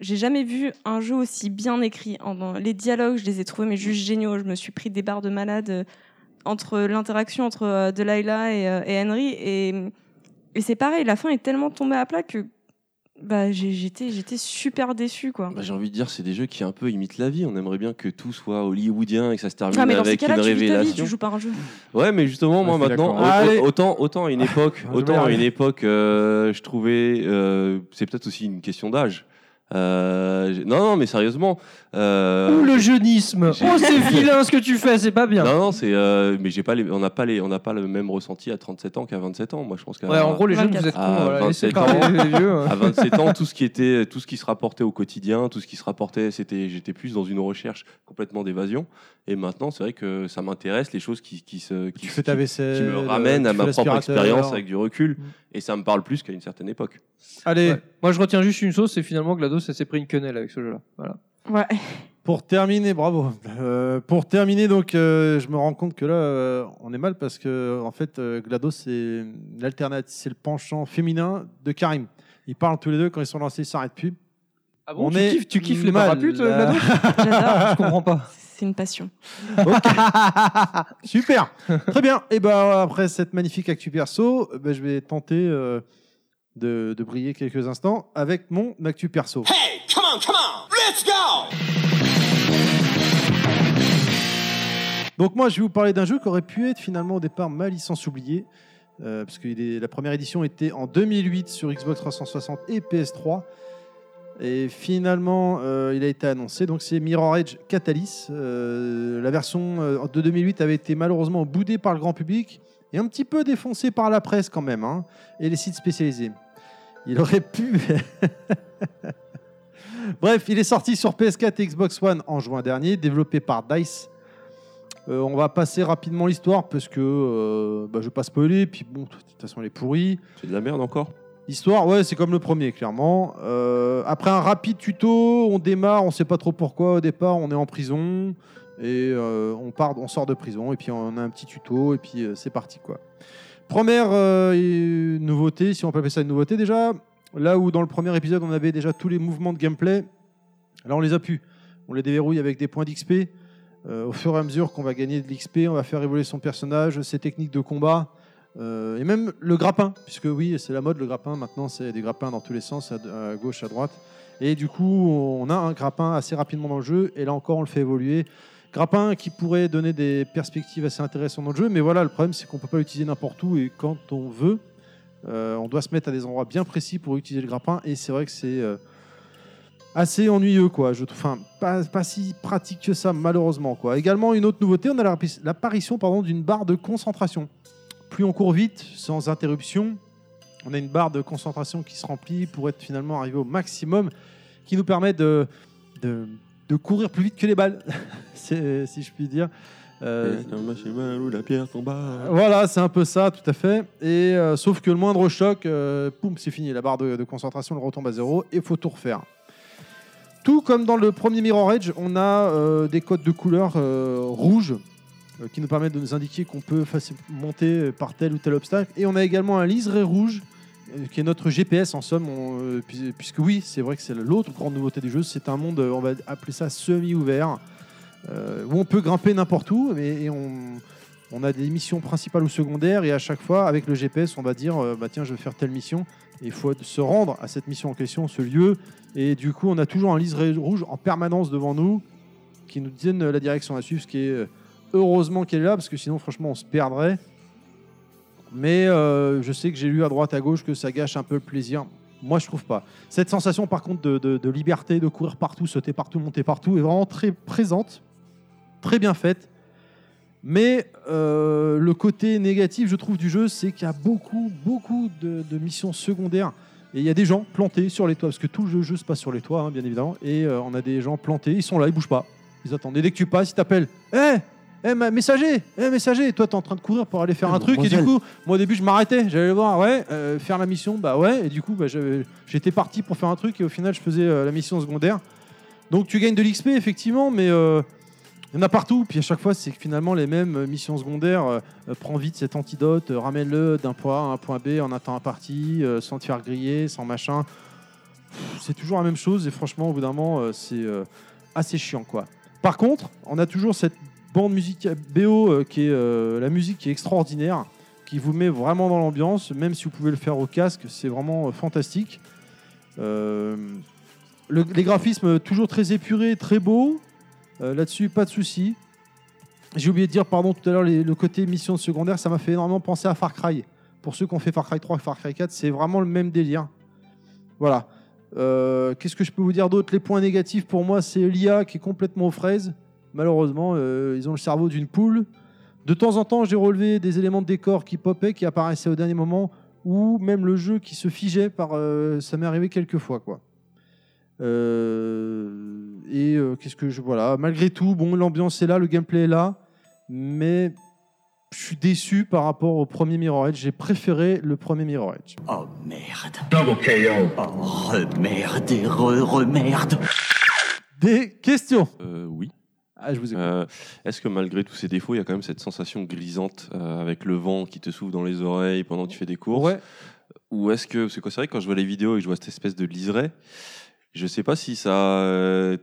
j'ai jamais vu un jeu aussi bien écrit. Les dialogues, je les ai trouvés mais juste géniaux. Je me suis pris des barres de malade entre l'interaction entre Delilah et, et Henry, et, et c'est pareil, la fin est tellement tombée à plat que Bah, j'ai, j'étais, j'étais super déçu, quoi. Bah, j'ai envie de dire, c'est des jeux qui un peu imitent la vie. On aimerait bien que tout soit hollywoodien et que ça se termine ah, avec une révélation. Tu, tu joues pas un jeu. Ouais, mais justement, ouais, moi maintenant, au, autant, autant à une époque, autant à une époque, euh, je trouvais, euh, c'est peut-être aussi une question d'âge. Euh, non, non, mais sérieusement. Euh, Ou le jeunisme. J'ai... Oh, c'est vilain ce que tu fais, c'est pas bien. Non, non, c'est. Euh, mais j'ai pas les, on n'a pas les, on n'a pas le même ressenti à trente-sept ans qu'à vingt-sept ans. Moi, je pense qu'à. Ouais, en gros, les jeunes, vous êtes cons. Voilà, vingt-sept ans, les vieux, ouais. À vingt-sept ans, tout ce qui était, tout ce qui se rapportait au quotidien, tout ce qui se rapportait, c'était, j'étais plus dans une recherche complètement d'évasion. Et maintenant, c'est vrai que ça m'intéresse, les choses qui, qui se, qui, tu fais ta vaisselle, qui me ramènent à ma propre expérience avec du recul. Mmh. Et ça me parle plus qu'à une certaine époque. Allez, ouais. Moi je retiens juste une chose, c'est finalement que GLaDOS, ça s'est pris une quenelle avec ce jeu-là. Voilà. Ouais. Pour terminer, bravo. Euh, pour terminer, donc, euh, je me rends compte que là, euh, on est mal parce que, en fait, euh, GLaDOS, c'est l'alternative, c'est le penchant féminin de Karim. Ils parlent tous les deux quand ils sont lancés, ils s'arrêtent plus. Ah bon, on tu, est kiffes, tu kiffes les paraputes, GLaDOS ? J'adore. Je comprends pas. C'est une passion. Okay. Super. Très bien. Et ben après cette magnifique actu perso, ben, je vais tenter euh, de, de briller quelques instants avec mon actu perso. Hey, come on, come on, let's go. Donc moi, je vais vous parler d'un jeu qui aurait pu être finalement au départ ma licence oubliée, euh, parce que il est, la première édition était en deux mille huit sur Xbox trois cent soixante et P S trois. Et finalement, euh, il a été annoncé. Donc, c'est Mirror Edge Catalyst. Euh, la version euh, de deux mille huit avait été malheureusement boudée par le grand public et un petit peu défoncée par la presse quand même, hein, et les sites spécialisés. Il aurait pu... Bref, il est sorti sur P S quatre et Xbox One en juin dernier, développé par DICE. Euh, on va passer rapidement l'histoire parce que euh, bah, je vais pas spoiler, puis bon, de toute façon, elle est pourrie. C'est de la merde encore. L'histoire, ouais, c'est comme le premier, clairement. Euh, après un rapide tuto, on démarre, on sait pas trop pourquoi au départ, on est en prison et euh, on, part, on sort de prison et puis on a un petit tuto et puis euh, c'est parti, quoi. Première euh, nouveauté, si on peut appeler ça une nouveauté déjà, là où dans le premier épisode on avait déjà tous les mouvements de gameplay, là on les a pu, on les déverrouille avec des points d'X P. Euh, au fur et à mesure qu'on va gagner de l'X P, on va faire évoluer son personnage, ses techniques de combat, euh, et même le grappin, puisque oui, c'est la mode le grappin, maintenant c'est des grappins dans tous les sens, à gauche, à droite, et du coup on a un grappin assez rapidement dans le jeu, et là encore on le fait évoluer. Grappin qui pourrait donner des perspectives assez intéressantes dans le jeu, mais voilà, le problème c'est qu'on ne peut pas l'utiliser n'importe où et quand on veut. Euh, on doit se mettre à des endroits bien précis pour utiliser le grappin, et c'est vrai que c'est euh, assez ennuyeux, quoi. Je, enfin, pas, pas si pratique que ça, malheureusement, quoi. Également, une autre nouveauté, on a l'apparition pardon, d'une barre de concentration. Plus on court vite, sans interruption, on a une barre de concentration qui se remplit pour être finalement arrivé au maximum, qui nous permet de... de de courir plus vite que les balles, c'est, si je puis dire. Euh, où la pierre tomba. Voilà, c'est un peu ça, tout à fait. Et euh, sauf que le moindre choc, euh, poum, c'est fini, la barre de, de concentration elle retombe à zéro et faut tout refaire. Tout comme dans le premier Mirror Edge, on a euh, des codes de couleur euh, rouge euh, qui nous permettent de nous indiquer qu'on peut monter par tel ou tel obstacle. Et on a également un liseré rouge qui est notre G P S en somme, on, puisque oui, c'est vrai que c'est l'autre grande nouveauté du jeu, c'est un monde, on va appeler ça semi-ouvert, euh, où on peut grimper n'importe où, mais et on, on a des missions principales ou secondaires, et à chaque fois, avec le G P S, on va dire, euh, bah tiens, je vais faire telle mission, et il faut se rendre à cette mission en question, ce lieu, et du coup, on a toujours un liseré rouge en permanence devant nous, qui nous donne la direction à suivre, ce qui est heureusement qu'elle est là, parce que sinon, franchement, on se perdrait. Mais euh, je sais que j'ai lu à droite, à gauche que ça gâche un peu le plaisir. Moi, je trouve pas. Cette sensation, par contre, de, de, de liberté, de courir partout, sauter partout, monter partout, est vraiment très présente, très bien faite. Mais euh, le côté négatif, je trouve, du jeu, c'est qu'il y a beaucoup, beaucoup de, de missions secondaires. Et il y a des gens plantés sur les toits, parce que tout le jeu se passe sur les toits, hein, bien évidemment. Et euh, on a des gens plantés, ils sont là, ils bougent pas. Ils attendent. Et dès que tu passes, ils t'appellent. Hé hey! Eh hey, messager, hey, messager, toi t'es en train de courir pour aller faire un truc bon, et du coup, moi au début je m'arrêtais, j'allais le voir, ouais, euh, faire la mission, bah ouais, et du coup bah, j'étais parti pour faire un truc et au final je faisais euh, la mission secondaire. Donc tu gagnes de l'X P effectivement, mais il euh, y en a partout, puis à chaque fois c'est finalement les mêmes missions secondaires, euh, euh, prends vite cet antidote, euh, ramène-le d'un point A à un point B en attendant un parti, euh, sans te faire griller, sans machin. Pff, c'est toujours la même chose et franchement au bout d'un moment euh, c'est euh, assez chiant, quoi. Par contre, on a toujours cette bande musique B O euh, qui est euh, la musique qui est extraordinaire, qui vous met vraiment dans l'ambiance, même si vous pouvez le faire au casque, c'est vraiment euh, fantastique. Euh, le, les graphismes toujours très épurés, très beaux, euh, là-dessus pas de souci. J'ai oublié de dire pardon tout à l'heure les, le côté mission secondaire, ça m'a fait énormément penser à Far Cry. Pour ceux qui ont fait Far Cry trois, Far Cry quatre, c'est vraiment le même délire. Voilà. Euh, qu'est-ce que je peux vous dire d'autre ? Les points négatifs pour moi, c'est l'I A qui est complètement aux fraises. Malheureusement, euh, ils ont le cerveau d'une poule. De temps en temps, j'ai relevé des éléments de décor qui popaient, qui apparaissaient au dernier moment, ou même le jeu qui se figeait. Par, euh, ça m'est arrivé quelques fois, quoi. Euh, et euh, qu'est-ce que je voilà. Malgré tout, bon, l'ambiance est là, le gameplay est là, mais je suis déçu par rapport au premier Mirror Edge. J'ai préféré le premier Mirror Edge. Oh merde. Double K O. Oh remerde et re-remerde. Des questions ? Euh, oui. Ah, je vous écoute. Euh, est-ce que malgré tous ces défauts, il y a quand même cette sensation grisante euh, avec le vent qui te souffle dans les oreilles pendant que tu fais des courses, ouais. Ou est-ce que, parce que c'est vrai que quand je vois les vidéos et que je vois cette espèce de liseré, je sais pas si ça... Euh,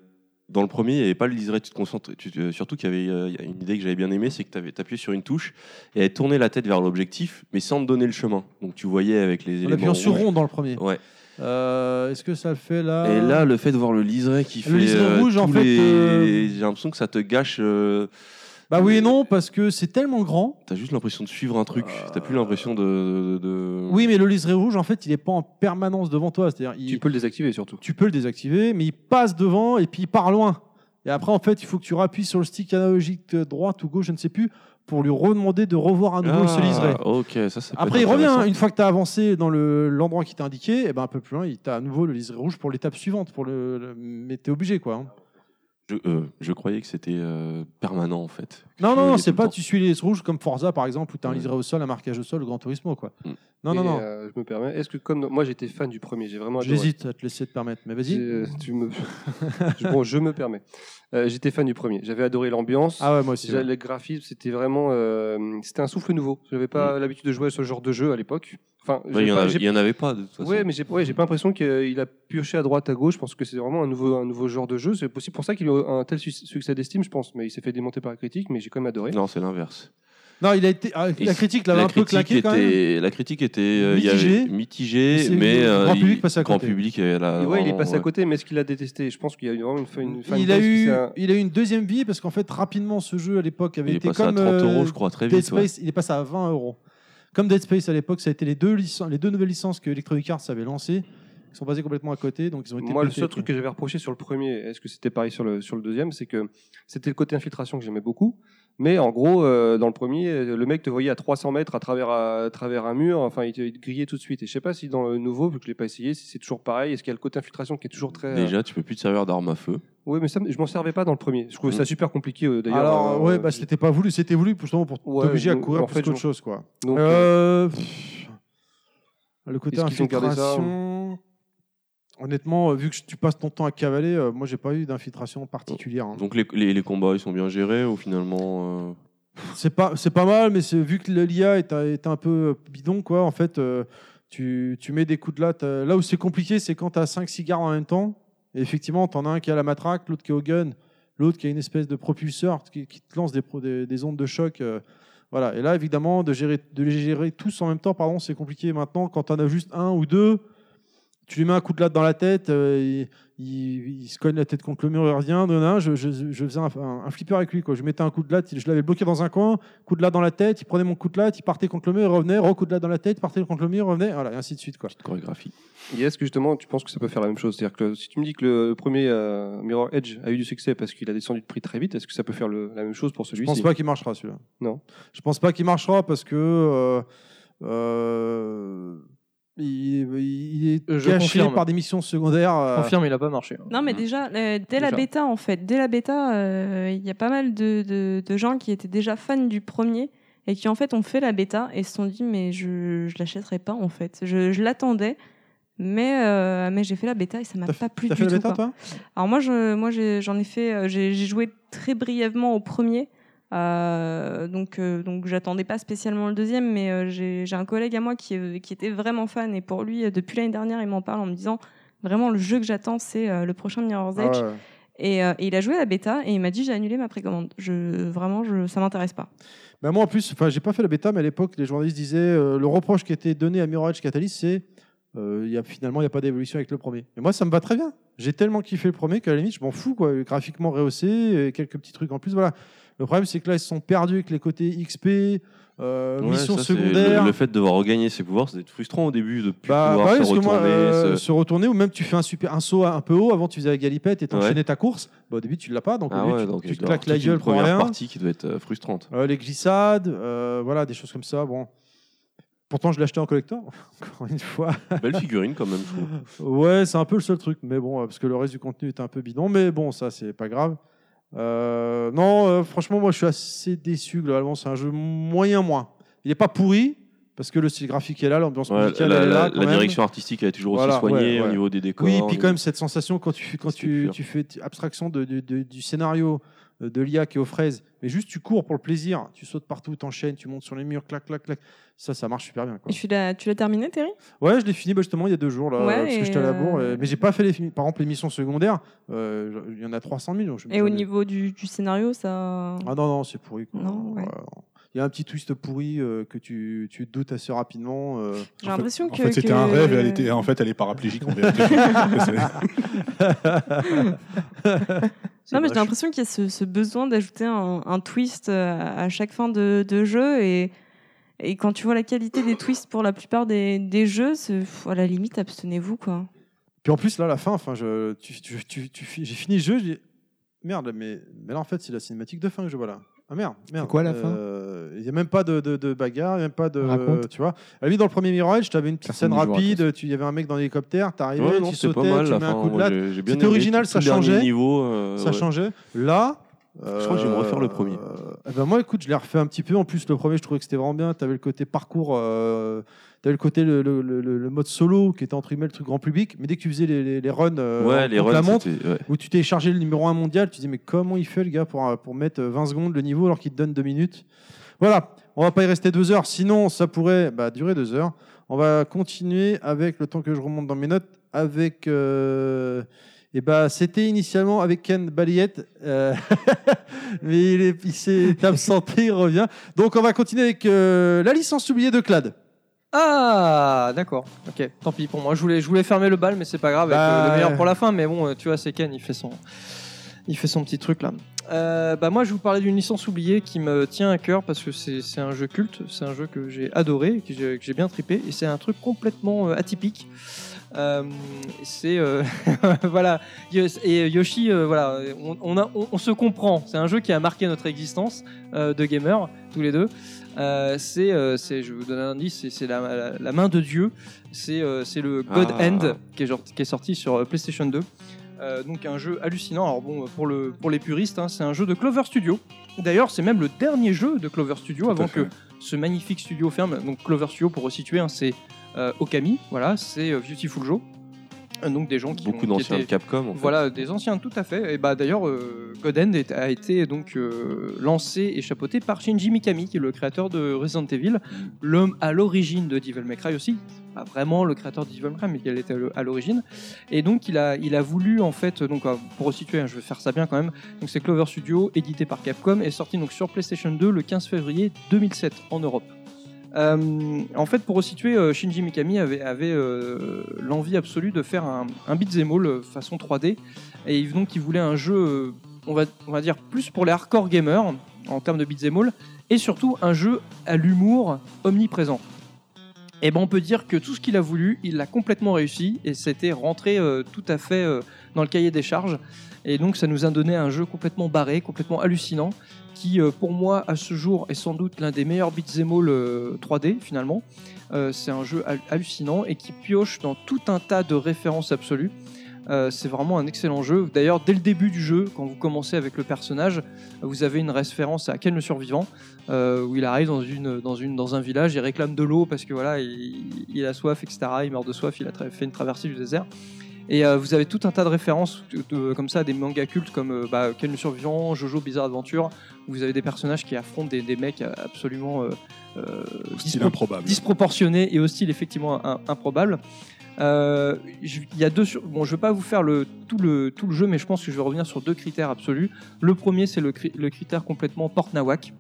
dans le premier, il n'y avait pas le liseré, tu te concentres, tu, euh, surtout qu'il y avait euh, une idée que j'avais bien aimée, c'est que tu appuyais sur une touche et elle tournait la tête vers l'objectif, mais sans te donner le chemin. Donc tu voyais avec les éléments... On appuyait sur rond dans le premier. Ouais. Euh, est-ce que ça le fait là ? Et là, le fait de voir le liseré qui le fait. Le liseré euh, rouge, en fait. Les... Euh... J'ai l'impression que ça te gâche. Euh... Bah oui et non, parce que c'est tellement grand. T'as juste l'impression de suivre un truc. Euh... T'as plus l'impression de, de, de... Oui, mais le liseré rouge, en fait, il est pas en permanence devant toi. C'est-à-dire, il... Tu peux le désactiver surtout. Tu peux le désactiver, mais il passe devant et puis il part loin. Et après, en fait, il faut que tu rappuies sur le stick analogique droite ou gauche, je ne sais plus, pour lui redemander de revoir à nouveau ah, ce liseré. Okay, ça, ça Après, il revient. Une fois que tu as avancé dans le, l'endroit qui t'a indiqué, eh ben, un peu plus loin, tu as à nouveau le liseré rouge pour l'étape suivante. Pour le, le... Mais tu es obligé, quoi. Je, euh, je croyais que c'était euh, permanent, en fait. Non, non, non, c'est pas tu suis les liserés rouges comme Forza, par exemple, où tu as un liseré au sol, un marquage au sol, le Gran Turismo, quoi. Mm. Non, Et non, non. Euh, je me permets. Est-ce que, comme moi, j'étais fan du premier, j'ai vraiment adoré. J'hésite à te laisser te permettre, mais vas-y. Euh, tu me... bon, je me permets. Euh, j'étais fan du premier. J'avais adoré l'ambiance. Ah ouais, moi aussi. Le graphisme, c'était vraiment, euh, c'était un souffle nouveau. J'avais pas mmh. l'habitude de jouer à ce genre de jeu à l'époque. Enfin, bah, il y, pas, en avait, y en avait pas de toute façon. Ouais, mais j'ai, ouais, j'ai pas l'impression qu'il a pioché à droite, à gauche. Je pense que c'est vraiment un nouveau, un nouveau genre de jeu. C'est possible pour ça qu'il a eu un tel su- succès d'estime, je pense. Mais il s'est fait démonter par la critique, mais j'ai quand même adoré. Non, c'est l'inverse. Non, il a été ah, la critique l'avait la un peu claqué quand même. La critique était euh, mitigée, mitigée, mais le grand public passait à côté. Grand public, elle a, ouais, il est passé ouais. à côté, mais est-ce qu'il a détesté ? Je pense qu'il y a eu vraiment une, une fan il a eu, a... il a eu une deuxième vie parce qu'en fait rapidement ce jeu à l'époque avait il été comme trente euros, je crois, très Dead vite, Space, ouais. Il est passé à vingt euros. Comme Dead Space à l'époque, ça a été les deux licen- les deux nouvelles licences que Electronic Arts avait lancées. Ils sont passés complètement à côté, donc ils ont été. Moi, le seul truc que j'avais reproché sur le premier, est-ce que c'était pareil sur le sur le deuxième, c'est que c'était le côté infiltration que j'aimais beaucoup. Mais en gros, euh, dans le premier, le mec te voyait à trois cents mètres à travers, à, à travers un mur, enfin, il te, il te grillait tout de suite. Et je sais pas si dans le nouveau, vu que je l'ai pas essayé, si c'est toujours pareil, est-ce qu'il y a le côté infiltration qui est toujours très. Déjà, euh... tu peux plus te servir d'armes à feu. Oui, mais ça, je m'en servais pas dans le premier. Je trouvais mmh. ça super compliqué euh, d'ailleurs. Alors, euh, ouais, bah, c'était pas voulu, c'était voulu justement pour ouais, t'obliger donc, à courir en fait, plus qu'autre chose, quoi. Donc, euh, pff, le côté infiltration. Honnêtement, vu que tu passes ton temps à cavaler, euh, moi, j'ai pas eu d'infiltration particulière. Hein. Donc, les, les, les combats, ils sont bien gérés ou finalement... Euh... C'est, pas, c'est pas mal, mais c'est, vu que l'I A est, est un peu bidon, quoi, en fait, euh, tu, tu mets des coups de latte. Là où c'est compliqué, c'est quand t'as cinq six gars en même temps. Et effectivement, t'en as un qui a la matraque, l'autre qui est au gun, l'autre qui a une espèce de propulseur qui, qui te lance des, des, des ondes de choc. Euh, voilà. Et là, évidemment, de, gérer, de les gérer tous en même temps, pardon, c'est compliqué. Maintenant, quand t'en as juste un ou deux... Tu lui mets un coup de latte dans la tête, euh, il, il, il se cogne la tête contre le mur, il revient, il y en a un, je, je, je faisais un, un, un flipper avec lui, quoi. Je mettais un coup de latte, je l'avais bloqué dans un coin, coup de latte dans la tête, il prenait mon coup de latte, il partait contre le mur, il revenait, re-coup de latte dans la tête, il partait contre le mur, il revenait, voilà, et ainsi de suite, quoi. Petite chorégraphie. Et est-ce que justement, tu penses que ça peut faire la même chose ? C'est-à-dire que si tu me dis que le premier euh, Mirror Edge a eu du succès parce qu'il a descendu de prix très vite, est-ce que ça peut faire le, la même chose pour celui-ci ? Je pense pas qu'il marchera, celui-là. Non. Je pense pas qu'il marchera parce que... Euh, euh... Il, il est je caché confirme. Par des missions secondaires. Euh... Je confirme, il n'a pas marché. Non, mais déjà, euh, dès déjà. la bêta, en fait, dès la bêta, il euh, y a pas mal de, de, de gens qui étaient déjà fans du premier et qui, en fait, ont fait la bêta et se sont dit, mais je ne l'achèterai pas, en fait. Je, je l'attendais, mais, euh, mais j'ai fait la bêta et ça ne m'a t'as, pas plu du tout. Tu as fait la bêta, quoi. Toi ? Alors, moi, je, moi j'ai, j'en ai fait. Euh, j'ai, j'ai joué très brièvement au premier. Euh, donc, euh, donc j'attendais pas spécialement le deuxième, mais euh, j'ai, j'ai un collègue à moi qui, qui était vraiment fan et pour lui, depuis l'année dernière, il m'en parle en me disant vraiment le jeu que j'attends, c'est euh, le prochain Mirror's Edge. Ah ouais. et, euh, et il a joué à la bêta et il m'a dit j'ai annulé ma précommande. Je, vraiment, je, ça m'intéresse pas. Bah moi en plus, j'ai pas fait la bêta, mais à l'époque, les journalistes disaient euh, le reproche qui était donné à Mirror's Edge Catalyst, c'est euh, y a, finalement il n'y a pas d'évolution avec le premier. Et moi, ça me va très bien. J'ai tellement kiffé le premier qu'à la limite, je m'en fous, quoi. Graphiquement rehaussé, quelques petits trucs en plus, voilà. Le problème, c'est que là, ils se sont perdus avec les côtés X P, euh, ouais, missions ça, secondaires. Le, le fait de devoir regagner ses pouvoirs, c'est frustrant au début de plus bah, pouvoir ouais, se retourner. Moi, euh, se... se retourner, ou même tu fais un, super, un saut un peu haut, avant tu faisais la galipette et t'enchaînais ouais. ta course. Bah, au début, tu ne l'as pas, donc, ah au début, ouais, tu, donc tu, tu claques la gueule pour rien. C'est une première partie qui doit être euh, frustrante. Euh, les glissades, euh, voilà, des choses comme ça. Bon. Pourtant, je l'ai acheté en collector, encore une fois. Belle figurine, quand même, je trouve. Ouais, c'est un peu le seul truc, mais bon, parce que le reste du contenu est un peu bidon, mais bon, ça, c'est pas grave. Euh, non, euh, franchement, moi je suis assez déçu. Globalement, c'est un jeu moyen moins. Il n'est pas pourri parce que le style graphique est là, l'ambiance ouais, musicale la, est là. La, quand la même. Direction artistique elle est toujours voilà, aussi soignée ouais, ouais. au niveau des décors. Oui, et puis quand même cette sensation quand tu quand tu, tu fais abstraction de, de, de, du scénario de l'I A qui est aux fraises, mais juste tu cours pour le plaisir, tu sautes partout, t'enchaînes, tu montes sur les murs, clac clac clac. Ça, ça marche super bien. Quoi. Et tu l'as, tu l'as terminé, Terry ? Ouais, je l'ai fini bah, justement il y a deux jours là, ouais, parce que j'étais à la bourre. Euh... Et... Mais j'ai pas fait les, par exemple les missions secondaires. Euh, il y en a trois cent mille. Donc je et au niveau du, du scénario, ça. Ah non non, c'est pourri. Quoi. Non. Ouais. Voilà. Il y a un petit twist pourri euh, que tu, tu doutes assez rapidement. Euh. J'ai l'impression en fait, que... En fait, c'était que... un rêve et elle était, en fait, elle est paraplégique. En vérité. Non, mais j'ai l'impression qu'il y a ce, ce besoin d'ajouter un, un twist à chaque fin de, de jeu. Et, et quand tu vois la qualité des twists pour la plupart des, des jeux, c'est, à la limite, abstenez-vous, quoi. Puis en plus, là, à la fin, enfin, je, tu, tu, tu, tu, j'ai fini le jeu, je dis merde, mais, mais là, en fait, c'est la cinématique de fin que je vois là. Ah merde, merde. C'est quoi la euh, fin? Il n'y a même pas de, de, de bagarre, il n'y a même pas de. Euh, tu vois. Lui, dans le premier Mirage, tu avais une petite personne scène rapide, il y avait un mec dans l'hélicoptère, tu arrivais, ouais, tu sautais, mal, tu mets un coup de latte. J'ai, j'ai bien c'était aimé, original, ça changeait. Niveau, euh, ça ouais. changeait. Là. Euh, je crois que je vais me refaire le premier. Euh, eh ben moi, écoute, je l'ai refait un petit peu. En plus, le premier, je trouvais que c'était vraiment bien. Tu avais le côté parcours, euh, tu avais le côté le, le, le, le mode solo qui était entre guillemets le truc grand public. Mais dès que tu faisais les, les, les runs, euh, ouais, les runs la montre, ouais. où tu t'es chargé le numéro un mondial, tu disais mais comment il fait le gars pour, pour mettre vingt secondes le niveau alors qu'il te donne deux minutes. Voilà, on va pas y rester deux heures. Sinon, ça pourrait bah, durer deux heures. On va continuer avec le temps que je remonte dans mes notes avec. Euh, Et bah, c'était initialement avec Ken Balayette, euh, mais il, est, il s'est absenté, il revient. Donc, on va continuer avec euh, la licence oubliée de CLAD. Ah, d'accord. Ok, tant pis pour moi. Je voulais, je voulais fermer le bal, mais c'est pas grave. Bah... Avec, euh, le meilleur pour la fin, mais bon, tu vois, c'est Ken, il fait son, il fait son petit truc là. Euh, bah moi, je vais vous parler d'une licence oubliée qui me tient à cœur parce que c'est, c'est un jeu culte, c'est un jeu que j'ai adoré, que j'ai, que j'ai bien trippé, et c'est un truc complètement euh, atypique. Euh, c'est euh, voilà et Yoshi euh, voilà on, on, a, on, on se comprend, c'est un jeu qui a marqué notre existence euh, de gamers tous les deux. Euh, c'est, euh, c'est je vais vous donner un indice, c'est, c'est la, la, la main de Dieu, c'est, euh, c'est le God Hand ah. qui, est, genre, qui est sorti sur PlayStation deux. Euh, donc un jeu hallucinant. Alors bon, pour, le, pour les puristes, hein, c'est un jeu de Clover Studio. D'ailleurs, c'est même le dernier jeu de Clover Studio Tout avant que ce magnifique studio ferme. Donc Clover Studio, pour resituer, hein, c'est euh, Okami, voilà, c'est euh, Beautiful Joe. Donc des gens qui beaucoup ont, d'anciens qui étaient, de Capcom en fait. Voilà, des anciens tout à fait. Et bah d'ailleurs euh, God Hand a été donc euh, lancé et chapeauté par Shinji Mikami, qui est le créateur de Resident Evil, l'homme à l'origine de Devil May Cry aussi. Pas vraiment le créateur de Devil May Cry, mais il était à l'origine. Et donc il a il a voulu en fait donc pour resituer, hein, je vais faire ça bien quand même. Donc c'est Clover Studio, édité par Capcom et sorti donc sur PlayStation deux le quinze février deux mille sept en Europe. Euh, en fait, pour resituer, euh, Shinji Mikami avait, avait euh, l'envie absolue de faire un, un beat'em all façon trois D, et donc il voulait un jeu, on va, on va dire, plus pour les hardcore gamers en termes de beat'em all, et surtout un jeu à l'humour omniprésent. Et ben on peut dire que tout ce qu'il a voulu, il l'a complètement réussi, et c'était rentré euh, tout à fait euh, dans le cahier des charges, et donc ça nous a donné un jeu complètement barré, complètement hallucinant, qui pour moi à ce jour est sans doute l'un des meilleurs beat'em all trois D finalement. Euh, c'est un jeu hallucinant et qui pioche dans tout un tas de références absolues. Euh, c'est vraiment un excellent jeu. D'ailleurs, dès le début du jeu, quand vous commencez avec le personnage, vous avez une référence à Ken le survivant, euh, où il arrive dans, une, dans, une, dans un village, il réclame de l'eau parce que voilà, il, il a soif, et cetera. Il meurt de soif, il a tra- fait une traversée du désert. Et euh, vous avez tout un tas de références de, de, comme ça, des mangas cultes comme euh, bah, Ken le Survivant, Jojo Bizarre Adventure. Où vous avez des personnages qui affrontent des, des mecs absolument euh, euh, dispro- disproportionnés et hostiles, effectivement un, improbables. Euh, y a deux sur... Bon, je ne vais pas vous faire le, tout, le, tout le jeu, mais je pense que je vais revenir sur deux critères absolus. Le premier, c'est le, cri- le critère complètement porte-nawak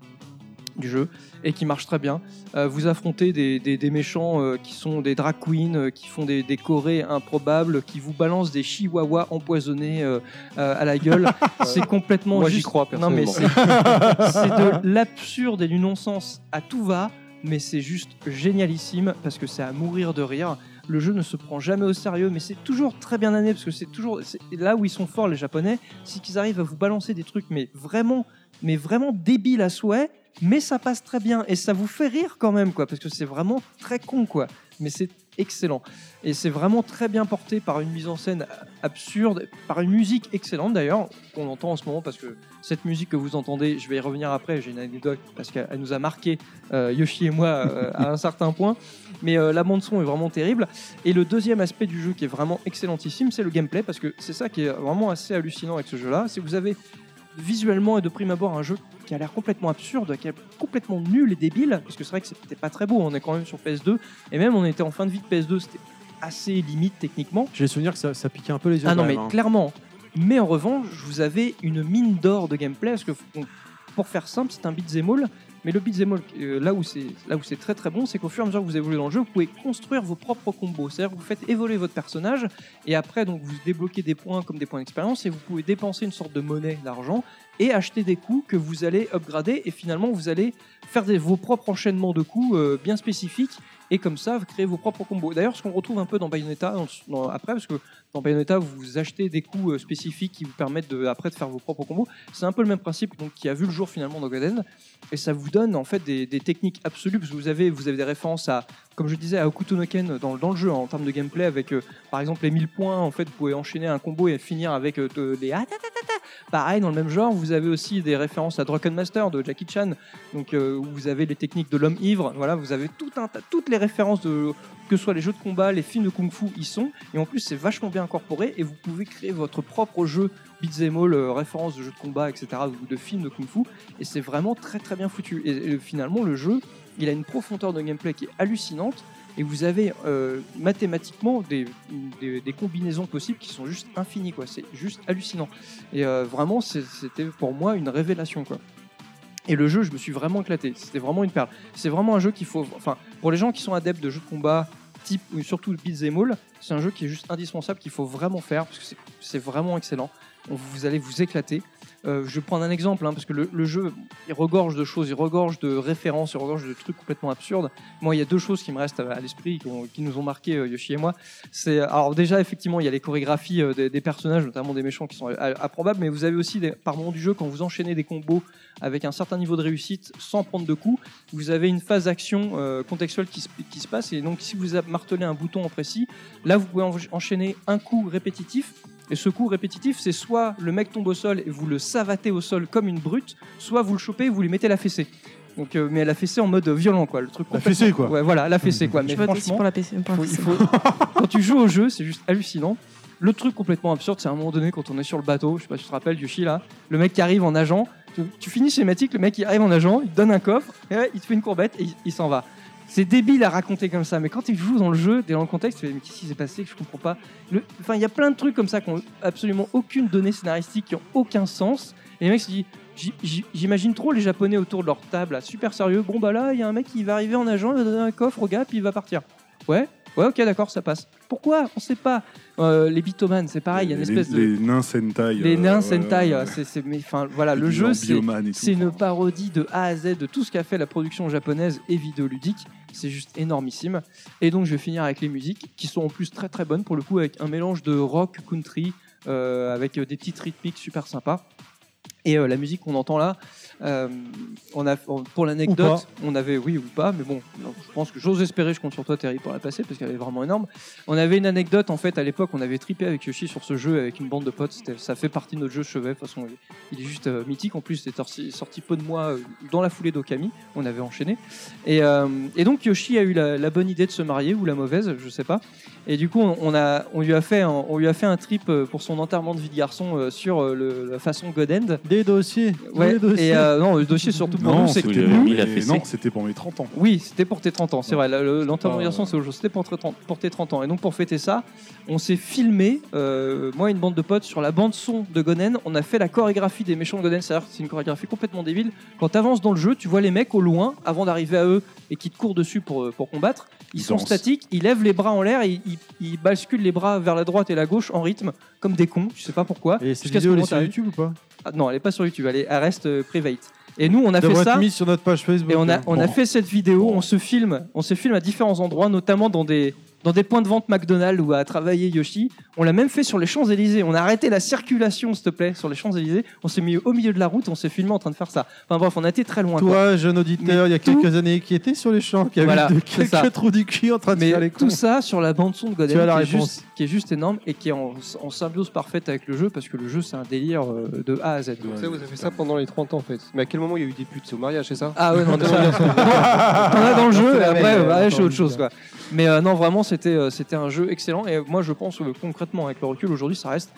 du jeu et qui marche très bien. Euh, vous affrontez des, des, des méchants euh, qui sont des drag queens, euh, qui font des, des chorés improbables, qui vous balancent des chihuahuas empoisonnés euh, euh, à la gueule. C'est complètement moi, juste... j'y crois, non, mais c'est... c'est de l'absurde et du non-sens à tout va, mais c'est juste génialissime parce que c'est à mourir de rire. Le jeu ne se prend jamais au sérieux, mais c'est toujours très bien amené parce que c'est toujours c'est là où ils sont forts les Japonais, c'est qu'ils arrivent à vous balancer des trucs mais vraiment, mais vraiment débiles à souhait. Mais ça passe très bien et ça vous fait rire quand même, quoi, parce que c'est vraiment très con, quoi. Mais c'est excellent. Et c'est vraiment très bien porté par une mise en scène absurde, par une musique excellente d'ailleurs, qu'on entend en ce moment, parce que cette musique que vous entendez, je vais y revenir après, j'ai une anecdote, parce qu'elle nous a marqué, euh, Yoshi et moi, euh, à un certain point. Mais euh, la bande-son est vraiment terrible. Et le deuxième aspect du jeu qui est vraiment excellentissime, c'est le gameplay, parce que c'est ça qui est vraiment assez hallucinant avec ce jeu-là. C'est que vous avez visuellement et de prime abord un jeu qui a l'air complètement absurde, qui est complètement nul et débile, parce que c'est vrai que c'était pas très beau, on est quand même sur P S deux, et même on était en fin de vie de P S deux, c'était assez limite techniquement. J'ai le souvenir que ça, ça piquait un peu les yeux. Ah non, même, mais hein. Clairement. Mais en revanche, vous avez une mine d'or de gameplay, parce que pour faire simple, c'est un beat'em all, Mais le beat'em all, euh, là où c'est là où c'est très très bon, c'est qu'au fur et à mesure que vous évoluez dans le jeu, vous pouvez construire vos propres combos. C'est-à-dire que vous faites évoluer votre personnage et après donc vous débloquez des points comme des points d'expérience et vous pouvez dépenser une sorte de monnaie, d'argent, et acheter des coups que vous allez upgrader, et finalement vous allez faire des, vos propres enchaînements de coups euh, bien spécifiques, et comme ça créer vos propres combos. D'ailleurs, ce qu'on retrouve un peu dans Bayonetta dans, dans, après, parce que dans Bayonetta vous achetez des coups euh, spécifiques qui vous permettent de, après de faire vos propres combos, c'est un peu le même principe donc, qui a vu le jour finalement dans God Hand, et ça vous donne en fait des, des techniques absolues, parce que vous avez, vous avez des références à, comme je disais, à Hokuto no Ken dans, dans le jeu, hein, en termes de gameplay, avec euh, par exemple les mille points, en fait vous pouvez enchaîner un combo et finir avec euh, des pareil dans le même genre. Vous avez aussi des références à Drunken Master de Jackie Chan, donc euh, où vous avez les techniques de l'homme ivre, voilà, vous avez tout un tas, toutes les références de, que ce soit les jeux de combat, les films de kung fu, y sont, et en plus c'est vachement bien incorporé, et vous pouvez créer votre propre jeu beat'em all, euh, références de jeux de combat, et cetera, ou de films de kung fu, et c'est vraiment très très bien foutu. Et, et finalement le jeu, il a une profondeur de gameplay qui est hallucinante, et vous avez euh, mathématiquement des, des, des combinaisons possibles qui sont juste infinies, quoi. C'est juste hallucinant. Et euh, vraiment, c'était pour moi une révélation, quoi. Et le jeu, je me suis vraiment éclaté. C'était vraiment une perle. C'est vraiment un jeu qu'il faut... Enfin, pour les gens qui sont adeptes de jeux de combat, type, ou surtout de beat'em all, c'est un jeu qui est juste indispensable, qu'il faut vraiment faire, parce que c'est, c'est vraiment excellent. Vous allez vous éclater. Euh, je vais prendre un exemple, hein, parce que le, le jeu, il regorge de choses, il regorge de références, il regorge de trucs complètement absurdes. Moi, il y a deux choses qui me restent à, à l'esprit, qui, ont, qui nous ont marqué, euh, Yoshi et moi. C'est, alors déjà, effectivement, il y a les chorégraphies euh, des, des personnages, notamment des méchants, qui sont improbables, mais vous avez aussi, des, par moment du jeu, quand vous enchaînez des combos avec un certain niveau de réussite, sans prendre de coups, vous avez une phase action euh, contextuelle qui se, qui se passe, et donc si vous martelez un bouton en précis, là, vous pouvez enchaîner un coup répétitif. Et ce coup répétitif, c'est soit le mec tombe au sol et vous le savatez au sol comme une brute, soit vous le chopez et vous lui mettez la fessée. Donc, euh, mais la fessée en mode violent, quoi. Le truc la fessée, quoi. Ouais, voilà, la fessée, quoi. Mais je franchement, pour la fessée, pour la fessée. Faut, faut... quand tu joues au jeu, c'est juste hallucinant. Le truc complètement absurde, c'est à un moment donné, quand on est sur le bateau, je sais pas si tu te rappelles, Yoshi, là, le mec qui arrive en nageant, tu, tu finis schématique, le mec qui arrive en nageant, il te donne un coffre, et ouais, il te fait une courbette et il, il s'en va. C'est débile à raconter comme ça, mais quand il joue dans le jeu, dans le contexte, mais qu'est-ce qui s'est passé, que je comprends pas. Le... Enfin, il y a plein de trucs comme ça qui n'ont absolument aucune donnée scénaristique, qui n'ont aucun sens. Et les mecs se disent, j'imagine trop les Japonais autour de leur table, là, super sérieux. Bon, bah là, il y a un mec qui va arriver en nageant, il va donner un coffre au gars, puis il va partir. Ouais, ouais, ok, d'accord, ça passe. Pourquoi ? On sait pas. Euh, les bitomanes, c'est pareil, il y a une espèce les, de... Les nains Sentai. Les nains euh, Sentai, euh, c'est, c'est... Mais, voilà, le jeu, c'est, tout, c'est une parodie de A à Z de tout ce qu'a fait la production japonaise et vidéoludique. C'est juste énormissime. Et donc, je vais finir avec les musiques, qui sont en plus très très bonnes, pour le coup, avec un mélange de rock, country, euh, avec des petites rythmiques super sympas. Et euh, la musique qu'on entend là, euh, on a, pour l'anecdote, on avait, oui ou pas, mais bon, non, je pense que j'ose espérer, je compte sur toi Terry pour la passer, parce qu'elle est vraiment énorme. On avait une anecdote, en fait, à l'époque, on avait trippé avec Yoshi sur ce jeu, avec une bande de potes, c'était, ça fait partie de notre jeu chevet, de toute façon, il est juste euh, mythique, en plus, c'était sorti, sorti peu de mois euh, dans la foulée d'Okami, on avait enchaîné. Et, euh, et donc Yoshi a eu la, la bonne idée de se marier, ou la mauvaise, je sais pas, et du coup, on, on, a, on, lui, a fait un, on lui a fait un trip pour son enterrement de vie de garçon euh, sur euh, le, la façon God Hand. Des dossiers, ouais, des dossiers. Et euh, non, le dossier surtout pour non, nous, c'est que nous, les... non, c'était pour mes trente ans. Oui, c'était pour tes trente ans, c'est ouais. vrai. Le, l'enterrement de garçon, c'est aujourd'hui, c'était pour, pour tes trente ans. Et donc, pour fêter ça, on s'est filmé, euh, moi et une bande de potes, sur la bande-son de God Hand. On a fait la chorégraphie des méchants de God Hand, c'est-à-dire que c'est une chorégraphie complètement débile. Quand tu avances dans le jeu, tu vois les mecs au loin, avant d'arriver à eux et qui te courent dessus pour, pour combattre. Ils, ils sont statiques, ils lèvent les bras en l'air, ils, ils, ils basculent les bras vers la droite et la gauche en rythme, comme des cons, je sais pas pourquoi. Et cette vidéo, elle est sur YouTube ou pas ? Ah, non, elle n'est pas sur YouTube, elle, est, elle reste euh, private. Et nous, on a de fait ça. Mis sur notre page Facebook. Et on a, on a bon. fait cette vidéo. On se filme, on se filme à différents endroits, notamment dans des dans des points de vente McDonald's où a travaillé Yoshi. On l'a même fait sur les Champs-Élysées. On a arrêté la circulation, s'il te plaît, sur les Champs-Élysées. On s'est mis au milieu de la route, on s'est filmé en train de faire ça. Enfin bref, on a été très loin. Toi, quoi. Jeune auditeur, mais il y a tout... quelques années, qui était sur les champs, qui avait voilà, quelques trous du cul en train de mais faire les cons. Tout ça sur la bande son de God Hand, qui, qui est juste énorme et qui est en, en symbiose parfaite avec le jeu, parce que le jeu, c'est un délire de A à Z. Vous savez, vous avez fait ça pendant les trente ans, en fait. Mais à quel moment il y a eu des putes au mariage, c'est ça ? Ah ouais, non, non, non, non, non, non, non, non, t'en as dans le jeu, et après, bah, c'est autre chose, quoi. Mais euh, non, vraiment, c'était, euh, c'était un jeu excellent. Et moi, je pense euh, concrètement, avec le recul, aujourd'hui, ça reste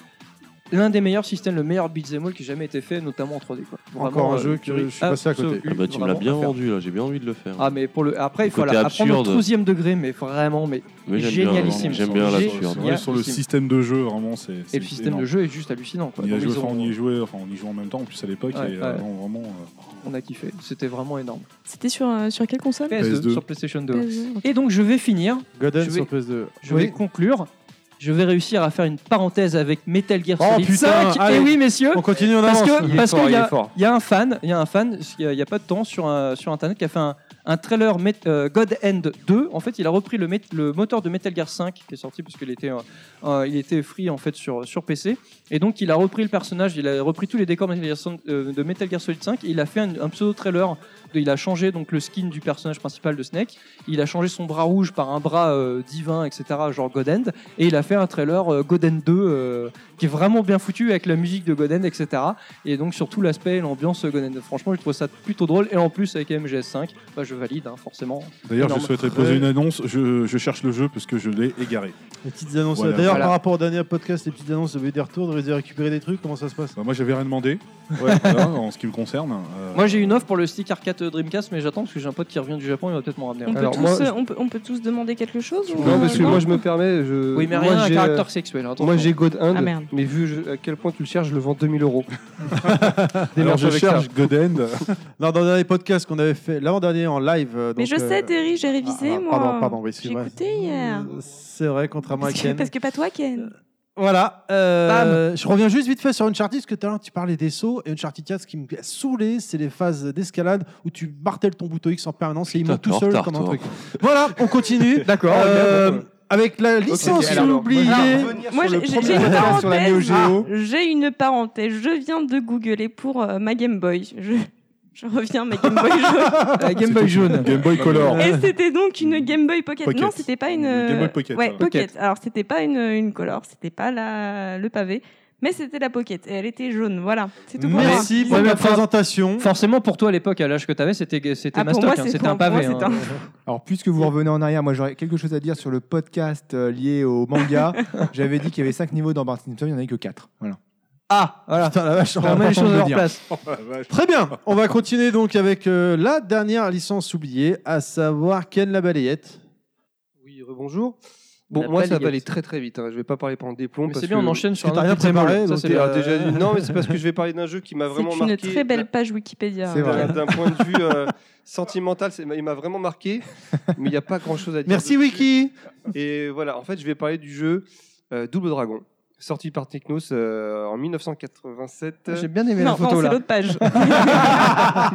l'un des meilleurs, si ce n'est le meilleur beat'em all qui a jamais été fait, notamment en trois D. Quoi. Vraiment, encore un euh, jeu que je suis passé à côté. Ah bah, tu me l'as bien vendu là, j'ai bien envie de le faire. Ah mais pour le, après il faut la apprendre au troisième degré, mais vraiment, mais, mais génialissime. J'aime bien l'absurde. Sur le système de jeu, vraiment c'est. c'est et le système énorme. de jeu est juste hallucinant. Quoi. On, y Donc, joué, ont... on y jouait, enfin on y jouait en même temps, en plus à l'époque, ouais, et ouais. Avant, vraiment. Euh... On a kiffé, c'était vraiment énorme. C'était sur euh, sur quelle console? P S deux, sur PlayStation deux. Et donc je vais finir. God Hand sur P S deux. Je vais conclure. Je vais réussir à faire une parenthèse avec Metal Gear Solid oh, cinq. Allez, et oui, messieurs, on continue, on avance. Parce qu'il y, y a un fan, il y a un fan, il n'y a, a pas de temps sur, un, sur Internet, qui a fait un, un trailer met, euh, God Hand deux. En fait, il a repris le, met, le moteur de Metal Gear cinq qui est sorti parce qu'il était, euh, euh, il était free en fait sur, sur P C. Et donc, il a repris le personnage, il a repris tous les décors de Metal Gear Solid cinq. Et il a fait un, un pseudo-trailer. Il a changé donc le skin du personnage principal de Snake, il a changé son bras rouge par un bras euh, divin, et cetera, genre God Hand, et il a fait un trailer euh, God Hand deux euh, qui est vraiment bien foutu avec la musique de God Hand, et cetera. Et donc surtout l'aspect et l'ambiance God Hand. Franchement, je trouve ça plutôt drôle, et en plus avec M G S cinq, bah, je valide hein, forcément. D'ailleurs, énorme. Je souhaiterais poser une annonce, je, je cherche le jeu parce que je l'ai égaré. Les petites annonces, voilà. D'ailleurs voilà. Par rapport au dernier podcast, les petites annonces, vous avez des retours, vous avez récupéré des trucs, comment ça se passe? Bah, moi j'avais rien demandé, ouais, voilà, en ce qui me concerne. Euh... Moi j'ai une offre pour le stick arcade Dreamcast, mais j'attends parce que j'ai un pote qui revient du Japon, il va peut-être m'en ramener. On, Alors, peut, tous, moi, je... on, peut, on peut tous demander quelque chose ou... Non, parce que non. moi je me permets. Je... Oui, mais rien à caractère sexuel. Attends, moi j'ai God Hand, ah, mais vu je... à quel point tu le cherches, je le vends deux mille euros. Alors je cherche ça. God Hand. Non, dans le dernier podcast qu'on avait fait, l'avant-dernier en live. Donc, mais je euh... sais, Terry, j'ai révisé ah, moi. Pardon, pardon, oui, c'est j'ai vrai. écouté hier. C'est vrai, contrairement à Ken. Parce que pas toi, Ken. Voilà, euh, je reviens juste vite fait sur Uncharted, parce que tout à l'heure tu parlais des sauts, et Uncharted quatre, ce qui me a saoulé, c'est les phases d'escalade où tu martèles ton bouton X en permanence et il monte tout seul comme un truc. Voilà, on continue. D'accord. Euh, okay, avec la licence okay, alors, oubliée. Alors, moi j'ai, j'ai une parenthèse. Ah, j'ai une parenthèse. Je viens de googler pour euh, ma Game Boy. Je... Je reviens, ma Game Boy jaune. La Game Boy jaune. Game Boy Color. Et c'était donc une Game Boy Pocket. Pocket. Non, c'était pas une. Game Boy Pocket. Ouais, Pocket. Pocket. Alors, c'était pas une, une Color, c'était pas la... le pavé, mais c'était la Pocket. Et elle était jaune, voilà. C'est tout pour moi. Merci pour la présentation. Forcément, pour toi, à l'époque, à l'âge que t'avais, c'était, c'était ah, mastoc, moi, hein, c'était un pavé. Moi, hein. un... Alors, puisque vous revenez en arrière, moi, j'aurais quelque chose à dire sur le podcast euh, lié au manga. J'avais dit qu'il y avait cinq niveaux dans Bart Simpson, il n'y en avait que quatre. Voilà. Ah, voilà, putain, la vache, on remet les choses à leur place. Oh, très bien, on va continuer donc avec euh, la dernière licence oubliée, à savoir Ken la Balayette. Oui, rebonjour. Bon, la moi balayette. Ça va aller très très vite, hein. Je vais pas parler pendant des plombs. Mais parce c'est bien, que... on enchaîne sur un autre préparé. Ça, c'est euh... déjà dit. Non, mais c'est parce que je vais parler d'un jeu qui m'a vraiment marqué. C'est une très belle page Wikipédia. C'est vrai. D'un point de vue euh, sentimental, c'est... il m'a vraiment marqué, mais il n'y a pas grand chose à dire. Merci, Wiki. Et voilà, en fait, je vais parler du jeu euh, Double Dragon. Sorti par Technos euh, en dix-neuf cent quatre-vingt-sept. J'ai bien aimé non, la photo non, là. Non, c'est l'autre page. Ah,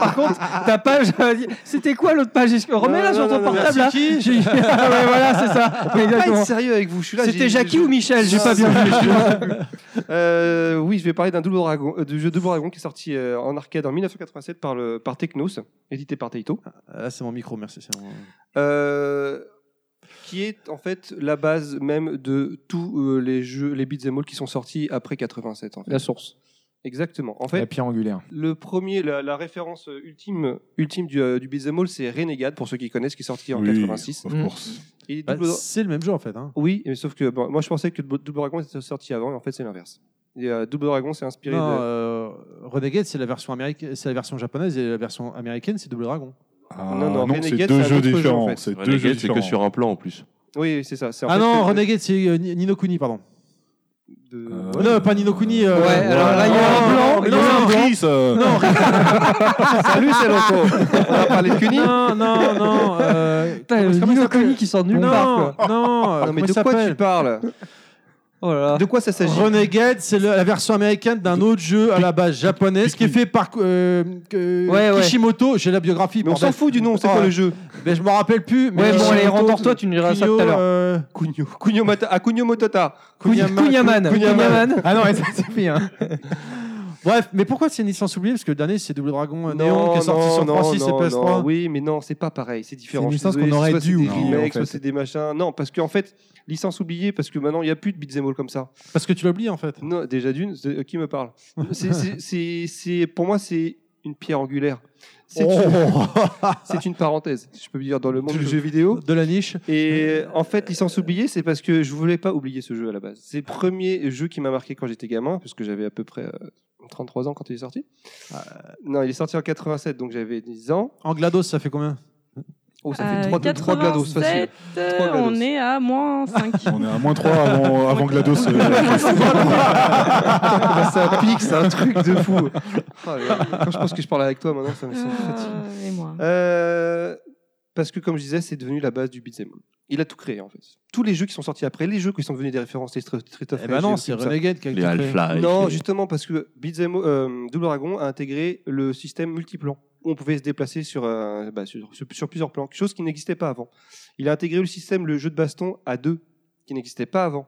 par contre, ta page, euh, c'était quoi l'autre page ? Remets-la sur ton non, portable là. Qui j'ai... ouais, voilà, c'est ça. Mais pas être sérieux avec vous. Je suis là, c'était j'ai... Jackie j'ai... ou Michel ? J'ai non, pas bien vu. euh, oui, je vais parler d'un double dragon, euh, du jeu Double Dragon qui est sorti euh, en arcade en dix-neuf cent quatre-vingt-sept par le par Technos, édité par Taito. Ah, là, c'est mon micro, merci. C'est mon... Euh... qui est en fait la base même de tous euh, les jeux, les beat'em all qui sont sortis après quatre-vingt-sept. En fait. La source. Exactement. En fait, la pierre angulaire. Le premier, la, la référence ultime, ultime du, euh, du beat'em all, c'est Renegade, pour ceux qui connaissent, qui est sorti en oui, quatre-vingt-six. Of course. Et bah, Double... C'est le même jeu en fait. Hein. Oui, mais sauf que bon, moi je pensais que Double Dragon était sorti avant, et en fait c'est l'inverse. Et, euh, Double Dragon s'est inspiré non, de... Euh, Renegade, c'est la version américaine, c'est la version japonaise, et la version américaine, c'est Double Dragon. Ah, non, non, non Renegade, c'est deux c'est jeux différents. Jeu, en fait. C'est Renegade, deux jeux c'est différents. Que sur un plan en plus. Oui, c'est ça. C'est ah fait, non, c'est... Renegade, c'est euh, Ni no Kuni, pardon. De... Euh... Non, pas Ni no Kuni. Euh... Ouais, ouais, alors là, il y a un plan. Non, non, non, Riz. Euh... Non, salut, c'est l'enfant. On va parler de Kuni. Non, non, non. Euh... Putain, Ni no Kuni qui sort nulle part. Non, non, non, mais de quoi tu parles ? Oh là là. De quoi ça s'agit ? Renegade, c'est le, la version américaine d'un autre jeu à la base japonaise qui est fait par euh, euh, ouais, ouais. Kishimoto. J'ai la biographie. Mais on s'en fout du nom, c'est oh, quoi ouais. le jeu ? Ben, je me rappelle plus. Mais ouais, bon, allez, remporte-toi, tu nous diras ça tout à l'heure. Kunio. Kunio Motota. Kunyaman. Kunyaman. Ah non, c'est fini. Bref, mais pourquoi c'est une licence oubliée ? Parce que le dernier, c'est Double Dragon euh, Néon qui est sorti non, sur trois six et P S trois. Oui, mais non, c'est pas pareil, c'est différent. C'est une licence qu'on aurait dû oublier. Soit c'est des remakes, soit c'est des machins. Non, parce qu'en fait, licence oubliée, parce que maintenant, il n'y a plus de beat'em all comme ça. Parce que tu l'as oublié, en fait. Non, déjà d'une, euh, qui me parle ? c'est, c'est, c'est, c'est, pour moi, c'est une pierre angulaire. C'est, oh une... c'est une parenthèse, si je peux dire, dans le monde du jeu vidéo. De la niche. Et en fait, licence oubliée, c'est parce que je ne voulais pas oublier ce jeu à la base. C'est le premier jeu qui m'a marqué quand j'étais gamin, parce que j'avais à peu près trente-trois ans quand il est sorti. Euh... Non, il est sorti en quatre-vingt-sept, donc j'avais dix ans. En GLaDOS, ça fait combien ? Oh, ça euh, fait trois, quatre-vingt-sept, trois GLaDOS, facile. trois GLaDOS. On est à moins cinq. On est à moins trois avant, avant GLaDOS. Euh, ça pique, c'est un truc de fou. Oh, quand je pense que je parle avec toi maintenant, ça me euh, fatigue. Et moi euh, Parce que, comme je disais, c'est devenu la base du beat'em up. Il a tout créé, en fait. Tous les jeux qui sont sortis après, les jeux qui sont devenus des références, les Street of Rage. Eh ben non, c'est Renegade qui a créé. Alpha, non, justement, parce que beat'em up, euh, Double Dragon a intégré le système multiplan. On pouvait se déplacer sur, euh, bah, sur, sur plusieurs plans, chose qui n'existait pas avant. Il a intégré le système, le jeu de baston à deux, qui n'existait pas avant.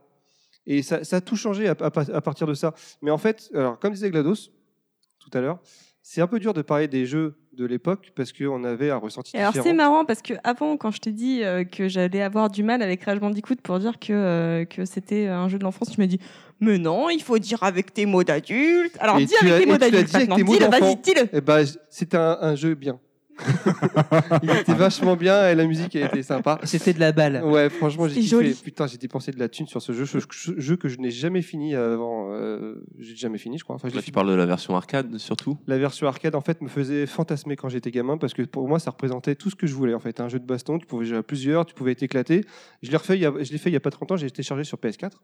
Et ça, ça a tout changé à, à, à partir de ça. Mais en fait, alors, comme disait GLaDOS tout à l'heure, c'est un peu dur de parler des jeux de l'époque parce qu'on avait un ressenti différent. Alors c'est marrant parce qu'avant, quand je t'ai dit euh, que j'allais avoir du mal avec Crash Bandicoot pour dire que, euh, que c'était un jeu de l'enfance, tu m'as dit « Mais non, il faut dire avec tes mots d'adulte ». Alors et dis avec as, tes mots d'adulte maintenant, dis-le, vas-y, dis-le. Eh ben, c'était un, un jeu bien. Il était vachement bien et la musique a été sympa. C'était de la balle. Ouais, franchement, j'ai kiffé. Putain, j'ai dépensé de la thune sur ce jeu, ce jeu que je n'ai jamais fini avant. Euh, j'ai jamais fini, je crois. Enfin, je Là, tu parles de la version arcade surtout. La version arcade, en fait, me faisait fantasmer quand j'étais gamin parce que pour moi, ça représentait tout ce que je voulais. En fait, un jeu de baston, tu pouvais jouer à plusieurs, tu pouvais être éclaté. Je l'ai refait, il y a, je l'ai fait il y a pas trente ans. J'ai téléchargé sur P S quatre.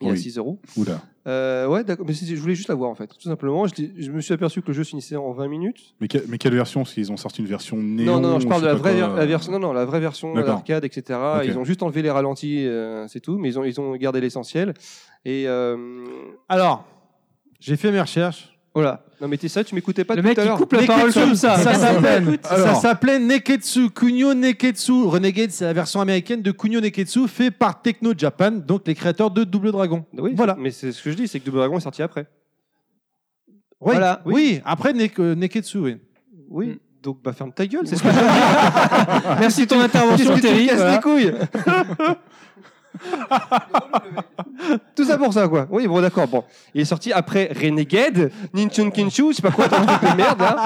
Il y a oui. six euros. Oula. Euh, ouais, d'accord. Mais je voulais juste la voir, en fait. Tout simplement, je, je me suis aperçu que le jeu finissait en vingt minutes. Mais, que, mais quelle version ? Parce qu'ils ont sorti une version néon. Non, non, non je parle de la vraie, ver, la version, non, non, la vraie version, l'arcade, et cetera. Okay. Ils ont juste enlevé les ralentis, euh, c'est tout. Mais ils ont, ils ont gardé l'essentiel. Et euh... alors, j'ai fait mes recherches. Oh là. Non mais t'es ça, tu m'écoutais pas le tout à l'heure. Le mec qui coupe la Neketsu, parole comme ça. Ça, ça, s'appelle, ça s'appelait Neketsu, Kunio Neketsu. Renegade, c'est la version américaine de Kunio Neketsu, fait par Techno Japan, donc les créateurs de Double Dragon. Oui, voilà. Mais c'est ce que je dis, c'est que Double Dragon est sorti après. Oui, voilà. oui. oui. après Nek- euh, Neketsu, oui. Oui. Mm. Donc bah ferme ta gueule, c'est ce que je dis. Merci de ton intervention, Terry. Casse voilà. les couilles. Tout ça pour ça quoi. Oui bon d'accord bon. Il est sorti après Renegade, Ninchun Kinshu, je sais pas quoi, un truc de merde hein.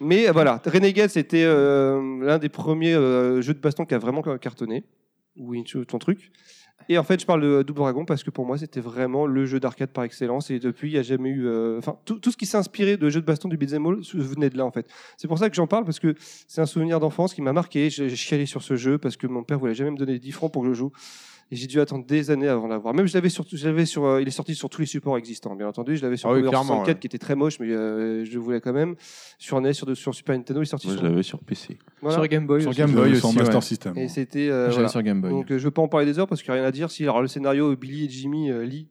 Mais voilà, Renegade c'était euh, l'un des premiers euh, jeux de baston qui a vraiment cartonné. Ou Ninchun ton truc. Et en fait je parle de Double Dragon parce que pour moi c'était vraiment le jeu d'arcade par excellence et depuis il n'y a jamais eu enfin euh, tout, tout ce qui s'est inspiré de jeux de baston du beat'em all venait de là en fait. C'est pour ça que j'en parle parce que c'est un souvenir d'enfance qui m'a marqué. J'ai, j'ai chialé sur ce jeu parce que mon père voulait jamais me donner dix francs pour que je joue. Et j'ai dû attendre des années avant de l'avoir. Même je l'avais sur, je l'avais sur euh, il est sorti sur tous les supports existants, bien entendu. Je l'avais sur Commodore soixante-quatre qui était très moche, mais euh, je le voulais quand même. Sur N E S, sur, sur Super Nintendo, il est sorti. Moi, sur... je l'avais sur P C. Voilà. Sur Game Boy. Sur Game Boy, sur Master ouais. System. Et c'était. Euh, voilà. sur Game Boy. Donc euh, je ne veux pas en parler des heures parce qu'il n'y a rien à dire. Si alors le scénario Billy et Jimmy euh, Lee,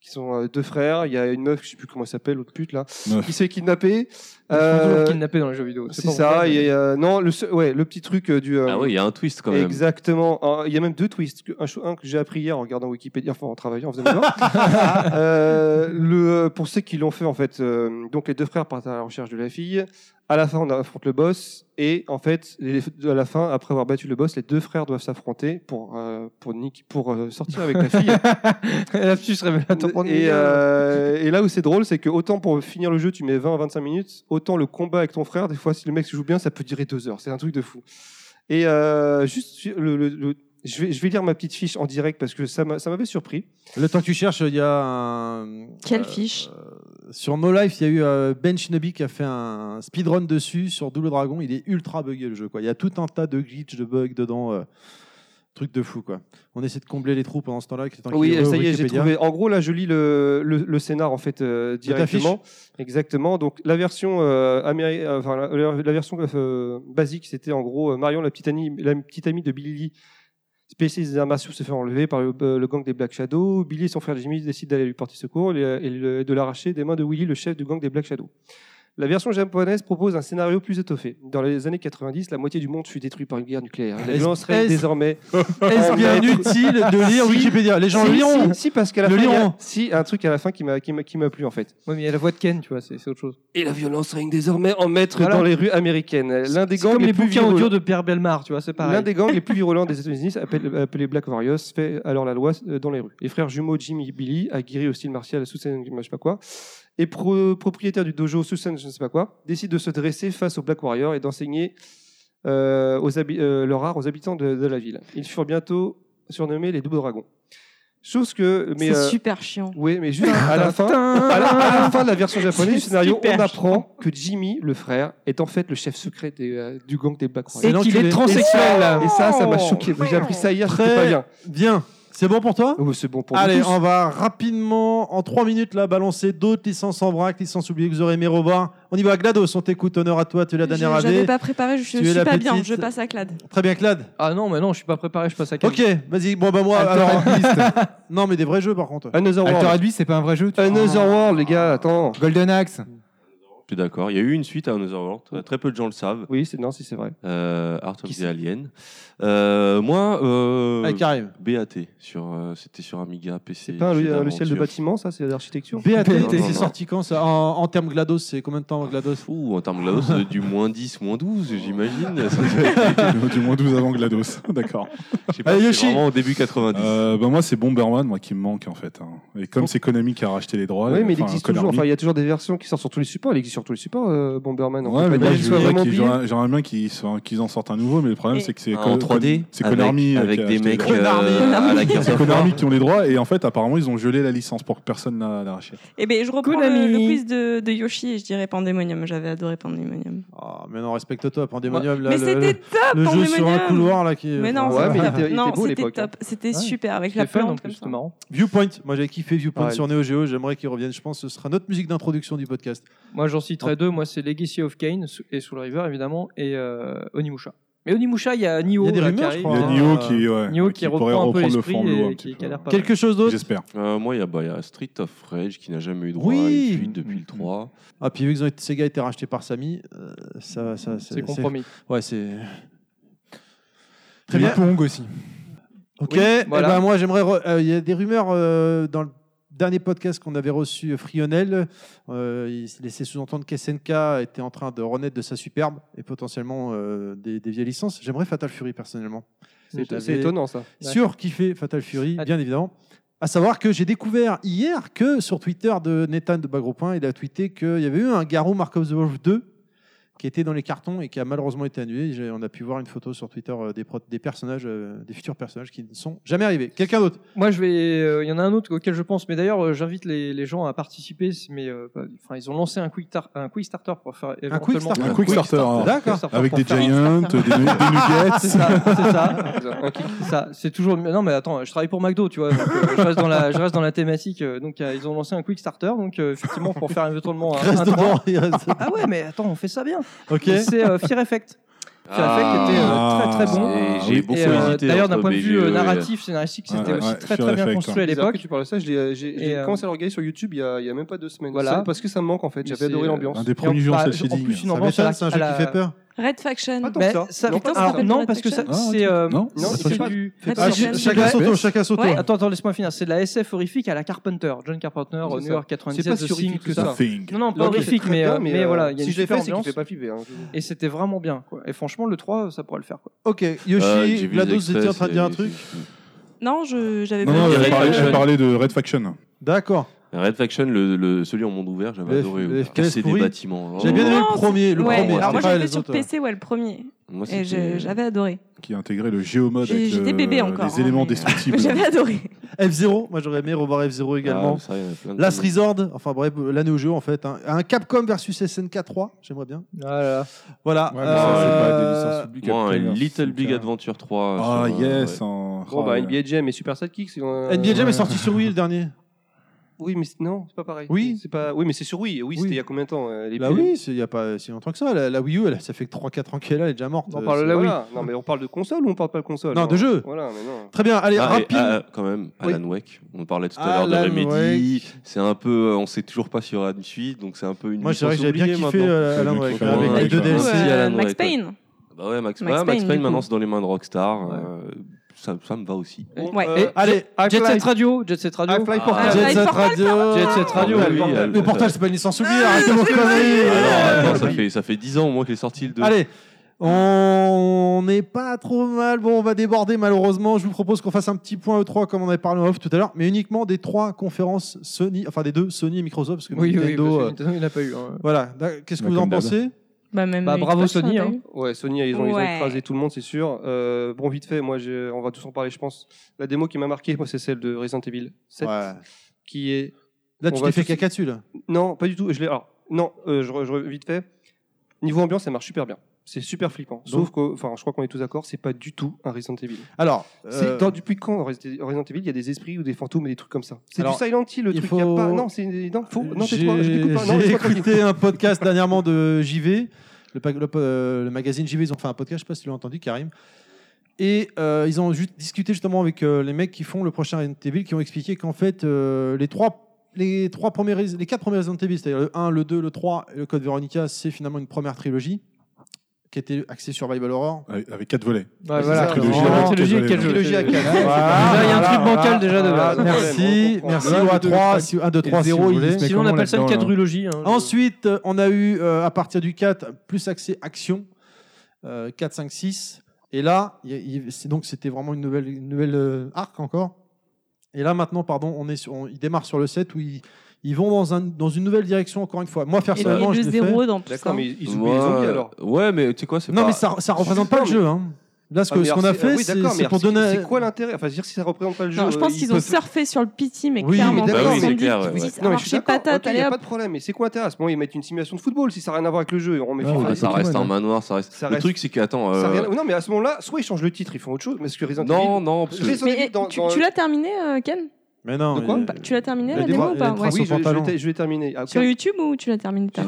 qui sont euh, deux frères, il y a une meuf, je ne sais plus comment elle s'appelle, l'autre pute là, Neuf. qui se fait kidnapper. Euh, kidnapper dans les jeux vidéo. C'est, c'est ça. Vrai, mais... et euh, non, le, ouais, le petit truc euh, du. Euh, ah oui, il y a un twist quand même. Exactement. Il y a même deux twists. Un, un que j'ai appris hier en regardant Wikipédia, enfin en travaillant, en faisant euh, le pour ceux qui l'ont fait en fait. Euh, donc les deux frères partent à la recherche de la fille. À la fin, on affronte le boss et en fait, les, à la fin, après avoir battu le boss, les deux frères doivent s'affronter pour euh, pour Nick pour euh, sortir avec la fille. La fille se révèle à ton point de vue. Et, euh, et là où c'est drôle, c'est que autant pour finir le jeu, tu mets vingt à vingt-cinq minutes. Autant le combat avec ton frère, des fois, si le mec se joue bien, ça peut durer deux heures. C'est un truc de fou. Et euh, juste, le, le, le, je, vais, je vais lire ma petite fiche en direct parce que ça, m'a, ça m'avait surpris. Le temps que tu cherches, il y a un... Quelle euh, fiche euh, sur No Life, il y a eu euh, Ben Shinobi qui a fait un speedrun dessus sur Double Dragon. Il est ultra buggé, le jeu. Quoi. Il y a tout un tas de glitch, de bugs dedans. Euh... Truc de fou, quoi. On essaie de combler les trous pendant ce temps-là. Temps oui, ça y est, j'ai trouvé. En gros, là, je lis le, le, le scénar, en fait, euh, directement. Exactement. Donc, la version, euh, améri... enfin, la, la version euh, basique, c'était en gros euh, Marion, la petite, amie, la petite amie de Billy, spécialiste des arts martiaux, se fait enlever par le, euh, le gang des Black Shadows. Billy et son frère Jimmy décident d'aller lui porter secours et, et le, de l'arracher des mains de Willy, le chef du gang des Black Shadows. La version japonaise propose un scénario plus étoffé. Dans les années quatre-vingt-dix, la moitié du monde fut détruite par une guerre nucléaire. La violence serait désormais... Est-ce bien utile de lire Wikipédia ? Les gens le liront. Si, parce qu'à la fin, si, un truc à la fin qui m'a, qui m'a, qui m'a plu, en fait. Oui, mais il y a la voix de Ken, tu vois, c'est, c'est autre chose. Et la violence règne désormais en maître voilà. dans les rues américaines. L'un des gangs les plus virulents de Pierre Bellemare, tu vois, c'est pareil. L'un des gangs les plus virulents des États-Unis, appelé Black Warriors, fait alors la loi dans les rues. Les frères jumeaux Jimmy et Billy, aguerris au style martial, sous je sais pas quoi, et pro- propriétaire du dojo Susan, je ne sais pas quoi, décide de se dresser face aux Black Warriors et d'enseigner euh, aux habi- euh, leur art aux habitants de, de la ville. Ils furent bientôt surnommés les Double Dragons. Chose que, mais, c'est euh, super chiant. Oui, mais juste à la fin, à la, à la fin de la version japonaise du scénario, on apprend chiant. que Jimmy, le frère, est en fait le chef secret des, euh, du gang des Black Warriors. Et qu'il est transsexuel. Et ça, ça m'a choqué. J'ai appris ça hier, c'était pas bien. Bien. C'est bon pour toi ? Oh, c'est bon pour nous. Allez, tous. On va rapidement, en trois minutes, là, balancer d'autres licences en vrac, licences oubliées que vous aurez aimé revoir. On y va, GLaDOS, on t'écoute, honneur à toi, tu es la dernière année. Je n'avais pas préparé, je suis pas petite. Bien, je passe à CLAD. Très bien, CLAD. Ah non, mais non, je suis pas préparé, je passe à CLAD. Ok, vas-y, bon, bah moi, alors. Non, mais des vrais jeux par contre. Another World. Acteur Abyss, c'est pas un vrai jeu. Another World, les gars, attends. Golden Axe. Je suis d'accord, il y a eu une suite à Another World, très, très peu de gens le savent. Oui, c'est, non, si c'est vrai. Euh, Art of the Alien. Euh, moi, euh, ah, Karim. B A T, sur, euh, c'était sur Amiga, P C. C'est pas un logiciel de bâtiment, ça, c'est l'architecture. B A T, non, non, c'est non, sorti non. Quand ça en, en termes GLaDOS, c'est combien de temps GLaDOS ? Ouh, en termes GLaDOS, euh, du moins dix, moins douze, j'imagine. Du moins douze avant GLaDOS, d'accord. Je sais pas, allez, Yoshi. C'est vraiment au début quatre-vingt-dix. Euh, ben moi, c'est Bomberman, moi, qui me manque, en fait. Hein. Et comme c'est Konami qui a racheté les droits... Oui, mais il existe toujours, enfin, il y a toujours des versions qui sortent sur tous les supports, tous les supports euh, Bomberman. Ouais, mais là, j'aimerais, j'aimerais bien qu'ils, soient, qu'ils en sortent un nouveau, mais le problème et c'est que c'est en trois D, c'est Konami avec, avec des mecs euh, à la carte. C'est Konami qui ont les droits et en fait apparemment ils ont gelé la licence pour que personne la, la rachète. Et ben je reprends le, le quiz de, de Yoshi et je dirais Pandemonium. J'avais adoré Pandemonium. Ah oh, mais non, respecte-toi Pandemonium. Ouais. Là, mais le, c'était top le Pandemonium. Jeu sur un couloir là qui. Mais non, ouais, mais non beau, c'était top, c'était super avec la plante comme ça. Viewpoint, moi j'ai kiffé Viewpoint sur Neo Geo. J'aimerais qu'ils reviennent. Je pense que ce sera notre musique d'introduction du podcast. Moi j'en citerai deux, moi c'est Legacy of Kain et Soul River évidemment et euh, Onimusha. Mais Onimusha, il y a Nioh, il y a des rumeurs, je crois. Il y a Nioh qui, ouais, Nioh qui, qui reprend un peu l'esprit le et, et qui, qui a l'air pas quelque mal. Chose d'autre. J'espère. Euh, moi, il y, a, bah, y a Street of Rage qui n'a jamais eu droit oui. à une suite depuis le trois. Ah puis vu que Sega a été racheté par Samy, euh, ça, ça, c'est, c'est compromis. C'est... Ouais, c'est très bien. Pong aussi. Ok. Oui, voilà. Et ben moi, j'aimerais. Il re... euh, y a des rumeurs euh, dans le dernier podcast qu'on avait reçu, Frionel, euh, il laissait sous-entendre qu'S N K était en train de renaître de sa superbe et potentiellement euh, des, des vieilles licences. J'aimerais Fatal Fury personnellement. C'est, c'est étonnant ça. Surkiffé Fatal Fury, bien évidemment. À savoir que j'ai découvert hier que sur Twitter de Nathan de Bagropoint, il a tweeté qu'il y avait eu un Garou Mark of the Wolf deux qui était dans les cartons et qui a malheureusement été annulé. J'ai, on a pu voir une photo sur Twitter euh, des, pro- des personnages, euh, des futurs personnages qui ne sont jamais arrivés. Quelqu'un d'autre ? Moi, je vais. Il euh, y en a un autre auquel je pense, mais d'ailleurs, euh, j'invite les, les gens à participer. Mais euh, bah, ils ont lancé un quick, tar- un quick starter pour faire un quick starter, un quick starter, d'accord, quick starter avec des giants, des, des nuggets. C'est ça, c'est ça. Okay, c'est ça. C'est toujours. Non, mais attends, je travaille pour McDo, tu vois. Donc, euh, je reste dans la, je reste dans la thématique. Euh, donc, euh, ils ont lancé un quick starter, donc euh, effectivement pour faire éventuellement. Il reste dedans. Ah ouais, mais attends, on fait ça bien. Okay. C'est euh, Fear Effect. Fear ah, Effect était euh, très très bon. Et j'ai et, beaucoup euh, hésité. D'ailleurs, d'un point de vue euh, narratif, scénaristique, c'était ouais, aussi ouais, très Fear très Effect, bien construit hein. à l'époque. Tu parles de ça, j'ai, j'ai, j'ai euh... commencé à le regarder sur YouTube il y a, il y a même pas deux semaines. Voilà, ça, parce que ça me manque en fait. J'avais adoré l'ambiance. Un des premiers jeux cel shading. En plus, une ambiance, c'est un jeu qui fait peur. Red Faction. Mais ça, non, putain, ça non parce que ça, ah, c'est, euh, non, c'est, c'est du. Ah, chacun son tour, chacun son tour. Attends, attends, laisse-moi finir. C'est de la S F horrifique à la Carpenter, John Carpenter, New York quatre-vingt-dix-sept. C'est pas si horrifique que ça. Non, non, pas horrifique, mais, bien, mais euh, voilà, il y a si une super fait, ambiance. C'est pas flipper, hein. Et c'était vraiment bien, quoi. Et franchement, le trois, ça pourrait le faire, quoi. Ok, Yoshi, GLaDOS, vous étiez en train de dire un truc ? Non, je, j'avais pas. Non, je parlais de Red Faction. D'accord. Red Faction, le, le, celui en monde ouvert, j'avais le, adoré. Le casser des bâtiments. J'avais bien aimé le premier. Le ouais, premier. Alors moi, j'avais fait sur P C, ouais, le premier. Moi, et je, j'avais adoré. Qui a intégré le géomode avec j'étais bébé euh, encore, les hein, éléments destructibles. J'avais adoré. F zéro, moi j'aurais aimé revoir F zéro également. Ah, ça, Last Resort, enfin bref, l'année au jeu en fait. Hein. Un Capcom versus S N K trois, j'aimerais bien. Voilà. Voilà. Ouais, euh, ça, c'est pas des licences bon, Little Big Adventure trois. Ah sur, yes. Ouais. En... Bon, bah, N B A Jam et Super Sidekick. N B A Jam est sorti sur Wii le dernier. Oui, mais c'est... non, c'est pas pareil. Oui, c'est pas. Oui, mais c'est sur Wii. Oui, oui. C'était il y a combien de temps euh, les Bah oui, il y a pas si longtemps que ça. La, la Wii U, elle, ça fait que trois quatre ans qu'elle est déjà morte. On parle de la Wii. Voilà. Non, mais on parle de console ou on parle pas de console. Non, genre. De jeu. Voilà, mais non. Très bien. Allez, ah, rapide. Et, ah, quand même, Alan oui. Wake. On parlait tout à l'heure de Remedy. C'est un peu, on sait toujours pas s'il y aura une suite, donc c'est un peu une. Moi, c'est vrai que j'ai bien kiffé euh, Alan Wake ouais, avec ouais, les deux D L C. Euh, Max Payne. Bah ouais, Max Payne. Max Payne maintenant c'est dans les mains de Rockstar. Ça, ça me va aussi. Ouais. Euh, allez, Jet Set Radio, Jet Set Radio, Portal. Ah, Jet Set Radio, Jet Set Radio. Ah, oui, oui, le le Portal, c'est pas une licence oubliée. Arrêtez vos conneries. Ça fait ça fait dix ans au moins qu'il est sorti le deux. Allez. On n'est pas trop mal. Bon, on va déborder malheureusement. Je vous propose qu'on fasse un petit point E trois comme on avait parlé en off tout à l'heure, mais uniquement des trois conférences Sony, enfin des deux, Sony et Microsoft, parce que oui, Nintendo, oui, parce que Nintendo il n'a pas eu. Hein. Voilà. Qu'est-ce que bah, vous en pensez? Bah, même bah bravo Sony. Hein. Ouais, Sony ils ont, ouais. ils ont écrasé tout le monde, c'est sûr. Euh, bon, vite fait, moi, j'ai... on va tous en parler, je pense. La démo qui m'a marqué, moi, c'est celle de Resident Evil sept, ouais. qui est. Là, on tu t'es fait tous... caca dessus là? Non, pas du tout. Je l'ai. Alors, non, euh, je, je vite fait. Niveau ambiance, ça marche super bien. C'est super flippant. Sauf que, enfin, je crois qu'on est tous d'accord, c'est pas du tout un Resident Evil. Alors, euh... c'est, depuis quand Resident Evil, il y a des esprits ou des fantômes et des trucs comme ça? C'est alors, du Silent Hill, le truc. Faut... Y a pas... Non, c'est non, faux. Non, c'est toi. Je t'écoute pas. Non, j'ai écouté un podcast dernièrement de J V, le, le, euh, le magazine J V. Ils ont fait un podcast. Je sais pas si tu l'as entendu, Karim. Et euh, ils ont juste discuté justement avec euh, les mecs qui font le prochain Resident Evil, qui ont expliqué qu'en fait, euh, les trois Les, trois premiers, les quatre premiers Resident Evil, c'est-à-dire le un, le deux, le trois et le Code Veronica, c'est finalement une première trilogie qui était axée sur Survival Horror. Avec quatre volets. Bah, voilà, la trilogie, la trilogie avec quatre volets. Il y a un truc bancal déjà de base. Merci, merci à trois, un, deux, trois, zéro. Sinon, on appelle ça une quadrilogie. Ensuite, on a eu, à partir du quatre, plus axé action, quatre, cinq, six. Et là, donc c'était vraiment une nouvelle, une nouvelle arc encore. Et là, maintenant, pardon, on est sur, on, ils démarrent sur le sept où ils, ils vont dans, un, dans une nouvelle direction, encore une fois. Moi, personnellement, je le fais. Et le zéro dans tout ça. D'accord, mais ils oublient les zombies, alors. Ouais, mais tu sais quoi, c'est non, pas... Non, mais ça ne représente pas le jeu, hein. Là, ce, que, ah, ce qu'on a c'est, fait, oui, c'est, c'est pour c'est, donner. C'est quoi l'intérêt? Enfin, dire si ça représente pas le jeu. Non, je pense euh, qu'ils ont peuvent... surfé sur le pity, mais oui, clairement, bah oui, c'est clair. Ouais. Non, mais je suis d'accord. Il n'y a pas de problème. Mais c'est quoi l'intérêt? À ce moment, ils mettent une simulation de football si ça n'a rien à voir avec le jeu. On met non, bah, ça reste un manoir, ça reste. Ça reste... Le truc, c'est que attends. Euh... Rien... Non, mais à ce moment-là, soit ils changent le titre, ils font autre chose, mais ce que Resident Evil. Non, non. Mais tu l'as terminé, Ken? Mais non. De quoi il... Tu l'as terminé la démo ou pas? Ouais. Oui, je, je, l'ai, je l'ai terminé. Ah, okay. Sur YouTube ou tu l'as terminé? je,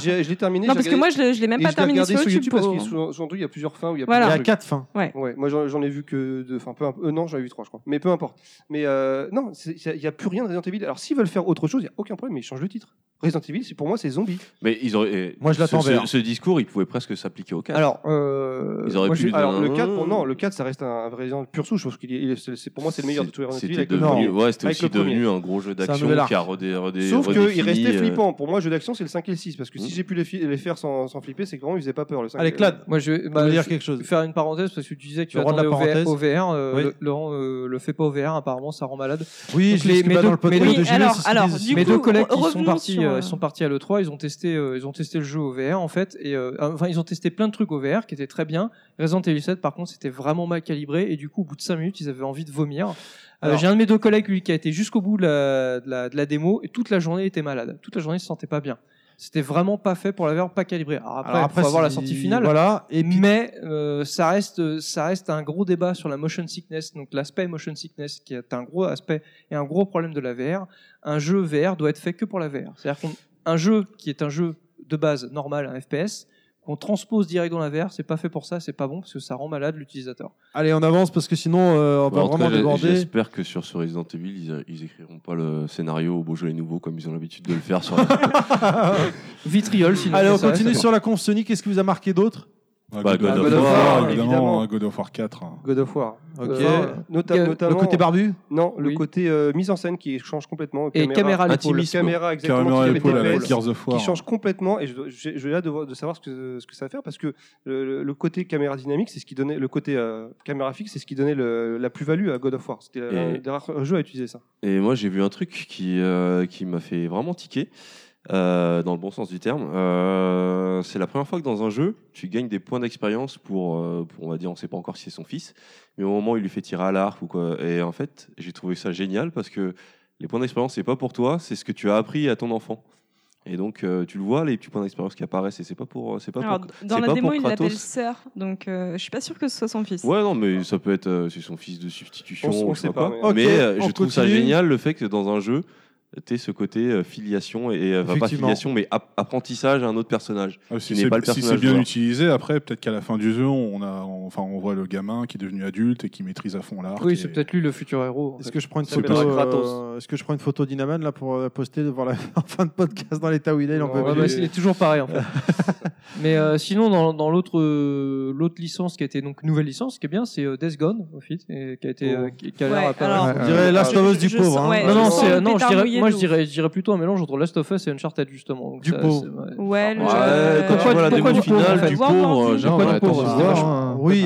je, je l'ai terminé. Non, parce regardé, que moi, je l'ai, je l'ai même pas terminé sur YouTube. YouTube pour... Parce qu'aujourd'hui, il y a plusieurs fins. Où il, y a voilà. il y a quatre fins. Ouais. ouais moi, j'en, j'en ai vu que deux. Enfin, peu imp... euh, non, j'en ai vu trois, je crois. Mais peu importe. Mais euh, non, il n'y a, a plus rien de Resident Evil. Alors, s'ils veulent faire autre chose, il n'y a aucun problème. Mais ils changent le titre. Resident Evil, c'est pour moi, c'est zombie. Mais ils auraient. Moi, je l'attendais. Ce, ce, ce discours, il pouvait presque s'appliquer au quatre. Alors, euh, ils auraient moi, pu. Je... Alors, le quatre, bon, non, le quatre, ça reste un vrai exemple pur souche. Je pense qu'il est, c'est pour moi, c'est le meilleur c'est, de tous les Resident Evil. C'était devenu, le... ouais, c'était avec aussi devenu un gros jeu d'action qui a redé, redé, Sauf redé, qu'il restait euh... flippant. Pour moi, jeu d'action, c'est le cinq et le six, parce que mmh. si j'ai pu les, fi- les faire sans, sans flipper, c'est que vraiment, ils faisaient pas peur. Le cinq. Allez, Clad. Moi, je vais bah, dire je, quelque chose. Faire une parenthèse parce que tu disais que tu attendais au V R. Laurent le fait pas au V R. Apparemment, ça rend malade. Oui, je l'ai. Alors, mes deux collègues qui sont partis. Ils sont partis à l'E trois, ils ont testé, euh, ils ont testé le jeu au V R en fait, et euh, enfin ils ont testé plein de trucs au V R qui étaient très bien. Resident Evil sept par contre c'était vraiment mal calibré et du coup au bout de cinq minutes ils avaient envie de vomir. Alors, euh, j'ai un de mes deux collègues lui qui a été jusqu'au bout de la, de la, de la démo et toute la journée il était malade, toute la journée il se sentait pas bien. C'était vraiment pas fait pour la V R, pas calibré. Alors après, Alors après, faut avoir la sortie finale. Voilà. Et puis... mais euh, ça reste, ça reste un gros débat sur la motion sickness, donc l'aspect motion sickness qui est un gros aspect et un gros problème de la V R. Un jeu V R doit être fait que pour la V R. C'est-à-dire qu'un jeu qui est un jeu de base normal, un F P S, qu'on transpose direct dans la V R, c'est pas fait pour ça, c'est pas bon parce que ça rend malade l'utilisateur. Allez, on avance parce que sinon euh, on va bah, vraiment cas, déborder. J'espère que sur ce Resident Evil, ils, ils écriront pas le scénario au Beaujolais Nouveau comme ils ont l'habitude de le faire sur. La... Vitriol, sinon. Allez, on ça, continue sur la conf Sony. Qu'est-ce que vous a marqué d'autre? Bah, God, God, God of War, War évidemment. God of War quatre. Hein. God of War. Ok. Euh, Nota- euh, notamment, le côté barbu? Non, le oui. côté euh, mise en scène qui change complètement. Caméra, et caméra à l'épaule. Caméra, exactement. Caméra à l'épaule à la Gears of War. Qui change complètement. Et j'ai, j'ai hâte de, de savoir ce que, ce que ça va faire parce que le, le côté caméra dynamique, c'est ce qui donnait, le côté euh, caméra fixe, c'est ce qui donnait le, la plus-value à God of War. C'était un des rares jeux à utiliser ça. Et moi, j'ai vu un truc qui, euh, qui m'a fait vraiment tiquer. Euh, dans le bon sens du terme, euh, c'est la première fois que dans un jeu, tu gagnes des points d'expérience pour, euh, pour, on va dire, on ne sait pas encore si c'est son fils, mais au moment où il lui fait tirer à l'arc ou quoi. Et en fait, j'ai trouvé ça génial parce que les points d'expérience, c'est pas pour toi, c'est ce que tu as appris à ton enfant. Et donc, euh, tu le vois, les petits points d'expérience qui apparaissent, et c'est pas pour, c'est pas alors, pour, dans c'est la pas démo, il l'appelle sœur, donc euh, je suis pas sûr que ce soit son fils. Ouais, non, mais ouais. ça peut être, euh, c'est son fils de substitution, on, on sait pas. pas. Mais, okay, mais euh, je trouve continue. ça génial le fait que dans un jeu. T'es ce côté euh, filiation et euh, pas filiation mais ap- apprentissage à un autre personnage. Ah, si, c'est, pas le personnage si c'est bien utilisé, après peut-être qu'à la fin du jeu, on a, on, enfin on voit le gamin qui est devenu adulte et qui maîtrise à fond l'arc. Oui, et... c'est peut-être lui le futur héros. Est-ce que je prends une photo euh, Est-ce que je prends une photo d'Inaman là pour euh, poster devant la en fin de podcast dans l'état où il est? Non, ouais, bah, il est toujours pareil en fait. Mais euh, sinon dans, dans l'autre euh, l'autre licence qui a été donc nouvelle licence, ce qui est bien, c'est euh, Death Gone au fait, et qui a été oh. euh, qui a l'air ouais, à part. On dirait Last of Us du pauvre. Non non c'est non je dirais moi, je dirais, je dirais plutôt un mélange entre Last of Us et Uncharted, justement. Donc, du ça, pauvre. Ouais, le... ouais, quand tu vois la démo finale du pauvre, j'ai envie de voir. Oui,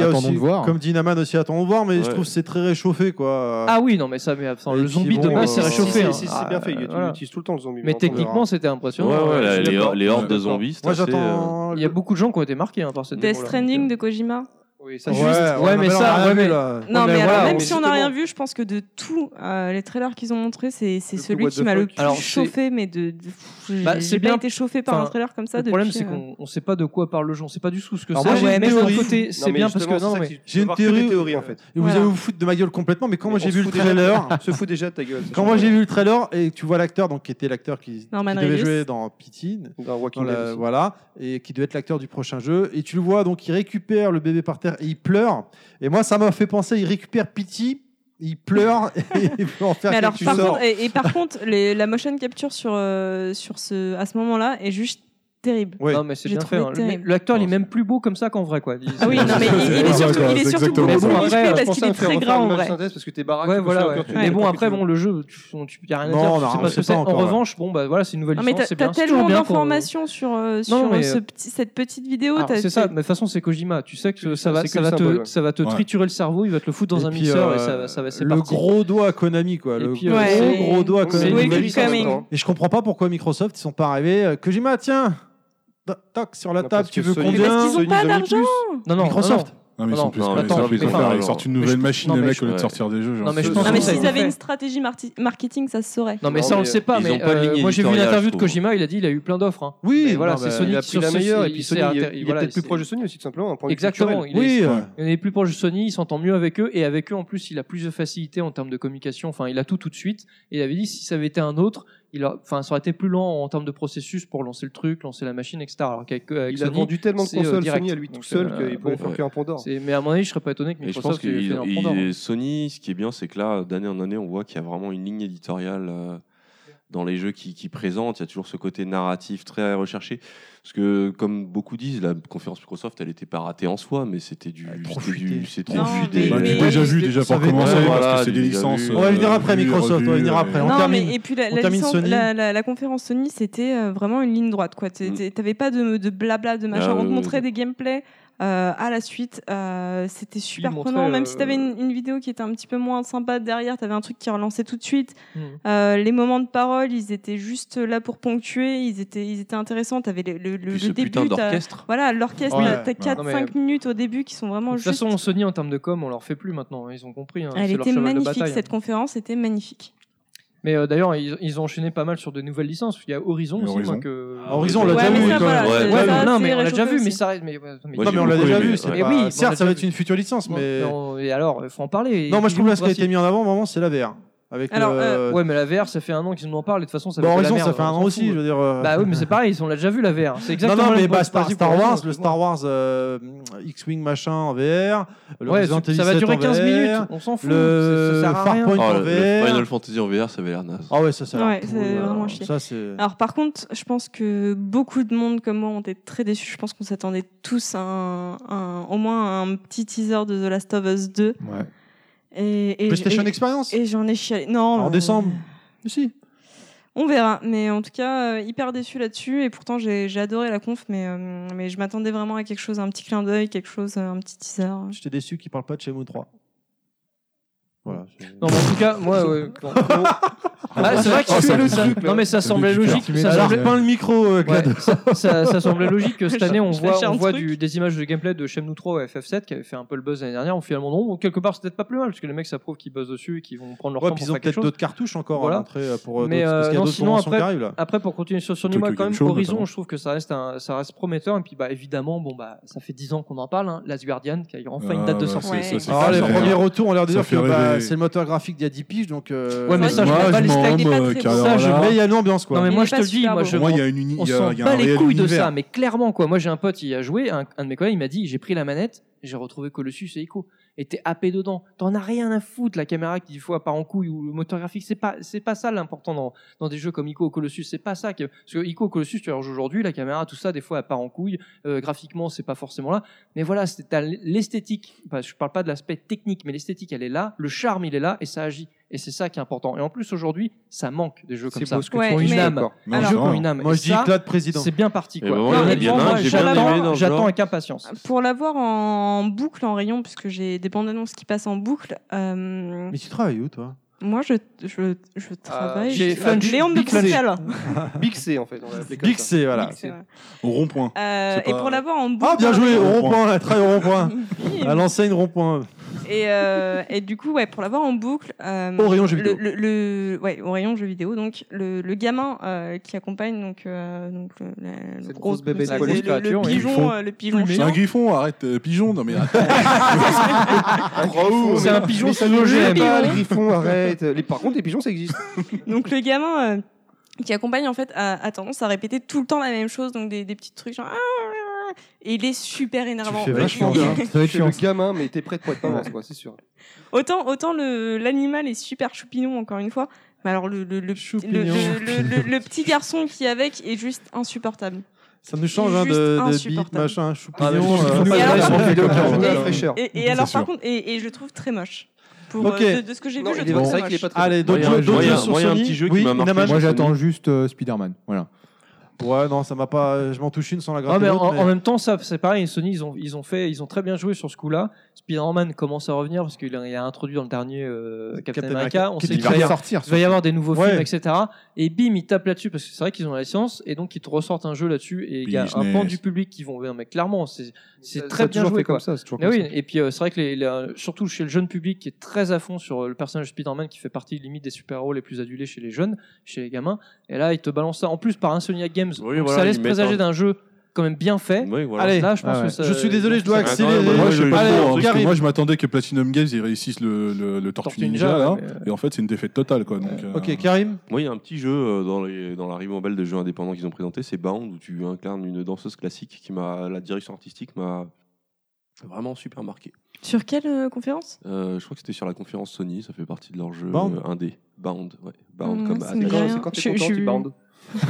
comme dit Inaman aussi, attendons de voir, mais je trouve que c'est très réchauffé, quoi. Ah oui, non, mais ça, mais le zombie de base, c'est réchauffé. C'est bien fait, il utilise tout le temps le zombie. Mais techniquement, c'était impressionnant. Les hordes de zombies, c'est assez... Il y a beaucoup de gens qui ont été marqués par cette démo. Death Stranding de Kojima. Oui, ça ouais, juste. Ouais, ouais mais ça. Ouais, mais... Non, mais, mais alors, voilà, même si on n'a rien vu, je pense que de tous euh, les trailers qu'ils ont montrés, c'est, c'est celui qui m'a le plus alors, chauffé. C'est... Mais de, de... Bah, j'ai c'est bien été chauffé par enfin, un trailer comme ça. Le depuis, problème, c'est qu'on ne sait pas de quoi parle le jeu. On ne sait pas du tout ce que alors c'est. Moi, j'ai ouais, mais d'un côté, c'est bien parce que non, mais j'ai une théorie en fait. Vous allez vous foutre de ma gueule complètement, mais quand moi j'ai vu le trailer, se fout déjà de ta gueule. Quand moi j'ai vu le trailer et tu vois l'acteur, donc qui était l'acteur qui devait jouer dans Pity, dans Walking Dead, voilà, et qui devait être l'acteur du prochain jeu, et tu le vois donc il récupère le bébé par terre. Et il pleure. Et moi, ça m'a fait penser, il récupère Pity, il pleure et il peut en faire mais alors, par contre, et, et par contre, les, la motion capture sur, euh, sur ce, à ce moment-là est juste terrible. Oui. Non, mais c'est j'ai bien fait. Hein. L'acteur, non, il est même plus beau comme ça qu'en vrai, quoi. Il, ah oui, non, mais il, il est surtout, il est surtout beaucoup plus musclé parce qu'il est très gras en vrai. Parce que t'es baraque. Ouais, voilà. Ouais. Mais bon, après, bon, le jeu, tu, tu y a rien à dire. Non, pas ce que c'est. En revanche, bon, bah voilà, c'est une nouvelle licence. Mais t'as tellement d'informations sur sur cette petite vidéo. C'est ça. Mais de toute façon, c'est Kojima. Tu sais que ça va, ça va te, ça va te triturer le cerveau. Il va te le foutre dans un mixeur et ça va, ça va. Le gros doigt à Konami, quoi. Le gros doigt à Konami. Et je comprends pas pourquoi Microsoft ils sont pas arrivés. Kojima, tiens. Tac sur la non, table, tu veux combien? Parce qu'ils n'ont pas d'argent. Non, non, Microsoft. Non, non, mais ils sont plus. Non, attends, ils, ils, ils sortent une nouvelle machine, les mecs, au lieu de sortir des jeux. Genre. Non, mais je pense. Non, mais s'ils avaient une stratégie marketing, ça se saurait. Non, mais ça, on le sait pas. Mais moi, j'ai vu une interview de Kojima. Il a dit, il a eu plein d'offres. Oui, voilà, c'est Sony qui la meilleure. Et puis Sony, il est peut-être plus proche de Sony aussi, tout simplement. Exactement. Oui. Il est plus proche de Sony. Il s'entend mieux avec eux. Et avec eux, en plus, il a plus de facilité en termes de communication. Enfin, il a tout tout de suite. Et il avait dit, si ça avait été un autre. Il a, enfin, ça aurait été plus lent en termes de processus pour lancer le truc, lancer la machine, et cetera. Alors qu'avec, avec il Sony, a vendu tellement de consoles, Sony à lui tout seul euh, qu'il pourrait faire qu'un Pandore. C'est, mais à mon avis, je serais pas étonné que Microsoft ait fait un Pandore. Et Sony, ce qui est bien, c'est que là, d'année en année, on voit qu'il y a vraiment une ligne éditoriale euh, dans les jeux qui, qui présentent. Il y a toujours ce côté narratif très recherché. Parce que, comme beaucoup disent, la conférence Microsoft, elle n'était pas ratée en soi, mais c'était du... C'est trop futé. Bah, du déjà vu, déjà, pour commencer, voilà, parce que c'est des licences... On va venir après, Microsoft, on va venir après. Non, on termine, mais, et puis la, la, licence, la, la, la conférence Sony, c'était vraiment une ligne droite, quoi. Tu n'avais pas de, de blabla, de machin. Euh, on te montrait des gameplays euh, à la suite. Euh, c'était super prenant, même euh... si tu avais une, une vidéo qui était un petit peu moins sympa derrière, tu avais un truc qui relançait tout de suite. Mmh. Euh, les moments de parole, ils étaient juste là pour ponctuer, ils étaient, ils étaient intéressants. Tu avais le, le Le, le début, d'orchestre. Voilà, l'orchestre, ouais, t'as quatre cinq mais... minutes au début qui sont vraiment juste. De toute façon, on se dit en termes de com, on leur fait plus maintenant. Ils ont compris. Hein, Elle était magnifique, cette conférence était magnifique. Mais euh, d'ailleurs, ils, ils ont enchaîné pas mal sur de nouvelles licences. Il y a Horizon aussi. Horizon, moi, que... ah, Horizon on l'a ouais, déjà vu. Ça, voilà, ouais, ouais, ça, non, mais on l'a déjà vu, aussi. mais ça reste. Mais, mais... Moi, non, mais on l'a déjà vu. C'est ouais. pas... Oui, certes, ça va être une future licence, mais. Et alors, il faut en parler. Non, moi, je trouve que ce qui a été mis en avant, vraiment, c'est la V R. Avec Alors, le... euh... ouais, mais la V R, ça fait un an qu'ils nous en parlent et de toute façon, ça. Bon, fait Horizon, la merde, ça fait un an aussi, je veux dire. Euh... Bah oui, mais c'est pareil, on l'a déjà vu la V R. C'est exactement. Non, non, mais bah, Star, Star Wars, le Star Wars euh, X-wing machin en V R. Le ouais, Resident Evil ça va durer quinze V R, minutes. On s'en fout. Le ça, ça sert à rien. Farpoint oh, en V R. Final Fantasy en V R, ça avait l'air naze. Ah ouais, ça sert. Ouais, c'est euh, vraiment chier. Ça, c'est... Alors par contre, je pense que beaucoup de monde comme moi ont été très déçus. Je pense qu'on s'attendait tous à un, un, au moins un petit teaser de The Last of Us deux. Ouais. Et, et, PlayStation et, Experience. Et j'en ai chialé. Non. En euh... décembre. Si. On verra. Mais en tout cas, euh, hyper déçu là-dessus. Et pourtant, j'ai, j'ai adoré la conf, mais euh, mais je m'attendais vraiment à quelque chose, un petit clin d'œil, quelque chose, un petit teaser. J'étais déçu qu'ils parlent pas de Shenmue trois. Voilà. Je... Non, mais en tout cas, moi, ouais. Quand... ah, c'est vrai que oh, ça, le ça, truc, non, mais ça semblait logique. Ça semblait pas le micro. Euh, ouais, ça, ça, ça semblait logique que cette année, on voit, on voit du, des images de gameplay de Shenmue trois et F F sept qui avait fait un peu le buzz l'année dernière. On finalement non. Donc, quelque part, c'est peut-être pas plus mal parce que les mecs, ça prouve qu'ils bossent dessus et qu'ils vont prendre leur ouais, temps pour faire quelque chose. Ils ont peut-être d'autres cartouches encore voilà. à montrer pour. Mais euh, parce qu'il y a non, sinon après, arrive, là. après, pour continuer sur Sony, moi, quand même, Horizon, je trouve que ça reste, ça reste prometteur. Et puis, bah, évidemment, bon, bah, ça fait dix ans qu'on en parle. Last Guardian, qui a enfin une date de sortie. Alors, les premiers retours, on leur dit que bah. C'est le moteur graphique d'il y a dix piges, donc. Euh... Ouais, mais ça, moi, je mets pas les steaks, pas très bon. Ça, je mets, il y a une ambiance, quoi. Non, mais il moi, je te le dis, moi, je. Moi, il y a une uni... On s'en bat les couilles univers. de ça, mais clairement, quoi. Moi, j'ai un pote, il a joué, un, un de mes collègues, il m'a dit, j'ai pris la manette, j'ai retrouvé Colossus et Ico. Et t'es happé dedans. T'en as rien à foutre, la caméra qui, des fois, part en couille ou le moteur graphique. C'est pas, c'est pas ça l'important dans, dans des jeux comme Ico ou Colossus. C'est pas ça que, parce que Ico ou Colossus, tu les rejoues aujourd'hui, la caméra, tout ça, des fois, elle part en couille. Euh, graphiquement, c'est pas forcément là. Mais voilà, c'est, t'as l'esthétique. Enfin, je parle pas de l'aspect technique, mais l'esthétique, elle est là. Le charme, il est là et ça agit. et c'est ça qui est important. Et en plus aujourd'hui, ça manque des jeux comme ça. C'est beau, ouais, une âme, un jeu qui a une âme. Moi je dis CLAD président. C'est bien parti quoi. Ouais, bien moi, j'ai j'attends, j'attends avec impatience. Pour l'avoir en boucle en rayon, puisque j'ai des bandes annonces qui passent en boucle. Euh... Mais tu travailles où toi? Moi, je, je, je travaille. Euh, j'ai fun. Léon de Pontial. Big C, en fait. On Big, comme ça. C, voilà. Big C, voilà. Au rond-point. Euh, et pas... pour l'avoir en boucle. Ah, bien joué, au rond-point. Elle travaille au rond-point. À l'enseigne rond-point. Et, euh, et du coup, ouais, pour l'avoir en boucle. Euh, au rayon jeux vidéo. Le, le, ouais, au rayon jeux vidéo. Donc, le, le gamin euh, qui accompagne, donc, euh, donc le, la, cette le grosse bébé de police, le, le pigeon. Euh, le pigeon. C'est un griffon, arrête, euh, pigeon. Non, mais attends. C'est un pigeon, ça ne gêne pas. Le griffon, arrête. Les, par contre, les pigeons, ça existe. Donc le gamin euh, qui accompagne, en fait, a, a tendance à répéter tout le temps la même chose, donc des, des petits trucs genre... Et il est super énervant. Tu fais vachement bien. Tu fais le gamin, mais t'es prêt de poids de tendance, quoi, c'est sûr. Autant, autant le, l'animal est super choupinou, encore une fois, mais alors le, le, le, le, le, le, le petit garçon qui est avec est juste insupportable. Ça nous change hein, de, de beat, machin, choupignon... Et alors, par contre, et je le trouve très moche. Pour, okay. euh, de, de ce que j'ai non, vu, je trouve ça moche. Allez, d'autres jeux sur Sony. Moi, il y a un petit jeu oui, qui m'a marqué. Inaman, moi, j'attends Sony. juste euh, Spider-Man. Voilà. Ouais, non, ça m'a pas. Je m'en touche une sans la gratter. Ah, mais en, mais... en même temps, ça, c'est pareil. Sony, ils ont, ils ont fait, ils ont très bien joué sur ce coup-là. Spider-Man commence à revenir parce qu'il a, il a introduit dans le dernier euh, Captain, Captain America. On sait qu'il va y avoir, il va y avoir des nouveaux ouais. films, et cetera. Et bim, ils tapent là-dessus parce que c'est vrai qu'ils ont la licence et donc ils te ressortent un jeu là-dessus et il y a un pan du public qui vont. Mais clairement, c'est, c'est ça, très ça bien joué fait comme ça. C'est toujours comme oui, ça. Et puis euh, c'est vrai que les, les, surtout chez le jeune public qui est très à fond sur le personnage Spider-Man qui fait partie limite des super-héros les plus adulés chez les jeunes, chez les gamins. Et là, ils te balancent ça en plus par un Insomniac Games. Oui, voilà, ça laisse présager un... d'un jeu quand même bien fait. Oui, voilà. Allez, là, je, pense ah ouais. que ça... je suis désolé, je dois accélérer. Moi, moi, je, Allez, moi, je m'attendais que Platinum Games ils réussissent le, le, le Tortue Ninja, Ninja là, mais... et en fait, c'est une défaite totale, quoi. Donc, ok, euh... Karim. Moi, il y a un petit jeu dans, les, dans la ribambelle de jeux indépendants qu'ils ont présenté, c'est Bound, où tu incarnes une danseuse classique qui m'a, la direction artistique m'a vraiment super marqué. Sur quelle euh, conférence euh, Je crois que c'était sur la conférence Sony. Ça fait partie de leur jeu Bound. Euh, indé. Bound, ouais. Bound mmh, comme. C'est, c'est, quand, c'est quand t'es content, tu Bound. c'est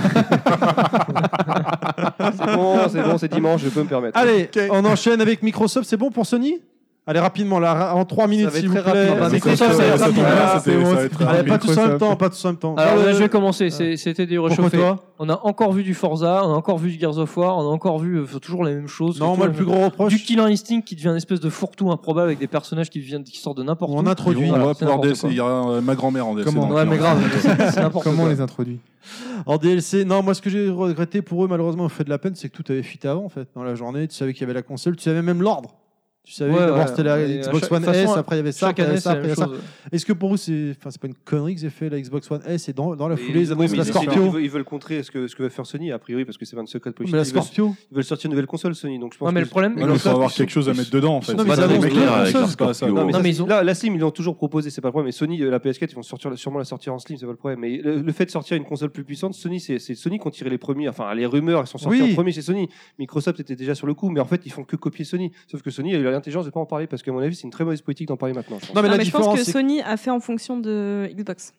bon, c'est bon, c'est dimanche, je peux me permettre. Allez, okay. On enchaîne avec Microsoft, c'est bon pour Sony ? Allez, rapidement, là, en trois minutes, s'il vous plaît. Rapide. Bah, Microsoft, ça va être rapide. Ah, c'est, c'est, ça va être rapide. Allez, pas tous en même temps, pas tous en même temps. Alors, euh, là, je vais commencer, c'est, c'était du réchauffé. On a encore vu du Forza, on a encore vu du Gears of War, on a encore vu euh, toujours les mêmes choses. Non, moi, le plus gros reproche... Du Killer Instinct qui devient une espèce de fourre-tout improbable avec des personnages qui, viennent, qui sortent de n'importe où. On introduit. Il y a ma grand-mère en D L C. Ouais, mais grave, c'est n'importe quoi. Comment on les introduit ? En D L C, non, moi ce que j'ai regretté pour eux, malheureusement, au fait de la peine, c'est que tout avait fuité avant en fait. Dans la journée, tu savais qu'il y avait la console, tu savais même l'ordre. Tu savais ouais, d'abord ouais, c'était la Xbox One S, après il y avait ça, après il y avait ça, après il y avait ça. Est-ce que pour vous, c'est, enfin, c'est pas une connerie que j'ai fait la Xbox One S et dans, dans la foulée, ils annoncent la Scorpio. Ils veulent, ils veulent contrer ce que, ce que veut faire Sony, a priori, parce que c'est pas un secret politique. Mais la Scorpio. Ils veulent sortir une nouvelle console, Sony. Donc je pense. Non, mais le problème, il faut avoir quelque chose à mettre dedans, en fait. Non, mais ça annonce la la Slim, ils l'ont toujours proposé, c'est pas le problème. Mais Sony, la P S quatre, ils vont sortir, sûrement la sortir en Slim, c'est pas le problème. Mais le fait de sortir une console plus puissante, Sony, c'est Sony qui ont tiré les premiers, enfin, les rumeurs, elles sont sorties en premier chez Sony. Microsoft était déjà sur le coup, mais en fait, ils font que copier Sony. Sauf que Sony, l'intelligence de pas en parler parce qu'à mon avis c'est une très mauvaise politique d'en parler maintenant. Non mais, la non, mais je pense que c'est... Sony a fait en fonction de Xbox.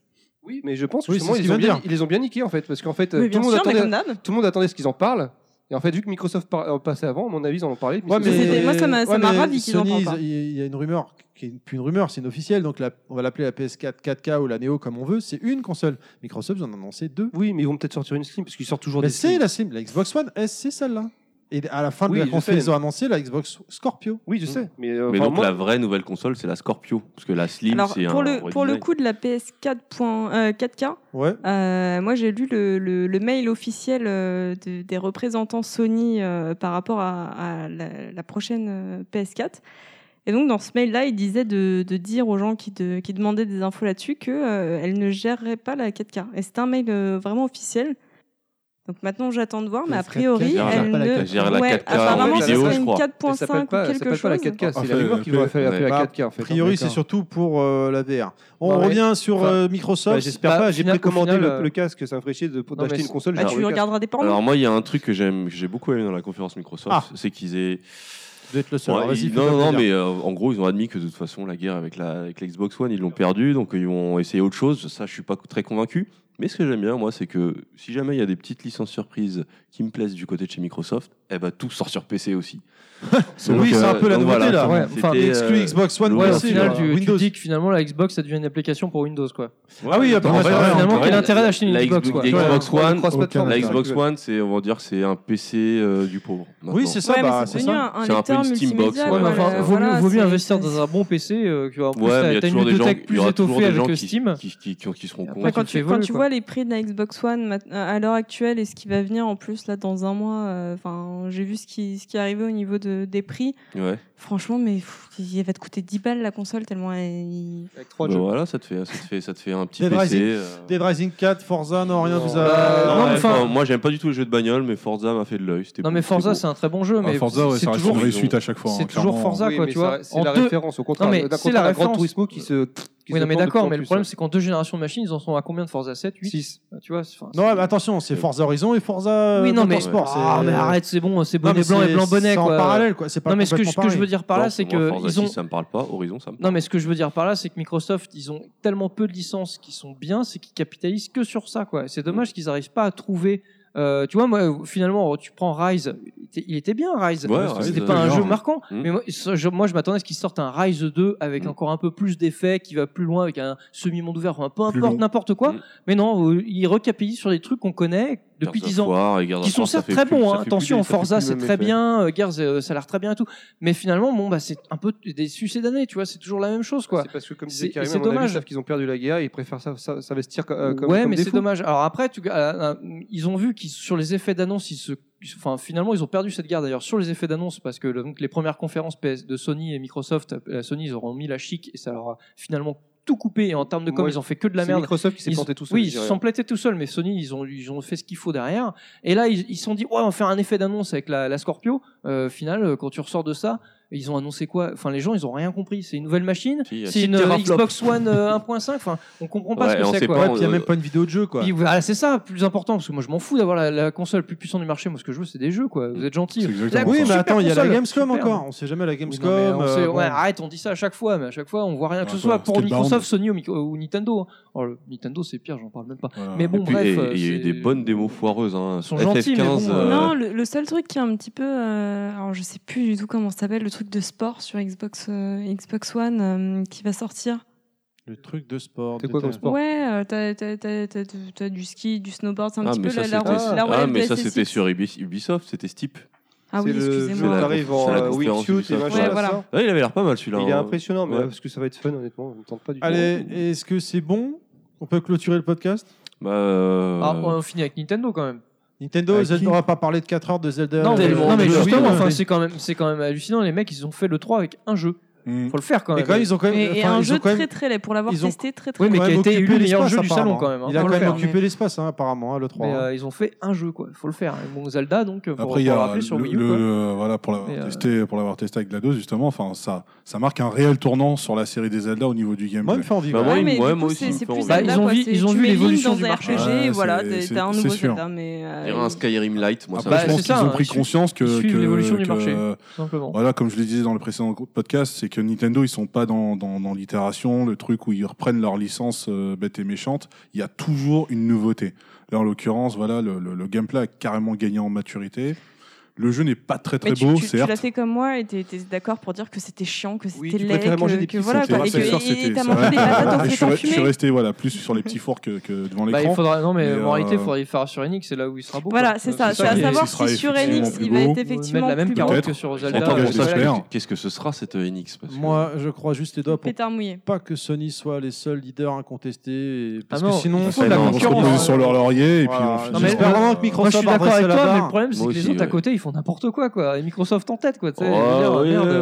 Oui, mais je pense que oui, justement ils, ont bien, ils les ont bien niqués en fait parce qu'en fait oui, tout, monde sûr, attendait, tout le monde attendait ce qu'ils en parlent. Et en fait, vu que Microsoft par... passait avant, à mon avis, ils en ont parlé. Ouais, mais... Moi, ça m'a, ouais, ça m'a ravi qu'ils Sony, en parlent. Il y a une rumeur, qui est plus une rumeur, c'est une officielle. Donc, la... on va l'appeler la P S quatre quatre K ou la Neo comme on veut. C'est une console. Microsoft, ils en ont annoncé deux. Oui, mais ils vont peut-être sortir une Slim parce qu'ils sortent toujours mais des Slim. C'est la Slim, la Xbox One S, c'est celle-là. Et à la fin de oui, la conférence, ils ont annoncé la Xbox Scorpio. Oui, je sais. Mais, euh, mais donc, moi... la vraie nouvelle console, c'est la Scorpio. Parce que la Slim, alors, c'est pour un... Le, pour le coup de la P S quatre K, ouais. euh, moi, j'ai lu le, le, le mail officiel euh, de, des représentants Sony euh, par rapport à, à la, la prochaine euh, P S quatre. Et donc, dans ce mail-là, il disait de, de dire aux gens qui, de, qui demandaient des infos là-dessus qu'elle euh, ne gérerait pas la quatre K. Et c'est un mail euh, vraiment officiel. Donc maintenant, j'attends de voir, mais a priori, quatre K. Elle ne... Elle gère la quatre K, ouais, apparemment, vidéo, ça serait une quatre virgule cinq ou quelque ça chose. Ça ne s'appelle pas la quatre K, c'est enfin, la rumeur qu'ils vont appeler la quatre K. A en fait, priori, c'est surtout pour euh, la V R. On bah, revient ouais. sur euh, Microsoft. Bah, j'espère bah, pas, j'ai précommandé final, le, le casque, ça me ferait chier de, non, d'acheter une console. Bah, tu regarderas des pornos. Alors moi, il y a un truc que j'aime, que j'ai beaucoup aimé dans la conférence Microsoft, c'est qu'ils aient... Vous êtes le seul. Ouais, Vas-y, non, non, mais euh, en gros, ils ont admis que de toute façon, la guerre avec la avec l'Xbox One, ils l'ont perdue, donc ils vont essayer autre chose. Ça, je suis pas très convaincu. Mais ce que j'aime bien, moi, c'est que si jamais il y a des petites licences surprises qui me plaisent du côté de chez Microsoft, eh ben, tout sort sur P C aussi. Donc, oui, c'est un peu euh, la nouveauté, voilà, là. Ouais, enfin, exclu Xbox One, ouais, P C, final, tu, Windows. Tu dis que finalement, la Xbox, ça devient une application pour Windows, quoi. Ah oui, après, finalement, quel intérêt d'acheter une Xbox, quoi. Xbox One, la Xbox One, c'est, on va dire, c'est un P C du pauvre. Oui, c'est ça, c'est ça. C'est un peu une Steambox. Vaut mieux investir dans un bon P C. Ouais, t'as une bibliothèque plus étoffée avec Steam. Qui seront cons. Quand tu vois les prix de la Xbox One à l'heure actuelle et ce qui va venir en plus là dans un mois, enfin euh, j'ai vu ce qui ce qui arrivait au niveau de des prix. Ouais. Franchement, mais pff, il va te coûter dix balles la console tellement elle... avec trois bah jeux. Voilà, ça te fait ça te fait ça te fait un petit Dead P C. Rising, euh... Dead Rising quatre, Forza, non rien de ça. Bah, non, non, mais, enfin... moi j'aime pas du tout les jeux de bagnole, mais Forza m'a fait de l'œil. C'était non beau, mais Forza c'est, c'est un très bon jeu, mais ah, Forza, c'est, c'est, ouais, c'est toujours réussite à chaque fois. C'est hein, toujours Forza oui, quoi, tu vois. C'est la référence au contraire. C'est la Gran Turismo qui se Oui, non, mais d'accord, mais le problème, ça. C'est qu'en deux générations de machines, ils en sont à combien de Forza sept, huit six. Tu vois, c'est... Non, mais attention, c'est Forza Horizon et Forza. Oui, non, mais... Sport, ah, c'est... mais arrête, c'est bon, c'est bonnet blanc et blanc bonnet, quoi. C'est en parallèle, quoi. C'est pas non, mais ce que, ce que je veux dire par là, non, c'est que. Moi, Forza ils ont... six, ça me parle pas, Horizon, ça me parle. Non, mais ce que je veux dire par là, c'est que Microsoft, ils ont tellement peu de licences qui sont bien, c'est qu'ils capitalisent que sur ça, quoi. C'est dommage qu'ils arrivent pas à trouver. Euh, tu vois, moi, finalement, tu prends Rise. Il était bien, Rise. Ouais, Rise c'était pas un jeu marquant. Mmh. Mais moi je, moi, je m'attendais à ce qu'ils sortent un Rise deux avec mmh. encore un peu plus d'effets, qui va plus loin, avec un semi-monde ouvert, enfin, peu importe, n'importe quoi. Mmh. Mais non, euh, ils recapitulent sur des trucs qu'on connaît depuis dix ans. Qui sont certes très bons, hein. Attention, Forza, c'est très bien. Gears, ça a l'air très bien et tout. Mais finalement, bon, bah, c'est un peu des succès d'années, tu vois. C'est toujours la même chose, quoi. C'est parce que, comme disait Karim, c'est dommage. Ils savent qu'ils ont perdu la guerre et ils préfèrent s'investir comme des fous. Ouais, mais c'est dommage. Alors après, ils ont vu qu'ils sur les effets d'annonce, ils se... enfin, finalement, ils ont perdu cette guerre d'ailleurs sur les effets d'annonce parce que le... donc, les premières conférences P S de Sony et Microsoft, la Sony, ils auront mis la chic et ça leur a finalement tout coupé. Et en termes de com, moi, ils ont fait que de la c'est merde. Microsoft qui s'est ils... planté tout seul. Oui, ils se sont plantés tout seuls, mais Sony, ils ont, ils ont fait ce qu'il faut derrière. Et là, ils se sont dit, ouais, on va faire un effet d'annonce avec la, la Scorpio. Euh, final, quand tu ressors de ça, ils ont annoncé quoi ? Enfin, les gens, ils ont rien compris. C'est une nouvelle machine, si, c'est une euh, Xbox One euh, un point cinq. Enfin, on comprend pas ouais, ce que c'est. Quoi. Pas, ouais, puis il y a même pas une vidéo de jeu, quoi. Puis, voilà, c'est ça, plus important, parce que moi, je m'en fous d'avoir la, la console la plus puissante du marché. Moi, ce que je veux, c'est des jeux, quoi. Vous êtes gentils. Oui, mais attends, il y a la Gamescom super, encore. On sait jamais la Gamescom. Oui, non, on sait, euh, ouais, bon. Arrête, on dit ça à chaque fois, mais à chaque fois, on voit rien que ouais, ce soit pour Microsoft, Sony ou, euh, ou Nintendo. Alors, le Nintendo, c'est pire, j'en parle même pas. Voilà. Mais bon, puis, bref. Il y a eu des bonnes démos foireuses. Ils sont gentils. Non, le seul truc qui est un petit peu, alors je sais plus du tout comment ça s'appelle. Truc de sport sur Xbox euh, Xbox One euh, qui va sortir. Le truc de sport. C'est quoi comme sport ? Ouais, euh, t'as, t'as, t'as, t'as, t'as du ski, du snowboard, c'est un ah, petit peu ça, la, la, ah, la, la Ah, mais ça, c'était sur Ubisoft, c'était Steep. Ah oui, excusez-moi. T'arrives en wingsuit et machin. Voilà. Ah, il avait l'air pas mal celui-là. Il est impressionnant, mais ouais. Parce que ça va être fun, honnêtement. On ne tente pas du tout. Allez, est-ce que c'est bon ? On peut clôturer le podcast ? Bah. Euh... Ah, on finit avec Nintendo quand même. Nintendo, on va pas parler de quatre heures de Zelda. Non, mais, non, mais justement, enfin, c'est quand même, c'est quand même hallucinant. Les mecs, ils ont fait le trois avec un jeu. Mmh. Faut le faire quand même. Et quand même, ils ont quand même. Et, et un jeu très très laid pour l'avoir ils testé ont... très très. Oui, mais qui a été le meilleur jeu du salon quand même. Hein. Il a quand même faire, occupé mais... l'espace, hein, apparemment, hein, le trois. Mais, euh, ils ont fait un jeu, quoi. Faut le faire. Bon, Zelda, donc. Après, pour, il y a le, sur Wii U, le voilà pour l'avoir euh... testé, pour l'avoir testé avec GLaDOS justement. Enfin, ça, ça marque un réel tournant sur la série des Zelda au niveau du gameplay. Moi, il fait envie. Moi aussi. Ils ont vu, ils ont vu l'évolution du R P G. Voilà, t'as un nouveau Zelda, mais. Il y a un Skyrim Light. Moi, je pense qu'ils ont pris conscience que l'évolution du marché. Voilà, comme je le disais dans le précédent podcast, c'est que Nintendo, ils sont pas dans, dans, dans l'itération, le truc où ils reprennent leur licence euh, bête et méchante. Il y a toujours une nouveauté. Là, en l'occurrence, voilà, le, le, le gameplay a carrément gagné en maturité. Le jeu n'est pas très très tu, beau, tu, certes. Tu l'as fait comme moi et t'es, t'es d'accord pour dire que c'était chiant, que c'était oui, laid, que, que voilà, quoi, et que, sûr, et, et t'as mangé des patates. Je suis resté voilà plus sur les petits fours que, que devant l'écran. Bah, il faudra, non mais, mais en euh... réalité, il faudrait y faire sur Enix, c'est là où il sera beau. Voilà, quoi. c'est ça. C'est, c'est à savoir si sur Enix, il va être effectivement la même carotte que sur Zelda. Qu'est-ce que ce sera cette Enix ? Moi, je crois juste les doigts pour pas que Sony soit les seuls leaders incontestés, parce que sinon, on se repose sur leur laurier et puis on finit. J'espère vraiment que Microsoft va rester là-bas. Mais le problème, c'est que les autres à côté, ils font n'importe quoi, quoi. Et Microsoft en tête, quoi. Tu sais, oh, ouais, merde,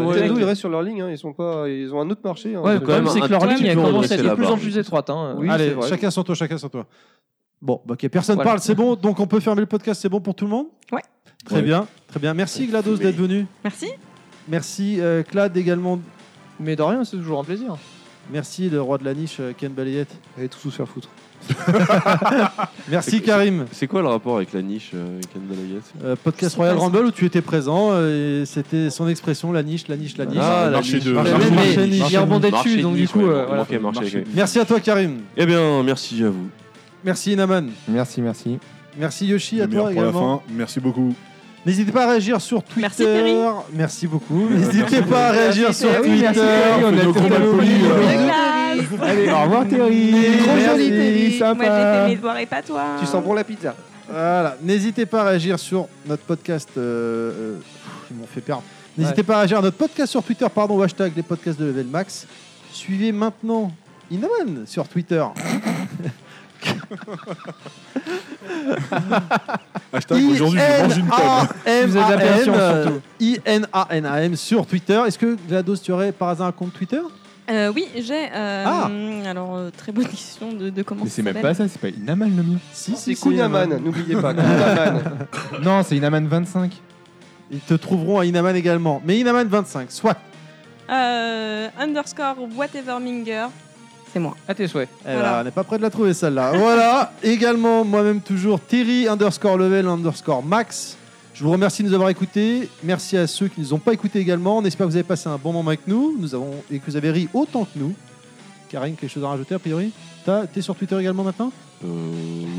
ouais, Nintendo, ouais. Ils restent sur leur ligne, hein. Ils sont pas, ils ont un autre marché. Hein. Ouais, quand, quand même, c'est que leur ligne, elle commence à être de plus en plus étroite, hein. Oui, allez, chacun sans toi, chacun sans toi. Bon, bah, ok, personne voilà. parle, c'est bon. Donc, on peut fermer le podcast, c'est bon pour tout le monde ? Ouais. Très ouais. bien, très bien. Merci GLaDOS d'être venu. Merci. Merci euh, Clad également. Mais de rien, c'est toujours un plaisir. Merci le roi de la niche, Ken Balayette. Allez, tous vous faire foutre. Merci c'est, Karim. C'est, c'est quoi le rapport avec la niche euh, avec Ken Balayette euh, Podcast c'est Royal Rumble où tu étais présent euh, et c'était son expression la niche, la niche, la niche. Ah, marché de niche. Il rebondait dessus donc du coup. Merci à toi Karim. Eh bien merci à vous. Merci Inaman. Merci, merci. Merci Yoshi, à toi également. Pour la fin. Merci beaucoup. N'hésitez pas à réagir sur Twitter. Merci, Perry. Merci beaucoup. N'hésitez pas à réagir sur Twitter. Merci, Perry. On a été poli. Allez, au revoir Thierry. Trop joli Thierry, sympa. Moi j'ai fait mes devoirs et pas toi. Tu sens bon la pizza. Voilà. N'hésitez pas à réagir sur notre podcast. Euh, euh, ils m'ont fait perdre. N'hésitez ouais. pas à réagir à notre podcast sur Twitter. Pardon, hashtag les podcasts de Level Max. Suivez maintenant Inaman sur Twitter. Hashtag aujourd'hui je mange une pomme. I N A N A M sur Twitter. Est-ce que GLaDOS, tu aurais par hasard un compte Twitter? Euh, oui, j'ai. Euh, ah. Alors, euh, très bonne question de, de comment. Mais c'est même pas ça, c'est pas Inaman le mien. Si, non, c'est, c'est Kunaman, Inaman. N'oubliez pas. Kunaman. Non, c'est Inaman vingt-cinq. Ils te trouveront à Inaman également. Mais Inaman vingt-cinq, soit. Euh, underscore whateverminger. C'est moi. À tes souhaits. Eh voilà. Là, on n'est pas près de la trouver celle-là. Voilà. Également, moi-même toujours, Thierry underscore level underscore max. Je vous remercie de nous avoir écoutés. Merci à ceux qui ne nous ont pas écoutés également. On espère que vous avez passé un bon moment avec nous, nous avons... et que vous avez ri autant que nous. Karim, quelque chose à rajouter a priori? T'as... T'es sur Twitter également maintenant? Euh,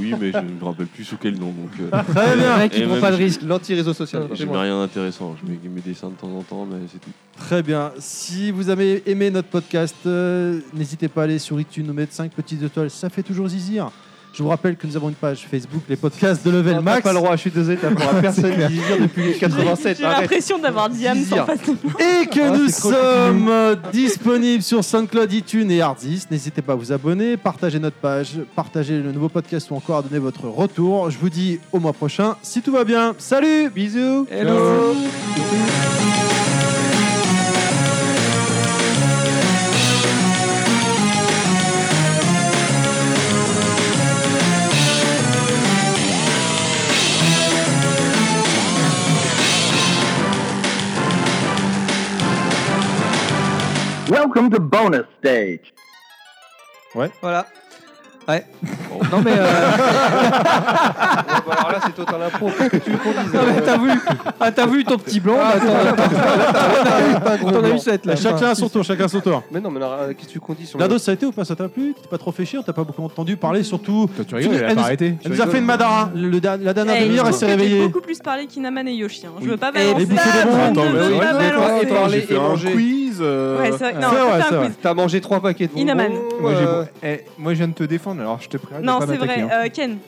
oui, mais je ne me rappelle plus sous quel nom. Donc, euh... Très bien. Vrai, qui ne prend pas de risque, l'anti-réseau social. Je mets rien d'intéressant, je mets mes dessins de temps en temps, mais c'est tout. Très bien. Si vous avez aimé notre podcast, euh, n'hésitez pas à aller sur iTunes, nous mettre cinq petites étoiles, ça fait toujours zizir. Je vous rappelle que nous avons une page Facebook, les podcasts de Level Max. T'as pas le droit, je suis désolé, t'as pas personne qui dit depuis quatre-vingt-sept. J'ai, j'ai l'impression d'avoir Diane sans face. Et que ah, nous sommes cool. disponibles sur SoundCloud, iTunes et Hardzis. N'hésitez pas à vous abonner, partagez notre page, partagez le nouveau podcast ou encore à donner votre retour. Je vous dis au mois prochain, si tout va bien. Salut, bisous. Hello. Welcome to bonus stage. Ouais. Voilà. Ouais. Bon. Non mais. Euh... ouais, bah alors là c'est total impro. Qu'est-ce que tu veux qu'on dise? Non mais t'as vu, ah, t'as vu ton petit blanc. Ah, bah, t'en as eu sept là. Chacun à son tour, chacun à son tour. Mais non mais alors, qu'est-ce que tu qu'on dit sur GLaDOS, le... ça a été ou pas? Ça t'a plu? T'es pas trop fait chier? T'as pas beaucoup entendu parler surtout? Toi, tu rigoles, elle, elle a pas arrêté. Elle nous a fait une Madara. Le, la dernière hey, demi-heure elle s'est réveillée. J'ai beaucoup plus parlé qu'Inaman et Yoshi. Hein. Je veux pas balancer. Et parler et manger. Euh... Ouais, c'est vrai. Non, c'est c'est un vrai. T'as mangé trois paquets de bonbons. Inaman. Moi, euh... eh, moi, je viens de te défendre, alors je te prie. Non, c'est vrai, hein. euh, Ken.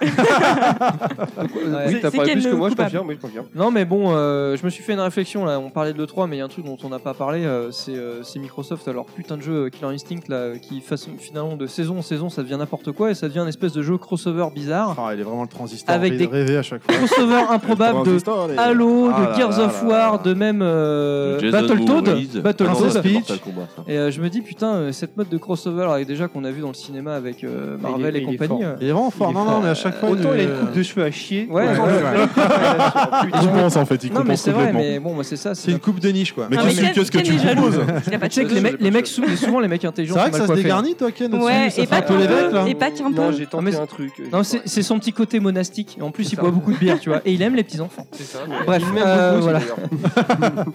oui, c'est, t'as c'est parlé Ken plus que moi, je confirme, oui, je confirme. Non, mais bon, euh, je me suis fait une réflexion là. On parlait de l'E trois, mais il y a un truc dont on n'a pas parlé. Euh, c'est, euh, c'est Microsoft, alors putain de jeu Killer Instinct là, qui façon, finalement de saison en saison, ça devient n'importe quoi et ça devient une espèce de jeu crossover bizarre. Ah, il est vraiment le transistor. Avec des rêver à chaque fois. Crossover improbable de les... Halo, ah de Gears of War, de même euh, Battletoad. Battletoad. Et euh, je me dis putain, euh, cette mode de crossover avec déjà qu'on a vu dans le cinéma avec euh, Marvel et compagnie. Il est vraiment fort. Non, non. Mais à chaque fois, autant il a une coupe de cheveux à chier. Ouais, ouais, ouais, ouais. Il commence en fait, il commence complètement. Mais bon, moi c'est ça. C'est, c'est une coupe de niche quoi. Mais qu'est-ce ah, que, que tu proposes? Tu sais que les, me- les mecs, souvent les mecs intelligents. C'est vrai que ça se dégarnit toi, Ken. Ouais, et pas qu'un peu. Et pas qu'un peu. Non, j'ai tenté un truc. Non, c'est son petit côté monastique. En plus, il boit beaucoup de bière, tu vois. Et il aime les petits enfants. C'est ça. Bref, voilà.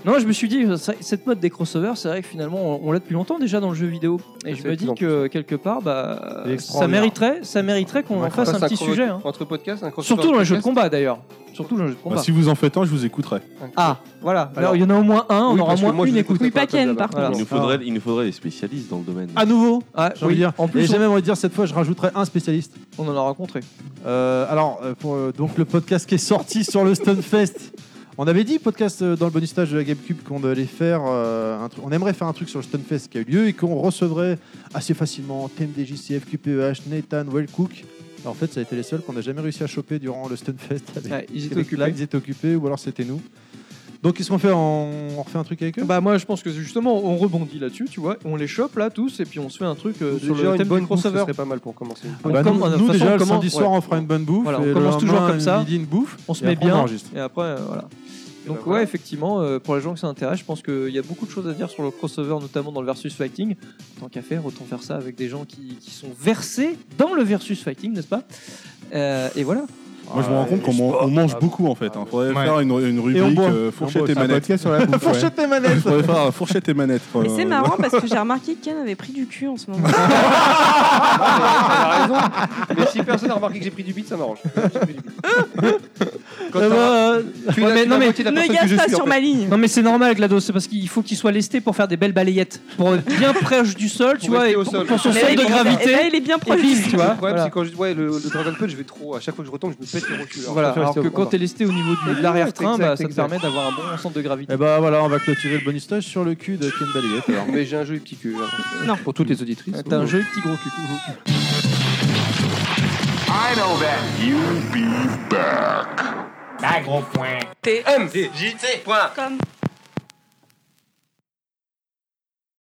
Non, je me suis dit, cette mode des crossovers, c'est vrai que finalement, on l'a depuis longtemps déjà dans le jeu vidéo. Et je me dis que quelque part, bah, ça mériterait, ça mériterait qu'on en fasse un petit. Sujet, hein. Entre podcasts, un surtout dans les podcast. Jeux de combat d'ailleurs. Surtout dans les jeux de combat. Bah, si vous en faites un, je vous écouterai. Ah, voilà. Alors, il y en a au moins un, on oui, aura au moins moi, une écoute. Oui, pas Ken, par contre. Il nous faudrait, il nous faudrait des spécialistes dans le domaine. À nouveau. Ah, j'ai oui. envie de dire. En plus, et j'ai on... même envie de dire cette fois, je rajouterai un spécialiste. On en a rencontré. Euh, alors, pour, euh, donc le podcast qui est sorti sur le Stunfest. On avait dit podcast dans le bonus stage de la GameCube qu'on allait faire euh, un truc, on aimerait faire un truc sur le Stunfest qui a eu lieu et qu'on recevrait assez facilement T M D J C F, Q P E H, Nathan, Wellcook. En fait, ça a été les seuls qu'on n'a jamais réussi à choper durant le Stunfest. Ah, ils étaient occupés. Là, ils étaient occupés, ou alors c'était nous. Donc, qu'est-ce qu'on fait? On refait un truc avec eux? Bah, moi, je pense que justement, on rebondit là-dessus, tu vois. On les chope là tous, et puis on se fait un truc euh, sur le thème du crossover. Ça serait pas mal pour commencer. Ah, bah, nous, nous déjà, le samedi soir, ouais. on fera une bonne bouffe. Voilà, on commence toujours comme ça. Midi, une bouffe. On se met après, bien. Et après, euh, voilà. Donc ouais, effectivement, euh, pour les gens que ça intéresse, je pense qu'il y a beaucoup de choses à dire sur le crossover, notamment dans le versus fighting. Tant qu'à faire, autant faire ça avec des gens qui, qui sont versés dans le versus fighting, n'est-ce pas? euh, Et voilà. Moi, je me rends compte qu'on man, mange beaucoup, en fait. Il hein. faudrait ouais. faire une, une rubrique euh, fourchette et manette. Fourchette et manette. Il faudrait faire fourchette et manette. Mais c'est marrant parce que j'ai remarqué que Ken avait pris du cul en ce moment. Elle a raison. Mais si personne a remarqué que j'ai pris du bide, ça m'arrange. Quand euh, tu ouais, mais non, mais ne gâche pas sur ma ligne. Non, mais c'est normal, GLaDOS, c'est parce qu'il faut qu'il soit lesté pour faire des belles balayettes. Pour être bien proche du sol, tu vois, et pour son centre de gravité. Il est bien proche du sol. Le problème, c'est quand je vois le Dragon Punch, je vais trop. À chaque fois que je retombe, je me pète le recul. Voilà, alors que quand t'es lesté au niveau de l'arrière-train, bah, ça te permet d'avoir un bon centre de gravité. Et bah voilà, on va clôturer le bonus stage sur le cul de Ken Balayette. Alors, mais j'ai un joli petit cul. Non. Pour toutes les auditrices. T'as un joli petit gros cul. I know that you'll be back. Bagro point T M J T point com